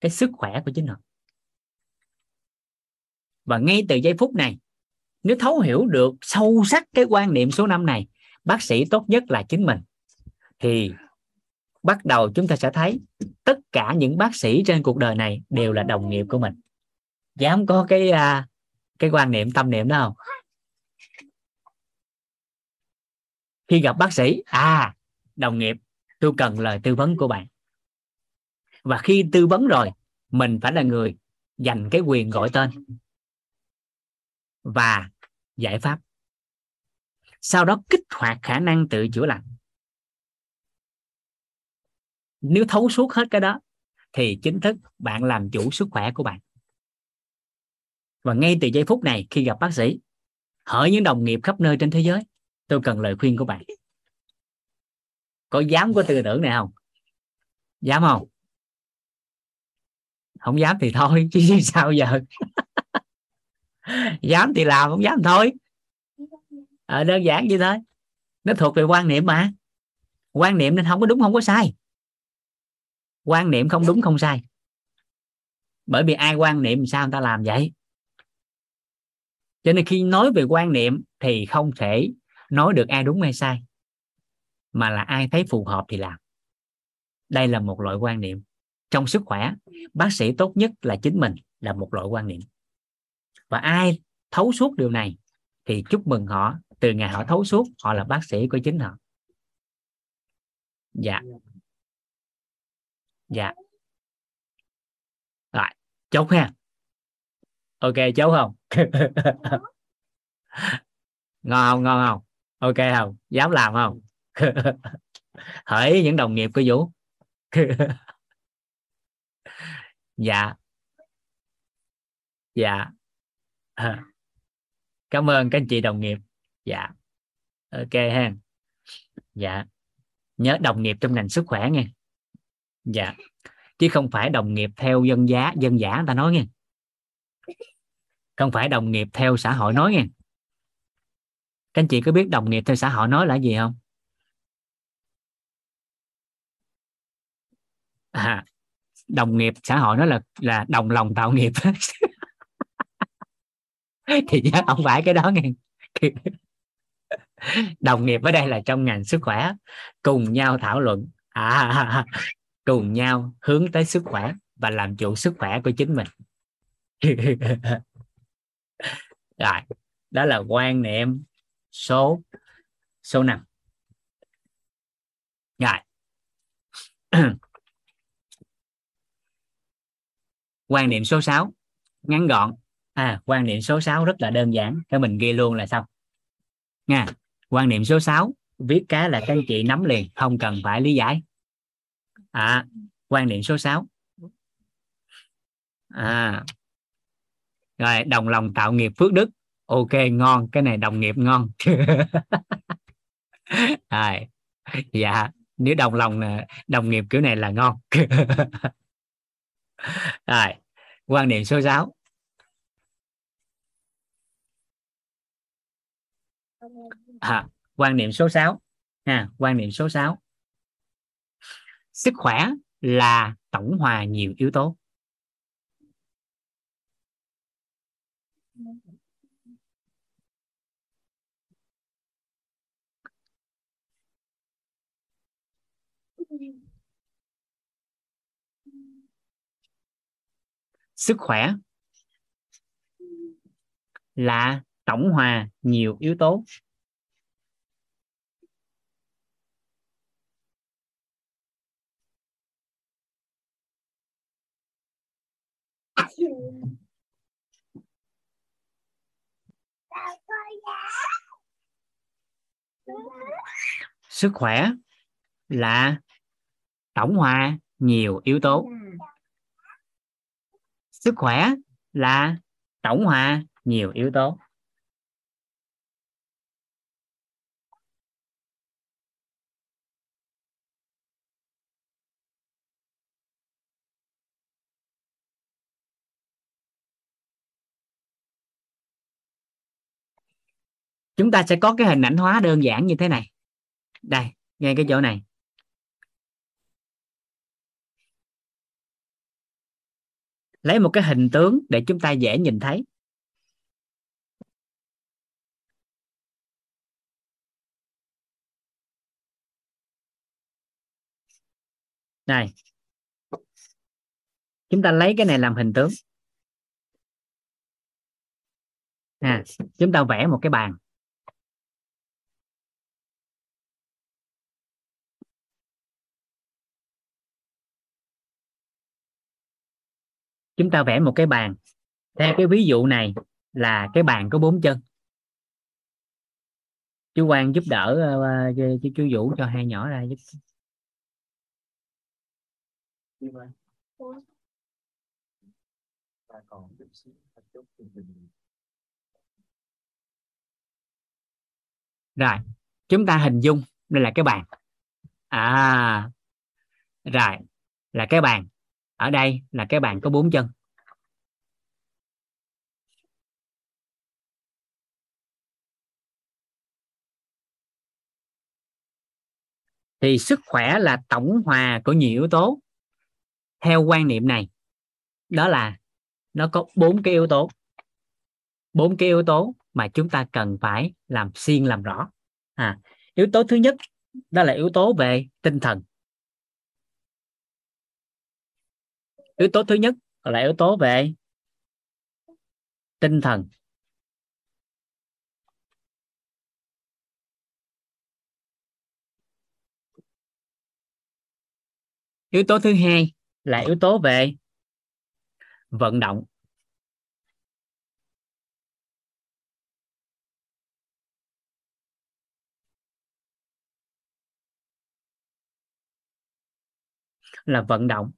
cái sức khỏe của chính họ. Và ngay từ giây phút này, nếu thấu hiểu được sâu sắc cái quan niệm số 5 này, bác sĩ tốt nhất là chính mình, thì bắt đầu chúng ta sẽ thấy tất cả những bác sĩ trên cuộc đời này đều là đồng nghiệp của mình. Dám có cái quan niệm tâm niệm đó không? Khi gặp bác sĩ, đồng nghiệp, tôi cần lời tư vấn của bạn. Và khi tư vấn rồi, mình phải là người giành cái quyền gọi tên và giải pháp, sau đó kích hoạt khả năng tự chữa lành. Nếu thấu suốt hết cái đó, thì chính thức bạn làm chủ sức khỏe của bạn. Và ngay từ giây phút này, khi gặp bác sĩ, hỏi những đồng nghiệp khắp nơi trên thế giới, tôi cần lời khuyên của bạn. Có dám có tư tưởng này không? Dám không? Không dám thì thôi, chứ sao giờ? Dám thì làm, không dám thì thôi. Đơn giản như thế. Nó thuộc về quan niệm mà. Quan niệm nên không có đúng, không có sai. Quan niệm không đúng, không sai. Bởi vì ai quan niệm sao người ta làm vậy? Cho nên khi nói về quan niệm thì không thể nói được ai đúng hay sai, mà là ai thấy phù hợp thì làm. Đây là một loại quan niệm. Trong sức khỏe, bác sĩ tốt nhất là chính mình là một loại quan niệm. Và ai thấu suốt điều này thì chúc mừng họ, từ ngày họ thấu suốt, họ là bác sĩ của chính họ. Dạ. Dạ. Rồi, chốt ha. Ok, chốt không? Ngon không? Ngon không? Ok không? Dám làm không? Hỏi những đồng nghiệp của Vũ. Dạ. Dạ. Cảm ơn các anh chị đồng nghiệp. Dạ. Ok ha. Dạ. Nhớ đồng nghiệp trong ngành sức khỏe nghe. Dạ. Chứ không phải đồng nghiệp theo dân giả người ta nói nghe. Không phải đồng nghiệp theo xã hội nói nghe. Các anh chị có biết đồng nghiệp theo xã hội nói là gì không? À, đồng nghiệp xã hội nói là đồng lòng tạo nghiệp. Thì không phải cái đó nghe. Đồng nghiệp ở đây là trong ngành sức khỏe, cùng nhau thảo luận, cùng nhau hướng tới sức khỏe và làm chủ sức khỏe của chính mình. Rồi, đó là quan niệm số 5. Rồi. Quan niệm số 6 ngắn gọn. Quan niệm số 6 rất là đơn giản, cái mình ghi luôn là xong nha. Quan niệm số 6 viết cái là các anh chị nắm liền, không cần phải lý giải. Quan niệm số 6 rồi, đồng lòng tạo nghiệp phước đức. Ok, ngon, cái này đồng nghiệp ngon. Dạ, nếu đồng lòng đồng nghiệp kiểu này là ngon. Rồi, quan niệm số 6. Quan niệm số 6. Quan niệm số 6. Sức khỏe là tổng hòa nhiều yếu tố. Sức khỏe là tổng hòa nhiều yếu tố. Sức khỏe là tổng hòa nhiều yếu tố. Sức khỏe là tổng hòa nhiều yếu tố. Chúng ta sẽ có cái hình ảnh hóa đơn giản như thế này. Đây, ngay cái chỗ này. Lấy một cái hình tướng để chúng ta dễ nhìn thấy. Này. Chúng ta lấy cái này làm hình tướng. Chúng ta vẽ một cái bàn. Chúng ta vẽ một cái bàn. Theo cái ví dụ này là cái bàn có 4 chân. Chú Quang giúp đỡ chú Vũ cho hai nhỏ ra giúp. Rồi, chúng ta hình dung đây là cái bàn. Rồi, là cái bàn. Ở đây là cái bàn có 4 chân. Thì sức khỏe là tổng hòa của nhiều yếu tố. Theo quan niệm này, đó là nó có 4 cái yếu tố. 4 cái yếu tố mà chúng ta cần phải làm rõ. Yếu tố thứ nhất, đó là yếu tố về tinh thần. Yếu tố thứ nhất là yếu tố về tinh thần. Yếu tố thứ hai là yếu tố về vận động. Là vận động.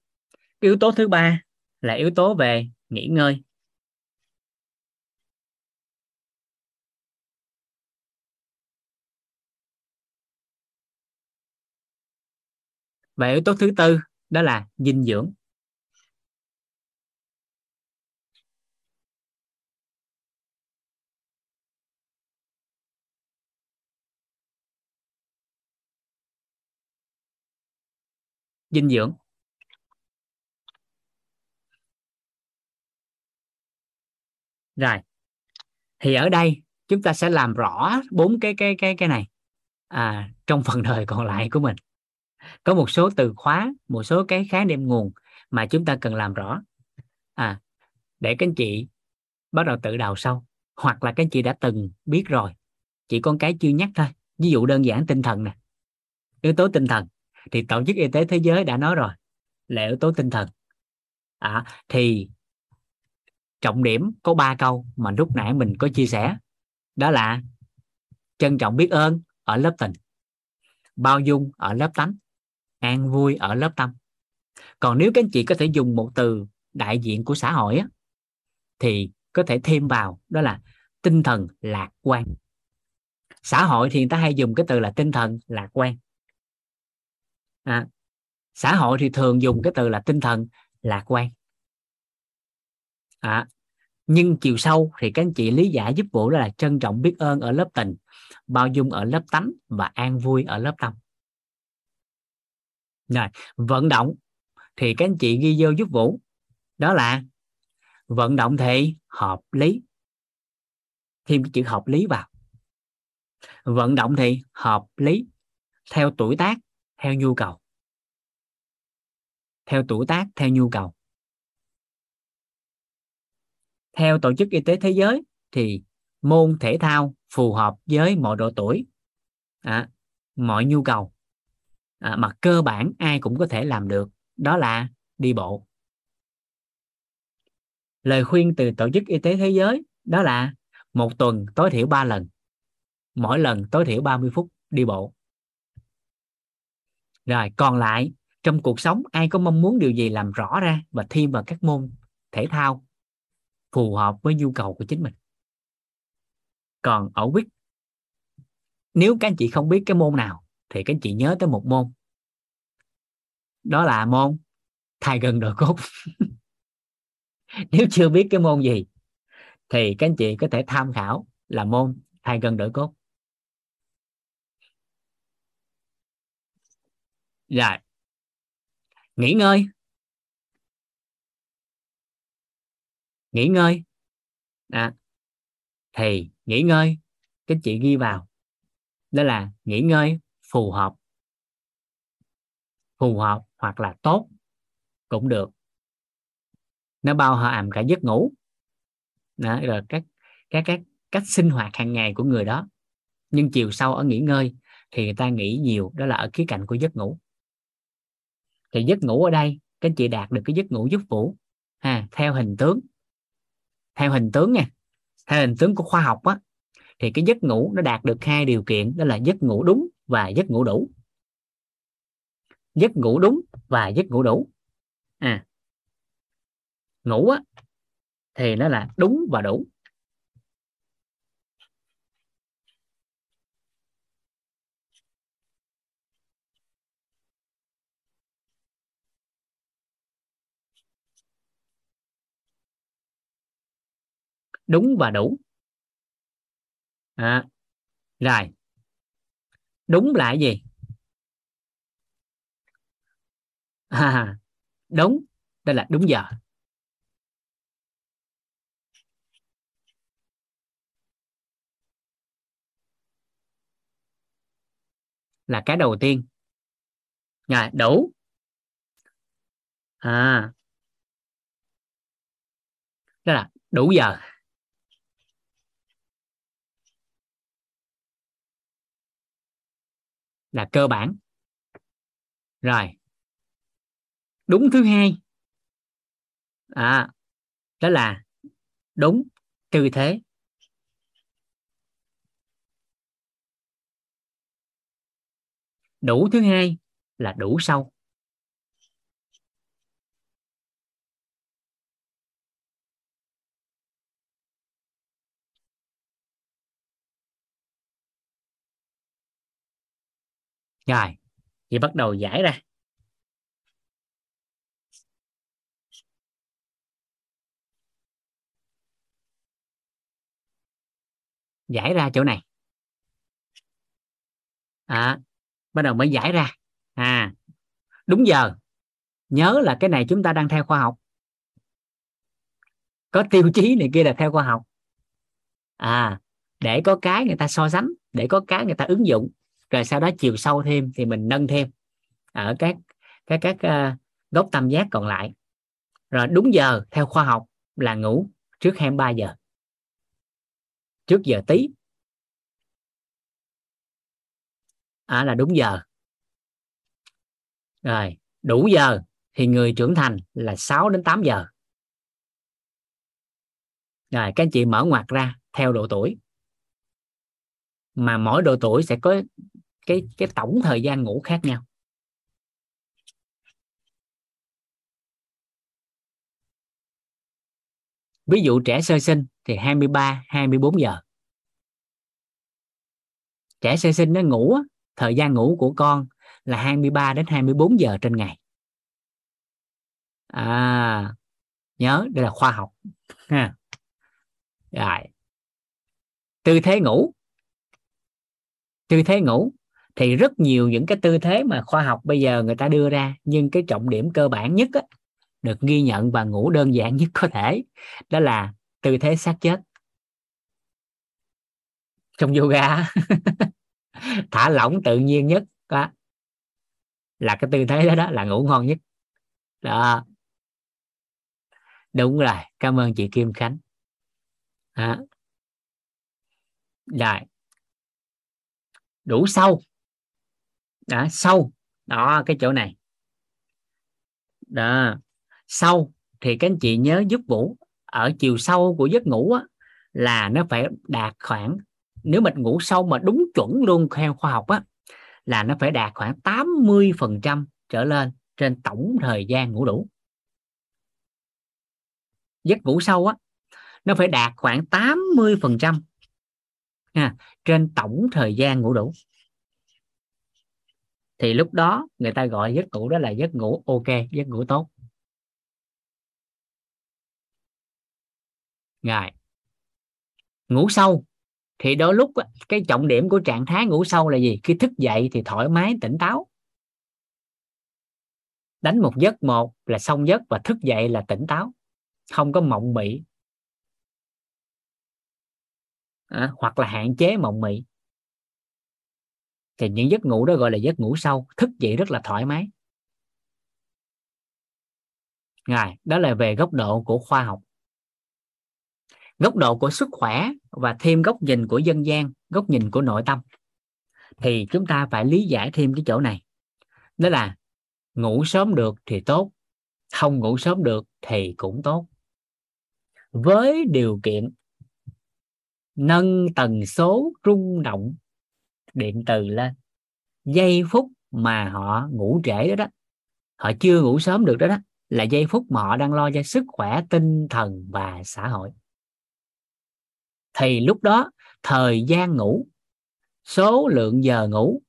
Yếu tố thứ ba là yếu tố về nghỉ ngơi. Và yếu tố thứ tư đó là dinh dưỡng. Dinh dưỡng. Rồi. Thì ở đây chúng ta sẽ làm rõ bốn cái này trong phần đời còn lại của mình. Có một số từ khóa, một số cái khái niệm nguồn mà chúng ta cần làm rõ để các anh chị bắt đầu tự đào sâu, hoặc là các anh chị đã từng biết rồi, chỉ có cái chưa nhắc thôi. Ví dụ đơn giản tinh thần nè, yếu tố tinh thần thì Tổ chức Y tế Thế giới đã nói rồi là yếu tố tinh thần. Thì trọng điểm có 3 câu mà lúc nãy mình có chia sẻ, đó là trân trọng biết ơn ở lớp tình, bao dung ở lớp tánh, an vui ở lớp tâm. Còn nếu các anh chị có thể dùng một từ đại diện của xã hội á, thì có thể thêm vào đó là tinh thần lạc quan. Xã hội thì người ta hay dùng cái từ là tinh thần lạc quan. Xã hội thì thường dùng cái từ là tinh thần lạc quan. Nhưng chiều sâu thì các anh chị lý giải giúp Vũ đó là trân trọng biết ơn ở lớp tình, bao dung ở lớp tánh và an vui ở lớp tâm. Rồi, vận động thì các anh chị ghi vô giúp Vũ đó là vận động thì hợp lý, thêm chữ hợp lý vào. Vận động thì hợp lý theo tuổi tác, theo nhu cầu. Theo tuổi tác, theo nhu cầu. Theo Tổ chức Y tế Thế giới thì môn thể thao phù hợp với mọi độ tuổi, mọi nhu cầu. Mà cơ bản ai cũng có thể làm được, đó là đi bộ. Lời khuyên từ Tổ chức Y tế Thế giới đó là một tuần tối thiểu 3 lần, mỗi lần tối thiểu 30 phút đi bộ. Rồi còn lại trong cuộc sống, ai có mong muốn điều gì làm rõ ra và thêm vào các môn thể thao phù hợp với nhu cầu của chính mình. Còn ở WIT, nếu các anh chị không biết cái môn nào thì các anh chị nhớ tới một môn, đó là môn thay gần đội cốt. Nếu chưa biết cái môn gì thì các anh chị có thể tham khảo là môn thay gần đội cốt. Rồi, nghỉ ngơi. Nghỉ ngơi thì nghỉ ngơi các chị ghi vào đó là nghỉ ngơi phù hợp. Phù hợp hoặc là tốt cũng được. Nó bao hàm cả giấc ngủ. Đó, rồi các cách sinh hoạt hàng ngày của người đó. Nhưng chiều sau ở nghỉ ngơi thì người ta nghĩ nhiều đó là ở khía cạnh của giấc ngủ. Thì giấc ngủ ở đây các chị đạt được cái giấc ngủ giúp Vũ theo hình tướng. Theo hình tướng nha, theo hình tướng của khoa học á, thì cái giấc ngủ nó đạt được 2 điều kiện, đó là giấc ngủ đúng và giấc ngủ đủ. Giấc ngủ đúng và giấc ngủ đủ. Ngủ á thì nó là đúng và đủ. Đúng và đủ. Rồi. Đúng là gì? Đúng, đây là đúng giờ. Là cái đầu tiên. Rồi, đủ. Đó là đủ giờ. Là cơ bản. Rồi Đúng thứ hai đó là đúng tư thế. Đủ thứ hai là đủ sâu. Rồi, chị bắt đầu giải ra. Giải ra chỗ này. Bắt đầu mới giải ra. Đúng giờ. Nhớ là cái này chúng ta đang theo khoa học. Có tiêu chí này kia là theo khoa học. Để có cái người ta so sánh, để có cái người ta ứng dụng. Rồi sau đó chiều sâu thêm thì mình nâng thêm ở các góc tam giác còn lại. Rồi đúng giờ theo khoa học là ngủ trước 23 giờ. Trước giờ tí. Là đúng giờ. Rồi, đủ giờ thì người trưởng thành là 6 đến 8 giờ. Rồi, các anh chị mở ngoặc ra theo độ tuổi. Mà mỗi độ tuổi sẽ có cái tổng thời gian ngủ khác nhau. Ví dụ trẻ sơ sinh thì 23-24 giờ. Trẻ sơ sinh nó ngủ, thời gian ngủ của con là 23 đến 24 giờ trên ngày. Nhớ đây là khoa học ha. Rồi. Tư thế ngủ. Tư thế ngủ thì rất nhiều những cái tư thế mà khoa học bây giờ người ta đưa ra, nhưng cái trọng điểm cơ bản nhất được ghi nhận và ngủ đơn giản nhất có thể, đó là tư thế xác chết. Trong yoga thả lỏng tự nhiên nhất đó, là cái tư thế đó là ngủ ngon nhất đó. Đúng rồi, cảm ơn chị Kim Khánh. Rồi đủ sâu đã, sâu đó, cái chỗ này đó. Sâu thì các anh chị nhớ giúp Vũ, ở chiều sâu của giấc ngủ là nó phải đạt khoảng, nếu mình ngủ sâu mà đúng chuẩn luôn theo khoa học là nó phải đạt khoảng 80% trở lên trên tổng thời gian ngủ đủ. Giấc ngủ sâu nó phải đạt khoảng 80% trên tổng thời gian ngủ đủ. Thì lúc đó người ta gọi giấc ngủ đó là giấc ngủ ok, giấc ngủ tốt. Rồi. Ngủ sâu thì đôi lúc cái trọng điểm của trạng thái ngủ sâu là gì? Khi thức dậy thì thoải mái, tỉnh táo. Đánh một giấc một là xong giấc, và thức dậy là tỉnh táo, không có mộng mị. Hoặc là hạn chế mộng mị. Thì những giấc ngủ đó gọi là giấc ngủ sâu, thức dậy rất là thoải mái. Rồi, đó là về góc độ của khoa học. Góc độ của sức khỏe và thêm góc nhìn của dân gian, góc nhìn của nội tâm, thì chúng ta phải lý giải thêm cái chỗ này. Đó là ngủ sớm được thì tốt, không ngủ sớm được thì cũng tốt. Với điều kiện nâng tần số rung động điện từ lên. Giây phút mà họ ngủ trễ đó, họ chưa ngủ sớm được đó là giây phút mà họ đang lo cho sức khỏe tinh thần và xã hội. Thì lúc đó thời gian ngủ, số lượng giờ ngủ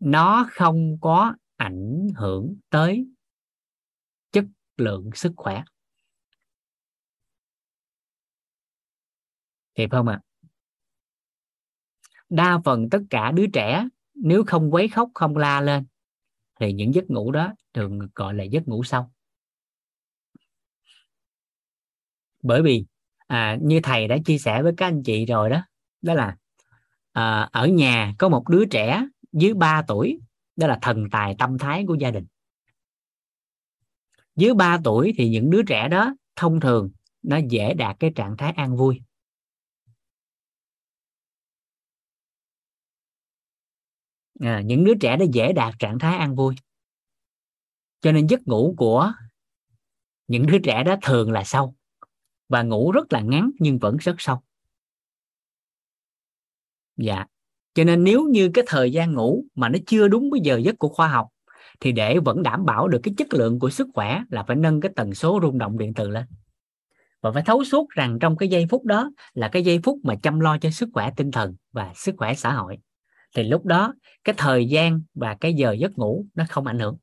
nó không có ảnh hưởng tới chất lượng sức khỏe. Thiệt không ạ? Đa phần tất cả đứa trẻ nếu không quấy khóc, không la lên thì những giấc ngủ đó thường gọi là giấc ngủ sâu. Bởi vì như thầy đã chia sẻ với các anh chị rồi đó, đó là ở nhà có một đứa trẻ dưới 3 tuổi, đó là thần tài tâm thái của gia đình. Dưới 3 tuổi thì những đứa trẻ đó thông thường nó dễ đạt cái trạng thái an vui. Những đứa trẻ nó dễ đạt trạng thái an vui. Cho nên giấc ngủ của những đứa trẻ đó thường là sâu, và ngủ rất là ngắn nhưng vẫn rất sâu. Dạ. Cho nên nếu như cái thời gian ngủ mà nó chưa đúng với giờ giấc của khoa học, thì để vẫn đảm bảo được cái chất lượng của sức khỏe là phải nâng cái tần số rung động điện từ lên. Và phải thấu suốt rằng trong cái giây phút đó là cái giây phút mà chăm lo cho sức khỏe tinh thần và sức khỏe xã hội. Thì lúc đó cái thời gian và cái giờ giấc ngủ nó không ảnh hưởng.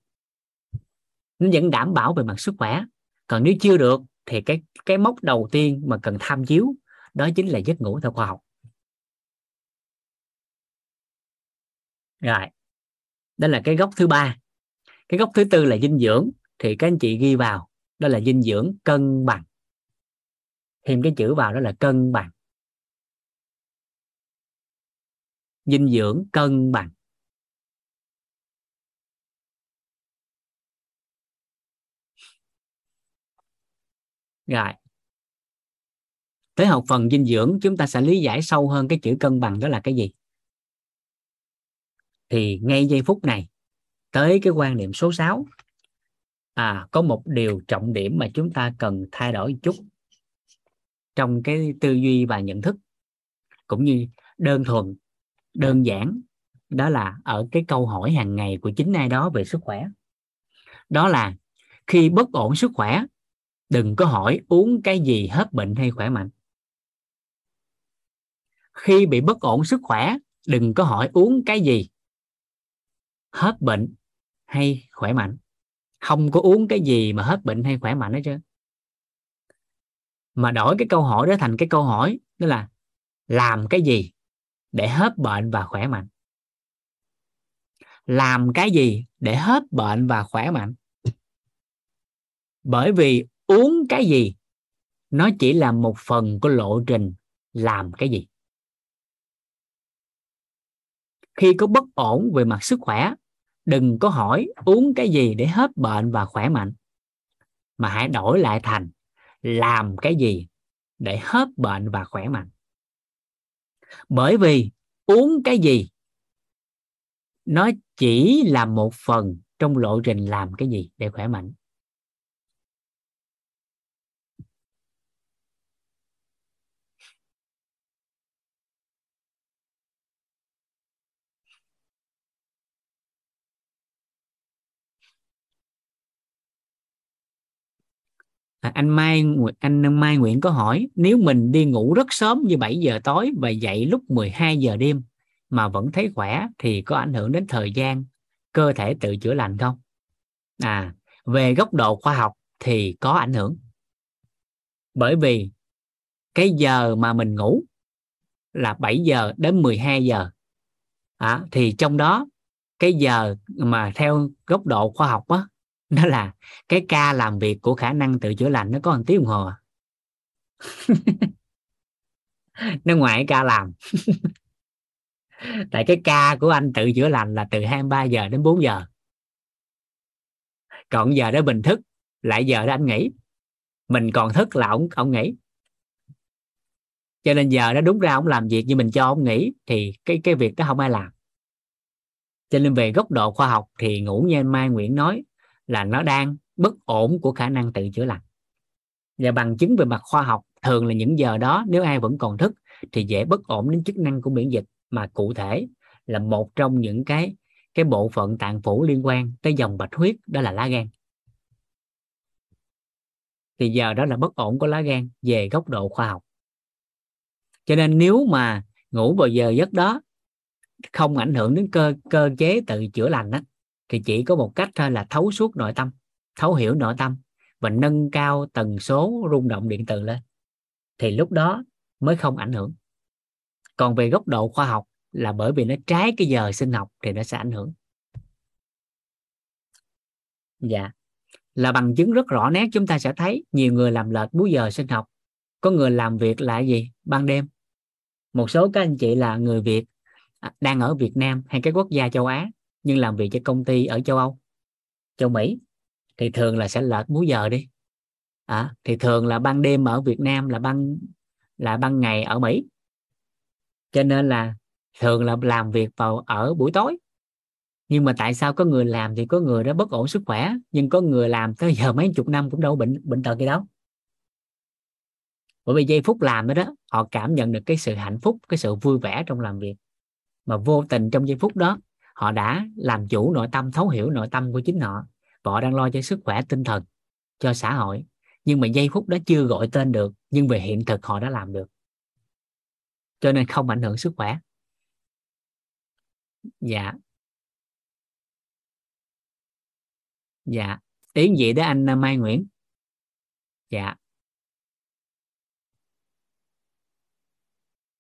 Nó vẫn đảm bảo về mặt sức khỏe. Còn nếu chưa được thì cái mốc đầu tiên mà cần tham chiếu đó chính là giấc ngủ theo khoa học. Rồi, đó là cái góc thứ ba. Cái góc thứ tư là dinh dưỡng. Thì các anh chị ghi vào đó là dinh dưỡng cân bằng. Thêm cái chữ vào đó là cân bằng. Dinh dưỡng cân bằng. Rồi. Tới học phần dinh dưỡng, chúng ta sẽ lý giải sâu hơn cái chữ cân bằng đó là cái gì. Thì ngay giây phút này, tới cái quan niệm số 6, có một điều trọng điểm mà chúng ta cần thay đổi một chút trong cái tư duy và nhận thức, cũng như đơn thuần, đơn giản, đó là ở cái câu hỏi hàng ngày của chính ai đó về sức khỏe. Đó là khi bất ổn sức khỏe, đừng có hỏi uống cái gì hết bệnh hay khỏe mạnh. Khi bị bất ổn sức khỏe, đừng có hỏi uống cái gì hết bệnh hay khỏe mạnh. Không có uống cái gì mà hết bệnh hay khỏe mạnh hết trơn. Mà đổi cái câu hỏi đó thành cái câu hỏi đó là làm cái gì để hết bệnh và khỏe mạnh. Làm cái gì để hết bệnh và khỏe mạnh. Bởi vì uống cái gì nó chỉ là một phần của lộ trình làm cái gì. Khi có bất ổn về mặt sức khỏe, đừng có hỏi uống cái gì để hết bệnh và khỏe mạnh. Mà hãy đổi lại thành làm cái gì để hết bệnh và khỏe mạnh. Bởi vì uống cái gì nó chỉ là một phần trong lộ trình làm cái gì để khỏe mạnh. Anh Mai Nguyễn có hỏi, nếu mình đi ngủ rất sớm như 7 giờ tối và dậy lúc 12 giờ đêm mà vẫn thấy khỏe thì có ảnh hưởng đến thời gian cơ thể tự chữa lành không? Về góc độ khoa học thì có ảnh hưởng. Bởi vì cái giờ mà mình ngủ là 7 giờ đến 12 giờ. Thì trong đó cái giờ mà theo góc độ khoa học á, đó là cái ca làm việc của khả năng tự chữa lành nó có 1 tiếng đồng hồ à? Nó ngoại ca làm. Tại cái ca của anh tự chữa lành là từ 23 giờ đến 4 giờ. Còn giờ đó mình thức, lại giờ đó anh nghỉ. Mình còn thức là ông nghỉ. Cho nên giờ đó đúng ra ông làm việc nhưng mình cho ông nghỉ thì cái việc đó không ai làm. Cho nên về góc độ khoa học thì ngủ như anh Mai Nguyễn nói là nó đang bất ổn của khả năng tự chữa lành. Và bằng chứng về mặt khoa học thường là những giờ đó nếu ai vẫn còn thức thì dễ bất ổn đến chức năng của miễn dịch, mà cụ thể là một trong những cái bộ phận tạng phủ liên quan tới dòng bạch huyết đó là lá gan. Thì giờ đó là bất ổn của lá gan về góc độ khoa học. Cho nên nếu mà ngủ vào giờ giấc đó không ảnh hưởng đến cơ chế tự chữa lành đó, thì chỉ có một cách thôi là thấu suốt nội tâm, thấu hiểu nội tâm và nâng cao tần số rung động điện từ lên. Thì lúc đó mới không ảnh hưởng. Còn về góc độ khoa học là bởi vì nó trái cái giờ sinh học thì nó sẽ ảnh hưởng. Dạ. Là bằng chứng rất rõ nét chúng ta sẽ thấy nhiều người làm lệch múi giờ sinh học. Có người làm việc là gì? Ban đêm. Một số các anh chị là người Việt đang ở Việt Nam hay cái quốc gia châu Á, nhưng làm việc cho công ty ở châu Âu, châu Mỹ thì thường là sẽ lệch múi giờ đi. Thì thường là ban đêm ở Việt Nam là ban ngày ở Mỹ. Cho nên là thường là làm việc vào ở buổi tối. Nhưng mà tại sao có người làm thì có người đó bất ổn sức khỏe, nhưng có người làm tới giờ mấy chục năm cũng đâu bệnh tật gì đâu. Bởi vì giây phút làm đó họ cảm nhận được cái sự hạnh phúc, cái sự vui vẻ trong làm việc, mà vô tình trong giây phút đó họ đã làm chủ nội tâm, thấu hiểu nội tâm của chính họ, và họ đang lo cho sức khỏe tinh thần, cho xã hội. Nhưng mà giây phút đó chưa gọi tên được, nhưng về hiện thực họ đã làm được, cho nên không ảnh hưởng sức khỏe. Dạ tiếng gì đó anh Mai Nguyễn.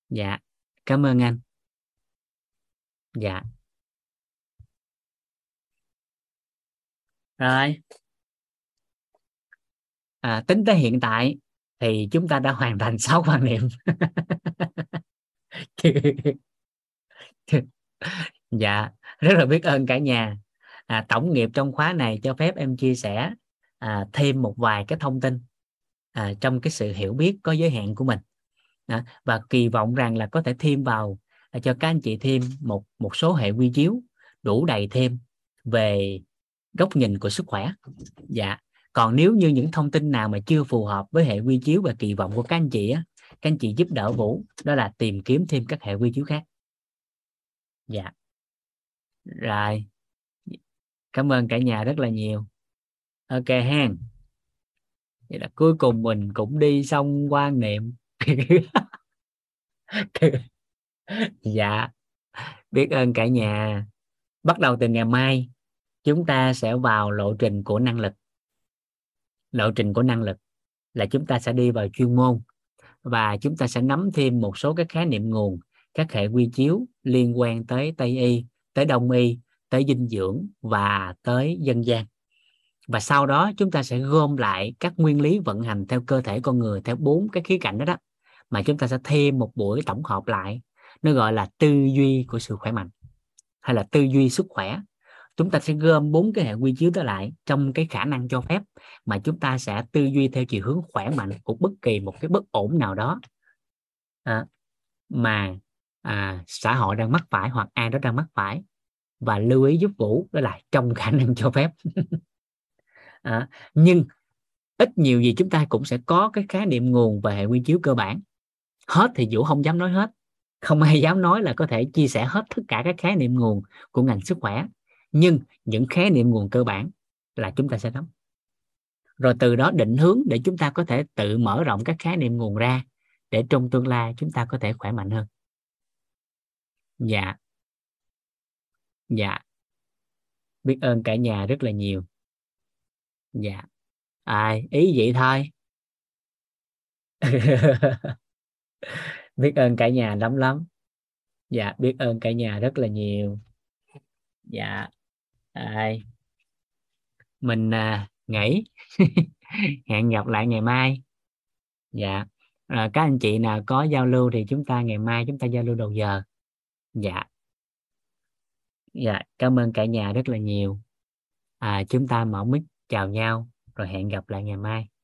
Dạ cảm ơn anh. Dạ rồi, tính tới hiện tại thì chúng ta đã hoàn thành 6 quan niệm. Dạ rất là biết ơn cả nhà. Tổng nghiệp trong khóa này cho phép em chia sẻ thêm một vài cái thông tin trong cái sự hiểu biết có giới hạn của mình, và kỳ vọng rằng là có thể thêm vào cho các anh chị thêm một số hệ quy chiếu đủ đầy thêm về góc nhìn của sức khỏe. Dạ còn nếu như những thông tin nào mà chưa phù hợp với hệ quy chiếu và kỳ vọng của các anh chị á, các anh chị giúp đỡ Vũ đó là tìm kiếm thêm các hệ quy chiếu khác. Dạ rồi, cảm ơn cả nhà rất là nhiều. Ok hen, vậy là cuối cùng mình cũng đi xong quan niệm. Dạ biết ơn cả nhà. Bắt đầu từ ngày mai chúng ta sẽ vào lộ trình của năng lực. Lộ trình của năng lực là chúng ta sẽ đi vào chuyên môn, và chúng ta sẽ nắm thêm một số các khái niệm nguồn, các hệ quy chiếu liên quan tới Tây Y, tới Đông Y, tới dinh dưỡng và tới dân gian. Và sau đó chúng ta sẽ gom lại các nguyên lý vận hành theo cơ thể con người theo 4 cái khía cạnh đó mà chúng ta sẽ thêm một buổi tổng hợp lại. Nó gọi là tư duy của sự khỏe mạnh, hay là tư duy sức khỏe. Chúng ta sẽ gom 4 cái hệ quy chiếu đó lại trong cái khả năng cho phép, mà chúng ta sẽ tư duy theo chiều hướng khỏe mạnh của bất kỳ một cái bất ổn nào đó mà xã hội đang mắc phải, hoặc ai đó đang mắc phải. Và lưu ý giúp Vũ đó là trong khả năng cho phép. Nhưng ít nhiều gì chúng ta cũng sẽ có cái khái niệm nguồn và hệ quy chiếu cơ bản. Hết thì Vũ không dám nói hết, không ai dám nói là có thể chia sẻ hết tất cả các khái niệm nguồn của ngành sức khỏe, nhưng những khái niệm nguồn cơ bản là chúng ta sẽ nắm. Rồi từ đó định hướng để chúng ta có thể tự mở rộng các khái niệm nguồn ra, để trong tương lai chúng ta có thể khỏe mạnh hơn. Dạ biết ơn cả nhà rất là nhiều. Dạ ý vậy thôi. Biết ơn cả nhà lắm. Dạ biết ơn cả nhà rất là nhiều. Dạ mình nghỉ. Hẹn gặp lại ngày mai. Dạ các anh chị nào có giao lưu thì chúng ta ngày mai chúng ta giao lưu đầu giờ. Dạ cảm ơn cả nhà rất là nhiều. Chúng ta mở mic chào nhau rồi hẹn gặp lại ngày mai.